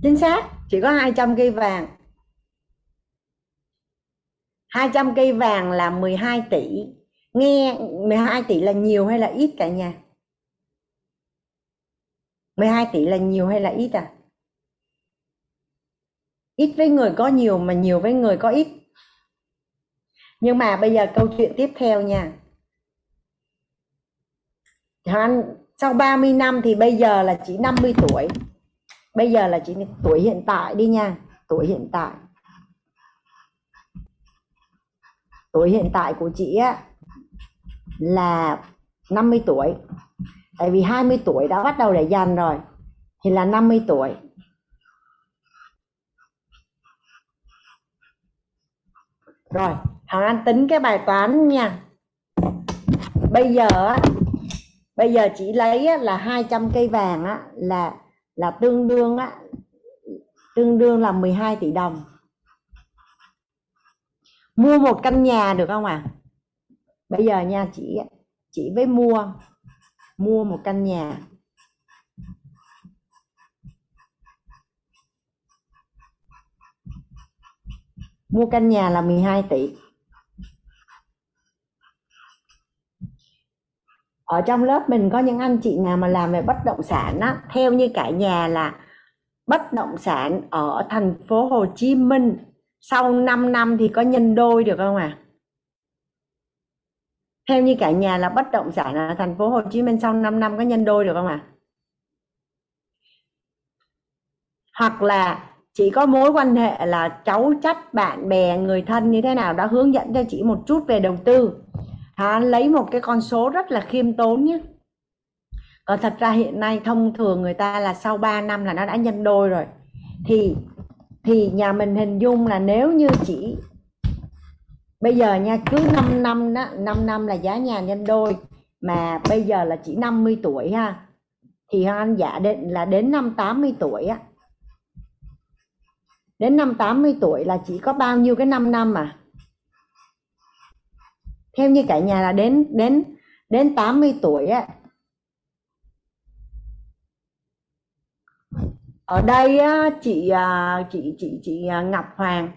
Chính xác, chỉ có 200 cây vàng. 200 cây vàng là 12 tỷ. Nghe 12 tỷ là nhiều hay là ít cả nhà? 12 tỷ là nhiều hay là ít à? Ít với người có nhiều mà nhiều với người có ít. Nhưng mà bây giờ câu chuyện tiếp theo nha. Sau 30 năm thì bây giờ là chỉ 50 tuổi. Bây giờ là chỉ tuổi hiện tại đi nha. Tuổi hiện tại. Tuổi hiện tại của chị á là 50 tuổi. Tại vì 20 tuổi đã bắt đầu để dành rồi. Thì là 50 tuổi. Rồi, Hoàng Anh tính cái bài toán nha. Bây giờ chị lấy là 200 cây vàng á, là tương đương là 12 tỷ đồng. Mua một căn nhà được không ạ? À? Bây giờ nha chị với mua một căn nhà. Mua căn nhà là 12 tỷ. Ở trong lớp mình có những anh chị nào mà làm về bất động sản á, theo như cả nhà là bất động sản ở thành phố Hồ Chí Minh sau 5 năm thì có nhân đôi được không ạ? À? Theo như cả nhà là bất động sản ở thành phố Hồ Chí Minh sau 5 năm có nhân đôi được không ạ? À? Hoặc là chị có mối quan hệ là cháu chắt, bạn bè, người thân như thế nào đó hướng dẫn cho chị một chút về đầu tư. Lấy một cái con số rất là khiêm tốn nhé. Còn thật ra hiện nay thông thường người ta là sau 3 năm là nó đã nhân đôi rồi. Thì nhà mình hình dung là nếu như chỉ bây giờ nha, cứ 5 năm đó, 5 năm là giá nhà nhân đôi mà bây giờ là chỉ 50 tuổi ha, thì anh giả định là đến năm 80 tuổi á, đến năm 80 tuổi là chỉ có bao nhiêu cái 5 năm à? Theo như cả nhà là đến 80 tuổi á. Ở đây chị Ngọc Hoàng,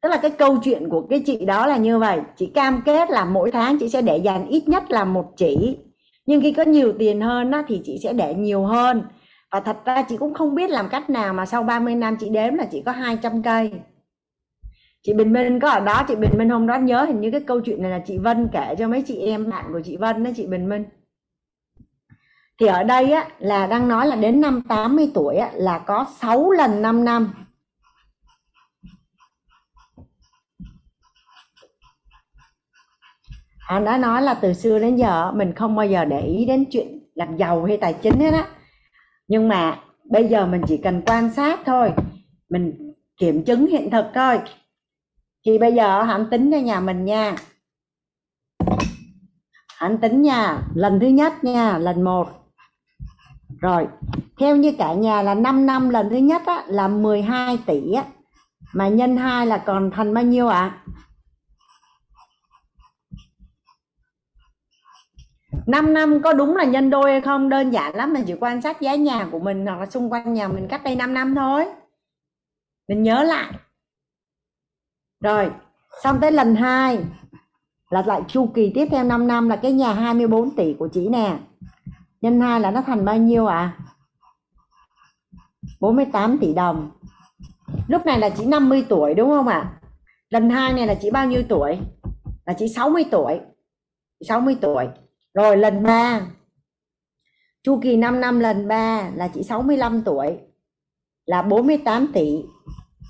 tức là cái câu chuyện của cái chị đó là như vậy. Chị cam kết là mỗi tháng chị sẽ để dành ít nhất là 1 chỉ. Nhưng khi có nhiều tiền hơn á, thì chị sẽ để nhiều hơn. Và thật ra chị cũng không biết làm cách nào mà sau 30 năm chị đếm là chị có 200 cây. Chị Bình Minh có ở đó, chị Bình Minh hôm đó nhớ hình như cái câu chuyện này là chị Vân kể cho mấy chị em bạn của chị Vân đó, chị Bình Minh. Thì ở đây á, là đang nói là đến năm 80 tuổi á, là có 6 lần 5 năm. Anh đã nói là từ xưa đến giờ mình không bao giờ để ý đến chuyện làm giàu hay tài chính hết á. Nhưng mà bây giờ mình chỉ cần quan sát thôi, mình kiểm chứng hiện thực thôi. Thì bây giờ hãy tính cho nhà mình nha. Hãy tính nha, lần thứ nhất nha, lần 1. Rồi, theo như cả nhà là 5 năm lần thứ nhất á, là 12 tỷ á. Mà nhân 2 là còn thành bao nhiêu ạ? 5 năm có đúng là nhân đôi hay không? Đơn giản lắm, mình chỉ quan sát giá nhà của mình hoặc là xung quanh nhà mình cách đây 5 năm thôi. Mình nhớ lại. Rồi, xong tới lần 2 là lại chu kỳ tiếp theo 5 năm là cái nhà 24 tỷ của chị nè. Nhân 2 là nó thành bao nhiêu ạ? 48 tỷ đồng. Lúc này là chị 50 tuổi đúng không ạ? Lần 2 này là chị bao nhiêu tuổi? Là chị 60 tuổi. 60 tuổi. Rồi lần 3, chu kỳ 5 năm lần 3 là chị 65 tuổi, là 48 tỷ.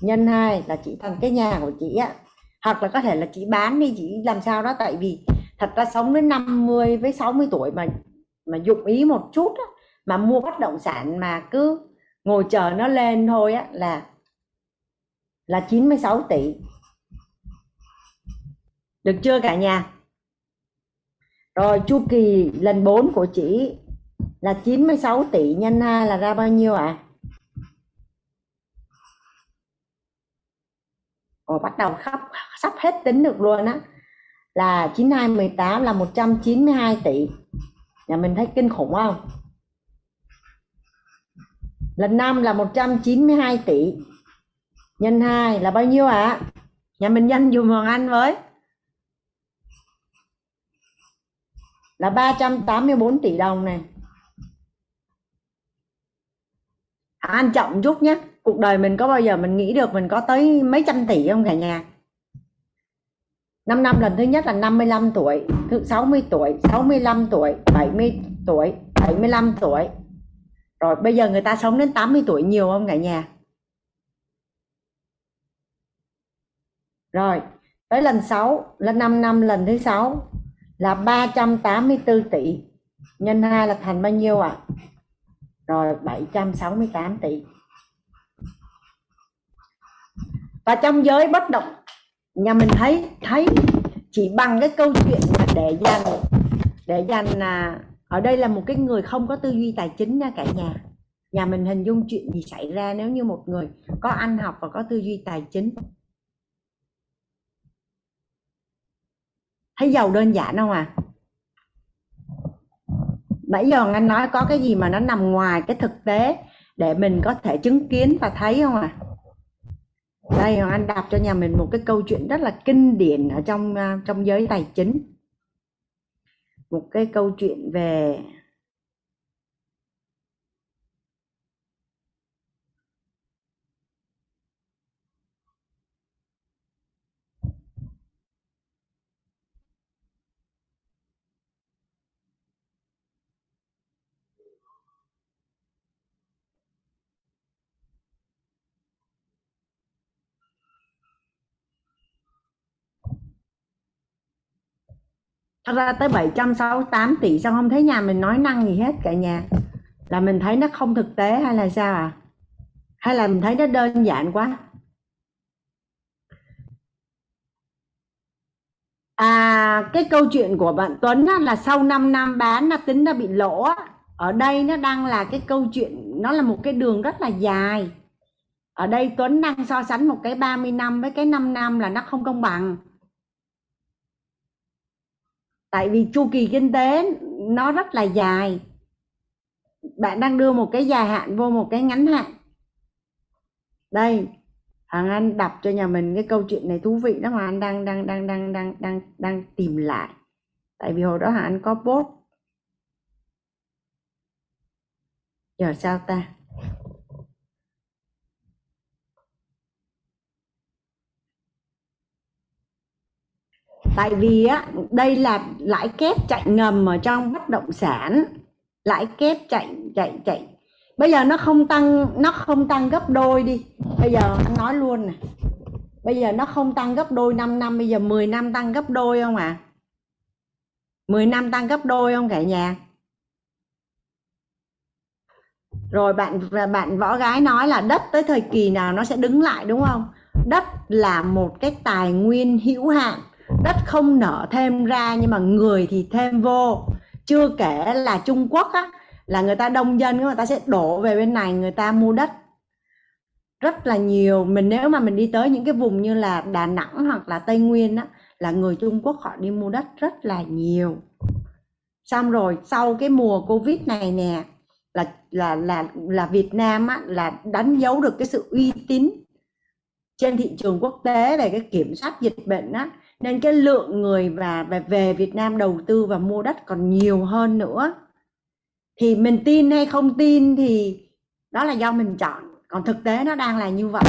Nhân 2 là chị thành cái nhà của chị á. Hoặc là có thể là chị bán đi, chị làm sao đó. Tại vì thật ra sống đến 50 với 60 tuổi mà dụng ý một chút á, mà mua bất động sản mà cứ ngồi chờ nó lên thôi á, là 96 tỷ. Được chưa cả nhà? Rồi chu kỳ lần 4 của chị là 96 tỷ nhân 2 là ra bao nhiêu ạ? Bắt đầu sắp hết tính được luôn á. Là 9218 là 192 tỷ. Nhà mình thấy kinh khủng không? Lần 5 là 192 tỷ. Nhân 2 là bao nhiêu ạ? Nhà mình nhân dùm Hoàng Anh với. Là 384 tỷ đồng này. Anh trọng chút nhé. Cuộc đời mình có bao giờ mình nghĩ được mình có tới mấy trăm tỷ không cả nhà? 5 năm lần thứ nhất là 55 tuổi, 60 tuổi, 65 tuổi, 70 tuổi, 75 tuổi. Rồi bây giờ người ta sống đến 80 tuổi nhiều không cả nhà? Rồi, tới lần 6, lần 5 năm lần thứ 6 là 384 tỷ. Nhân 2 là thành bao nhiêu ạ? Rồi 768 tỷ. Và trong giới bất động, nhà mình thấy chỉ bằng cái câu chuyện mà để dành là ở đây là một cái người không có tư duy tài chính nha cả nhà. Nhà mình hình dung chuyện gì xảy ra nếu như một người có ăn học và có tư duy tài chính. Thấy giàu đơn giản không à? Nãy giờ anh nói có cái gì mà nó nằm ngoài cái thực tế để mình có thể chứng kiến và thấy không à? Đây Hoàng Anh đọc cho nhà mình một cái câu chuyện rất là kinh điển ở trong giới tài chính. Một cái câu chuyện về thật ra tới 768 tỷ sao không thấy nhà mình nói năng gì hết cả nhà. Là mình thấy nó không thực tế hay là sao à? Hay là mình thấy nó đơn giản quá? Cái câu chuyện của bạn Tuấn á, là sau 5 năm bán là tính đã bị lỗ á. Ở đây nó đang là cái câu chuyện, nó là một cái đường rất là dài. Ở đây Tuấn đang so sánh một cái 30 năm với cái 5 năm là nó không công bằng. Tại vì chu kỳ kinh tế nó rất là dài. Bạn đang đưa một cái dài hạn vô một cái ngắn hạn. Đây, Hoàng Anh đọc cho nhà mình cái câu chuyện này thú vị đó, mà anh đang tìm lại. Tại vì hồi đó Hoàng Anh có post. Giờ sao ta? Tại vì á, đây là lãi kép chạy ngầm ở trong bất động sản, lãi kép chạy. Bây giờ nó không tăng gấp đôi đi. Bây giờ anh nói luôn nè. Bây giờ nó không tăng gấp đôi 5 năm, bây giờ 10 năm tăng gấp đôi không ạ? 10 năm tăng gấp đôi không cả nhà? Rồi bạn Võ Gái nói là đất tới thời kỳ nào nó sẽ đứng lại, đúng không? Đất là một cái tài nguyên hữu hạn. Đất không nở thêm ra nhưng mà người thì thêm vô. Chưa kể là Trung Quốc á, là người ta đông dân, người ta sẽ đổ về bên này, người ta mua đất rất là nhiều. Nếu mà mình đi tới những cái vùng như là Đà Nẵng hoặc là Tây Nguyên á, là người Trung Quốc họ đi mua đất rất là nhiều. Xong rồi sau cái mùa Covid này nè, là Việt Nam á, là đánh dấu được cái sự uy tín trên thị trường quốc tế về cái kiểm soát dịch bệnh á, nên cái lượng người về Việt Nam đầu tư và mua đất còn nhiều hơn nữa. Thì mình tin hay không tin thì đó là do mình chọn, còn thực tế nó đang là như vậy.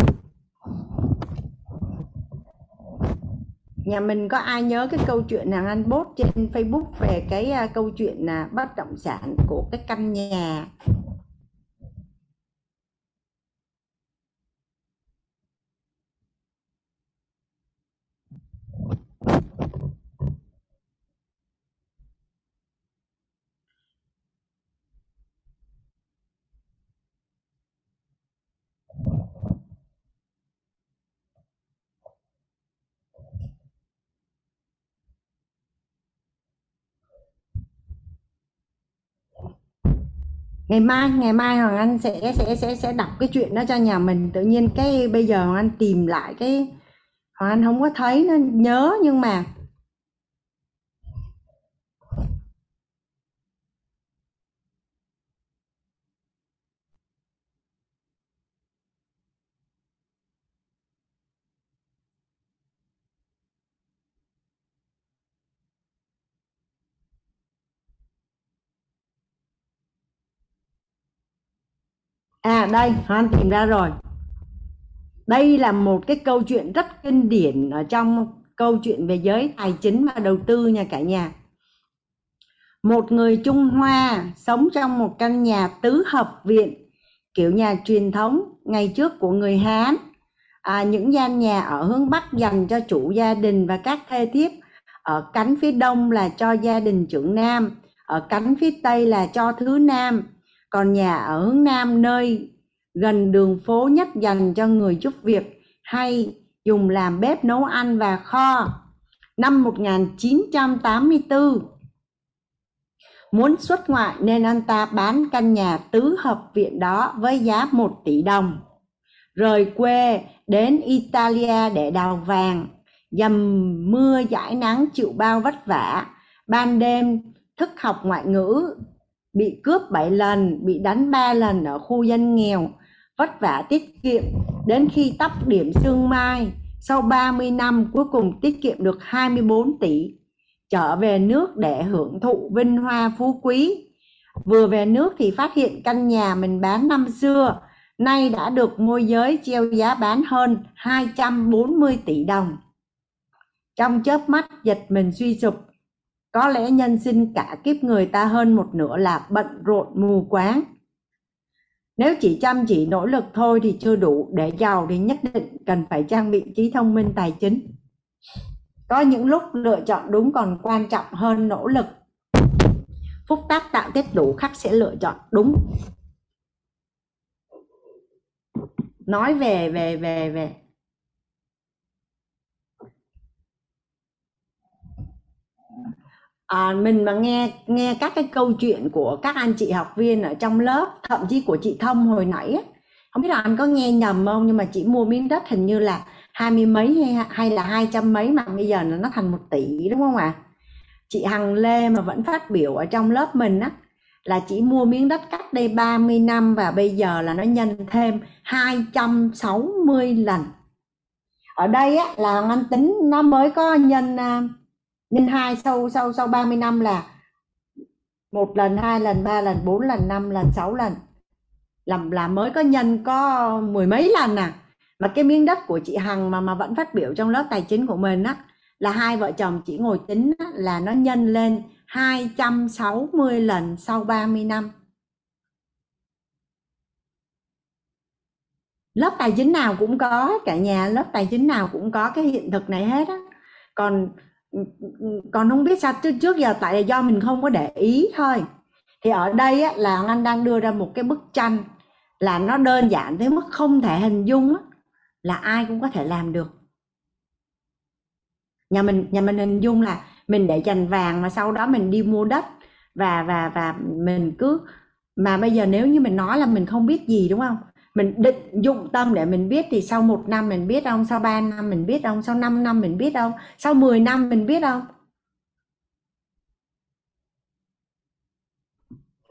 Nhà mình có ai nhớ cái câu chuyện Hàng Anh post trên Facebook về cái câu chuyện là bất động sản của cái căn nhà? Ngày mai Hoàng Anh sẽ đọc cái chuyện đó cho nhà mình. Tự nhiên cái bây giờ Hoàng Anh tìm lại cái Hoàng Anh không có thấy, nó nhớ, nhưng mà đây, Hoàng tìm ra rồi. Đây là một cái câu chuyện rất kinh điển ở trong câu chuyện về giới tài chính và đầu tư nha cả nhà. Một người Trung Hoa sống trong một căn nhà tứ hợp viện, kiểu nhà truyền thống ngày trước của người Hán. Những gian nhà ở hướng Bắc dành cho chủ gia đình và các thê thiếp, ở cánh phía Đông là cho gia đình trưởng nam, ở cánh phía Tây là cho thứ nam. Còn nhà ở hướng Nam, nơi gần đường phố nhất, dành cho người giúp việc hay dùng làm bếp nấu ăn và kho. Năm 1984, muốn xuất ngoại nên anh ta bán căn nhà tứ hợp viện đó với giá 1 tỷ đồng. Rời quê đến Italia để đào vàng, dầm mưa dãi nắng chịu bao vất vả, ban đêm thức học ngoại ngữ. Bị cướp 7 lần, bị đánh 3 lần ở khu dân nghèo, vất vả tiết kiệm, đến khi tóc điểm sương mai, sau 30 năm cuối cùng tiết kiệm được 24 tỷ, trở về nước để hưởng thụ vinh hoa phú quý. Vừa về nước thì phát hiện căn nhà mình bán năm xưa, nay đã được môi giới treo giá bán hơn 240 tỷ đồng. Trong chớp mắt giật mình suy sụp. Có lẽ nhân sinh cả kiếp người ta hơn một nửa là bận rộn mù quáng. Nếu chỉ chăm chỉ nỗ lực thôi thì chưa đủ, để giàu thì nhất định cần phải trang bị trí thông minh tài chính. Có những lúc lựa chọn đúng còn quan trọng hơn nỗ lực. Phúc tác tạo tiết đủ, khắc sẽ lựa chọn đúng. Nói về Mình mà nghe các cái câu chuyện của các anh chị học viên ở trong lớp, thậm chí của chị Thông hồi nãy ấy, không biết là anh có nghe nhầm không, nhưng mà chị mua miếng đất hình như là 20 mấy hay là 200 mấy mà bây giờ nó thành 1 tỷ đúng không ạ? Chị Hằng Lê mà vẫn phát biểu ở trong lớp mình á, là chị mua miếng đất cách đây 30 năm và bây giờ là nó nhân thêm 260 lần. Ở đây á, là anh tính nó mới có nhân 2 sau 30 năm là 1 lần, 2 lần, 3 lần, 4 lần, 5 lần, 6 lần. Là mới có nhân có 10 mấy lần à. Mà cái miếng đất của chị Hằng mà vẫn phát biểu trong lớp tài chính của mình á, là hai vợ chồng chỉ ngồi tính á, là nó nhân lên 260 lần sau 30 năm. Lớp tài chính nào cũng có, cả nhà, lớp tài chính nào cũng có cái hiện thực này hết á. Còn không biết sao trước giờ, tại là do mình không có để ý thôi. Thì ở đây á, là anh đang đưa ra một cái bức tranh là nó đơn giản tới mức không thể hình dung á, là ai cũng có thể làm được. Nhà mình hình dung là mình để dành vàng mà sau đó mình đi mua đất và mình cứ, mà bây giờ nếu như mình nói là mình không biết gì đúng không? Mình định dụng tâm để mình biết thì sau 1 năm mình biết không? Sau 3 năm mình biết không? Sau 5 năm mình biết không? Sau 10 năm mình biết không?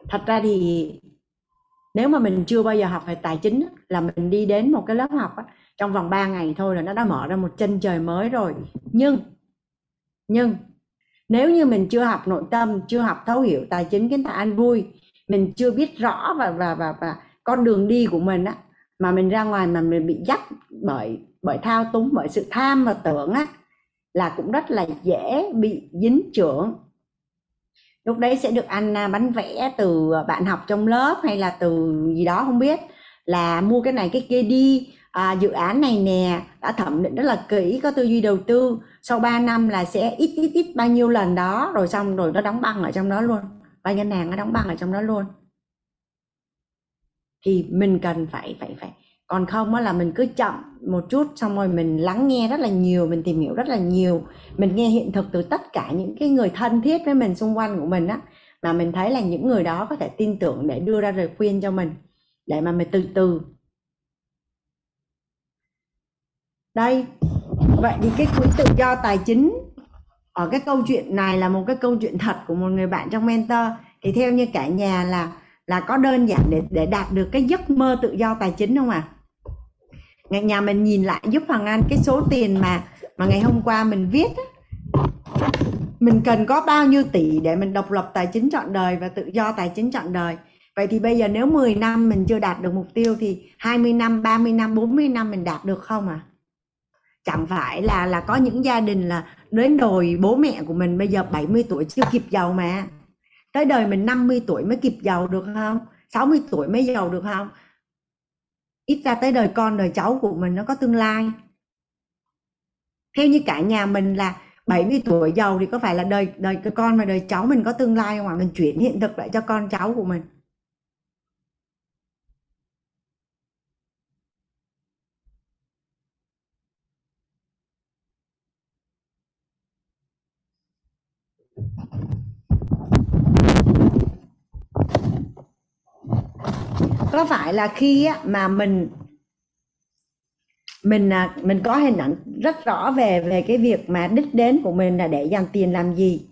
Thật ra thì nếu mà mình chưa bao giờ học về tài chính là mình đi đến một cái lớp học trong vòng 3 ngày thôi là nó đã mở ra một chân trời mới rồi. Nhưng nếu như mình chưa học nội tâm, chưa học thấu hiểu tài chính, kiến tạo an vui, mình chưa biết rõ và con đường đi của mình á, mà mình ra ngoài mà mình bị dắt bởi thao túng, bởi sự tham và tưởng á, là cũng rất là dễ bị dính chưởng. Lúc đấy sẽ được ăn bánh vẽ từ bạn học trong lớp hay là từ gì đó không biết, là mua cái này cái kia đi, dự án này nè đã thẩm định rất là kỹ, có tư duy đầu tư, sau 3 năm là sẽ ít bao nhiêu lần đó, rồi xong rồi nó đóng băng ở trong đó luôn, vay ngân hàng nó đóng băng ở trong đó luôn. Thì mình cần phải còn không á là mình cứ chậm một chút, xong rồi mình lắng nghe rất là nhiều, mình tìm hiểu rất là nhiều, mình nghe hiện thực từ tất cả những cái người thân thiết với mình, xung quanh của mình á, mà mình thấy là những người đó có thể tin tưởng để đưa ra lời khuyên cho mình, để mà mình từ đây. Vậy thì cái quỹ tự do tài chính ở cái câu chuyện này là một cái câu chuyện thật của một người bạn trong mentor. Thì theo như cả nhà là có đơn giản để đạt được cái giấc mơ tự do tài chính không ạ? Nhà mình nhìn lại giúp Hoàng Anh cái số tiền mà ngày hôm qua mình viết á, mình cần có bao nhiêu tỷ để mình độc lập tài chính trọn đời và tự do tài chính trọn đời. Vậy thì bây giờ nếu 10 năm mình chưa đạt được mục tiêu thì 20 năm, 30 năm, 40 năm mình đạt được không ạ? Chẳng phải là có những gia đình là đến đời bố mẹ của mình bây giờ 70 tuổi chưa kịp giàu, mà tới đời mình 50 tuổi mới kịp giàu được không? 60 tuổi mới giàu được không? Ít ra tới đời con đời cháu của mình nó có tương lai. Theo như cả nhà mình là 70 tuổi giàu thì có phải là đời con và đời cháu mình có tương lai không ạ? Mình chuyển hiện thực lại cho con cháu của mình. Có phải là khi mà mình có hình ảnh rất rõ về cái việc mà đích đến của mình là để dành tiền làm gì,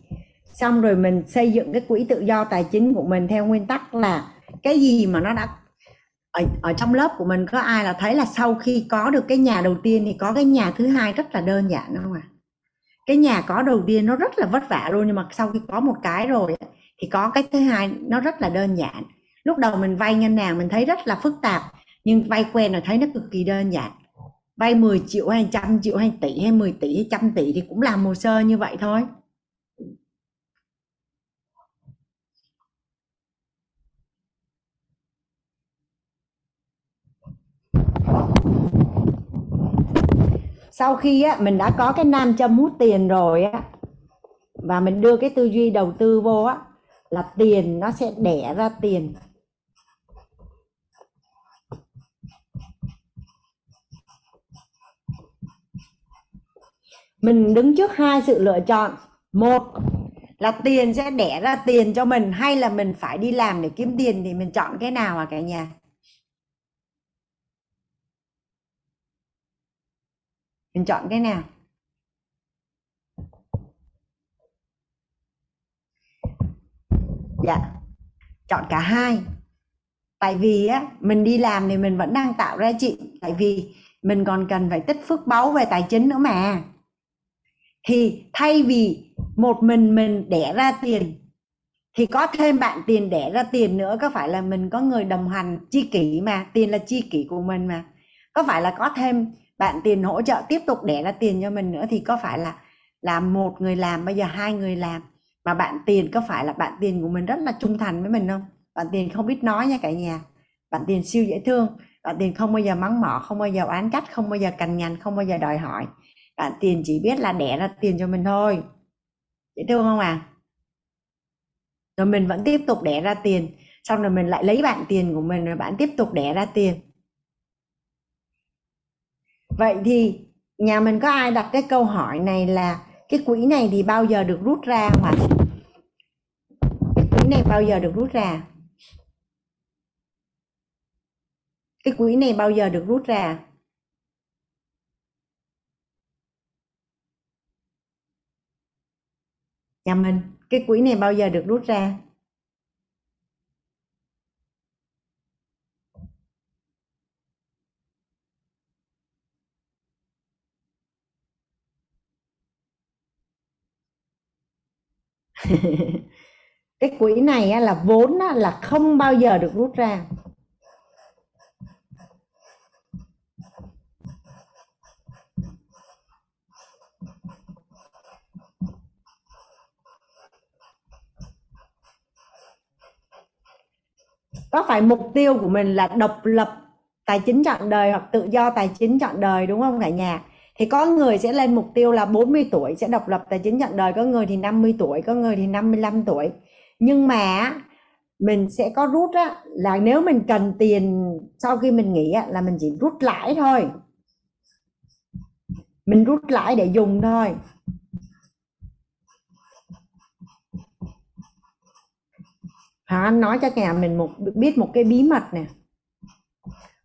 xong rồi mình xây dựng cái quỹ tự do tài chính của mình theo nguyên tắc là cái gì mà nó đã ở trong lớp của mình, có ai là thấy là sau khi có được cái nhà đầu tiên thì có cái nhà thứ hai rất là đơn giản không ạ? Cái nhà có đầu tiên nó rất là vất vả luôn, nhưng mà sau khi có một cái rồi thì có cái thứ hai nó rất là đơn giản. Lúc đầu mình vay ngân hàng mình thấy rất là phức tạp, nhưng vay quen là thấy nó cực kỳ đơn giản. Vay 10 triệu hay 100 triệu hay tỷ hay 10 tỷ hay 100 tỷ thì cũng làm hồ sơ như vậy thôi. Sau khi mình đã có cái nam châm hút tiền rồi và mình đưa cái tư duy đầu tư vô là tiền nó sẽ đẻ ra tiền. Mình đứng trước 2 sự lựa chọn. Một là tiền sẽ đẻ ra tiền cho mình hay là mình phải đi làm để kiếm tiền, thì mình chọn cái nào à cả nhà? Mình chọn cái nào? Dạ, chọn cả hai. Tại vì á, mình đi làm thì mình vẫn đang tạo ra chị, tại vì mình còn cần phải tích phước báu về tài chính nữa mà. Thì thay vì một mình đẻ ra tiền thì có thêm bạn tiền đẻ ra tiền nữa, có phải là mình có người đồng hành chi kỷ mà, tiền là chi kỷ của mình mà, có phải là có thêm bạn tiền hỗ trợ tiếp tục đẻ ra tiền cho mình nữa, thì có phải là một người làm bây giờ hai người làm, mà bạn tiền có phải là bạn tiền của mình rất là trung thành với mình không? Bạn tiền không biết nói nha cả nhà, bạn tiền siêu dễ thương, bạn tiền không bao giờ mắng mỏ, không bao giờ oán trách, không bao giờ cằn nhằn, không bao giờ đòi hỏi, bạn tiền chỉ biết là đẻ ra tiền cho mình thôi, dễ thương không à? Rồi mình vẫn tiếp tục đẻ ra tiền, xong rồi mình lại lấy bạn tiền của mình, rồi bạn tiếp tục đẻ ra tiền. Vậy thì nhà mình có ai đặt cái câu hỏi này là cái quỹ này thì bao giờ được rút ra không ạ? Cái quỹ này bao giờ được rút ra? Cái quỹ này bao giờ được rút ra? Nhà mình, cái quỹ này bao giờ được rút ra? Cái quỹ này là vốn là không bao giờ được rút ra. Có phải mục tiêu của mình là độc lập tài chính trọn đời hoặc tự do tài chính trọn đời đúng không cả nhà? Thì có người sẽ lên mục tiêu là 40 tuổi sẽ độc lập tài chính trọn đời, có người thì 50 tuổi, có người thì 55 tuổi. Nhưng mà mình sẽ có rút á, là nếu mình cần tiền sau khi mình nghỉ á, là mình chỉ rút lãi thôi. Mình rút lãi để dùng thôi. Hoàng Anh nói cho nhà mình biết một cái bí mật nè.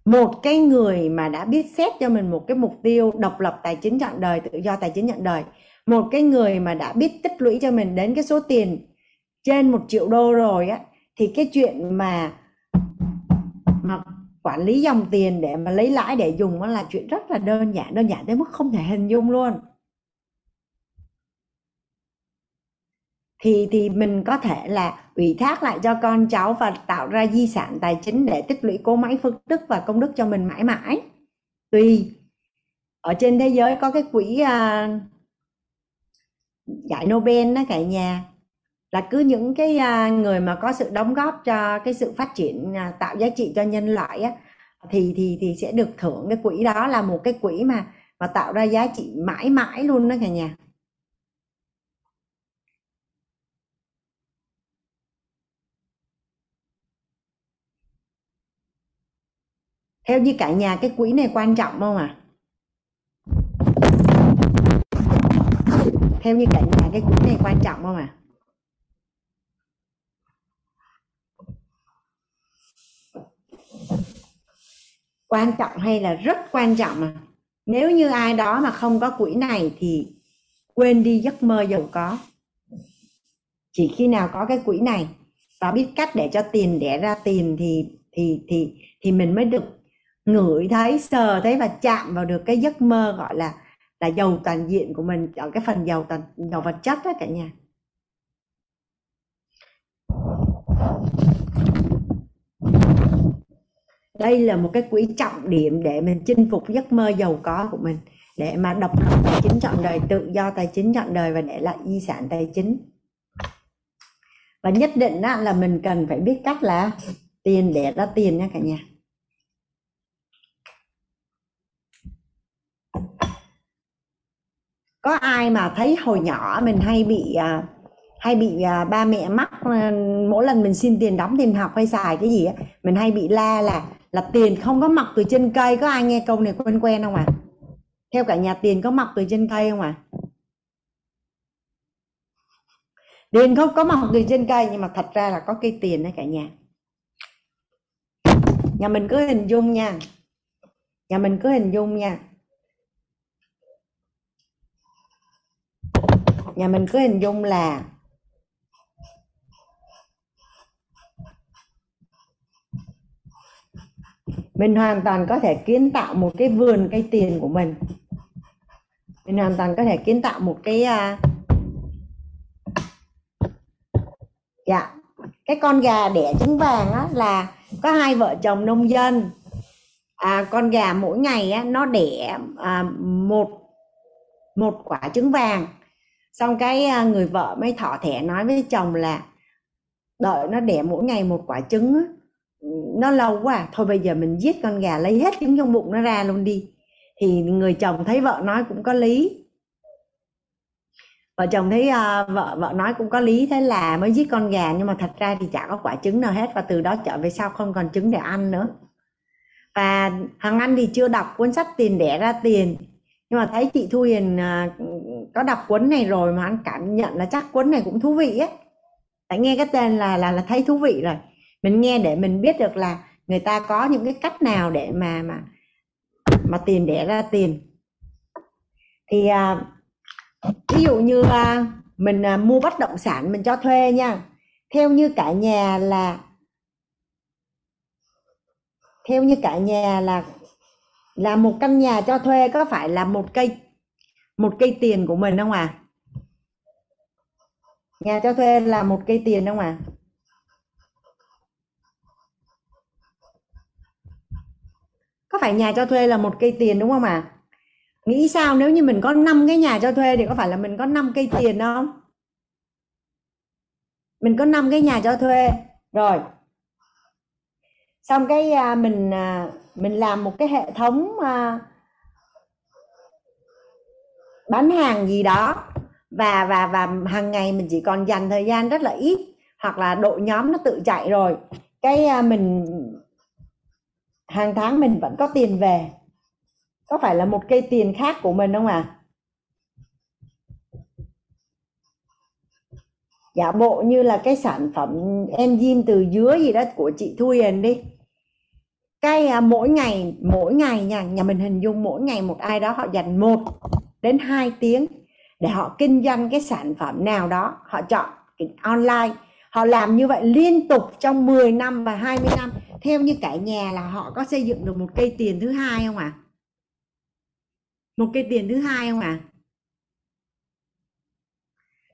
Một cái người mà đã biết xét cho mình một cái mục tiêu độc lập tài chính trọn đời, tự do tài chính trọn đời, một cái người mà đã biết tích lũy cho mình đến cái số tiền trên 1 triệu đô rồi á, thì cái chuyện mà quản lý dòng tiền để mà lấy lãi để dùng nó là chuyện rất là đơn giản tới mức không thể hình dung luôn. Thì mình có thể là ủy thác lại cho con cháu và tạo ra di sản tài chính để tích lũy cố mãi phước đức và công đức cho mình mãi mãi. Tùy ở trên thế giới có cái quỹ giải Nobel đó cả nhà, là cứ những cái người mà có sự đóng góp cho cái sự phát triển tạo giá trị cho nhân loại á, thì sẽ được thưởng. Cái quỹ đó là một cái quỹ mà tạo ra giá trị mãi mãi luôn đó cả nhà. Theo như cả nhà, cái quỹ này quan trọng không ạ? Theo như cả nhà, cái quỹ này quan trọng không ạ? Quan trọng hay là rất quan trọng à? Nếu như ai đó mà không có quỹ này thì quên đi giấc mơ giàu có. Chỉ khi nào có cái quỹ này và biết cách để cho tiền đẻ ra tiền thì mình mới được ngửi thấy, sờ thấy và chạm vào được cái giấc mơ gọi là giàu toàn diện của mình, ở cái phần giàu vật chất đó cả nhà. Đây là một cái quỹ trọng điểm để mình chinh phục giấc mơ giàu có của mình, để mà độc lập tài chính trọn đời, tự do tài chính trọn đời và để lại di sản tài chính. Và nhất định là mình cần phải biết cách là tiền đẻ ra tiền nha cả nhà. Có ai mà thấy hồi nhỏ mình hay bị ba mẹ mắc, mỗi lần mình xin tiền đóng tiền học hay xài cái gì á, mình hay bị la là tiền không có mọc từ trên cây. Có ai nghe câu này quen không ạ? Theo cả nhà, tiền có mọc từ trên cây không ạ? Tiền không có mọc từ trên cây, nhưng mà thật ra là có cây tiền đấy cả nhà. Nhà mình cứ hình dung nha. Nhà mình cứ hình dung nha. Nhà mình cứ hình dung là mình hoàn toàn có thể kiến tạo một cái vườn cây tiền của mình. Mình hoàn toàn có thể kiến tạo một cái cái con gà đẻ trứng vàng á, là có hai vợ chồng nông dân, con gà mỗi ngày á, nó đẻ một quả trứng vàng. Xong cái người vợ mới thỏ thẻ nói với chồng là đợi nó đẻ mỗi ngày một quả trứng á, nó lâu quá, thôi bây giờ mình giết con gà lấy hết trứng trong bụng nó ra luôn đi. Thì người chồng thấy vợ nói cũng có lý, vợ chồng thấy vợ nói cũng có lý, thế là mới giết con gà, nhưng mà thật ra thì chả có quả trứng nào hết, và từ đó trở về sau không còn trứng để ăn nữa. Và Hằng Anh thì chưa đọc cuốn sách Tiền Đẻ Ra Tiền, nhưng mà thấy chị Thu Hiền có đọc cuốn này rồi mà anh cảm nhận là chắc cuốn này cũng thú vị ấy. Tại nghe cái tên là thấy thú vị rồi. Mình nghe để mình biết được là người ta có những cái cách nào để mà tiền đẻ ra tiền. Thì ví dụ như mình mua bất động sản mình cho thuê nha. Theo như cả nhà là một căn nhà cho thuê có phải là một cây tiền của mình không ạ? Nhà cho thuê là một cây tiền không ạ? Có phải nhà cho thuê là một cây tiền đúng không ạ? Nghĩ sao nếu như mình có 5 cái nhà cho thuê thì có phải là mình có 5 cây tiền không? Mình có 5 cái nhà cho thuê rồi. Xong cái mình làm một cái hệ thống bán hàng gì đó, và hàng ngày mình chỉ còn dành thời gian rất là ít, hoặc là đội nhóm nó tự chạy rồi, cái mình hàng tháng mình vẫn có tiền về, có phải là một cây tiền khác của mình không ạ? Giả bộ như là cái sản phẩm enzyme từ dứa gì đó của chị Thu Hiền đi, cái mỗi ngày nhà mình hình dung mỗi ngày một ai đó họ dành 1 đến 2 tiếng để họ kinh doanh cái sản phẩm nào đó, họ chọn cái online, họ làm như vậy liên tục trong 10 năm và 20 năm. Theo như cả nhà là họ có xây dựng được một cây tiền thứ hai không ạ? Một cây tiền thứ hai không ạ?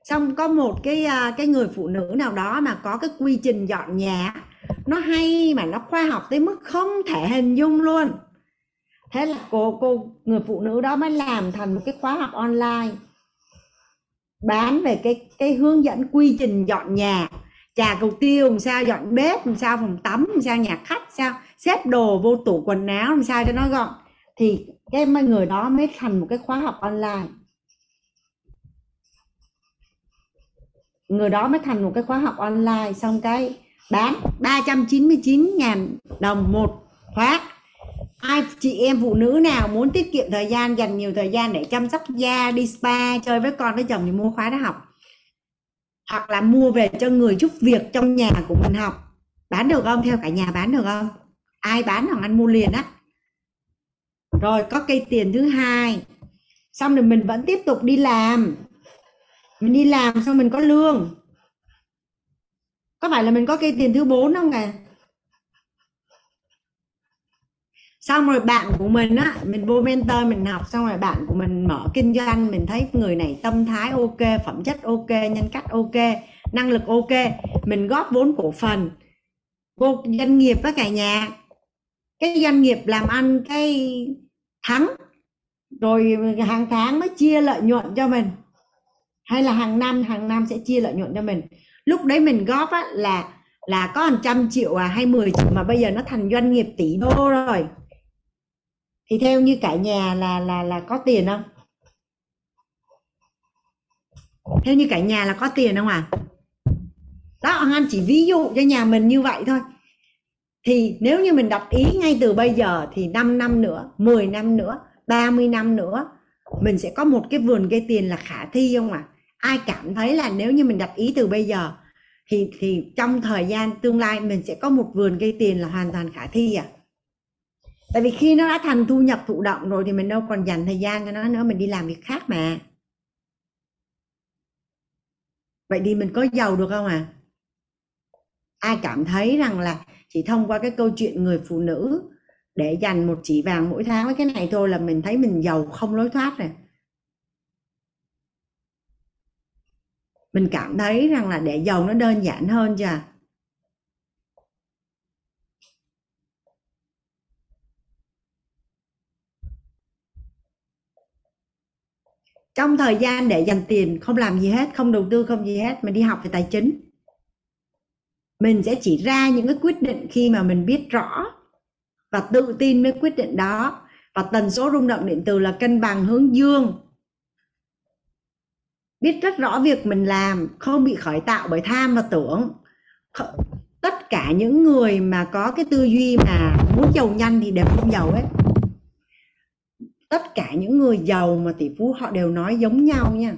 Xong có một cái người phụ nữ nào đó mà có cái quy trình dọn nhà nó hay mà nó khoa học tới mức không thể hình dung luôn. Thế là cô người phụ nữ đó mới làm thành một cái khóa học online bán về cái hướng dẫn quy trình dọn nhà, chà cầu tiêu làm sao, dọn bếp làm sao, phòng tắm làm sao, nhà khách sao, xếp đồ vô tủ quần áo làm sao cho nó gọn. Thì cái người đó mới thành một cái khóa học online. Người đó mới thành một cái khóa học online, xong cái bán 399.000 đồng một khóa. Ai chị em phụ nữ nào muốn tiết kiệm thời gian, dành nhiều thời gian để chăm sóc da, đi spa, chơi với con với chồng thì mua khóa đó học, hoặc là mua về cho người giúp việc trong nhà của mình học. Bán được không? Theo cả nhà bán được không? Ai bán hoặc ăn mua liền á. Rồi có cây tiền thứ hai. Xong rồi mình vẫn tiếp tục đi làm, mình đi làm xong mình có lương, có phải là mình có cây tiền thứ 4 không à? Xong rồi bạn của mình á, mình vô mentor mình học, xong rồi bạn của mình mở kinh doanh, mình thấy người này tâm thái ok, phẩm chất ok, nhân cách ok, năng lực ok, mình góp vốn cổ phần vô doanh nghiệp với cả nhà, cái doanh nghiệp làm ăn cái thắng rồi hàng tháng mới chia lợi nhuận cho mình, hay là hàng năm sẽ chia lợi nhuận cho mình. Lúc đấy mình góp á, là có 100 triệu hay 10 triệu mà bây giờ nó thành doanh nghiệp tỷ đô rồi. Thì theo như cả nhà là có tiền không? Theo như cả nhà là có tiền không ạ? Đó, anh chỉ ví dụ cho nhà mình như vậy thôi. Thì nếu như mình đặt ý ngay từ bây giờ thì 5 năm nữa, 10 năm nữa, 30 năm nữa mình sẽ có một cái vườn cây tiền là khả thi không ạ? ai cảm thấy là nếu như mình đặt ý từ bây giờ thì trong thời gian tương lai mình sẽ có một vườn cây tiền là hoàn toàn khả thi à? Tại vì khi nó đã thành thu nhập thụ động rồi thì mình đâu còn dành thời gian cho nó nữa, mình đi làm việc khác mà. Vậy thì mình có giàu được không à? Ai cảm thấy rằng là chỉ thông qua cái câu chuyện người phụ nữ để dành một chỉ vàng mỗi tháng với cái này thôi là mình thấy mình giàu không lối thoát rồi. Mình cảm thấy rằng là để giàu nó đơn giản hơn chứ à? Trong thời gian để dành tiền không làm gì hết, không đầu tư không gì hết, mình đi học về tài chính, mình sẽ chỉ ra những cái quyết định khi mà mình biết rõ và tự tin với quyết định đó. Và tần số rung động điện từ là cân bằng hướng dương, biết rất rõ việc mình làm, không bị khởi tạo bởi tham và tưởng. Tất cả những người mà có cái tư duy mà muốn giàu nhanh thì đều không giàu ấy. Tất cả những người giàu mà tỷ phú họ đều nói giống nhau nha,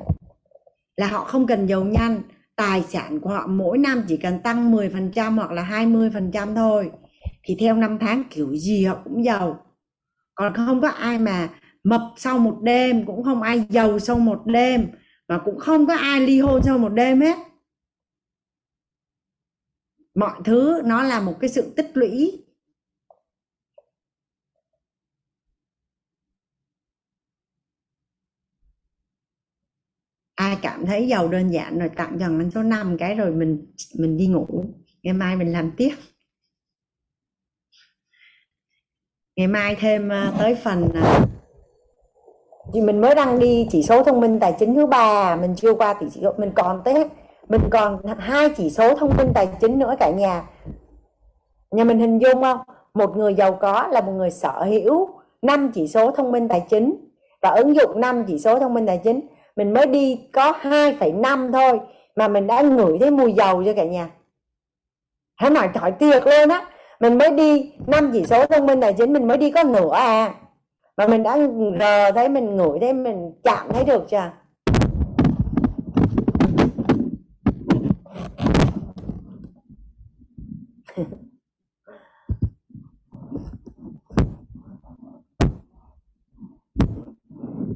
là họ không cần giàu nhanh, tài sản của họ mỗi năm chỉ cần tăng 10% hoặc là 20% thôi thì theo năm tháng kiểu gì họ cũng giàu. Còn không có ai mà mập sau một đêm, cũng không ai giàu sau một đêm, mà cũng không có ai ly hôn sau một đêm hết. Mọi thứ nó là một cái sự tích lũy. Ai cảm thấy giàu đơn giản rồi tặng dần đến số 5 cái rồi mình đi ngủ, ngày mai mình làm tiếp. Ngày mai thêm tới phần thì mình mới đang đi chỉ số thông minh tài chính thứ 3, mình chưa qua tỷ số, mình còn tới, mình còn 2 chỉ số thông minh tài chính nữa cả nhà. Nhà mình hình dung không? Một người giàu có là một người sở hữu 5 chỉ số thông minh tài chính và ứng dụng 5 chỉ số thông minh tài chính. Mình mới đi có 2,5 thôi mà mình đã ngửi thấy mùi dầu cho cả nhà. Hãy nói thỏi tiệc lên á, mình mới đi 5 chỉ số thông minh tài chính, mình mới đi có nửa à, mà mình đã thấy, mình ngửi thấy, mình chạm thấy được chưa?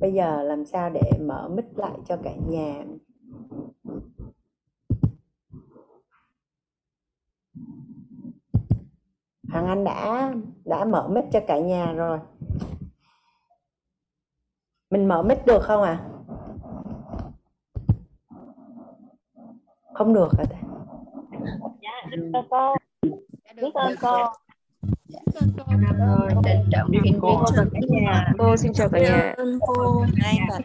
Bây giờ làm sao để mở mic lại cho cả nhà. Hoàng Anh đã mở mic cho cả nhà rồi. Mình mở mic được không ạ? Không được hả ta? Dạ, biết ơn cô. Biết ơn cô. Cô xin chào cả nhà.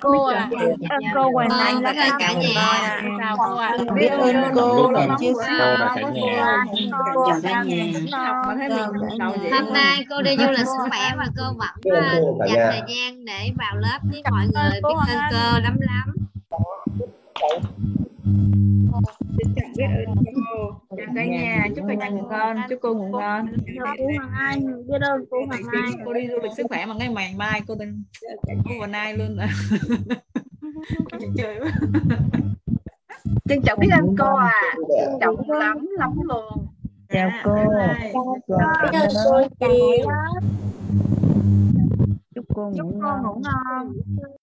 Cô Hoàng Anh đã cả nhà. Biết ơn cô đã chia sẻ cả nhà. Hôm nay cô đi du lịch sức khỏe và cô vẫn dành thời gian để vào lớp với mọi người. Biết ơn cô lắm lắm. Biết ơn cô. Chào cả nhà, chúc cả nhà ngủ ngon, chúc cô ngủ ngon. Biết ơn cô Hoàng Anh. Cô đi du lịch sức khỏe mà ngay ngày mai cô đến cô Hoàng Anh luôn rồi. Trời ơi. Trân trọng biết ơn cô à, trân trọng lắm lắm luôn. Chào cô. Biết ơn cô. Chúc cô ngủ ngon.